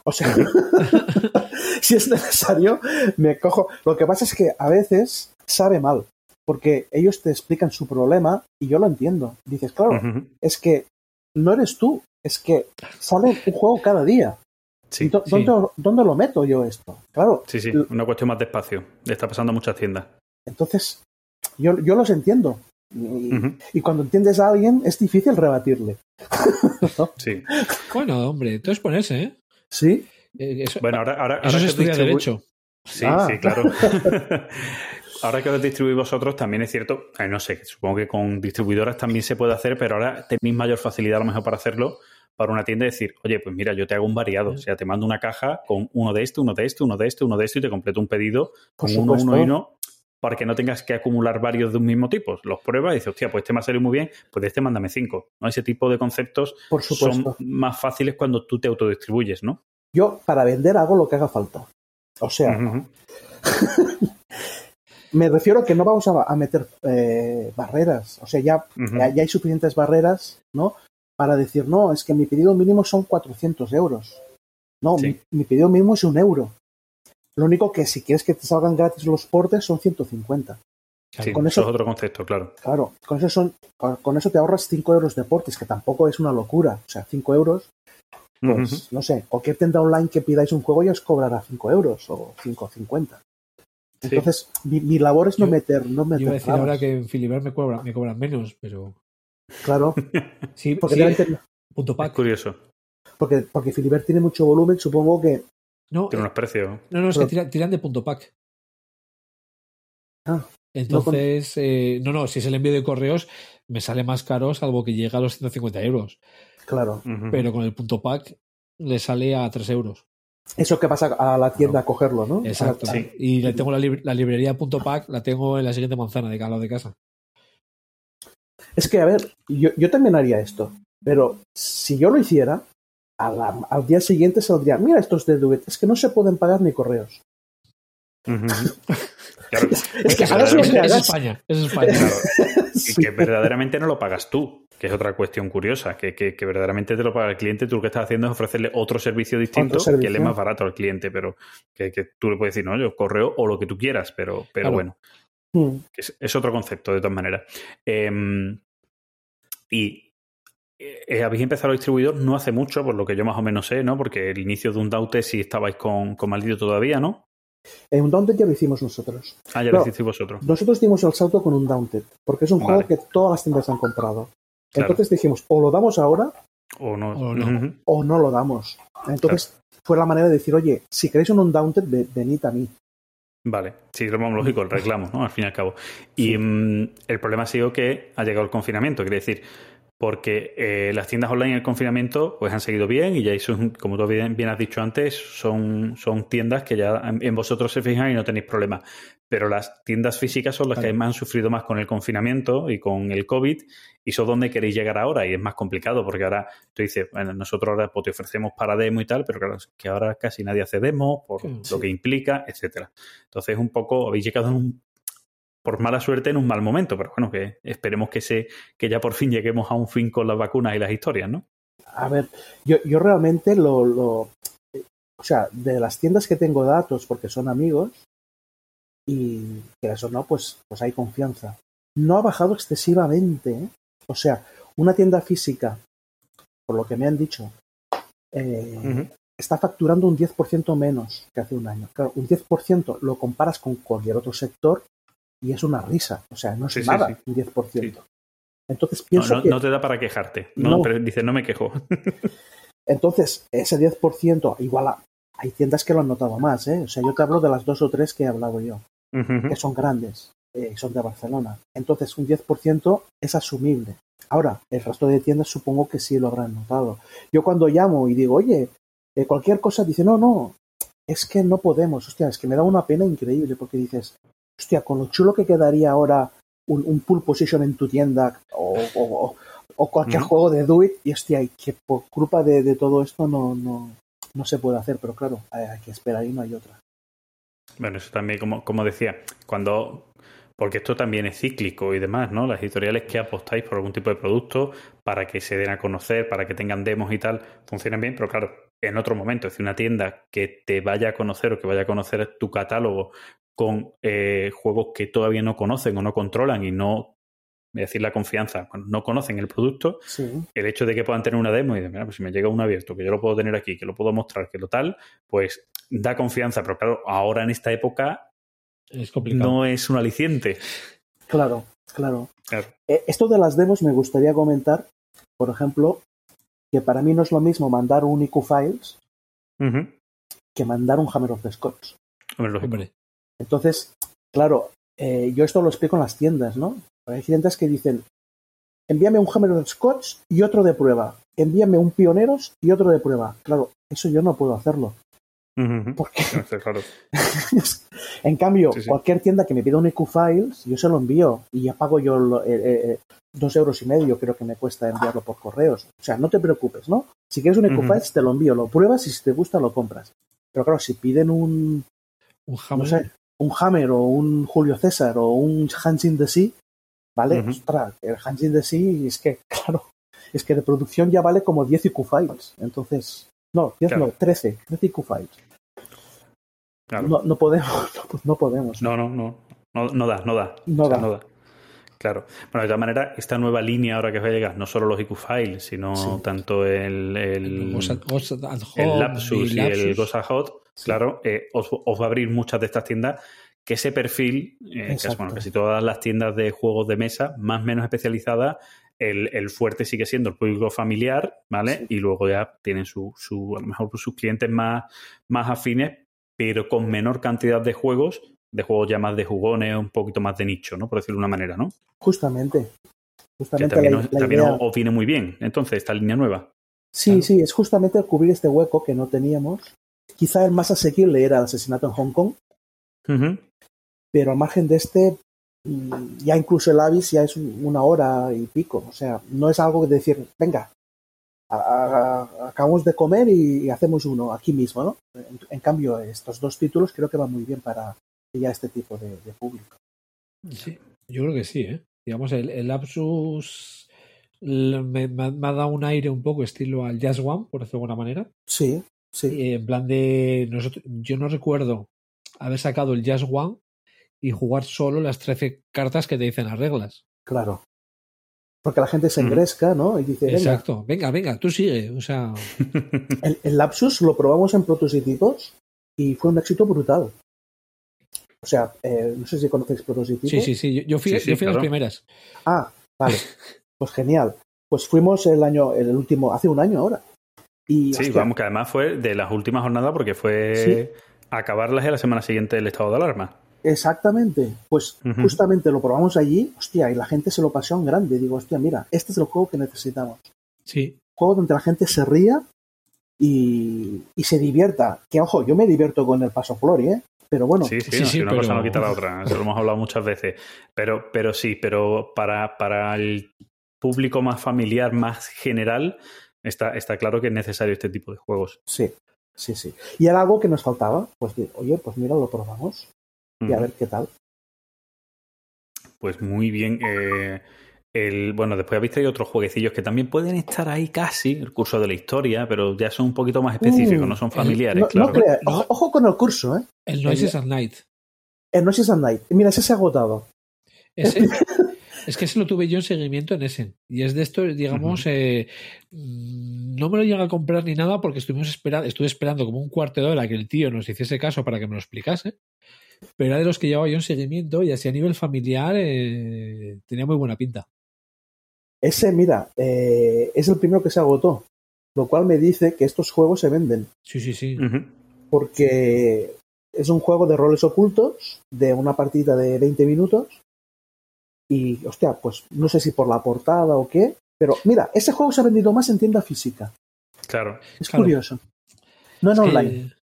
O sea, si es necesario, me cojo. Lo que pasa es que a veces sabe mal. Porque ellos te explican su problema y yo lo entiendo. Dices, claro, uh-huh. es que no eres tú, es que sale un juego cada día. Sí, do- sí. ¿dónde, ¿Dónde lo meto yo esto? Claro. Sí, sí, una cuestión más de espacio. Está pasando a muchas tiendas. Entonces, yo, yo los entiendo. Y, uh-huh. y cuando entiendes a alguien, es difícil rebatirle. ¿No? Sí. Bueno, hombre, entonces ponerse, ¿eh? Sí. Eh, eso, bueno, ahora, ahora, eso ahora se estudia distribu- derecho. Sí, ah. sí, claro. Ahora que los distribuís vosotros, también es cierto, no sé, supongo que con distribuidoras también se puede hacer, pero ahora tenéis mayor facilidad a lo mejor para hacerlo para una tienda y decir, oye, pues mira, yo te hago un variado, o sea, te mando una caja con uno de este, uno de este, uno de este, uno de este y te completo un pedido con uno, uno y uno para que no tengas que acumular varios de un mismo tipo. Los pruebas y dices, hostia, pues este me ha salido muy bien, pues de este mándame cinco. ¿No? Ese tipo de conceptos por supuesto. Son más fáciles cuando tú te autodistribuyes, ¿no? Yo, para vender, hago lo que haga falta. O sea... Uh-huh. Me refiero a que no vamos a, a meter eh, barreras. O sea, ya, uh-huh. ya, ya hay suficientes barreras, ¿no? Para decir, no, es que mi pedido mínimo son cuatrocientos euros. No, sí. mi, mi pedido mínimo es un euro. Lo único que si quieres que te salgan gratis los portes son ciento cincuenta. Sí, con eso, eso es otro concepto, claro. Claro, con eso, son, con, con eso te ahorras cinco euros de portes, que tampoco es una locura. O sea, cinco euros, pues, uh-huh. no sé, cualquier tienda online que pidáis un juego ya os cobrará cinco euros o cinco cincuenta. Entonces, sí. mi, mi labor es no yo, meter no meter. Yo iba a decir rabos. Ahora que en Filibert me cobran, me cobran menos, pero... Claro. Sí, porque sí. Realmente... Punto pack. Es curioso. Porque, porque Filibert tiene mucho volumen, supongo que... No, tiene unos precios. No, no, es pero... que tiran, tiran de punto pack. Ah, Entonces, no, con... eh, no, no, si es el envío de correos, me sale más caro, salvo que llega a los ciento cincuenta euros. Claro. Uh-huh. Pero con el punto pack le sale a tres euros. Eso que pasa a la tienda no. a cogerlo, ¿no? Exacto. A la... sí. Y le tengo la, lib- la librería punto pack, la tengo en la siguiente manzana de cada lado de casa. Es que, a ver, yo, yo también haría esto, pero si yo lo hiciera, a la, al día siguiente saldría, mira estos de Do It, es que no se pueden pagar ni correos. Uh-huh. Claro, es, es que, que ahora es, es, es España, es España. Claro, sí. Que verdaderamente no lo pagas tú, que es otra cuestión curiosa, que, que, que verdaderamente te lo paga el cliente. Tú lo que estás haciendo es ofrecerle otro servicio distinto, ¿Otro servicio? Que le es más barato al cliente, pero que, que tú le puedes decir, no, yo correo o lo que tú quieras, pero, pero claro. Bueno, hmm. es, es otro concepto de todas maneras. Eh, y Eh, habéis empezado los distribuidores no hace mucho, por lo que yo más o menos sé, ¿no? Porque el inicio de Undaunted sí estabais con, con Maldito todavía, ¿no? En Undaunted ya lo hicimos nosotros. Ah, ya Pero lo hicisteis vosotros. Nosotros dimos el salto con Undaunted, porque es un vale. juego que todas las tiendas han comprado. Claro. Entonces dijimos, o lo damos ahora, o no, o no. Uh-huh. O no lo damos. Entonces claro. fue la manera de decir, oye, si queréis un Undaunted, venid a mí. Vale, sí, es lógico, el reclamo, ¿no? Al fin y al cabo. Y sí. mmm, el problema ha sido que ha llegado el confinamiento, quiere decir... Porque eh, las tiendas online en el confinamiento pues han seguido bien y ya son, como tú bien, bien has dicho antes, son, son tiendas que ya en, en vosotros se fijan y no tenéis problemas. Pero las tiendas físicas son las vale. que más han sufrido más con el confinamiento y con el COVID y son donde queréis llegar ahora y es más complicado porque ahora tú dices, bueno, nosotros ahora pues, te ofrecemos para demo y tal, pero claro, que ahora casi nadie hace demo por sí. lo que implica, etcétera. Entonces un poco habéis llegado en un... por mala suerte en un mal momento, pero bueno, que esperemos que se que ya por fin lleguemos a un fin con las vacunas y las historias, ¿no? A ver, yo, yo realmente lo, lo... O sea, de las tiendas que tengo datos porque son amigos y que eso no, pues, pues hay confianza. No ha bajado excesivamente, ¿eh? O sea, una tienda física, por lo que me han dicho, eh, uh-huh. está facturando un diez por ciento menos que hace un año. Claro, un diez por ciento lo comparas con cualquier otro sector y es una risa, o sea, no es sí, nada, sí, sí. un diez por ciento. Sí. Entonces pienso no, no, que... No te da para quejarte, no, no. Pero dice, no me quejo. Entonces, ese diez por ciento, igual a... hay tiendas que lo han notado más, ¿eh? O sea, yo te hablo de las dos o tres que he hablado yo, uh-huh. que son grandes, eh, son de Barcelona. Entonces, un diez por ciento es asumible. Ahora, el resto de tiendas supongo que sí lo habrán notado. Yo cuando llamo y digo, oye, eh, cualquier cosa, dice, no, no, es que no podemos. Hostia, es que me da una pena increíble, porque dices... Hostia, con lo chulo que quedaría ahora un, un Pool Position en tu tienda o, o, o cualquier no. juego de Do It y hostia, y que por culpa de, de todo esto no, no, no se puede hacer, pero claro, hay que esperar y no hay otra. Bueno, eso también, como, como decía, cuando... Porque esto también es cíclico y demás, ¿no? Las editoriales que apostáis por algún tipo de producto para que se den a conocer, para que tengan demos y tal, funcionan bien, pero claro, en otro momento, es decir, una tienda que te vaya a conocer o que vaya a conocer tu catálogo con eh, juegos que todavía no conocen o no controlan y no, es decir, la confianza, bueno, no conocen el producto, sí. el hecho de que puedan tener una demo y de, mira, pues si me llega uno abierto, que yo lo puedo tener aquí, que lo puedo mostrar, que lo tal, pues da confianza, pero claro, ahora en esta época es complicado. No es un aliciente. Claro, claro, claro. Eh, esto de las demos me gustaría comentar, por ejemplo, que para mí no es lo mismo mandar un I Q Files uh-huh. que mandar un Hammer of the Scots. Hombre, lógico. Entonces, claro, eh, yo esto lo explico en las tiendas, ¿no? Hay tiendas que dicen, envíame un Hammer of the Scots y otro de prueba, envíame un Pioneros y otro de prueba. Claro, eso yo no puedo hacerlo. Uh-huh. Porque... Claro. En cambio, sí, sí. cualquier tienda que me pida un I Q Files, yo se lo envío y ya pago yo lo, eh, eh, dos euros y medio, creo que me cuesta enviarlo por correos. O sea, no te preocupes, ¿no? Si quieres un I Q uh-huh. Files, te lo envío, lo pruebas y si te gusta, lo compras. Pero claro, si piden un... Un Hammer... No sé, un Hammer o un Julio César o un Hands in the Sea, ¿vale? Uh-huh. Ostras, el Hands in the Sea es que, claro, es que de producción ya vale como diez I Q Files. Entonces, no, diez claro. no, trece, trece I Q Files. Claro. No, no podemos, no, no podemos. No, no, no, no, no da, no da. No, o sea, da. no da. Claro. Bueno, de todas maneras, esta nueva línea ahora que os va a llegar, no solo los I Q Files, sino sí. tanto el, el, el Lapsus y, y el Ghost at Home. Sí. Claro, eh, os, os va a abrir muchas de estas tiendas que ese perfil, eh, que es, bueno, casi todas las tiendas de juegos de mesa, más o menos especializadas, el, el fuerte sigue siendo el público familiar, ¿vale? Sí. Y luego ya tienen su, su a lo mejor sus clientes más, más afines, pero con menor cantidad de juegos de juegos ya más de jugones, un poquito más de nicho, ¿no? Por decirlo de una manera, ¿no? Justamente. Justamente que también la, la también idea... os viene muy bien, entonces, esta línea nueva. Sí, claro. Sí, es justamente el cubrir este hueco que no teníamos. Quizá el más asequible era el asesinato en Hong Kong, uh-huh. Pero al margen de este, ya incluso el Abyss ya es una hora y pico. O sea, no es algo que decir, venga, a, a, acabamos de comer y, y hacemos uno aquí mismo, ¿no? En, en cambio, estos dos títulos creo que van muy bien para ya este tipo de, de público. Sí, yo creo que sí, ¿eh? Digamos, el, el Lapsus me, me, me ha dado un aire un poco estilo al Just One, por decirlo de alguna manera. Sí, sí. Eh, en plan de... Nosotros, yo no recuerdo haber sacado el Just One y jugar solo las trece cartas que te dicen las reglas. Claro. Porque la gente se engresca, ¿no? Y dice, venga. Exacto. Venga, venga, tú sigue. O sea... el, el Lapsus lo probamos en prototipos y fue un éxito brutal. O sea, eh, no sé si conocéis prototipos. Sí, sí, sí. Yo fui, sí, sí, yo fui claro. Las primeras. Ah, vale. Pues genial. Pues fuimos el año, el último, hace un año ahora. Y, sí, hostia, vamos, que además fue de las últimas jornadas porque fue ¿sí? acabarlas en la semana siguiente del estado de alarma. Exactamente. Pues uh-huh. Justamente lo probamos allí, hostia, y la gente se lo pasó en grande. Digo, hostia, mira, este es el juego que necesitamos. Sí. Juego donde la gente se ría y, y se divierta. Que, ojo, yo me divierto con el Pasoflori, ¿eh? Pero bueno, sí, sí, sí, no, sí, si una pero... cosa no quita la otra, eso lo hemos hablado muchas veces. Pero, pero sí, pero para, para el público más familiar, más general, está, está claro que es necesario este tipo de juegos. Sí, sí, sí. Y era algo que nos faltaba, pues oye, pues mira, lo probamos y uh-huh. A ver qué tal. Pues muy bien. Eh, el, bueno, después habéis traído otros jueguecillos que también pueden estar ahí casi, el curso de la historia, pero ya son un poquito más específicos, uh, no son familiares, el, no, claro. No crea, ojo, ojo con el curso, ¿eh? El Noises at Night. El Noises at Night. Mira, ese se ha agotado. Ese, es que ese lo tuve yo en seguimiento en Essen. Y es de esto, digamos, uh-huh. eh, no me lo llega a comprar ni nada porque estuvimos esperando, estuve esperando como un cuarto de hora que el tío nos hiciese caso para que me lo explicase. Pero era de los que llevaba yo en seguimiento y así a nivel familiar eh, tenía muy buena pinta. Ese, mira, eh, es el primero que se agotó. Lo cual me dice que estos juegos se venden. Sí, sí, sí. Uh-huh. Porque... es un juego de roles ocultos, de una partida de veinte minutos. Y, hostia, pues no sé si por la portada o qué. Pero mira, ese juego se ha vendido más en tienda física. Claro. Es claro. Curioso. No en es online. Que...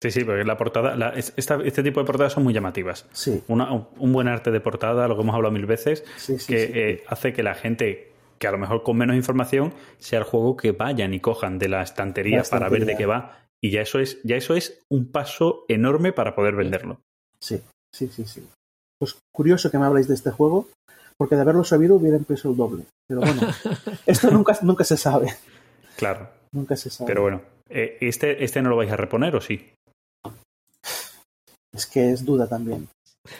Sí, sí, porque la portada, la, esta, este tipo de portadas son muy llamativas. Sí. Una, un buen arte de portada, lo que hemos hablado mil veces, sí, sí, que sí. Eh, hace que la gente, que a lo mejor con menos información, sea el juego que vayan y cojan de la estantería, la estantería. Para ver de qué va. Y ya eso es, ya eso es un paso enorme para poder venderlo. Sí, sí, sí, sí. Pues curioso que me habláis de este juego, porque de haberlo sabido hubiera empezado el doble. Pero bueno, esto nunca, nunca se sabe. Claro. Nunca se sabe. Pero bueno, ¿este, este no lo vais a reponer o sí? Es que es duda también.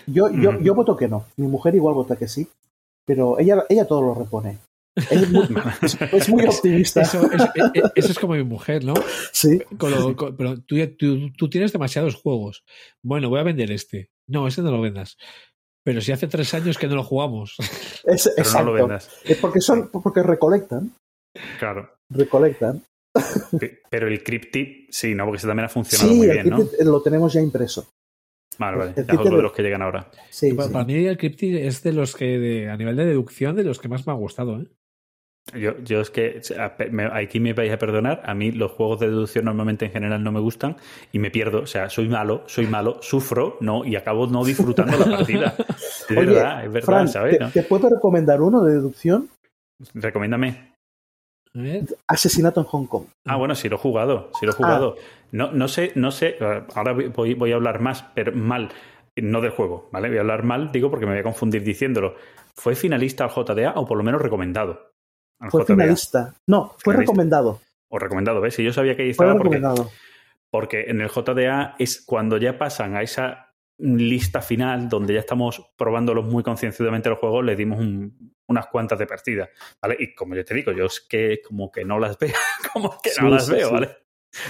Yo, yo, mm. yo voto que no. Mi mujer igual vota que sí, pero ella, ella todo lo repone. Es muy, es muy optimista. Eso, eso, eso, eso es como mi mujer, ¿no? Sí. Con lo, con, pero tú, tú, tú tienes demasiados juegos. Bueno, voy a vender este. No, ese no lo vendas. Pero si hace tres años que no lo jugamos. Es, pero exacto. No lo vendas. Es porque, son, porque recolectan. Claro. Recolectan. Pero el Cryptid, sí, ¿no? Porque ese también ha funcionado sí, muy bien, ¿no? Sí, el lo tenemos ya impreso. Vale, vale. Es otro de los que llegan ahora. Sí, para, sí. Para mí el Cryptid es de los que, de, a nivel de deducción, de los que más me ha gustado, ¿eh? Yo, yo es que aquí me vais a perdonar, a mí los juegos de deducción normalmente en general no me gustan y me pierdo, o sea, soy malo, soy malo, sufro, no, y acabo no disfrutando la partida. Es oye, verdad, es verdad, Fran, ¿sabes? Te, ¿no? ¿Te puedo recomendar uno de deducción? Recomiéndame. ¿Eh? Asesinato en Hong Kong. Ah, bueno, sí lo he jugado, sí lo he jugado. Ah. No, no sé, no sé, ahora voy, voy a hablar más, pero mal, no del juego, ¿vale? Voy a hablar mal, digo, porque me voy a confundir diciéndolo. ¿Fue finalista al J D A o por lo menos recomendado? Fue J B A. Finalista. No, fue finalista. Recomendado. O recomendado, ¿ves? Si yo sabía que ahí estaba. Fue recomendado. Porque, porque en el J D A es cuando ya pasan a esa lista final donde ya estamos probándolos muy concienciadamente los juegos, les dimos un, unas cuantas de partidas, ¿vale? Y como yo te digo, yo es que como que no las veo, como que sí, no las sí, veo, sí. ¿Vale?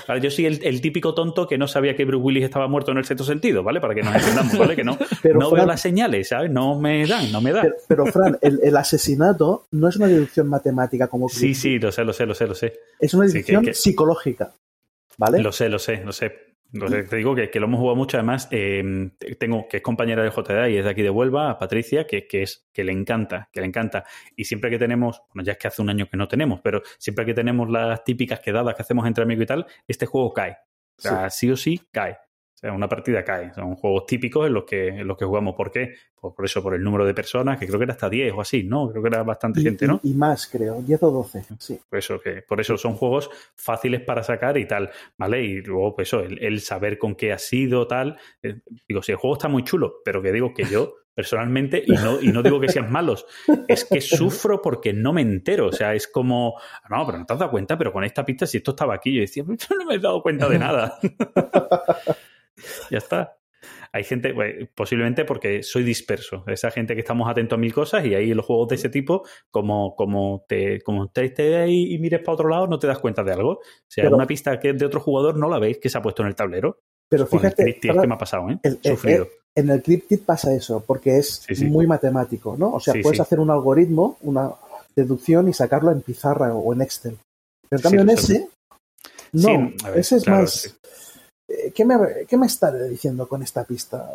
Ahora, yo soy el, el típico tonto que no sabía que Bruce Willis estaba muerto en el sexto sentido, ¿vale? Para que nos entendamos, ¿vale? Que no, pero, no Fran, veo las señales, ¿sabes? No me dan, no me dan. Pero, pero Fran, el, el asesinato no es una deducción matemática como... Sí, sí, lo sé, lo sé, lo sé, lo sé. Es una deducción sí, que, que... psicológica, ¿vale? Lo sé, lo sé, lo sé. Entonces te digo que, que lo hemos jugado mucho. Además, eh, tengo que es compañera de J D A y es de aquí de Huelva, a Patricia, que, que es que le encanta, que le encanta. Y siempre que tenemos, bueno, ya es que hace un año que no tenemos, pero siempre que tenemos las típicas quedadas que hacemos entre amigos y tal, este juego cae. O sea, sí, sí o sí cae. O sea, una partida cae. Son juegos típicos en los que, en los que jugamos. ¿Por qué? Pues por eso, por el número de personas, que creo que era hasta diez o así, ¿no? Creo que era bastante y, gente, ¿no? Y, y más, creo. diez o doce, sí. Por eso, que, por eso son juegos fáciles para sacar y tal, ¿vale? Y luego, pues eso, el, el saber con qué ha sido, tal. Eh, digo, si el juego está muy chulo, pero que digo que yo... personalmente, y no, y no digo que sean malos, es que sufro porque no me entero. O sea, es como, no, pero no te has dado cuenta, pero con esta pista, si esto estaba aquí, yo decía, yo no me he dado cuenta de nada. Ya está. Hay gente, pues, posiblemente porque soy disperso, esa gente que estamos atentos a mil cosas, y ahí los juegos de ese tipo, como, como te como te, te ahí y mires para otro lado, no te das cuenta de algo. O sea, pero, una pista que de otro jugador no la veis que se ha puesto en el tablero. Pero con fíjate, el Cryptid, es que me ha pasado, ¿eh? El, el, Sufrido. El, el, En el Cryptid pasa eso, porque es sí, sí. muy matemático, ¿no? O sea, sí, puedes sí. hacer un algoritmo, una deducción y sacarlo en pizarra o en Excel. Pero en cambio sí, en ese, no, sí, ver, ese es claro, más... Sí. ¿Qué, me, ¿Qué me está diciendo con esta pista?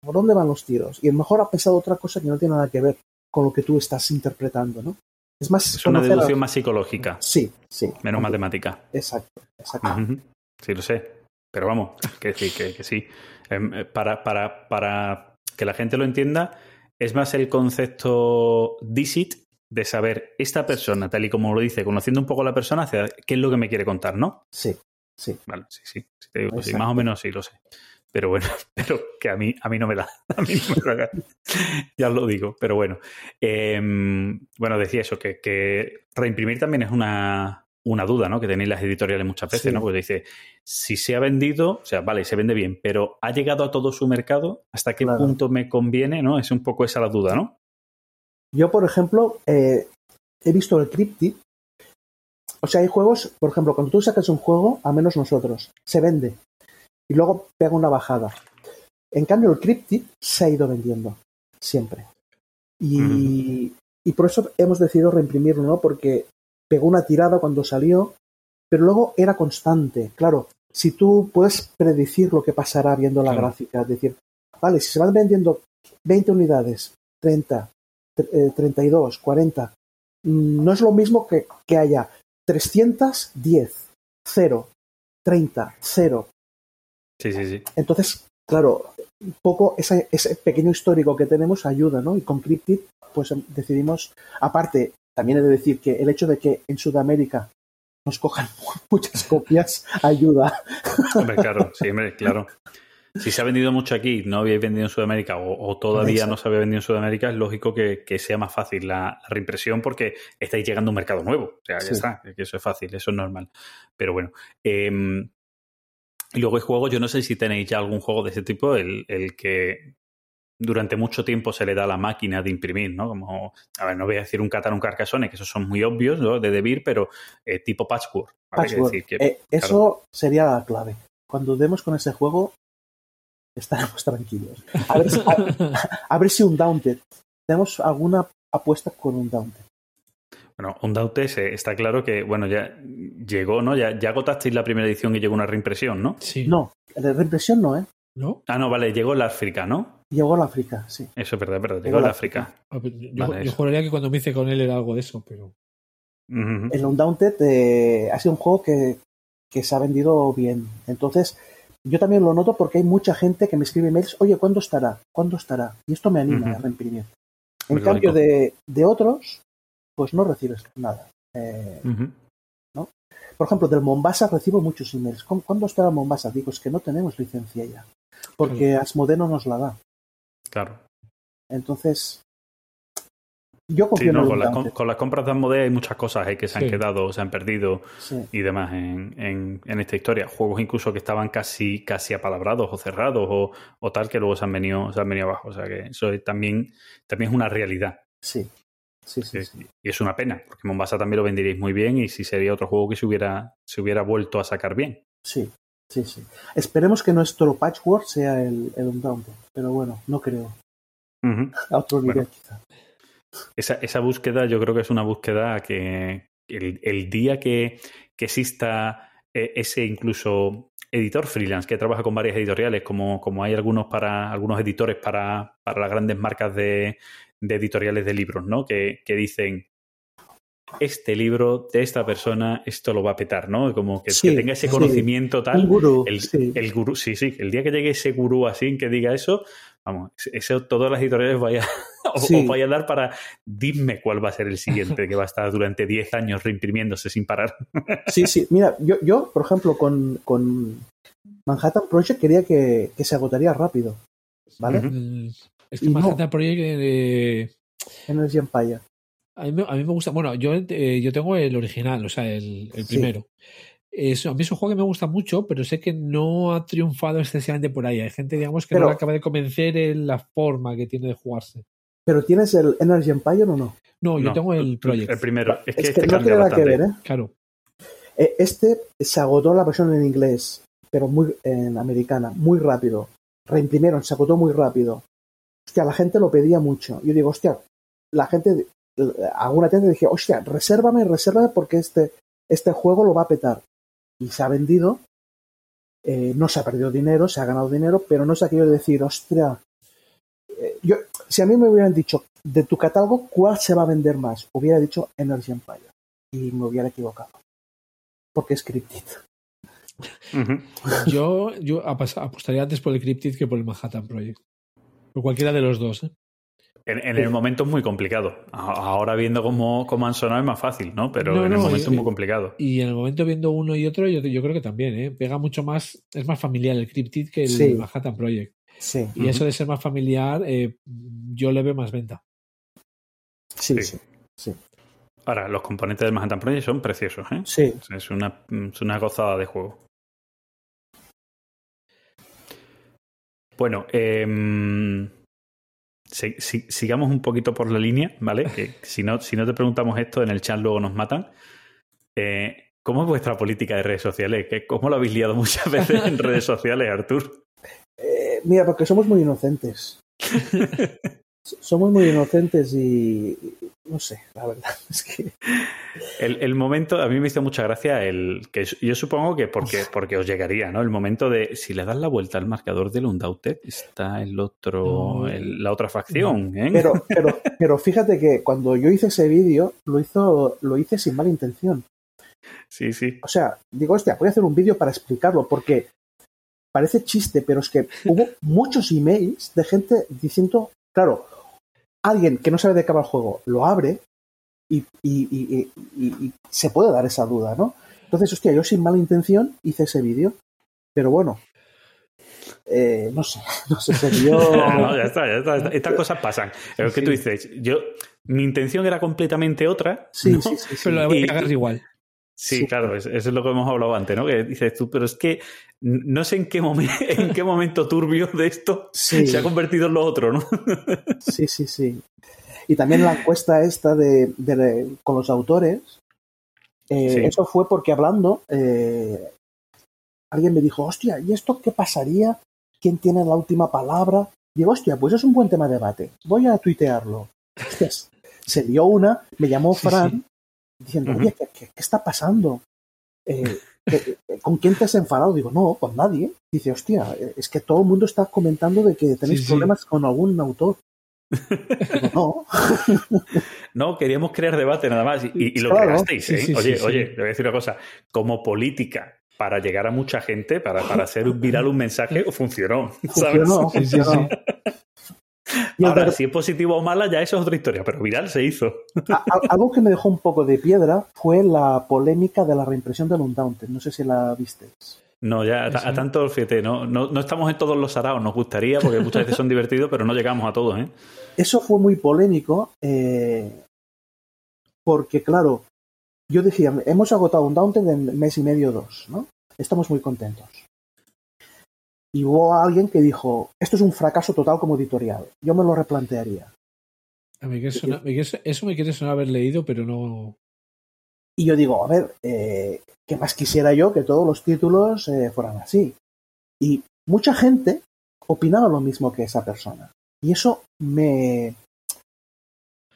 ¿Por dónde van los tiros? Y a lo mejor ha pensado otra cosa que no tiene nada que ver con lo que tú estás interpretando, ¿no? Es más... Es una deducción a... más psicológica. Sí, sí. Menos matemática. Exacto, exacto. Uh-huh. Sí, lo sé. Pero vamos, que sí, que, que sí. Eh, para, para, para que la gente lo entienda, es más el concepto D S I T de saber esta persona, tal y como lo dice, conociendo un poco a la persona, hacia qué es lo que me quiere contar, ¿no? Sí, sí. Vale, sí, sí. sí, te digo, pues sí más o menos sí, lo sé. Pero bueno, pero que a mí, a mí no me da. A mí no me da. Ya os lo digo, pero bueno. Eh, bueno, decía eso, que, que reimprimir también es una... una duda, ¿no? Que tenéis las editoriales muchas veces, sí. ¿no? Pues dice, si se ha vendido, o sea, vale, se vende bien, pero ¿ha llegado a todo su mercado? ¿Hasta qué claro. punto me conviene, no? Es un poco esa la duda, ¿no? Yo, por ejemplo, eh, he visto el Cryptid. O sea, hay juegos, por ejemplo, cuando tú sacas un juego, a menos nosotros, se vende. Y luego pega una bajada. En cambio, el Cryptid se ha ido vendiendo. Siempre. Y, mm. y por eso hemos decidido reimprimirlo, ¿no? Porque pegó una tirada cuando salió, pero luego era constante. Claro, si tú puedes predecir lo que pasará viendo la claro. gráfica, es decir, vale, si se van vendiendo veinte unidades, treinta, eh, treinta y dos, cuarenta, no es lo mismo que, que haya trescientos diez, cero, treinta, cero. Sí, sí, sí. Entonces, claro, un poco ese, ese pequeño histórico que tenemos ayuda, ¿no? Y con Cryptid, pues decidimos, aparte, también he de decir que el hecho de que en Sudamérica nos cojan muchas copias ayuda. Hombre, claro, sí, hombre, claro. Si se ha vendido mucho aquí, no habéis vendido en Sudamérica o, o todavía no se había vendido en Sudamérica, es lógico que, que sea más fácil la, la reimpresión porque estáis llegando a un mercado nuevo. O sea, ya sí. está, que eso es fácil, eso es normal. Pero bueno. Eh, y luego hay juegos, yo no sé si tenéis ya algún juego de ese tipo, el, el que... durante mucho tiempo se le da la máquina de imprimir, ¿no? Como, a ver, no voy a decir un Catar, un Carcassonne, que esos son muy obvios, ¿no? De Debir, pero eh, tipo Patchwork. ¿Vale? Patchwork. Que decir que, eh, claro. Eso sería la clave. Cuando demos con ese juego, estaremos tranquilos. A ver, a, a ver si Undaunted. ¿Tenemos alguna apuesta con Undaunted? Bueno, Undaunted está claro que, bueno, ya llegó, ¿no? Ya, ya agotasteis la primera edición y llegó una reimpresión, ¿no? Sí. No, la reimpresión no, ¿eh? ¿No? Ah, no, vale, llegó la África, ¿no? Llegó a la África, sí. Eso es verdad, verdad. Llegó a la África. África. Yo, vale, yo juraría que cuando me hice con él era algo de eso, pero... Uh-huh. El Undaunted eh, ha sido un juego que, que se ha vendido bien. Entonces, yo también lo noto porque hay mucha gente que me escribe emails, oye, ¿cuándo estará? ¿Cuándo estará? Y esto me anima uh-huh. a reimprimir. En Muy cambio de, de otros, pues no recibes nada. Eh, uh-huh. ¿no? Por ejemplo, del Mombasa recibo muchos emails. ¿Cuándo estará Mombasa? Digo, es que no tenemos licencia ya. Porque uh-huh. Asmodee no nos la da. Claro. Entonces, yo confío sí, no, en con, la, con, con las compras de Asmodee hay muchas cosas eh, que se han sí. quedado, se han perdido sí. y demás en, en, en esta historia. Juegos incluso que estaban casi, casi apalabrados o cerrados o, o tal que luego se han venido, se han venido abajo. O sea que eso también, también es una realidad. Sí. Sí, sí, sí. Y es una pena, porque Mombasa también lo venderíais muy bien y si sería otro juego que se hubiera, se hubiera vuelto a sacar bien. Sí. Sí, sí. Esperemos que nuestro Patchwork sea el, el Undaunted, pero bueno, no creo. Uh-huh. A otro nivel, bueno, quizá. Esa, esa búsqueda yo creo que es una búsqueda que el, el día que, que exista ese incluso editor freelance que trabaja con varias editoriales, como, como hay algunos para algunos editores para, para las grandes marcas de, de editoriales de libros, ¿no? Que, que dicen, este libro de esta persona, esto lo va a petar, ¿no? Como que, sí, que tenga ese conocimiento, sí, tal. El gurú. El, sí. el gurú, sí, sí. El día que llegue ese gurú así, que diga eso, vamos, eso todas las editoriales vaya, sí. os, os vaya a dar para dime cuál va a ser el siguiente que va a estar durante diez años reimprimiéndose sin parar. Sí, sí. Mira, yo, yo por ejemplo, con, con Manhattan Project quería que, que se agotaría rápido, ¿vale? Uh-huh. Es que y Manhattan no. Project... Eh... Energy Empire. A mí, a mí me gusta, bueno, yo, eh, yo tengo el original, o sea, el, el primero. Sí. Eso, a mí es un juego que me gusta mucho, pero sé que no ha triunfado excesivamente por ahí. Hay gente, digamos, que pero, no le acaba de convencer en la forma que tiene de jugarse. ¿Pero tienes el Energy Empire o no? No, yo no, tengo el Project. El primero. Es que, es este que no tiene nada que ver, ¿eh? Claro. Este se agotó la versión en inglés, pero muy en americana, muy rápido. Reimprimieron, se agotó muy rápido. Hostia, la gente lo pedía mucho. Yo digo, hostia, la gente... alguna tienda dije, hostia, resérvame, resérvame porque este, este juego lo va a petar. Y se ha vendido, eh, no se ha perdido dinero, se ha ganado dinero, pero no es aquello de decir, hostia, eh, yo, si a mí me hubieran dicho, de tu catálogo, ¿cuál se va a vender más? Hubiera dicho Energy Empire. Y me hubiera equivocado. Porque es Cryptid. Uh-huh. yo, yo apostaría antes por el Cryptid que por el Manhattan Project. Por cualquiera de los dos, ¿eh? En, en el momento es muy complicado. Ahora viendo cómo, cómo han sonado es más fácil, ¿no? Pero no, en el no, momento y, es muy complicado. Y en el momento viendo uno y otro, yo, yo creo que también, ¿eh? Pega mucho más, es más familiar el Cryptid que el sí. Manhattan Project. Sí. Y uh-huh. eso de ser más familiar, eh, yo le veo más venta. Sí, sí, sí, sí. Ahora, los componentes del Manhattan Project son preciosos, ¿eh? Sí. Es una, es una gozada de juego. Bueno, eh... Si, si, sigamos un poquito por la línea, ¿vale? Que si no, si no te preguntamos esto en el chat luego nos matan. Eh, ¿Cómo es vuestra política de redes sociales? ¿Cómo lo habéis liado muchas veces en redes sociales, Artur? Eh, mira, porque somos muy inocentes. Somos muy inocentes y, y no sé, la verdad es que... El, el momento, a mí me hizo mucha gracia el que yo supongo que porque, porque os llegaría, ¿no? El momento de, si le das la vuelta al marcador del Undaunted, está el otro, no. el, la otra facción, no. ¿eh? Pero, pero, pero fíjate que cuando yo hice ese vídeo, lo, hizo, lo hice sin mala intención. Sí, sí. O sea, digo, hostia, voy a hacer un vídeo para explicarlo, porque parece chiste, pero es que hubo muchos emails de gente diciendo, claro... Alguien que no sabe de qué va el juego lo abre y, y, y, y, y se puede dar esa duda, ¿no? Entonces, hostia, yo sin mala intención hice ese vídeo, pero bueno, eh, no sé, no sé si yo... No, ya está, ya está, estas cosas pasan. Pero sí, que tú dices, yo, mi intención era completamente otra, sí, ¿no? sí, sí, sí, pero la voy a cagar igual. Sí, sí, claro, eso es lo que hemos hablado antes, ¿no? Que dices tú, pero es que no sé en qué, momen- en qué momento turbio de esto sí. se ha convertido en lo otro, ¿no? Sí, sí, sí. Y también la encuesta esta de, de, de con los autores, eh, sí. eso fue porque hablando, eh, alguien me dijo, hostia, ¿y esto qué pasaría? ¿Quién tiene la última palabra? Digo, hostia, pues es un buen tema de debate, voy a tuitearlo. Entonces, se dio una, me llamó Fran, sí, sí. diciendo, oye, ¿qué, qué, qué está pasando? Eh, ¿Con quién te has enfadado? Digo, no, con nadie. Dice, hostia, es que todo el mundo está comentando de que tenéis sí, sí. problemas con algún autor. Digo, no. No, queríamos crear debate nada más. Y, y lo claro, creasteis, ¿eh? Sí, sí, oye, sí, sí. oye, le voy a decir una cosa. Como política, para llegar a mucha gente, para, para hacer viral un mensaje, funcionó. ¿Sabes? Funcionó, funcionó. Y ahora, ver... si es positiva o mala, ya eso es otra historia, pero viral se hizo. A, a, algo que me dejó un poco de piedra fue la polémica de la reimpresión del Undaunted. No sé si la visteis. No, ya a, a tanto, fíjate, no, no, no estamos en todos los saraos, nos gustaría, porque muchas veces son divertidos, pero no llegamos a todos, ¿eh? Eso fue muy polémico, eh, porque, claro, yo decía, hemos agotado Undaunted en mes y medio o dos, ¿no? Estamos muy contentos. Y hubo alguien que dijo, esto es un fracaso total como editorial. Yo me lo replantearía. A mí que suena, eso me quiere sonar haber leído, pero no... Y yo digo, a ver, eh, ¿qué más quisiera yo que todos los títulos eh, fueran así? Y mucha gente opinaba lo mismo que esa persona. Y eso me,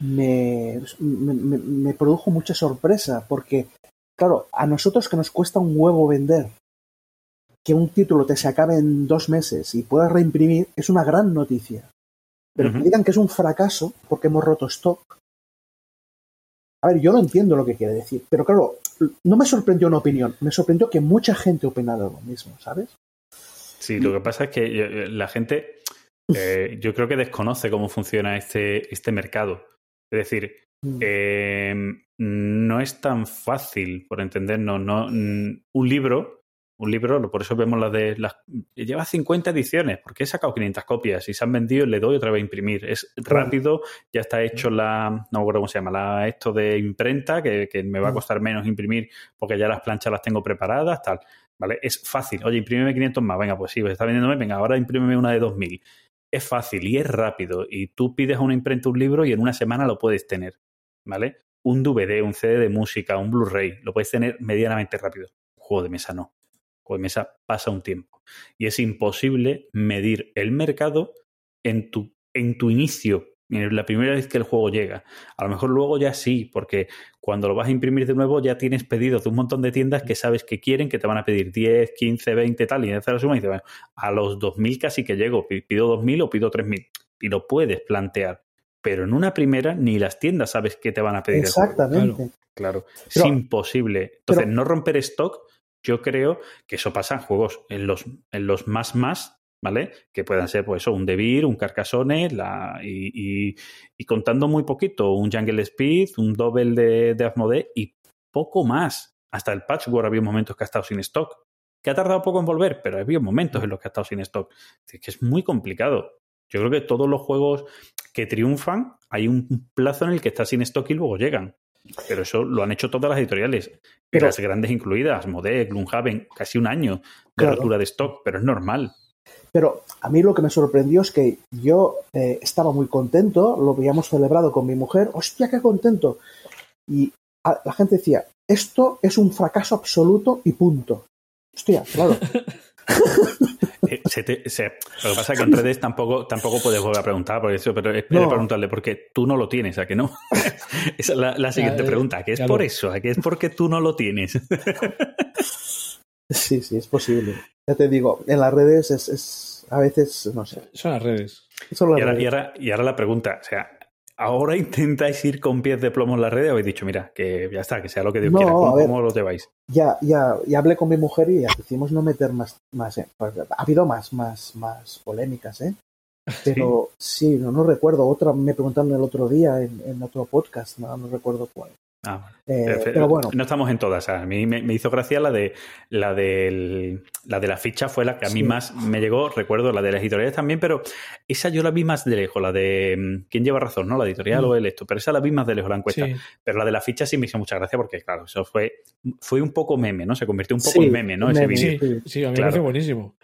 me, me, me produjo mucha sorpresa, porque, claro, a nosotros que nos cuesta un huevo vender, que un título te se acabe en dos meses y puedas reimprimir es una gran noticia. Pero uh-huh. que digan que es un fracaso porque hemos roto stock. A ver, yo no entiendo lo que quiere decir, pero claro, no me sorprendió una opinión, me sorprendió que mucha gente opinara lo mismo, ¿sabes? Sí, lo que pasa es que la gente, eh, yo creo que desconoce cómo funciona este, este mercado. Es decir, eh, no es tan fácil, por entendernos, no, un libro, un libro, por eso vemos las de las lleva cincuenta ediciones, porque he sacado quinientas copias y se han vendido, le doy otra vez a imprimir. Es rápido, ya está hecho la, no me acuerdo cómo se llama, la esto de imprenta, que, que me va a costar menos imprimir porque ya las planchas las tengo preparadas, tal. ¿Vale? Es fácil. Oye, imprímeme quinientos más. Venga, pues sí, pues está vendiéndome. Venga, ahora imprímeme una de dos mil. Es fácil y es rápido. Y tú pides a una imprenta un libro y en una semana lo puedes tener. ¿Vale? Un D V D, un C D de música, un Blu-ray. Lo puedes tener medianamente rápido. Un juego de mesa no. Un juego de mesa pasa un tiempo. Y es imposible medir el mercado en tu, en tu inicio. La primera vez que el juego llega. A lo mejor luego ya sí, porque cuando lo vas a imprimir de nuevo ya tienes pedidos de un montón de tiendas que sabes que quieren, que te van a pedir diez, quince, veinte, tal, y haces la suma y dices, bueno, a los dos mil casi que llego, pido dos mil o pido tres mil. Y lo puedes plantear. Pero en una primera ni las tiendas sabes qué te van a pedir. Exactamente. Claro, claro. Pero, es imposible. Entonces, pero, no romper stock, yo creo que eso pasa en juegos, en los, en los más más, ¿vale? Que puedan ser, pues eso, un Debir, un Carcassonne, la y, y, y contando muy poquito, un Jungle Speed, un Double de, de Asmodee y poco más. Hasta el Patchwork había momentos que ha estado sin stock, que ha tardado poco en volver, pero había momentos en los que ha estado sin stock. Es que es muy complicado. Yo creo que todos los juegos que triunfan hay un plazo en el que está sin stock y luego llegan. Pero eso lo han hecho todas las editoriales, pero, las grandes incluidas, Asmodee, Gloomhaven, casi un año de claro. rotura de stock, pero es normal. Pero a mí lo que me sorprendió es que yo eh, estaba muy contento, lo habíamos celebrado con mi mujer, ¡hostia, qué contento! Y a, la gente decía, esto es un fracaso absoluto y punto. Hostia, claro. eh, se te, se, lo que pasa es que en redes tampoco, tampoco puedes volver a preguntar por eso, pero es no. preguntarle porque tú no lo tienes, ¿a que no? Esa es la, la siguiente ya, pregunta, ¿qué es claro. por eso? ¿A qué es porque tú no lo tienes? Sí, sí, es posible. Ya te digo, en las redes es, es a veces, no sé. Son las redes. Son las y, ahora, redes. Y, ahora, y ahora la pregunta, o sea, ¿ahora intentáis ir con pies de plomo en las redes o habéis dicho, mira, que ya está, que sea lo que Dios no, quiera? ¿Cómo, ver, ¿Cómo lo lleváis? Ya, ya, ya hablé con mi mujer y ya decidimos no meter más, más eh, pues, ha habido más, más, más polémicas, ¿eh? Pero sí, sí no, no recuerdo. Otra me preguntaron el otro día en, en otro podcast, no, no recuerdo cuál. Ah, bueno. Eh, pero bueno. No estamos en todas. A mí me, me hizo gracia la de la del, la de la ficha, fue la que a mí sí. más me llegó. Recuerdo la de las editoriales también, pero esa yo la vi más de lejos. La de ¿quién lleva razón? ¿No? La editorial mm. o el esto, pero esa la vi más de lejos la encuesta. Sí. Pero la de la ficha sí me hizo mucha gracia porque, claro, eso fue, fue un poco meme, ¿no? Se convirtió un poco sí, en meme, ¿no? Meme. Ese vídeo. Sí, sí, a mí claro. me parece buenísimo.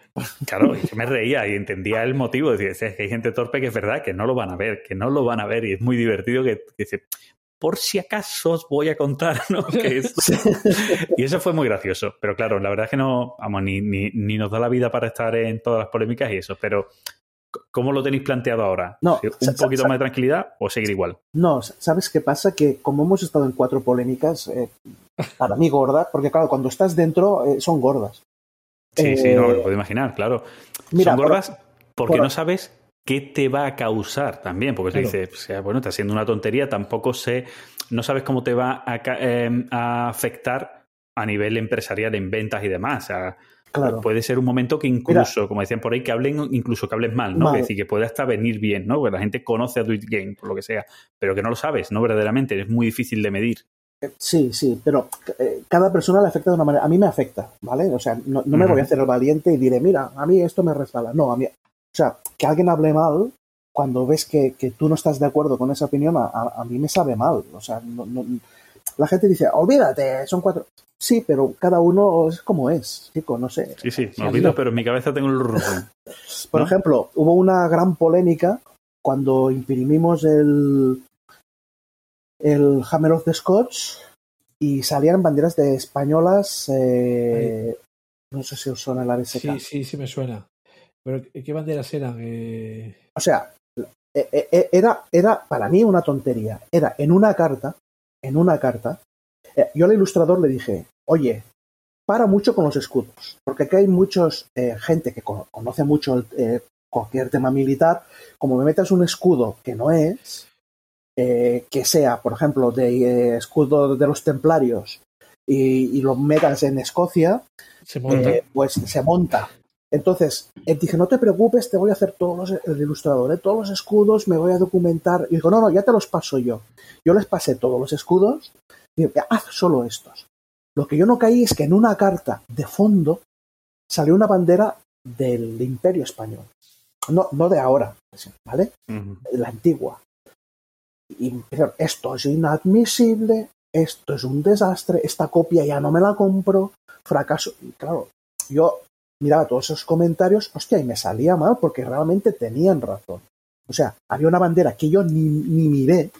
Claro, y yo me reía y entendía el motivo. Decía, es que hay gente torpe que es verdad que no lo van a ver, que no lo van a ver, y es muy divertido que dice. Por si acaso os voy a contar, ¿no? Que esto... Y eso fue muy gracioso. Pero claro, la verdad es que no, vamos, ni, ni, ni nos da la vida para estar en todas las polémicas y eso. Pero, ¿cómo lo tenéis planteado ahora? No, ¿un poquito más de tranquilidad o seguir igual? No, ¿sabes qué pasa? Que como hemos estado en cuatro polémicas, eh, para mí gordas, porque claro, cuando estás dentro eh, son gordas. Sí, eh, sí, no me lo puedo imaginar, claro. Mira, son gordas por, porque por... no sabes... ¿Qué te va a causar también? Porque claro. te dice, o sea, bueno, está haciendo una tontería, tampoco sé, no sabes cómo te va a, eh, a afectar a nivel empresarial en ventas y demás. O sea, claro. puede ser un momento que incluso, mira, como decían por ahí, que hablen, incluso que hables mal, ¿no? Mal. Es decir, que puede hasta venir bien, ¿no? Porque la gente conoce a Do It Games, por lo que sea, pero que no lo sabes, ¿no? Verdaderamente, es muy difícil de medir. Sí, sí, pero eh, cada persona le afecta de una manera. A mí me afecta, ¿vale? O sea, no, no me uh-huh. voy a hacer el valiente y diré, mira, a mí esto me resbala. No, a mí... O sea, que alguien hable mal, cuando ves que, que tú no estás de acuerdo con esa opinión, a, a mí me sabe mal. O sea, no, no, la gente dice, olvídate, son cuatro. Sí, pero cada uno es como es, chico, no sé. Sí, sí, me olvido, pero en mi cabeza tengo el rojo. Por ¿no? ejemplo, hubo una gran polémica cuando imprimimos el, el Hammer of the Scots y salían banderas de españolas, eh, no sé si os suena la B S K. Sí, sí, sí me suena. Pero ¿qué banderas eran? Eh... O sea, era, era para mí una tontería. Era en una carta, en una carta, yo al ilustrador le dije, oye, para mucho con los escudos, porque aquí hay muchos eh, gente que conoce mucho eh, cualquier tema militar. Como me metas un escudo que no es, eh, que sea, por ejemplo, de eh, escudo de los templarios y, y lo metas en Escocia, se monta. Eh, pues se monta. Entonces, él dije, no te preocupes, te voy a hacer todos los, el ilustrador, ¿eh? todos los escudos, me voy a documentar. Y digo, no, no, ya te los paso yo. Yo les pasé todos los escudos y digo, haz solo estos. Lo que yo no caí es que en una carta de fondo salió una bandera del Imperio Español. No, no de ahora, ¿vale? Uh-huh. La antigua. Y empezaron, esto es inadmisible, esto es un desastre, esta copia ya no me la compro, fracaso. Y claro, yo miraba todos esos comentarios, hostia, y me salía mal porque realmente tenían razón. O sea, había una bandera que yo ni, ni miré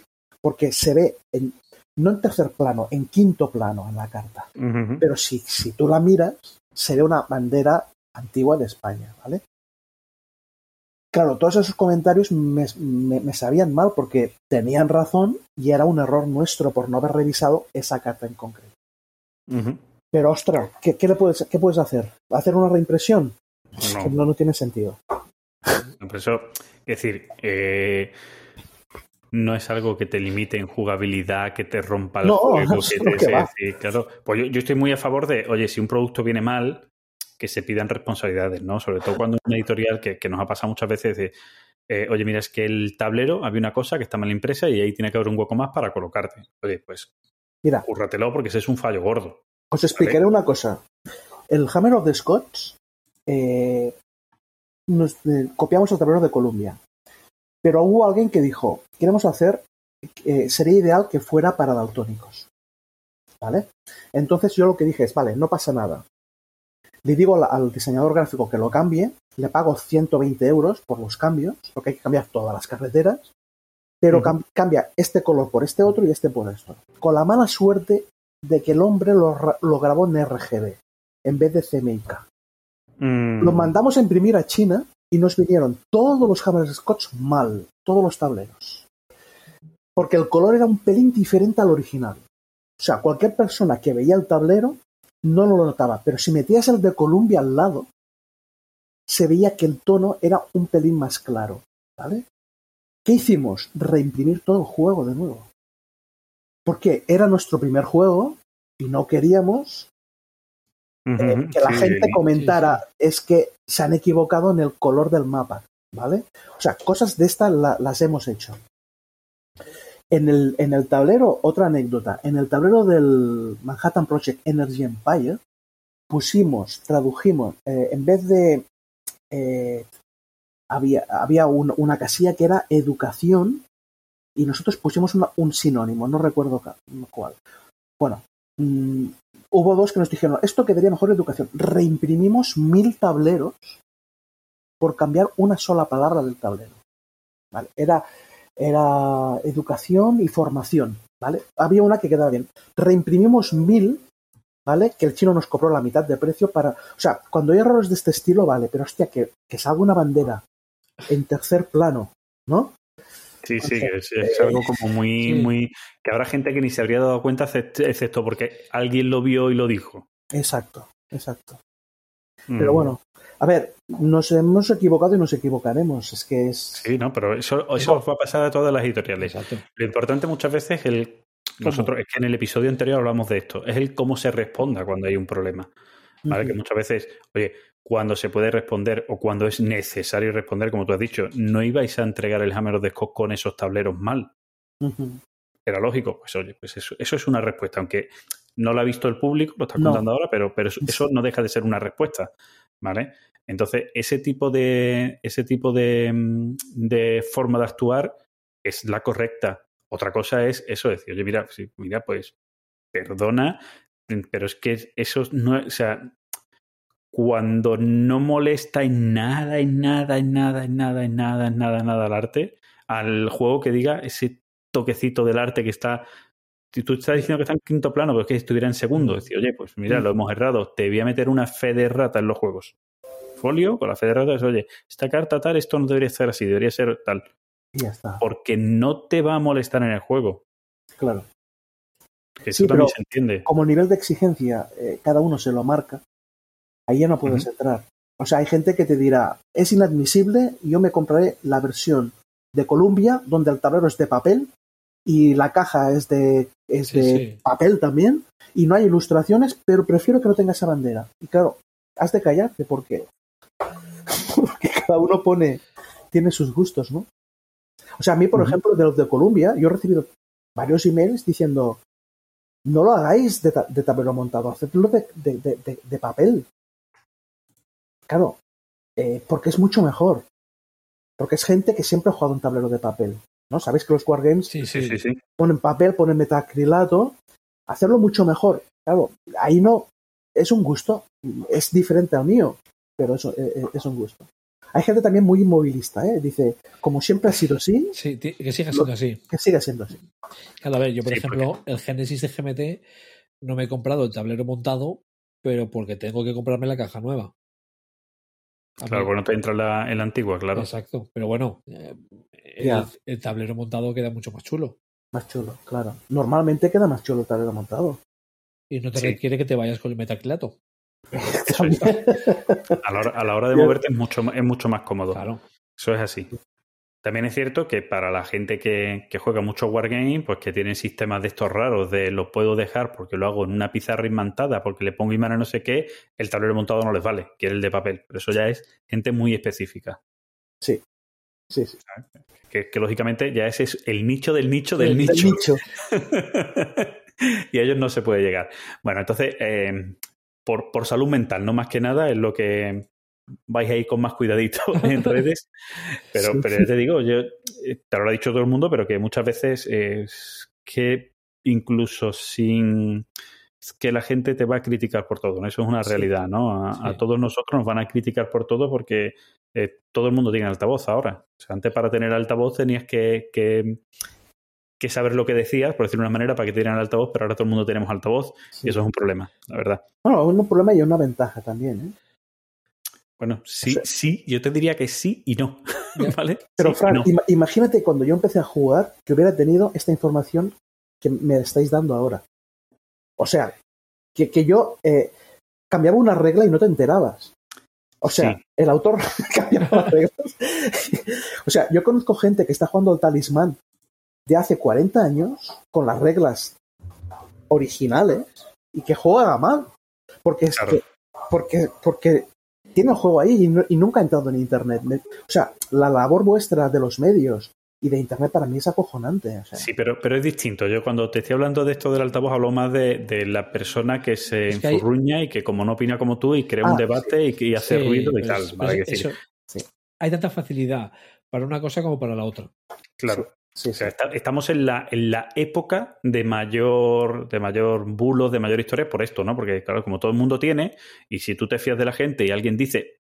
porque se ve, en, no en tercer plano, en quinto plano en la carta. Uh-huh. Pero si, si tú la miras, se ve una bandera antigua de España, ¿vale? Claro, todos esos comentarios me, me, me sabían mal porque tenían razón y era un error nuestro por no haber revisado esa carta en concreto. Uh-huh. Pero, ostras, ¿qué, qué, le puedes, ¿qué puedes hacer? ¿Hacer una reimpresión? No, no, no tiene sentido. Por eso, es decir, eh, no es algo que te limite en jugabilidad, que te rompa el no, juego. Que te, que es decir, claro, pues yo, yo estoy muy a favor de, oye, si un producto viene mal, que se pidan responsabilidades, ¿no? Sobre todo cuando una editorial que, que nos ha pasado muchas veces de, eh, oye, mira, es que el tablero, había una cosa que está mal impresa y ahí tiene que haber un hueco más para colocarte. Oye, pues, mira, cúrratelo porque ese es un fallo gordo. Os explicaré una cosa. El Hammer of the Scots eh, nos, eh, copiamos el tablero de Columbia. Pero hubo alguien que dijo, queremos hacer, eh, sería ideal que fuera para daltónicos. ¿Vale? Entonces yo lo que dije es, vale, no pasa nada. Le digo al, al diseñador gráfico que lo cambie, le pago ciento veinte euros por los cambios, porque hay que cambiar todas las carreteras, pero uh-huh. cam- cambia este color por este otro y este por esto. Con la mala suerte de que el hombre lo, lo grabó en R G B en vez de C M Y K. Mm. Lo mandamos a imprimir a China y nos vinieron todos los Hammer Scotch mal, todos los tableros. Porque el color era un pelín diferente al original. O sea, cualquier persona que veía el tablero no lo notaba, pero si metías el de Columbia al lado, se veía que el tono era un pelín más claro, ¿vale? ¿Qué hicimos? Reimprimir todo el juego de nuevo. Porque era nuestro primer juego y no queríamos eh, uh-huh, que la sí, gente comentara sí, sí. es que se han equivocado en el color del mapa, ¿vale? O sea, cosas de estas la, las hemos hecho. En el, en el tablero, otra anécdota, en el tablero del Manhattan Project Energy Empire pusimos, tradujimos, eh, en vez de... Eh, había había un, una casilla que era educación. Y nosotros pusimos una, un sinónimo, no recuerdo cuál. Bueno, mmm, hubo dos que nos dijeron, esto quedaría mejor educación. Reimprimimos mil tableros por cambiar una sola palabra del tablero. ¿Vale? Era, era educación y formación, ¿vale? Había una que quedaba bien. Reimprimimos mil, ¿vale? Que el chino nos cobró la mitad de precio para... O sea, cuando hay errores de este estilo, vale, pero hostia, que, que salga una bandera en tercer plano, ¿no? Sí, sí, que es, es algo como muy, sí. muy... que habrá gente que ni se habría dado cuenta excepto porque alguien lo vio y lo dijo. Exacto, exacto. Mm. Pero bueno, a ver, nos hemos equivocado y nos equivocaremos, es que es... Sí, no, pero eso, eso os va a pasar a todas las editoriales. Exacto. Lo importante muchas veces es el... Nosotros, ¿Cómo? es que en el episodio anterior hablamos de esto, es el cómo se responda cuando hay un problema. ¿Vale? Uh-huh. Que muchas veces, oye, cuando se puede responder o cuando es necesario responder, como tú has dicho, no ibais a entregar el Hammer of the Scots con esos tableros mal. Uh-huh. Era lógico, pues oye, pues eso, eso es una respuesta, aunque no la ha visto el público, lo está contando no. ahora, pero, pero eso no deja de ser una respuesta, ¿vale? Entonces, ese tipo de, ese tipo de, de forma de actuar es la correcta. Otra cosa es eso, decir, oye, mira, mira, pues, perdona, pero es que eso no, o sea, cuando no molesta en nada, en nada, en nada, en nada, en nada, en nada, en nada al arte, al juego que diga ese toquecito del arte que está, tú estás diciendo que está en quinto plano, pero es que estuviera en segundo, decir, oye, pues mira, lo hemos errado, te voy a meter una fe de rata en los juegos. Folio con la fe de rata es, oye, esta carta tal, esto no debería estar así, debería ser tal. Y ya está. Porque no te va a molestar en el juego. Claro. Que sí, eso también se entiende. Como nivel de exigencia, eh, cada uno se lo marca, ahí ya no puedes uh-huh. entrar. O sea, hay gente que te dirá, es inadmisible, yo me compraré la versión de Columbia, donde el tablero es de papel y la caja es de, es sí, de sí. papel también, y no hay ilustraciones, pero prefiero que no tenga esa bandera. Y claro, has de callarte porque, porque cada uno pone, tiene sus gustos, ¿no? O sea, a mí, por uh-huh. ejemplo, de los de Columbia, yo he recibido varios emails diciendo, no lo hagáis de, ta- de tablero montado, hacedlo de, de, de, de, de papel. Claro, eh, porque es mucho mejor. Porque es gente que siempre ha jugado un tablero de papel, ¿no? Sabéis que los wargames sí, sí, sí, sí. ponen papel, ponen metacrilato. Hacerlo mucho mejor. Claro, ahí no... Es un gusto. Es diferente al mío, pero eso, eh, es un gusto. Hay gente también muy inmovilista, ¿eh? Dice, como siempre ha sido así... Sí, t- que siga siendo lo, así. Que siga siendo así. Claro, a ver, yo, por sí, ejemplo, porque... el Genesis de G M T no me he comprado el tablero montado, pero porque tengo que comprarme la caja nueva. Claro, bueno, te entra la, en la antigua, claro. Exacto, pero bueno, eh, el, el tablero montado queda mucho más chulo. Más chulo, claro. Normalmente queda más chulo el tablero montado. Y no te sí. requiere que te vayas con el metacrilato. Eso es. a, la hora, a la hora de moverte es mucho, es mucho más cómodo. Claro. Eso es así. También es cierto que para la gente que, que juega mucho wargame, pues que tiene sistemas de estos raros de lo puedo dejar porque lo hago en una pizarra inmantada, porque le pongo imán a no sé qué, el tablero montado no les vale, quiere el de papel. Pero eso ya es gente muy específica. Sí, sí, sí. Que, que lógicamente ya ese es el nicho del nicho del, del nicho. Del nicho. Y a ellos no se puede llegar. Bueno, entonces, eh, por, por salud mental, no más que nada, es lo que... vais a ir con más cuidadito en redes, pero, sí, pero sí. te digo, yo te lo ha dicho todo el mundo, pero que muchas veces es que incluso sin que la gente te va a criticar por todo, ¿no? Eso es una sí. realidad, ¿no? A, sí. a todos nosotros nos van a criticar por todo porque eh, todo el mundo tiene altavoz ahora. O sea, antes para tener altavoz tenías que, que, que saber lo que decías, por decirlo de una manera, para que te dieran el altavoz, pero ahora todo el mundo tenemos altavoz sí. y eso es un problema, la verdad. Bueno, es un problema y una ventaja también, ¿eh? Bueno, sí, o sea, sí, yo te diría que sí y no, ¿vale? Pero, sí, Fran, no. Im- imagínate cuando yo empecé a jugar que hubiera tenido esta información que me estáis dando ahora. O sea, que, que yo eh, cambiaba una regla y no te enterabas. O sea, sí. el autor cambiaba las reglas. O sea, yo conozco gente que está jugando al Talismán de hace cuarenta años con las reglas originales y que juega mal. Porque es claro. que... Porque... porque tiene el juego ahí y, no, y nunca ha entrado en internet. Me, o sea, la labor vuestra de los medios y de internet para mí es acojonante. O sea. Sí, pero, pero es distinto. Yo cuando te estoy hablando de esto del altavoz hablo más de, de la persona que se es que enfurruña hay... y que como no opina como tú y crea ah, un debate sí. y, y hace sí, ruido y tal. Es, vale es, decir. Eso, sí. Hay tanta facilidad para una cosa como para la otra. Claro. Sí. Sí, o sea, sí. está, estamos en la, en la época de mayor de mayor bulos, de mayor historia por esto, ¿no? Porque, claro, como todo el mundo tiene, y si tú te fías de la gente y alguien dice,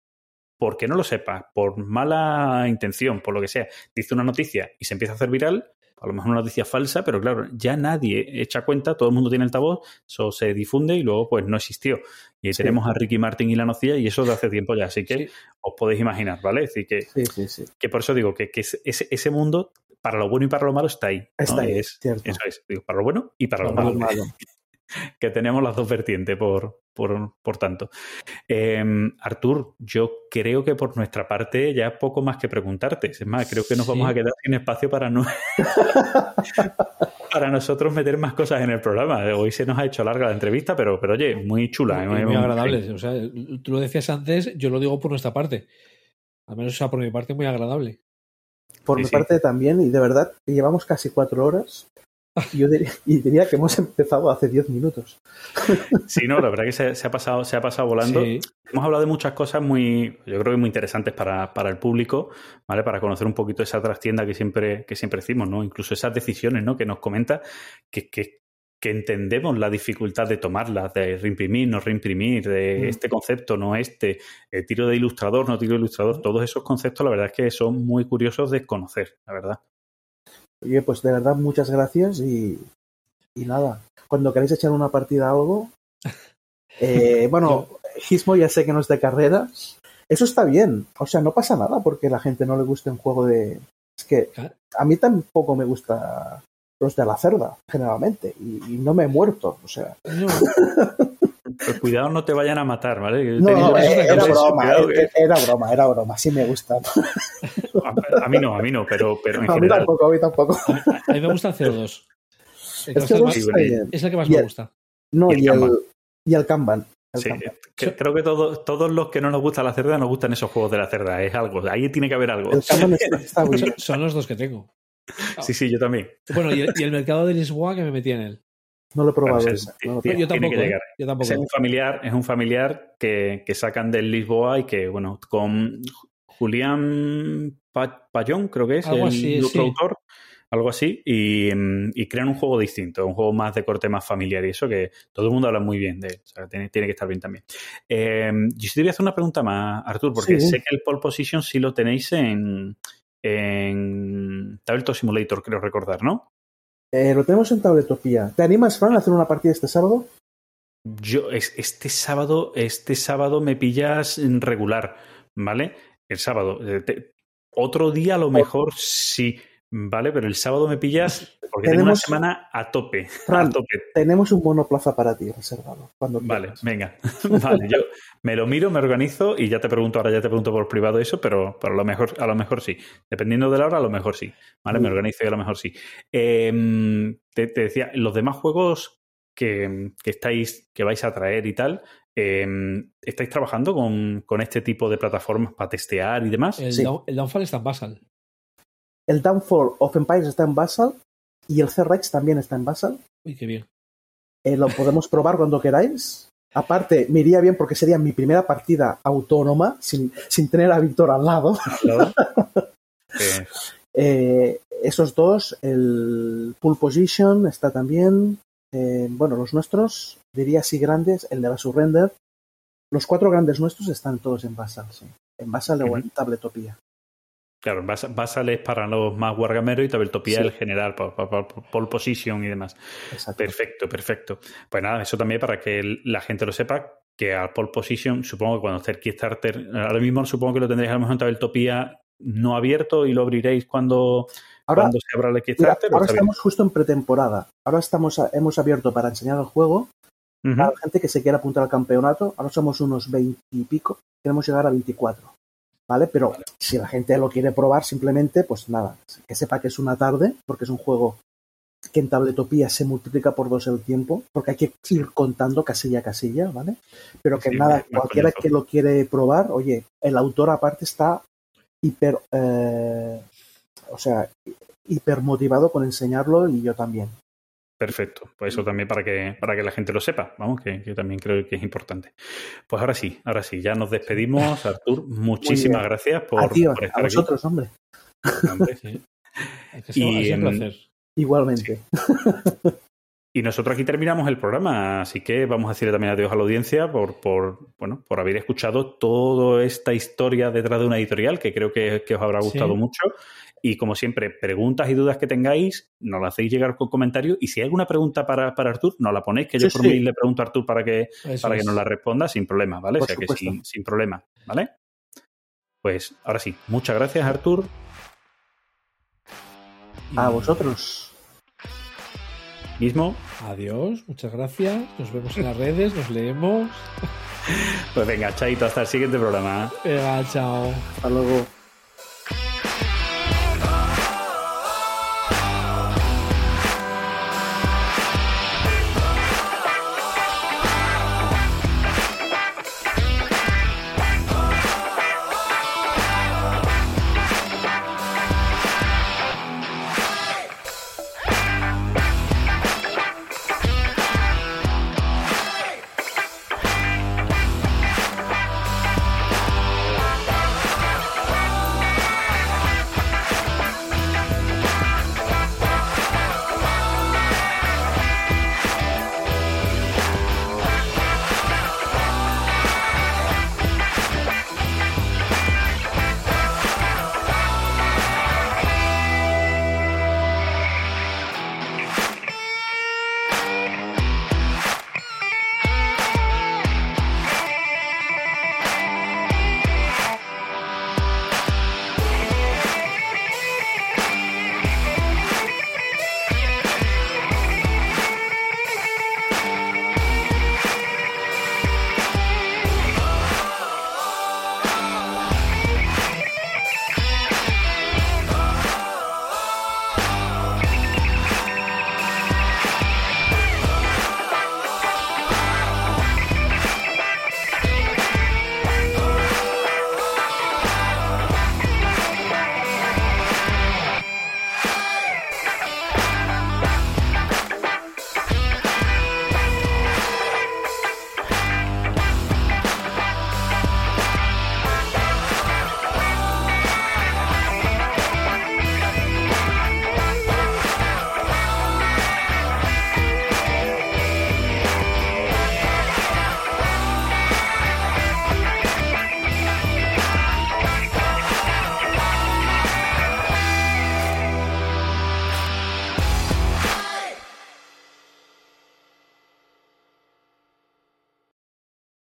porque no lo sepas, por mala intención, por lo que sea, dice una noticia y se empieza a hacer viral, a lo mejor una noticia falsa, pero claro, ya nadie echa cuenta, todo el mundo tiene altavoz, eso se difunde y luego pues no existió. Y ahí sí. tenemos a Ricky Martin y la nocilla y eso de hace tiempo ya, así que sí. os podéis imaginar, ¿vale? Es decir, que, sí, sí, sí. que por eso digo que, que ese, ese mundo... para lo bueno y para lo malo está ahí. ¿No? Está ahí, es, cierto. Eso es, digo, para lo bueno y para, para lo malo. malo. Que tenemos las dos vertientes, por, por, por tanto. Eh, Artur, yo creo que por nuestra parte ya es poco más que preguntarte. Es más, creo que nos sí. vamos a quedar sin espacio para, no... para nosotros meter más cosas en el programa. Hoy se nos ha hecho larga la entrevista, pero, pero oye, muy chula. Muy, muy, muy agradable. Muy... O sea, tú lo decías antes, yo lo digo por nuestra parte. Al menos, o sea, por mi parte, muy agradable. Por sí, mi sí. parte también, y de verdad, llevamos casi cuatro horas y yo diría, y diría que hemos empezado hace diez minutos. Sí, no, la verdad que se, se, ha, pasado, se ha pasado volando. Sí. Hemos hablado de muchas cosas muy, yo creo que muy interesantes para, para el público, ¿vale? Para conocer un poquito esa trastienda que siempre, que siempre decimos, ¿no? Incluso esas decisiones, ¿no? Que nos comenta que, que, que entendemos la dificultad de tomarlas, de reimprimir, no reimprimir, de mm. este concepto, no este, el tiro de ilustrador, no tiro de ilustrador, todos esos conceptos la verdad es que son muy curiosos de conocer, la verdad. Oye, pues de verdad muchas gracias y, y nada, cuando queréis echar una partida a algo, eh, bueno, Gizmo ya sé que no es de carrera, eso está bien, o sea, no pasa nada porque a la gente no le guste un juego de... Es que a mí tampoco me gusta... los de la cerda, generalmente, y, y no me he muerto, o sea. No. Pues cuidado, no te vayan a matar, ¿vale? No, no, era broma, cuidado, era, era broma, era broma, sí me gusta. A, a mí no, a mí no, pero, pero en a general. A mí tampoco, a mí tampoco. A, a mí me gusta el ce o dos. El es, que más, es el que más el, me gusta. No, y el, y el Kanban. El sí, Kanban. Que, creo que todo, todos los que no nos gusta la cerda nos gustan esos juegos de la cerda, es algo, ahí tiene que haber algo. El Kanban está, está muy bien. Son, son los dos que tengo. Ah. Sí, sí, yo también. Bueno, y el, y el mercado de Lisboa que me metí en él. No lo he probado. Claro, es, no lo tiene, yo tampoco. ¿eh? Yo tampoco. Es un familiar, es un familiar que, que sacan del Lisboa y que, bueno, con Julián Payón, creo que es, algo el así, productor, sí. algo así, y, y crean un juego distinto, un juego más de corte más familiar y eso que todo el mundo habla muy bien de él. O sea, tiene, tiene que estar bien también. Eh, yo te voy a hacer una pregunta más, Artur, porque sí. sé que el Pool Position sí lo tenéis en, en Tabletop Simulator, creo recordar, ¿no? Eh, lo tenemos en Tabletopía. ¿Te animas, Fran, a hacer una partida este sábado? Yo, es, este sábado, este sábado me pillas regular, ¿vale? El sábado. Te, otro día a lo mejor sí, ¿vale? Pero el sábado me pillas porque tenemos, tengo una semana a tope, Fran, a tope. Tenemos un monoplaza para ti reservado. Cuando vale, quieras. Venga. Vale, yo me lo miro, me organizo y ya te pregunto, ahora ya te pregunto por privado eso, pero, pero a lo mejor, a lo mejor sí. Dependiendo de la hora, a lo mejor sí. Vale, sí. Me organizo y a lo mejor sí. Eh, te, te decía, los demás juegos que, que estáis, que vais a traer y tal, eh, ¿estáis trabajando con, con este tipo de plataformas para testear y demás? El, sí. down, el Downfall está en Basal. El Downfall of Empires está en Basal y el C-Rex también está en Basal. Uy, qué bien. Eh, lo podemos probar cuando queráis. Aparte, me iría bien porque sería mi primera partida autónoma sin, sin tener a Víctor al lado. Claro. eh. Eh, esos dos, el Pool Position está también. Eh, bueno, los nuestros, diría así grandes, el Never Surrender. Los cuatro grandes nuestros están todos en Basal, sí. En Basal uh-huh. o en Tabletopía. Claro, Basal es para los más guargameros y Tabletopía sí. el general, para, para, para Pool Position y demás. Exacto. Perfecto, perfecto. Pues nada, eso también para que la gente lo sepa, que al Pool Position, supongo que cuando esté el Kickstarter, ahora mismo supongo que lo tendréis a lo mejor en Tabletopía no abierto y lo abriréis cuando, ahora, cuando se abra el Kickstarter. Mira, ahora estamos justo en pretemporada. Ahora estamos hemos abierto para enseñar el juego uh-huh. a la gente que se quiera apuntar al campeonato. Ahora somos unos veinte y pico. Queremos llegar a veinticuatro. ¿Vale? Pero vale. si la gente lo quiere probar simplemente, pues nada, que sepa que es una tarde, porque es un juego que en Tabletopía se multiplica por dos el tiempo, porque hay que ir contando casilla a casilla, ¿vale? Pero que sí, nada, cualquiera que lo quiere probar, oye, el autor aparte está hiper, eh, o sea, hiper motivado con enseñarlo y yo también. Perfecto, pues eso también para que para que la gente lo sepa, vamos, que, que también creo que es importante. Pues ahora sí, ahora sí, ya nos despedimos, Artur, muchísimas gracias por, a ti, por estar a vosotros, aquí. Hombre. hombre sí. es que y, es un placer. Igualmente. Sí. Y nosotros aquí terminamos el programa, así que vamos a decirle también adiós a la audiencia por, por, bueno, por haber escuchado toda esta historia detrás de una editorial que creo que, que os habrá gustado sí. mucho. Y como siempre, preguntas y dudas que tengáis, nos las hacéis llegar con comentarios. Y si hay alguna pregunta para, para Artur, nos la ponéis, que sí, yo por sí. mí le pregunto a Artur para que, para que nos la responda sin problema, ¿vale? Por o sea supuesto. que sin, sin problema, ¿vale? Pues ahora sí, muchas gracias, Artur. A vosotros. Mismo. Adiós, muchas gracias. Nos vemos en las redes, nos leemos. Pues venga, chaito, hasta el siguiente programa. Venga, chao. Hasta luego.